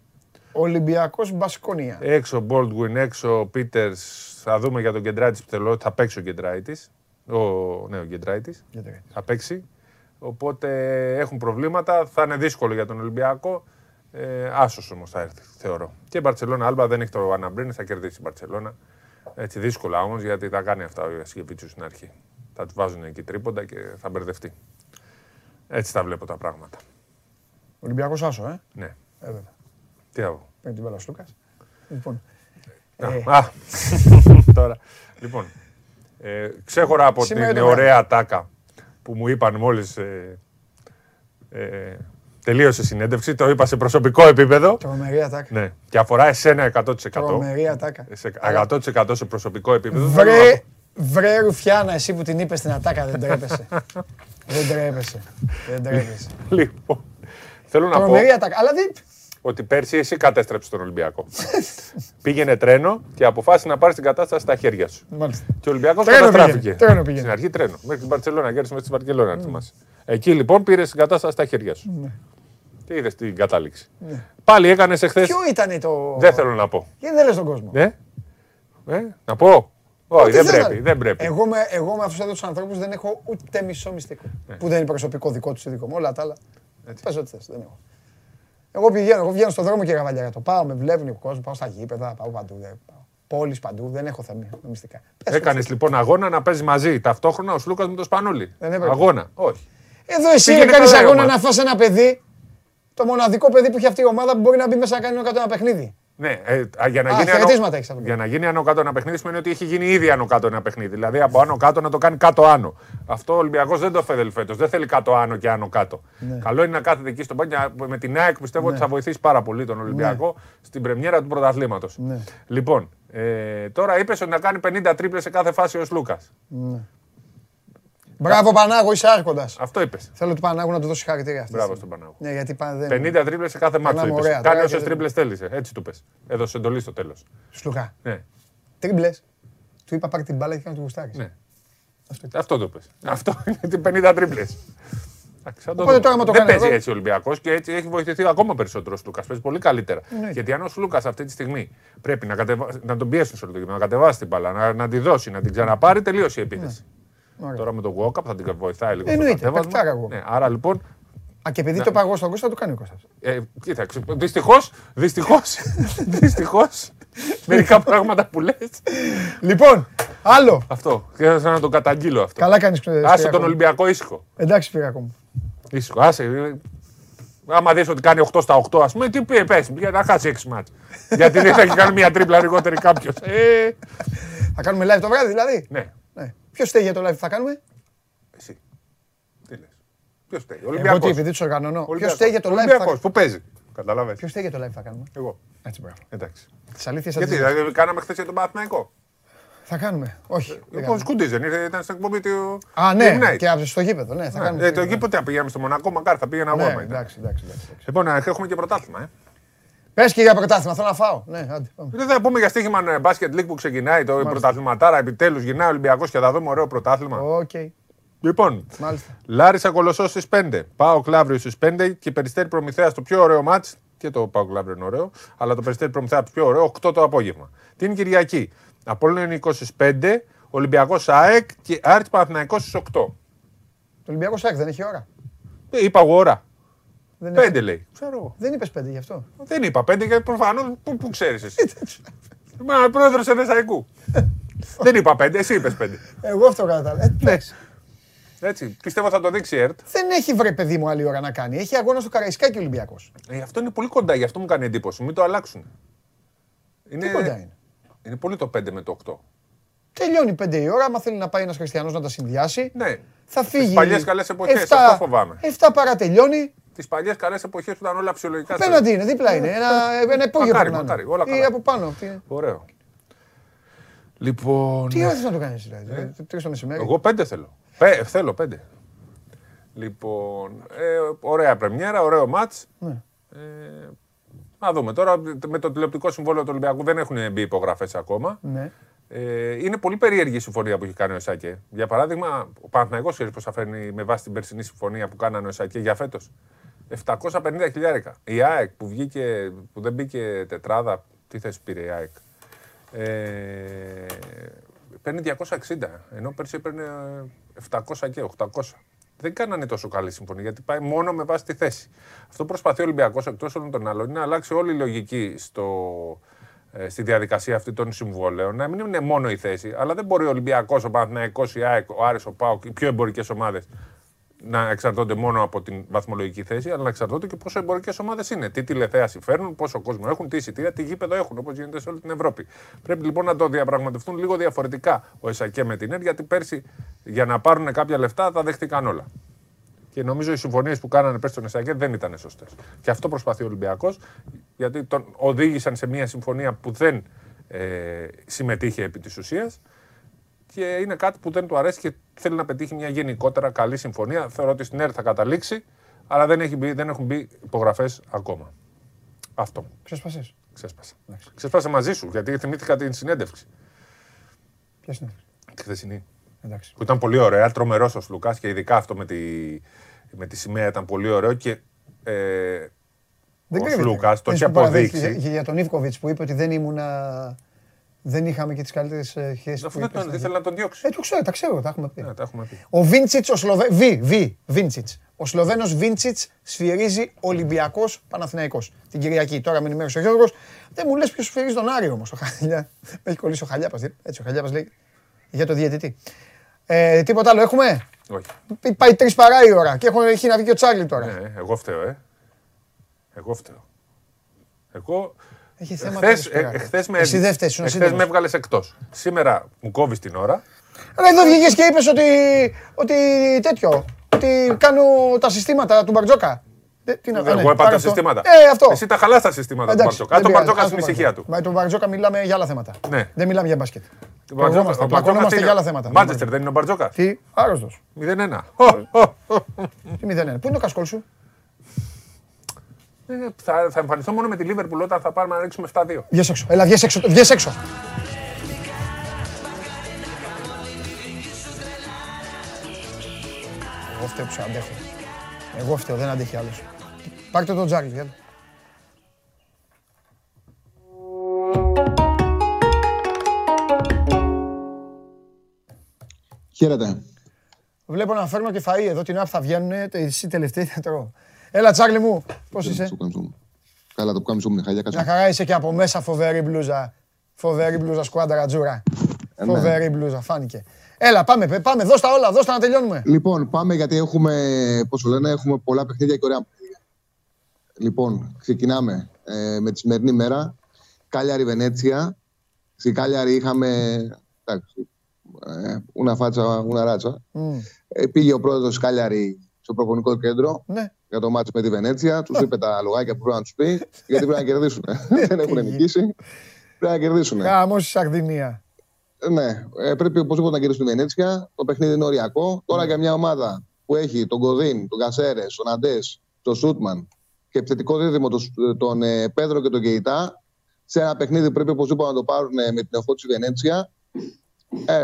Ολυμπιακός Μπασκόνια. Έξω Μπόλτγουιν, έξω Πίτερς. Θα δούμε για τον Κεντράιτης που θέλω. Θα παίξει ο Κεντράιτης. Ναι, ο Κεντράιτης. Θα παίξει. Οπότε έχουν προβλήματα. Θα είναι δύσκολο για τον Ολυμπιακό. Άσος όμως θα έρθει, θεωρώ. Και η Μπαρτσελόνα, Άλμπα δεν έχει το Αναμπρίνη, θα κερδίσει η Μπαρτσελόνα. Έτσι δύσκολα όμως, γιατί θα κάνει αυτά ο Ιασκεβίτσιους στην αρχή. Θα του βάζουν εκεί τρίποντα και θα μπερδευτεί. Έτσι τα βλέπω τα πράγματα. Ολυμπιακός Άσο, Ναι. Βέβαια. Τι άβο. Παίρνει την Πέλας Λούκας. Λοιπόν. Τώρα. Λοιπόν. Ξέχωρα από την ωραία τάκα που μου είπαν μόλις... Τελείωσε συνέντευξη, το είπα σε προσωπικό επίπεδο. Τρομερή ατάκα. Ναι. Και αφορά εσένα 100%. Τρομερή ατάκα. 100% σε προσωπικό επίπεδο. Βρε Ρουφιάνα, εσύ που την είπες την ατάκα, δεν τρέπεσαι. Δεν τρέπεσαι. Λοιπόν, θέλω να πω... Τρομερή ατάκα, αλλά δεν... Ότι πέρσι εσύ κατέστρεψες τον Ολυμπιακό. Πήγαινε τρένο και αποφάσισε να πάρεις την κατάσταση στα χέρια σου. Μάλιστα. Και ο Ολυμπιακός καταστράφηκε. Στην αρχή τρένο. Μέχρι την Μπαρτσελόνα, γέρνησε μέσα στην Μπαρτσελόνα. Εκεί λοιπόν πήρες την κατάσταση στα χέρια σου. Και είδες την κατάληξη. Πάλι έκανες εχθές. Ποιο ήταν το. Δεν θέλω να πω. Γιατί δεν λες τον κόσμο. Να πω. Όχι, δεν πρέπει. Εγώ με αυτούς εδώ τους ανθρώπους δεν έχω ούτε μισό μυστικό. Που δεν είναι προσωπικό δικό τους ή δικό μου. Όλα τα άλλα. Πες ό,τι θες. Δεν έχω. Εγώ βγαίνω στον δρόμο και γαβαλιάρα το πάω, με βλέπουν ο κόσμος, πάω στα γήπεδα, πάω παντού, πόλεις παντού, δεν έχω θέμα μυστικά. Έκανες λοιπόν αγώνα να παίζεις μαζί, ταυτόχρονα ο Σλούκας με το Σπανούλι. Αγώνα, όχι. Εδώ εσύ έκανες αγώνα να φας ένα παιδί, το μοναδικό παιδί που έχει αυτή η ομάδα που μπορεί να μπει μέσα να κάνει ένα παιχνίδι. Ναι, για να γίνει άνω κάτω ένα παιχνίδι σημαίνει ότι έχει γίνει ήδη άνω κάτω ένα παιχνίδι. Δηλαδή από άνω κάτω να το κάνει κάτω άνω. Αυτό ο Ολυμπιακός δεν το φέρει φέτος. Δεν θέλει κάτω άνω και άνω κάτω. Ναι. Καλό είναι να κάθεται εκεί στον πάγκο. Με την ΑΕΚ πιστεύω ότι θα βοηθήσει πάρα πολύ τον Ολυμπιακό στην πρεμιέρα του πρωταθλήματος. Ναι. Λοιπόν, τώρα είπες ότι να κάνει 50 τρίπλες σε κάθε φάση ο Λούκας. Ναι. Μπράβο Πανάγο, είσαι άρχοντας. Αυτό είπες. Θέλω του Πανάγου να του δώσει χαρακτήρια. Μπράβο στον Πανάγο. Ναι, γιατί δεν 50 τρίπλες σε κάθε μάτσο είπες. Κάνει όσες τρίπλες θέλησε. Έτσι του πες. Έδωσε εντολή στο τέλος. Σλούκα. Ναι. Τρίμπλες. Του είπα πάρε την μπάλα και κάνε το γουστάρεις. Ναι. Αυτό το πες. Αυτό είναι 50 τρίπλες. Οπότε τώρα με το κάνει. Δεν παίζει έτσι ο Ολυμπιακός και έτσι έχει βοηθηθεί ακόμα περισσότερο ο Λούκας. Παίζει πολύ καλύτερα. Γιατί αν ο Λούκας αυτή τη στιγμή πρέπει να τον πιέσει στο λογικό, να κατεβάσει την μπάλα, να τη δώσει, να την ξαναπάρει, τελείωσε η επίθεση. Τώρα με το walk-up θα την βοηθάει λίγο. Εννοείται, άρα λοιπόν... Α, και επειδή το παγώ στον Κώστα, θα το κάνει ο Κώστας. Κοίταξε, δυστυχώς, μερικά πράγματα που λες. Λοιπόν, άλλο. Αυτό, θέλω να τον καταγγείλω αυτό. Καλά κάνεις, Σπυριακό. Άσε τον Ολυμπιακό ήσυχο. Εντάξει, Σπυριακό μου. Ήσυχο, άσε. Άμα δεις ότι κάνει 8 στα 8, ας πούμε, τι πες, να χάσει 6 μάτς. Γιατί δεν θα έχει κάνει μια τρίπλα λιγότερη κάποιος. Θα κάνουμε live το βράδυ δηλαδή. Ποιος θέλει για το live θα κάνουμε; Εσύ. Τι λες; Ποιος θέλει; Ολυμπιακός. Εγώ τι επειδή τους οργανώνω. Ποιος θέλει για το live; Ολυμπιακός. Πού παίζει; Καταλαβαίνεις; Ποιος θέλει για το live θα κάνουμε; Εγώ. Έτσι μπράβο. Εντάξει. Τις αλήθειες αντί. Γιατί δηλαδή κάναμε χθες για τον Παναθηναϊκό; Θα κάνουμε. Όχι. Λοιπόν, σκουντίζεν, ήταν στην εκπομπή του. Α, ναι. Και άψε στο γήπεδο, ναι, θα κάνουμε. Το γήπεδο θα πηγαίναμε στο Μονακό, μακάρι θα πήγαινα εγώ. Εντάξει. Λοιπόν, έχουμε και πρωτάθλημα, Πες και για πρωτάθλημα, θέλω να φάω. Ναι, άντε, πάμε. Δεν θα πούμε για στοίχημα Basket League που ξεκινάει το πρωταθληματάρα, επιτέλους γυρνάει ο Ολυμπιακός και θα δούμε ωραίο πρωτάθλημα. Okay. Λοιπόν, Λάρισα Κολοσσός στις 5, ΠΑΟΚ Λαύριο στις 5 και Περιστέρι Προμηθέας το πιο ωραίο μάτς. Και το ΠΑΟΚ Λαύριο είναι ωραίο, αλλά το Περιστέρι Προμηθέας το πιο ωραίο, 8 το απόγευμα. Την Κυριακή, Απόλλων Ιωνικός στις 5, Ολυμπιακός ΑΕΚ και Άρης Παναθηναϊκός στις 8. Το Ολυμπιακός ΑΕΚ δεν έχει ώρα. Είπα εγώ ώρα. 5 λέει. Δεν είπες 5 γι' αυτό. Δεν είπα 5 γιατί προφανώς πού ξέρεις εσύ. Μα πρόεδρος Εδεσαϊκού. Δεν είπα 5, εσύ είπες 5. Εγώ αυτό κατάλαβα. Έτσι, πιστεύω θα το δείξει η ΕΡΤ. Δεν έχει βρε παιδί μου άλλη ώρα να κάνει. Έχει αγώνα στο Καραϊσκάκη Ολυμπιακός. Αυτό είναι πολύ κοντά, γι' αυτό μου κάνει εντύπωση. Μην το αλλάξουν. Είναι κοντά είναι. Είναι πολύ το 5 με το 8. Τελειώνει 5 η ώρα, άμα θέλει να πάει ένας χριστιανός να τα συνδυάσει. Ναι. Θα φύγει. Παλιές καλές εποχές, αυτό φοβάμαι. 7 παρατελειώνει. Τις παλιές καλές εποχές που ήταν όλα φυσιολογικά. Απέναντι είναι, δίπλα είναι. Ένα υπόγειο περνάνε. Όλα καλά. Ή από πάνω. Ωραίο. Λοιπόν... Τι ώρες να το κάνεις δηλαδή, 3 το μεσημέρι. Εγώ 5 θέλω. Θέλω 5. Λοιπόν, ωραία πρεμιέρα, ωραίο μάτς. Να δούμε τώρα, με το τηλεοπτικό συμβόλαιο του Ολυμπιακού δεν έχουν μπει υπογραφές ακόμα. Είναι πολύ περίεργη η συμφωνία που έχει κάνει ο Σάκε. Για παράδειγμα, ο Παναθηναϊκός ξέρει πώς θα φέρνει με βάση την περσινή συμφωνία που κάνανε ο Σάκε για φέτος. 750.000. Η ΑΕΚ που βγήκε, που δεν μπήκε τετράδα, τι θέση πήρε η ΑΕΚ. Παίρνει 260, ενώ πέρσι παίρνει 700 και 800. Δεν κάνανε τόσο καλή συμφωνία γιατί πάει μόνο με βάση τη θέση. Αυτό προσπαθεί ο Ολυμπιακός εκτός όλων των άλλων είναι να αλλάξει όλη η λογική στη διαδικασία αυτή των συμβολέων, να μην είναι μόνο η θέση, αλλά δεν μπορεί ο Ολυμπιακός, ο Παναθηναϊκός, η ΑΕΚ, ο Άρης, ο ΠΑΟΚ, οι πιο εμπορικές ομάδες να εξαρτώνται μόνο από την βαθμολογική θέση, αλλά να εξαρτώνται και πόσο εμπορικές ομάδες είναι. Τι τηλεθέαση φέρνουν, πόσο κόσμο έχουν, τι εισιτήρια, τι γήπεδο έχουν, όπως γίνεται σε όλη την Ευρώπη. Πρέπει λοιπόν να το διαπραγματευτούν λίγο διαφορετικά ο ΕΣΑΚΕ με την ΕΡΤ, γιατί πέρσι για να πάρουν κάποια λεφτά τα δέχτηκαν όλα. Και νομίζω οι συμφωνίες που κάνανε πέρσι στον ΕΣΑΚΕ δεν ήταν σωστές. Και αυτό προσπαθεί ο Ολυμπιακός, γιατί τον οδήγησαν σε μια συμφωνία που δεν συμμετείχε επί της ουσίας. Και είναι κάτι που δεν του αρέσει και θέλει να πετύχει μια γενικότερα καλή συμφωνία. Θεωρώ ότι στην ΕΡΤ θα καταλήξει, αλλά δεν έχουν μπει υπογραφές ακόμα. Αυτό. Ξέσπασες. Ξέσπασα μαζί σου, γιατί θυμήθηκα την συνέντευξη. Ποια συνέντευξη; Τη χθεσινή. Εντάξει. Που ήταν πολύ ωραία, τρομερός ο Λουκάς και ειδικά αυτό με τη σημαία ήταν πολύ ωραίο. Και ο Λουκάς το έχει αποδείξει. Για τον Ιβκοβιτς που είπε ότι δεν είχαμε και τις καλύτερες σχέσεις. Αυτό δεν ήθελα να τον διώξει. Το ξέρω, τα ξέρω, τα έχουμε πει. Ναι, τα έχουμε πει. Ο Βίντσιτς, ο Σλοβαίνος Βίντσιτς σφυρίζει Ολυμπιακός Παναθηναϊκός. Την Κυριακή, τώρα με ενημέρωσε ο Γιώργος. Δεν μου λες ποιος σφυρίζει τον Άρη όμως, ο Χαλιά. Με έχει κολλήσει ο Χαλιάπας, έτσι ο Χαλιάπας λέει για το διαιτητή. Τίποτα άλλο έχουμε; Όχι. Πάει 3 παρά η ώρα και έχει να βγει ο Τσάρλι τώρα. Ναι, εγώ φταίω. Εγώ φταίω. Εγώ Έχει θέμα. Χθες με έβγαλες εκτός. Σήμερα μου κόβεις την ώρα. Αλλά εδώ βγήκες και είπες ότι τέτοιο. Ότι κάνω τα συστήματα του Μπαρτζόκα. Εγώ είπα τα συστήματα. Αυτό. Εσύ τα χαλάς τα συστήματα του Μπαρτζόκα. Το Μπαρτζόκα στην ησυχία του. Με τον Μπαρτζόκα μιλάμε για άλλα θέματα. Δεν μιλάμε για μπάσκετ. Πλακωνόμαστε για άλλα θέματα. Μάντσεστερ δεν είναι ο Μπαρτζόκα. Τι, άρρωστος. 0-1. Τι 0-1. Πού είναι το κασκόλ σου? Θα εμφανιστώ μόνο με τη Λίβερπουλ όταν θα πάρουμε να ρίξουμε 7-2. Βγες έξω. Έλα, βγες έξω. Βγες έξω. Εγώ φταίω που σε αντέχω. Εγώ φταίω, δεν αντέχει άλλος. Πάρτε τον Τζάρλι, βγάλε. Χαίρετε. Βλέπω να φέρνω και φαΐ εδώ, την app θα βγαίνουνε, εσύ τελευταία θα τρώω. Έλα Τσάκλι μου, πώς είσαι? Καλά, το που κάνεις όμως είναι χαλιά κάτσε. Να χαρά είσαι και από μέσα, φοβερή μπλούζα. Φοβερή μπλούζα, σκουάνταρα τζούρα. Φοβερή μπλούζα, φάνηκε. Έλα, πάμε, δώσ' τα όλα, δώσ' τα να τελειώνουμε. Λοιπόν, πάμε γιατί έχουμε, πώς λένε, έχουμε πολλά παιχνίδια και ωραία παιχνίδια. Λοιπόν, ξεκινάμε με τη σημερινή μέρα. Κάλιαρη Βενέτσια. Στη Κάλιαρη είχαμε, εντάξει, ούνα φάτσα, ούνα ράτσα. Πήγε ο πρόεδρος Κάλιαρη στο προπονικό κέντρο. Για το μάτσο με τη Βενέτσια, τους είπε τα λογάκια που πρέπει να τους πει, γιατί πρέπει να κερδίσουν. Δεν έχουν νικήσει, πρέπει να κερδίσουν. Κάμος η Σαρδινία. Ναι, πρέπει οπωσδήποτε να κερδίσουν τη Βενέτσια, το παιχνίδι είναι οριακό. Τώρα για μια ομάδα που έχει τον Κοδίν, τον Κασέρες, τον Αντές, τον Σούτμαν και επιθετικό δίδυμο τον Πέδρο και τον Κεϊτά, σε ένα παιχνίδι πρέπει οπωσδήποτε να το πάρουν με την οχτώ της Βενέτσια.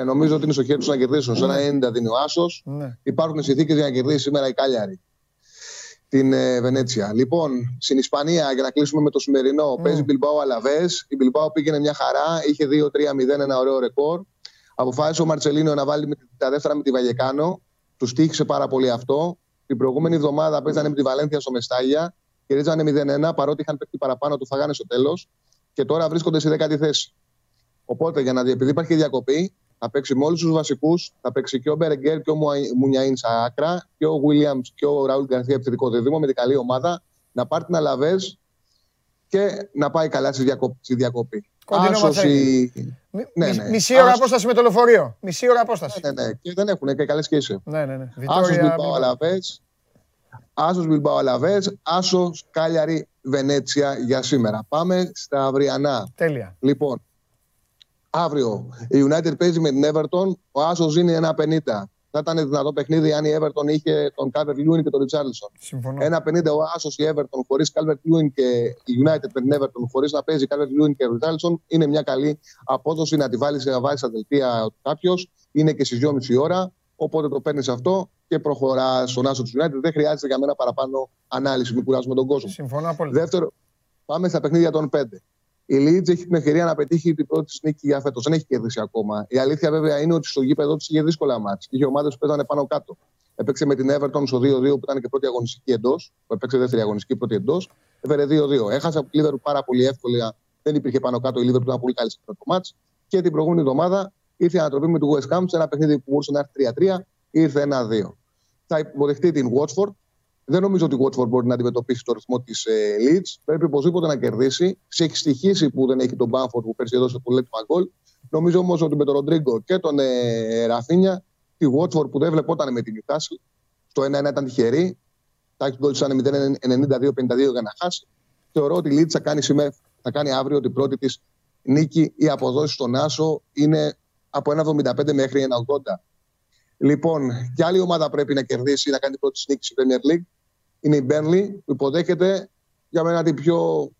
Νομίζω ότι είναι στο χέρι τους να κερδίσουν. Σε ένα 90 δίνει ο άσος. Υπάρχουν συνθήκες για να κερδίσει σήμερα η Κάλιαρη την Βενέτσια. Λοιπόν, στην Ισπανία, για να κλείσουμε με το σημερινό, παίζει Μπιλμπάο Αλαβές. Η Μπιλμπάο πήγαινε μια χαρά, είχε 2-3-0, ένα ωραίο ρεκόρ. Αποφάσισε ο Μαρτσελίνο να βάλει τα δεύτερα με τη Βαγεκάνο. Του τύχησε πάρα πολύ αυτό. Την προηγούμενη εβδομάδα παίζανε με τη Βαλένθια στο Μεστάγια. Κερδίζανε 0-1, παρότι είχαν παίξει παραπάνω, του φαγάνε στο τέλος. Και τώρα βρίσκονται στη 10η θέση. Οπότε, για να επειδή υπάρχει διακοπή, θα παίξει με όλους τους βασικούς. Θα παίξει και ο Μπερεγκέρ και ο Μουνιαΐν στα άκρα και ο Γουίλιαμς και ο Ραούλ Γκαρθία επιθετικό δίδυμο με την καλή ομάδα. Να πάρει την Αλαβές και να πάει καλά στη διακοπή. Κοντινό μαθαίνει. Μισή ώρα απόσταση με το λεωφορείο. Μισή ώρα απόσταση. Ναι. Και δεν έχουν και καλές σχέσεις. Ναι. Άσος Μπιλμπάο Αλαβές. Άσος Μπιλμπάο Αλαβές. Άσος Κάλιαρη Βενέτσια για σήμερα. Πάμε στα αυριανά. Τέλεια. Λοιπόν. Αύριο η United παίζει με την Everton. Ο άσος είναι 1,50. Θα ήταν δυνατό παιχνίδι αν η Everton είχε τον Calvert-Lewin και τον Ριτσάρλσον. 1,50 ο άσος η Everton χωρίς Calvert-Lewin και η United με την Everton χωρίς να παίζει Calvert-Lewin και Ριτσάρλσον είναι μια καλή απόδοση να τη βάλει σε βάση στα δελτία κάποιος. Είναι και στις 2,5 ώρα. Οπότε το παίρνει αυτό και προχωρά στον άσο τη United. Δεν χρειάζεται για μένα παραπάνω ανάλυση. Μην κουράζουμε τον κόσμο. Συμφωνώ πολύ. Δεύτερο, πάμε στα παιχνίδια των 5. Η Λίτζ έχει την ευκαιρία να πετύχει την πρώτη της νίκη για φέτος. Δεν έχει κερδίσει ακόμα. Η αλήθεια βέβαια είναι ότι στο γήπεδο της είχε δύσκολα μάτς. Είχε ομάδες που παίζανε πάνω κάτω. Έπαιξε με την Everton στο 2-2 που ήταν και πρώτη αγωνιστική εντός. Έπαιξε δεύτερη αγωνιστική, πρώτη εντός. Έφερε 2-2. Έχασε από τη Λίβερπουλ πάρα πολύ εύκολα. Δεν υπήρχε πάνω κάτω. Η Λίβερπουλ ήταν πολύ καλή σε αυτό το μάτς. Και την προηγούμενη εβδομάδα ήρθε η ανατροπή με του West Ham σε ένα παιχνίδι που μπορούσε να έρθει 3-3. Ήρθε 1-2. Θα υποδεχτεί την Watford. Δεν νομίζω ότι η Watford μπορεί να αντιμετωπίσει το ρυθμό της Leeds. Πρέπει οπωσδήποτε να κερδίσει. Σε έχει στοιχήσει που δεν έχει τον Bamford που πέρσι έδωσε το λεπτό γκολ. Νομίζω όμως ότι με τον Ροντρίγκο και τον Ραφίνια, τη Watford που δεν βλεπόταν με την Newcastle, στο 1-1 ήταν τυχερή. Τα γκολ ήταν 0-92-52 για να χάσει. Θεωρώ ότι η Leeds θα κάνει αύριο την πρώτη της νίκη. Η αποδόση στον Άσο είναι από 1,75 μέχρι 1,80. Λοιπόν, και άλλη ομάδα πρέπει να κερδίσει, να κάνει την πρώτη νίκη στην Premier League. Είναι η Burnley που υποδέχεται για μένα την πιο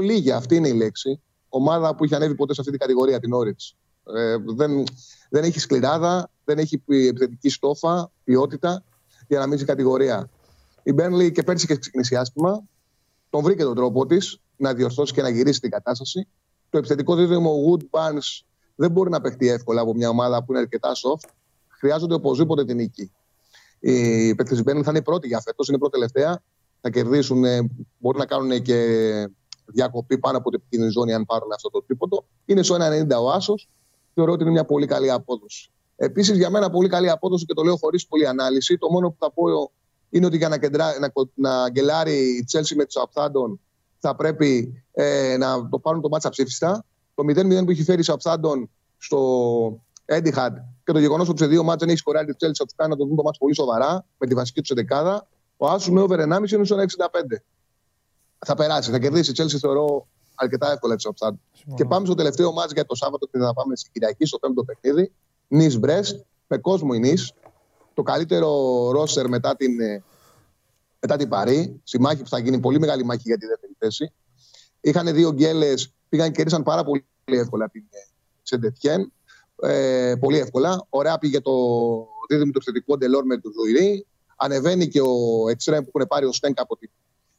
λίγη, αυτή είναι η λέξη, ομάδα που είχε ανέβει ποτέ σε αυτή την κατηγορία, την Norwich. Δεν έχει σκληράδα, δεν έχει επιθετική στόφα, ποιότητα για να μείνει στην κατηγορία. Η Burnley και πέρσι είχε ξεκινήσει άσχημα. Τον βρήκε τον τρόπο της να διορθώσει και να γυρίσει την κατάσταση. Το επιθετικό δίδυμο Wood Barnes δεν μπορεί να παιχτεί εύκολα από μια ομάδα που είναι αρκετά soft. Χρειάζονται οπωσδήποτε την νίκη. Η παίκτες της Μπέρνλι θα είναι πρώτη για φέτος, είναι πρώτη-τελευταία. Θα κερδίσουν, μπορεί να κάνουν και διακοπή πάνω από την επικίνδυνη ζώνη αν πάρουν αυτό το τρίποντο. Είναι στο 1,90 ο άσος. Θεωρώ ότι είναι μια πολύ καλή απόδοση. Επίσης, για μένα, πολύ καλή απόδοση και το λέω χωρίς πολλή ανάλυση. Το μόνο που θα πω είναι ότι για να γκελάρει η Τσέλσι με τη Southampton θα πρέπει να το πάρουν το μάτσα ψήφιστα. Το 0-0 που έχει φέρει η Σαουθάμπτον στο Etihad και το γεγονός ότι σε δύο μάτσα έχει σκοράρει τη Τσέλσι, του κάνει να το δουν το μάτσα πολύ σοβαρά με τη βασική του 11. Ο άσος με over 1,5 είναι στο 1,65. Θα περάσει, θα κερδίσει η Τσέλσι, θεωρώ αρκετά εύκολα τη Σαουθάμπτον. Και πάμε στο τελευταίο μάτσα για το Σάββατο και θα πάμε στην Κυριακή, στο 5ο παιχνίδι. Νις Μπρεστ, με κόσμο η Νις. Το καλύτερο ρόστερ μετά την Παρί, στη μάχη που θα γίνει πολύ μεγάλη μάχη για τη δεύτερη θέση. Είχαν δύο γκέλες, πήγαν και κέρδισαν πάρα πολύ εύκολα την Σεντετιέν. Πολύ εύκολα. Ωραία πήγε το δίδυμο του εξωτερικού Ντελόρ με του Δουηρή. Ανεβαίνει και ο Εξτρέμ που έχουν πάρει ο Στένκα από την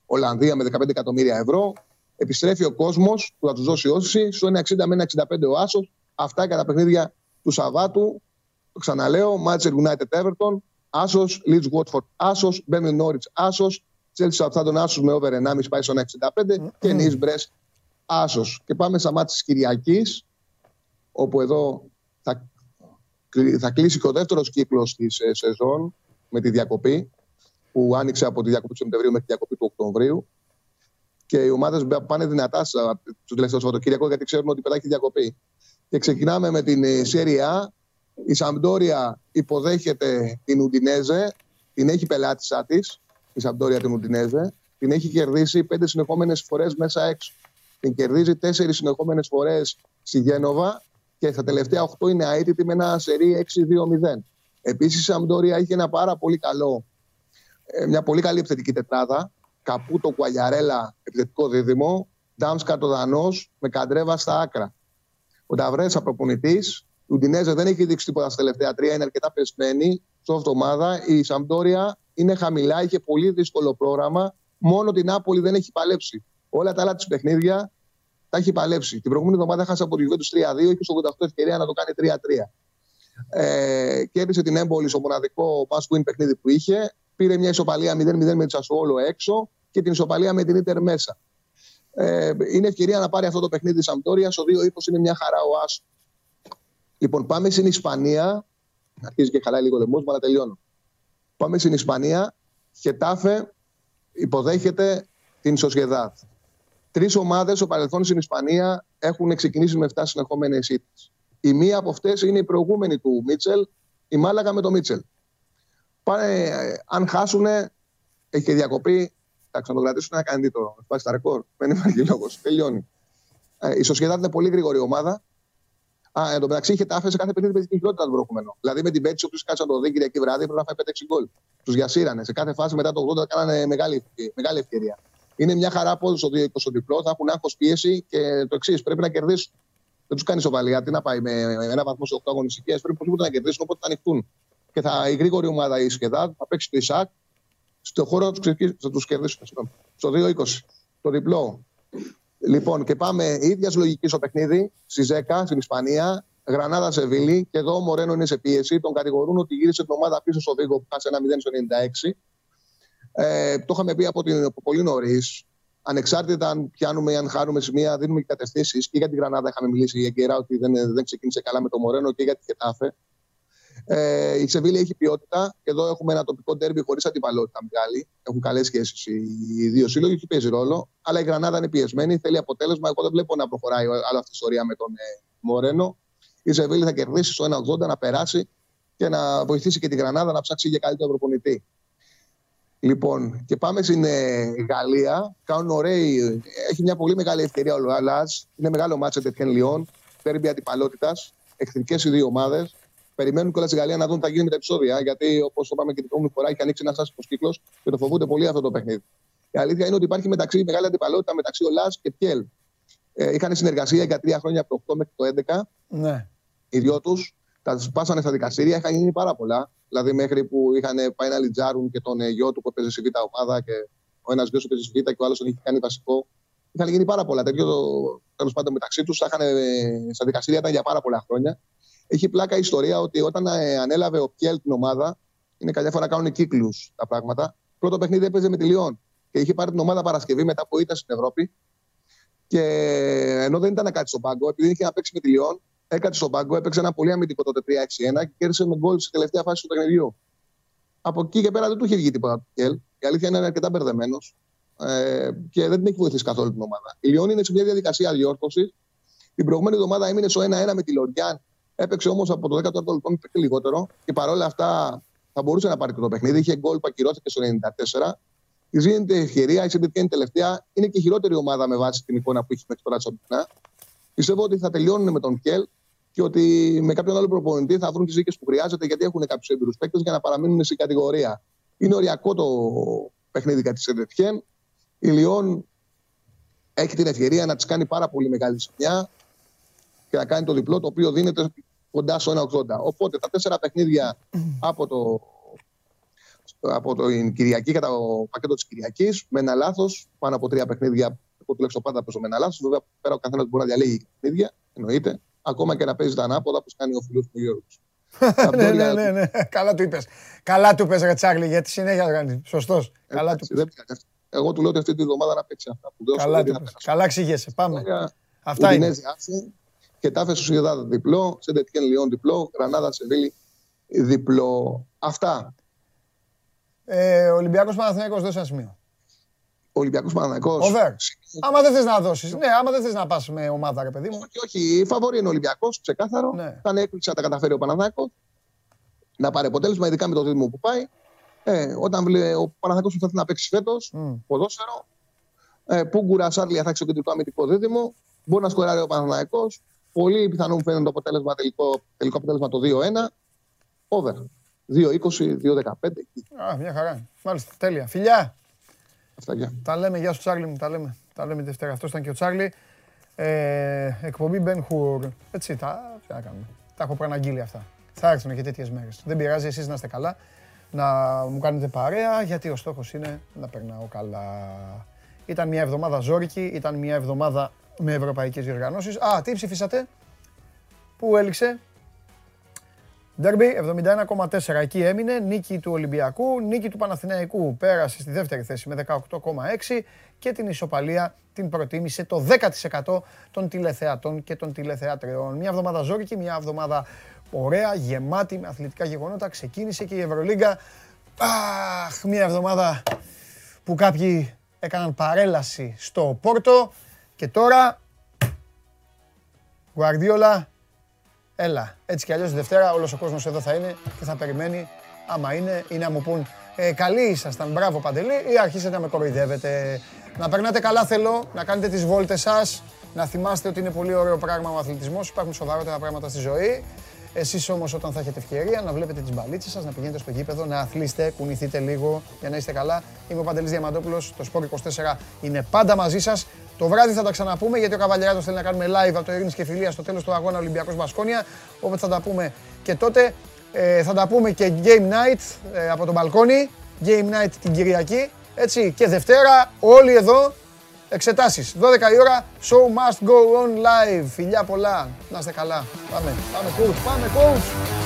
Ολλανδία με 15 εκατομμύρια ευρώ. Επιστρέφει ο κόσμος που θα του δώσει όθηση στο 1,60 με 1,65 ο άσος. Αυτά για τα παιχνίδια του Σαββάτου. Το ξαναλέω, Manchester United Everton, άσος, Leeds Watford, άσος, Burnley Norwich, άσος, Chelsea Southampton, άσος με over 1,5 πάει στο 1,65 και Nice Brest, άσος. Και πάμε στα μάτια της Κυριακής, όπου εδώ θα κλείσει και ο δεύτερος κύκλος της σεζόν με τη διακοπή, που άνοιξε από τη διακοπή του Σεπτεμβρίου μέχρι τη διακοπή του Οκτωβρίου. Και οι ομάδες πάνε δυνατά στο τελευταίο Σαββατοκύριακο, γιατί ξέρουν ότι πετάει τη διακοπή. Και ξεκινάμε με την Serie A. Η Σαμπντόρια υποδέχεται την Ουντινέζε, την έχει πελάτησά της, η Σαμπντόρια την Ουντινέζε, την έχει κερδίσει 5 συνεχόμενες φορές μέσα έξω. Την κερδίζει 4 συνεχόμενες φορές στη Γένοβα και στα τελευταία 8 είναι αίτητη με ένα σερί 6-2-0. Επίσης η Σαμπντόρια είχε μια πολύ καλή επιθετική τετράδα, Καπούτο Κουαγιαρέλα επιθετικό δίδυμο, Ντάμσκα το Δανός με Καντρέβα στα άκρα. Ο Νταβρέσα προπονητής. Η Ουντινέζε δεν έχει δείξει τίποτα στα τελευταία τρία, είναι αρκετά πεσμένη. Στην εβδομάδα η Σαμπντόρια είναι χαμηλά, είχε πολύ δύσκολο πρόγραμμα. Μόνο την Νάπολη δεν έχει παλέψει. Όλα τα άλλα της παιχνίδια τα έχει παλέψει. Την προηγούμενη εβδομάδα χάσε από τη Γιουβέντους 3-2, είχε στο 88 ευκαιρία να το κάνει 3-3. Κέρδισε την Έμπολη στο μοναδικό must win παιχνίδι που είχε. Πήρε μια ισοπαλία 0-0 με τη Σασουόλο έξω και την ισοπαλία με την Ίντερ μέσα. Είναι ευκαιρία να πάρει αυτό το παιχνίδι τη Σαμπντόρια. Ο 2-20 είναι μια χαρά ο άσο. Λοιπόν, πάμε στην Ισπανία. Αρχίζει και χαλάει λίγο λαιμός, αλλά τελειώνω. Πάμε στην Ισπανία. Χετάφε υποδέχεται την Σοσιεδάδ. Τρεις ομάδες στο παρελθόν στην Ισπανία έχουν ξεκινήσει με 7 συνεχόμενες ήττες. Η μία από αυτές είναι η προηγούμενη του Μίτσελ, η Μάλαγα με τον Μίτσελ. Πάνε, αν χάσουν, έχει και διακοπή, θα ξανακρατήσουν ένα καντήτο. Πάει στα ρεκόρ. Δεν υπάρχει λόγος. Τελειώνει. Η Σοσιεδάδ είναι πολύ γρήγορη ομάδα. Εν τω μεταξύ, είχε τάφε σε κάθε παιχνίδι με την κυριότητα του προηγούμενου. Δηλαδή, με την Πέτσο, όποιο κάτσε να το δει Κυριακή βράδυ, πρέπει να φάει 5-6 γκολ. Του διασύρανε. Σε κάθε φάση μετά το 80 κάνανε μεγάλη ευκαιρία. Είναι μια χαρά από το 2-20 διπλό. Θα έχουν άγχος, πίεση και το εξής. Πρέπει να κερδίσουν. Δεν του κάνει σοβαλία. Τι να πάει με ένα βαθμό σε 8 αγωνιστικές. Πρέπει οπωσδήποτε να κερδίσουν, οπότε θα ανοιχτούν. Και η γρήγορη ομάδα η Σχεδά θα παίξει το Ισακ. Στο χώρο θα του κερδίσουν. Στο 2-20 το διπλό. Λοιπόν, και πάμε ίδιας λογικής στο παιχνίδι, στις 10 στην Ισπανία, Γρανάδα Σεβίλη. Και εδώ ο Μορένο είναι σε πίεση. Τον κατηγορούν ότι γύρισε την ομάδα πίσω στο Βίγκο που χάσε ένα 0-96. Το είχαμε πει από πολύ νωρίς. Ανεξάρτητα αν πιάνουμε ή αν χάνουμε σημεία, δίνουμε και κατευθύνσεις. Και για την Γρανάδα είχαμε μιλήσει η Εγκαιρά ότι δεν ξεκίνησε καλά με τον Μορένο και για τη Χετάφε. Η Σεβίλη έχει ποιότητα. Και εδώ έχουμε ένα τοπικό ντέρμπι χωρίς αντιπαλότητα μεγάλη. Έχουν καλές σχέσεις οι δύο σύλλογοι και παίζει ρόλο. Αλλά η Γρανάδα είναι πιεσμένη, θέλει αποτέλεσμα. Εγώ δεν βλέπω να προχωράει άλλο αυτή η ιστορία με τον Μορένο. Η Σεβίλη θα κερδίσει στο 1,80 να περάσει και να βοηθήσει και τη Γρανάδα να ψάξει για καλύτερο προπονητή. Λοιπόν, και πάμε στην Γαλλία. Κάνουν ωραίοι. Έχει μια πολύ μεγάλη ευκαιρία ο Λάζ. Είναι μεγάλο μάτσο Τετιέν Λιόν. Ντέρμπι αντιπαλότητας. Εχθρικές οι δύο ομάδες. Περιμένουν κιόλας στη Γαλλία να δουν τι θα γίνει με τα επεισόδια, γιατί όπως το είπαμε και την προηγούμενη φορά, έχει ανοίξει ένας άσχημος κύκλος και το φοβούνται πολύ αυτό το παιχνίδι. Η αλήθεια είναι ότι υπάρχει μεγάλη αντιπαλότητα μεταξύ Ολάζ και Πιέλ. Είχαν συνεργασία για 3 χρόνια από το 8 μέχρι το 11. Ναι. Οι δυο τους τα σπάσανε στα δικαστήρια, είχαν γίνει πάρα πολλά. Δηλαδή, μέχρι που είχαν πάει να λιτζάρουν και τον γιο του που έπαιζε στη Β' ομάδα και ο ένας γιος του έπαιζε στη Β' και ο άλλος τον είχε κάνει βασικό. Είχαν γίνει πάρα πολλά. Τέτοιο τέλος πάντων μεταξύ τους, στα δικαστήρια ήταν για πάρα πολλά χρόνια. Έχει πλάκα η ιστορία ότι όταν ανέλαβε ο Πιέλ την ομάδα, είναι καλιά φορά να κάνουν κύκλους τα πράγματα. Πρώτο παιχνίδι έπαιζε με τη Λιόν και είχε πάρει την ομάδα Παρασκευή μετά που ήταν στην Ευρώπη. Και ενώ δεν ήταν να κάτσει στον πάγκο, επειδή είχε να παίξει με τη Λιόν, έκατσε στον πάγκο, έπαιξε ένα πολύ αμυντικό τότε 3-6-1 και κέρδισε με γκολ στη τελευταία φάση του παιχνιδιού. Από εκεί και πέρα δεν του είχε βγει τίποτα του Πιέλ. Η αλήθεια είναι αρκετά μπερδεμένο. και δεν την έχει βοηθήσει καθόλου την ομάδα. Η Λιόν είναι σε μια διαδικασία διόρθωσης. Την προηγούμενη εβδομάδα έμεινε στο 1-1 με τη Λοριάν. Έπαιξε όμως από το 10ο λεπτό λιγότερο και παρόλα αυτά θα μπορούσε να πάρει το παιχνίδι. Είχε γκολ που ακυρώθηκε στο 94. Της δίνεται ευκαιρία, η Σεντετ είναι τελευταία. Είναι και χειρότερη ομάδα με βάση την εικόνα που είχε μέχρι τώρα τσαμπινά. Πιστεύω ότι θα τελειώνουν με τον Κιέλ και ότι με κάποιον άλλο προπονητή θα βρουν τις δίκες που χρειάζεται, γιατί έχουν κάποιους έμπειρους παίκτες για να παραμείνουν στην κατηγορία. Είναι οριακό το παιχνίδι κατά τη Σεντετ. Η Λιόν έχει την ευκαιρία να της κάνει πάρα πολύ μεγάλη ζημιά και να κάνει το διπλό, το οποίο δίνεται κοντά στο 1,80. Οπότε τα 4 παιχνίδια από το Κυριακή, κατά το πακέτο της Κυριακής, με ένα λάθος, πάνω από 3 παιχνίδια, εγώ τουλάχιστον πάντα παίζω με ένα λάθος. Βέβαια, πέρα ο καθένας μπορεί να διαλέγει παιχνίδια, εννοείται, ακόμα και να παίζει τα ανάποδα, όπως κάνει ο φίλος του Γιώργος. Ναι. Καλά του είπες. Καλά του είπες, Τσάκλι, γιατί συνέχεια το κάνει. Σωστός. Καλά του είπες. Εγώ του λέω ότι αυτή τη βδομάδα να παίξει αυτά που δώσω. Καλά εξηγέσαι. Πάμε. Αυτά είναι. Και τάφε σου Σιεδάδα διπλό, Σεντετιέν Λιόν διπλό, Γρανάδα Σεβίλη διπλό. Αυτά. Ο Ολυμπιακός Παναθηναϊκός, δώσε ένα σημείο. Ο Ολυμπιακός Παναθηναϊκός. Over. Άμα δεν θες να δώσεις. Ναι, άμα δεν θες να πας με ομάδα, ρε παιδί μου. Όχι, φαβορί είναι ο Ολυμπιακός, ξεκάθαρο. Ναι. Θα είναι έκπληξη να τα καταφέρει ο Παναθηναϊκός. Να πάρει αποτέλεσμα, ειδικά με το δίδυμο που πάει. Όταν ο Παναθηναϊκός θα έρθει να παίξει φέτος, ποδόσφαιρο. Που Γκουρασάρλια θα έχει το κεντρικό αμυντικό δίδυμο. Μπορεί να σκοράρει ο Παναθηναϊκός. Πολύ πιθανό μου φαίνεται το αποτέλεσμα, τελικό αποτέλεσμα το 2-1. Over. 2-20, 2-15. Α, μια χαρά. Μάλιστα, τέλεια. Φιλιά! Αυτά, γεια. Τα λέμε, γεια σου Τσάρλι μου, τα λέμε Δευτέρα. Αυτός ήταν και ο Τσάρλι. Εκπομπή Ben Hur. Έτσι, τι να κάνουμε. Τα έχω προαναγγείλει αυτά. Θα έρθουν και τέτοιες μέρες. Δεν πειράζει, εσείς να είστε καλά. Να μου κάνετε παρέα, γιατί ο στόχος είναι να περνάω καλά. Ήταν μια εβδομάδα ζόρικη, ήταν μια εβδομάδα με ευρωπαϊκές διοργανώσεις. Α, τι ψηφίσατε? Πού έληξε? Ντέρμπι 71,4, εκεί έμεινε, νίκη του Ολυμπιακού, νίκη του Παναθηναϊκού πέρασε στη δεύτερη θέση με 18,6 και την ισοπαλία την προτίμησε το 10% των τηλεθεατών και των τηλεθεατριών. Μια εβδομάδα ζόρικη, μια εβδομάδα ωραία, γεμάτη με αθλητικά γεγονότα, ξεκίνησε και η Ευρωλίγκα. Αχ, μια εβδομάδα που κάποιοι έκαναν παρέλαση στο Πόρτο και τώρα Γουαρδιόλα. Έλα, έτσι κι αλλιώς τη Δευτέρα όλος ο κόσμος εδώ θα είναι και θα περιμένει, άμα είναι, ή να μου πούν «Καλοί ήσασταν, μπράβο Παντελή» ή αρχίσετε να με κοροϊδεύετε. Να περνάτε καλά θέλω, να κάνετε τις βόλτες σας, να θυμάστε ότι είναι πολύ ωραίο πράγμα ο αθλητισμός, υπάρχουν σοβαρότερα πράγματα στη ζωή. Εσείς όμως όταν θα έχετε ευκαιρία να βλέπετε τις μπαλίτσες σας, να πηγαίνετε στο γήπεδο, να αθλείστε, κουνηθείτε λίγο για να είστε καλά. Είμαι ο Παντελής Διαμαντόπουλος, το Σπορ 24 είναι πάντα μαζί σας. Το βράδυ θα τα ξαναπούμε γιατί ο Καβαλιαράτος θέλει να κάνουμε live από το Ειρήνης και Φιλία στο τέλος του αγώνα Ολυμπιακός Μπασκόνια. Οπότε θα τα πούμε και τότε. Θα τα πούμε και Game Night από τον μπαλκόνι. Game Night την Κυριακή. Έτσι και Δευτέρα όλοι εδώ. Εξετάσεις. 12 η ώρα. Show must go on live. Φιλιά πολλά. Να είστε καλά. Πάμε. Πάμε coach.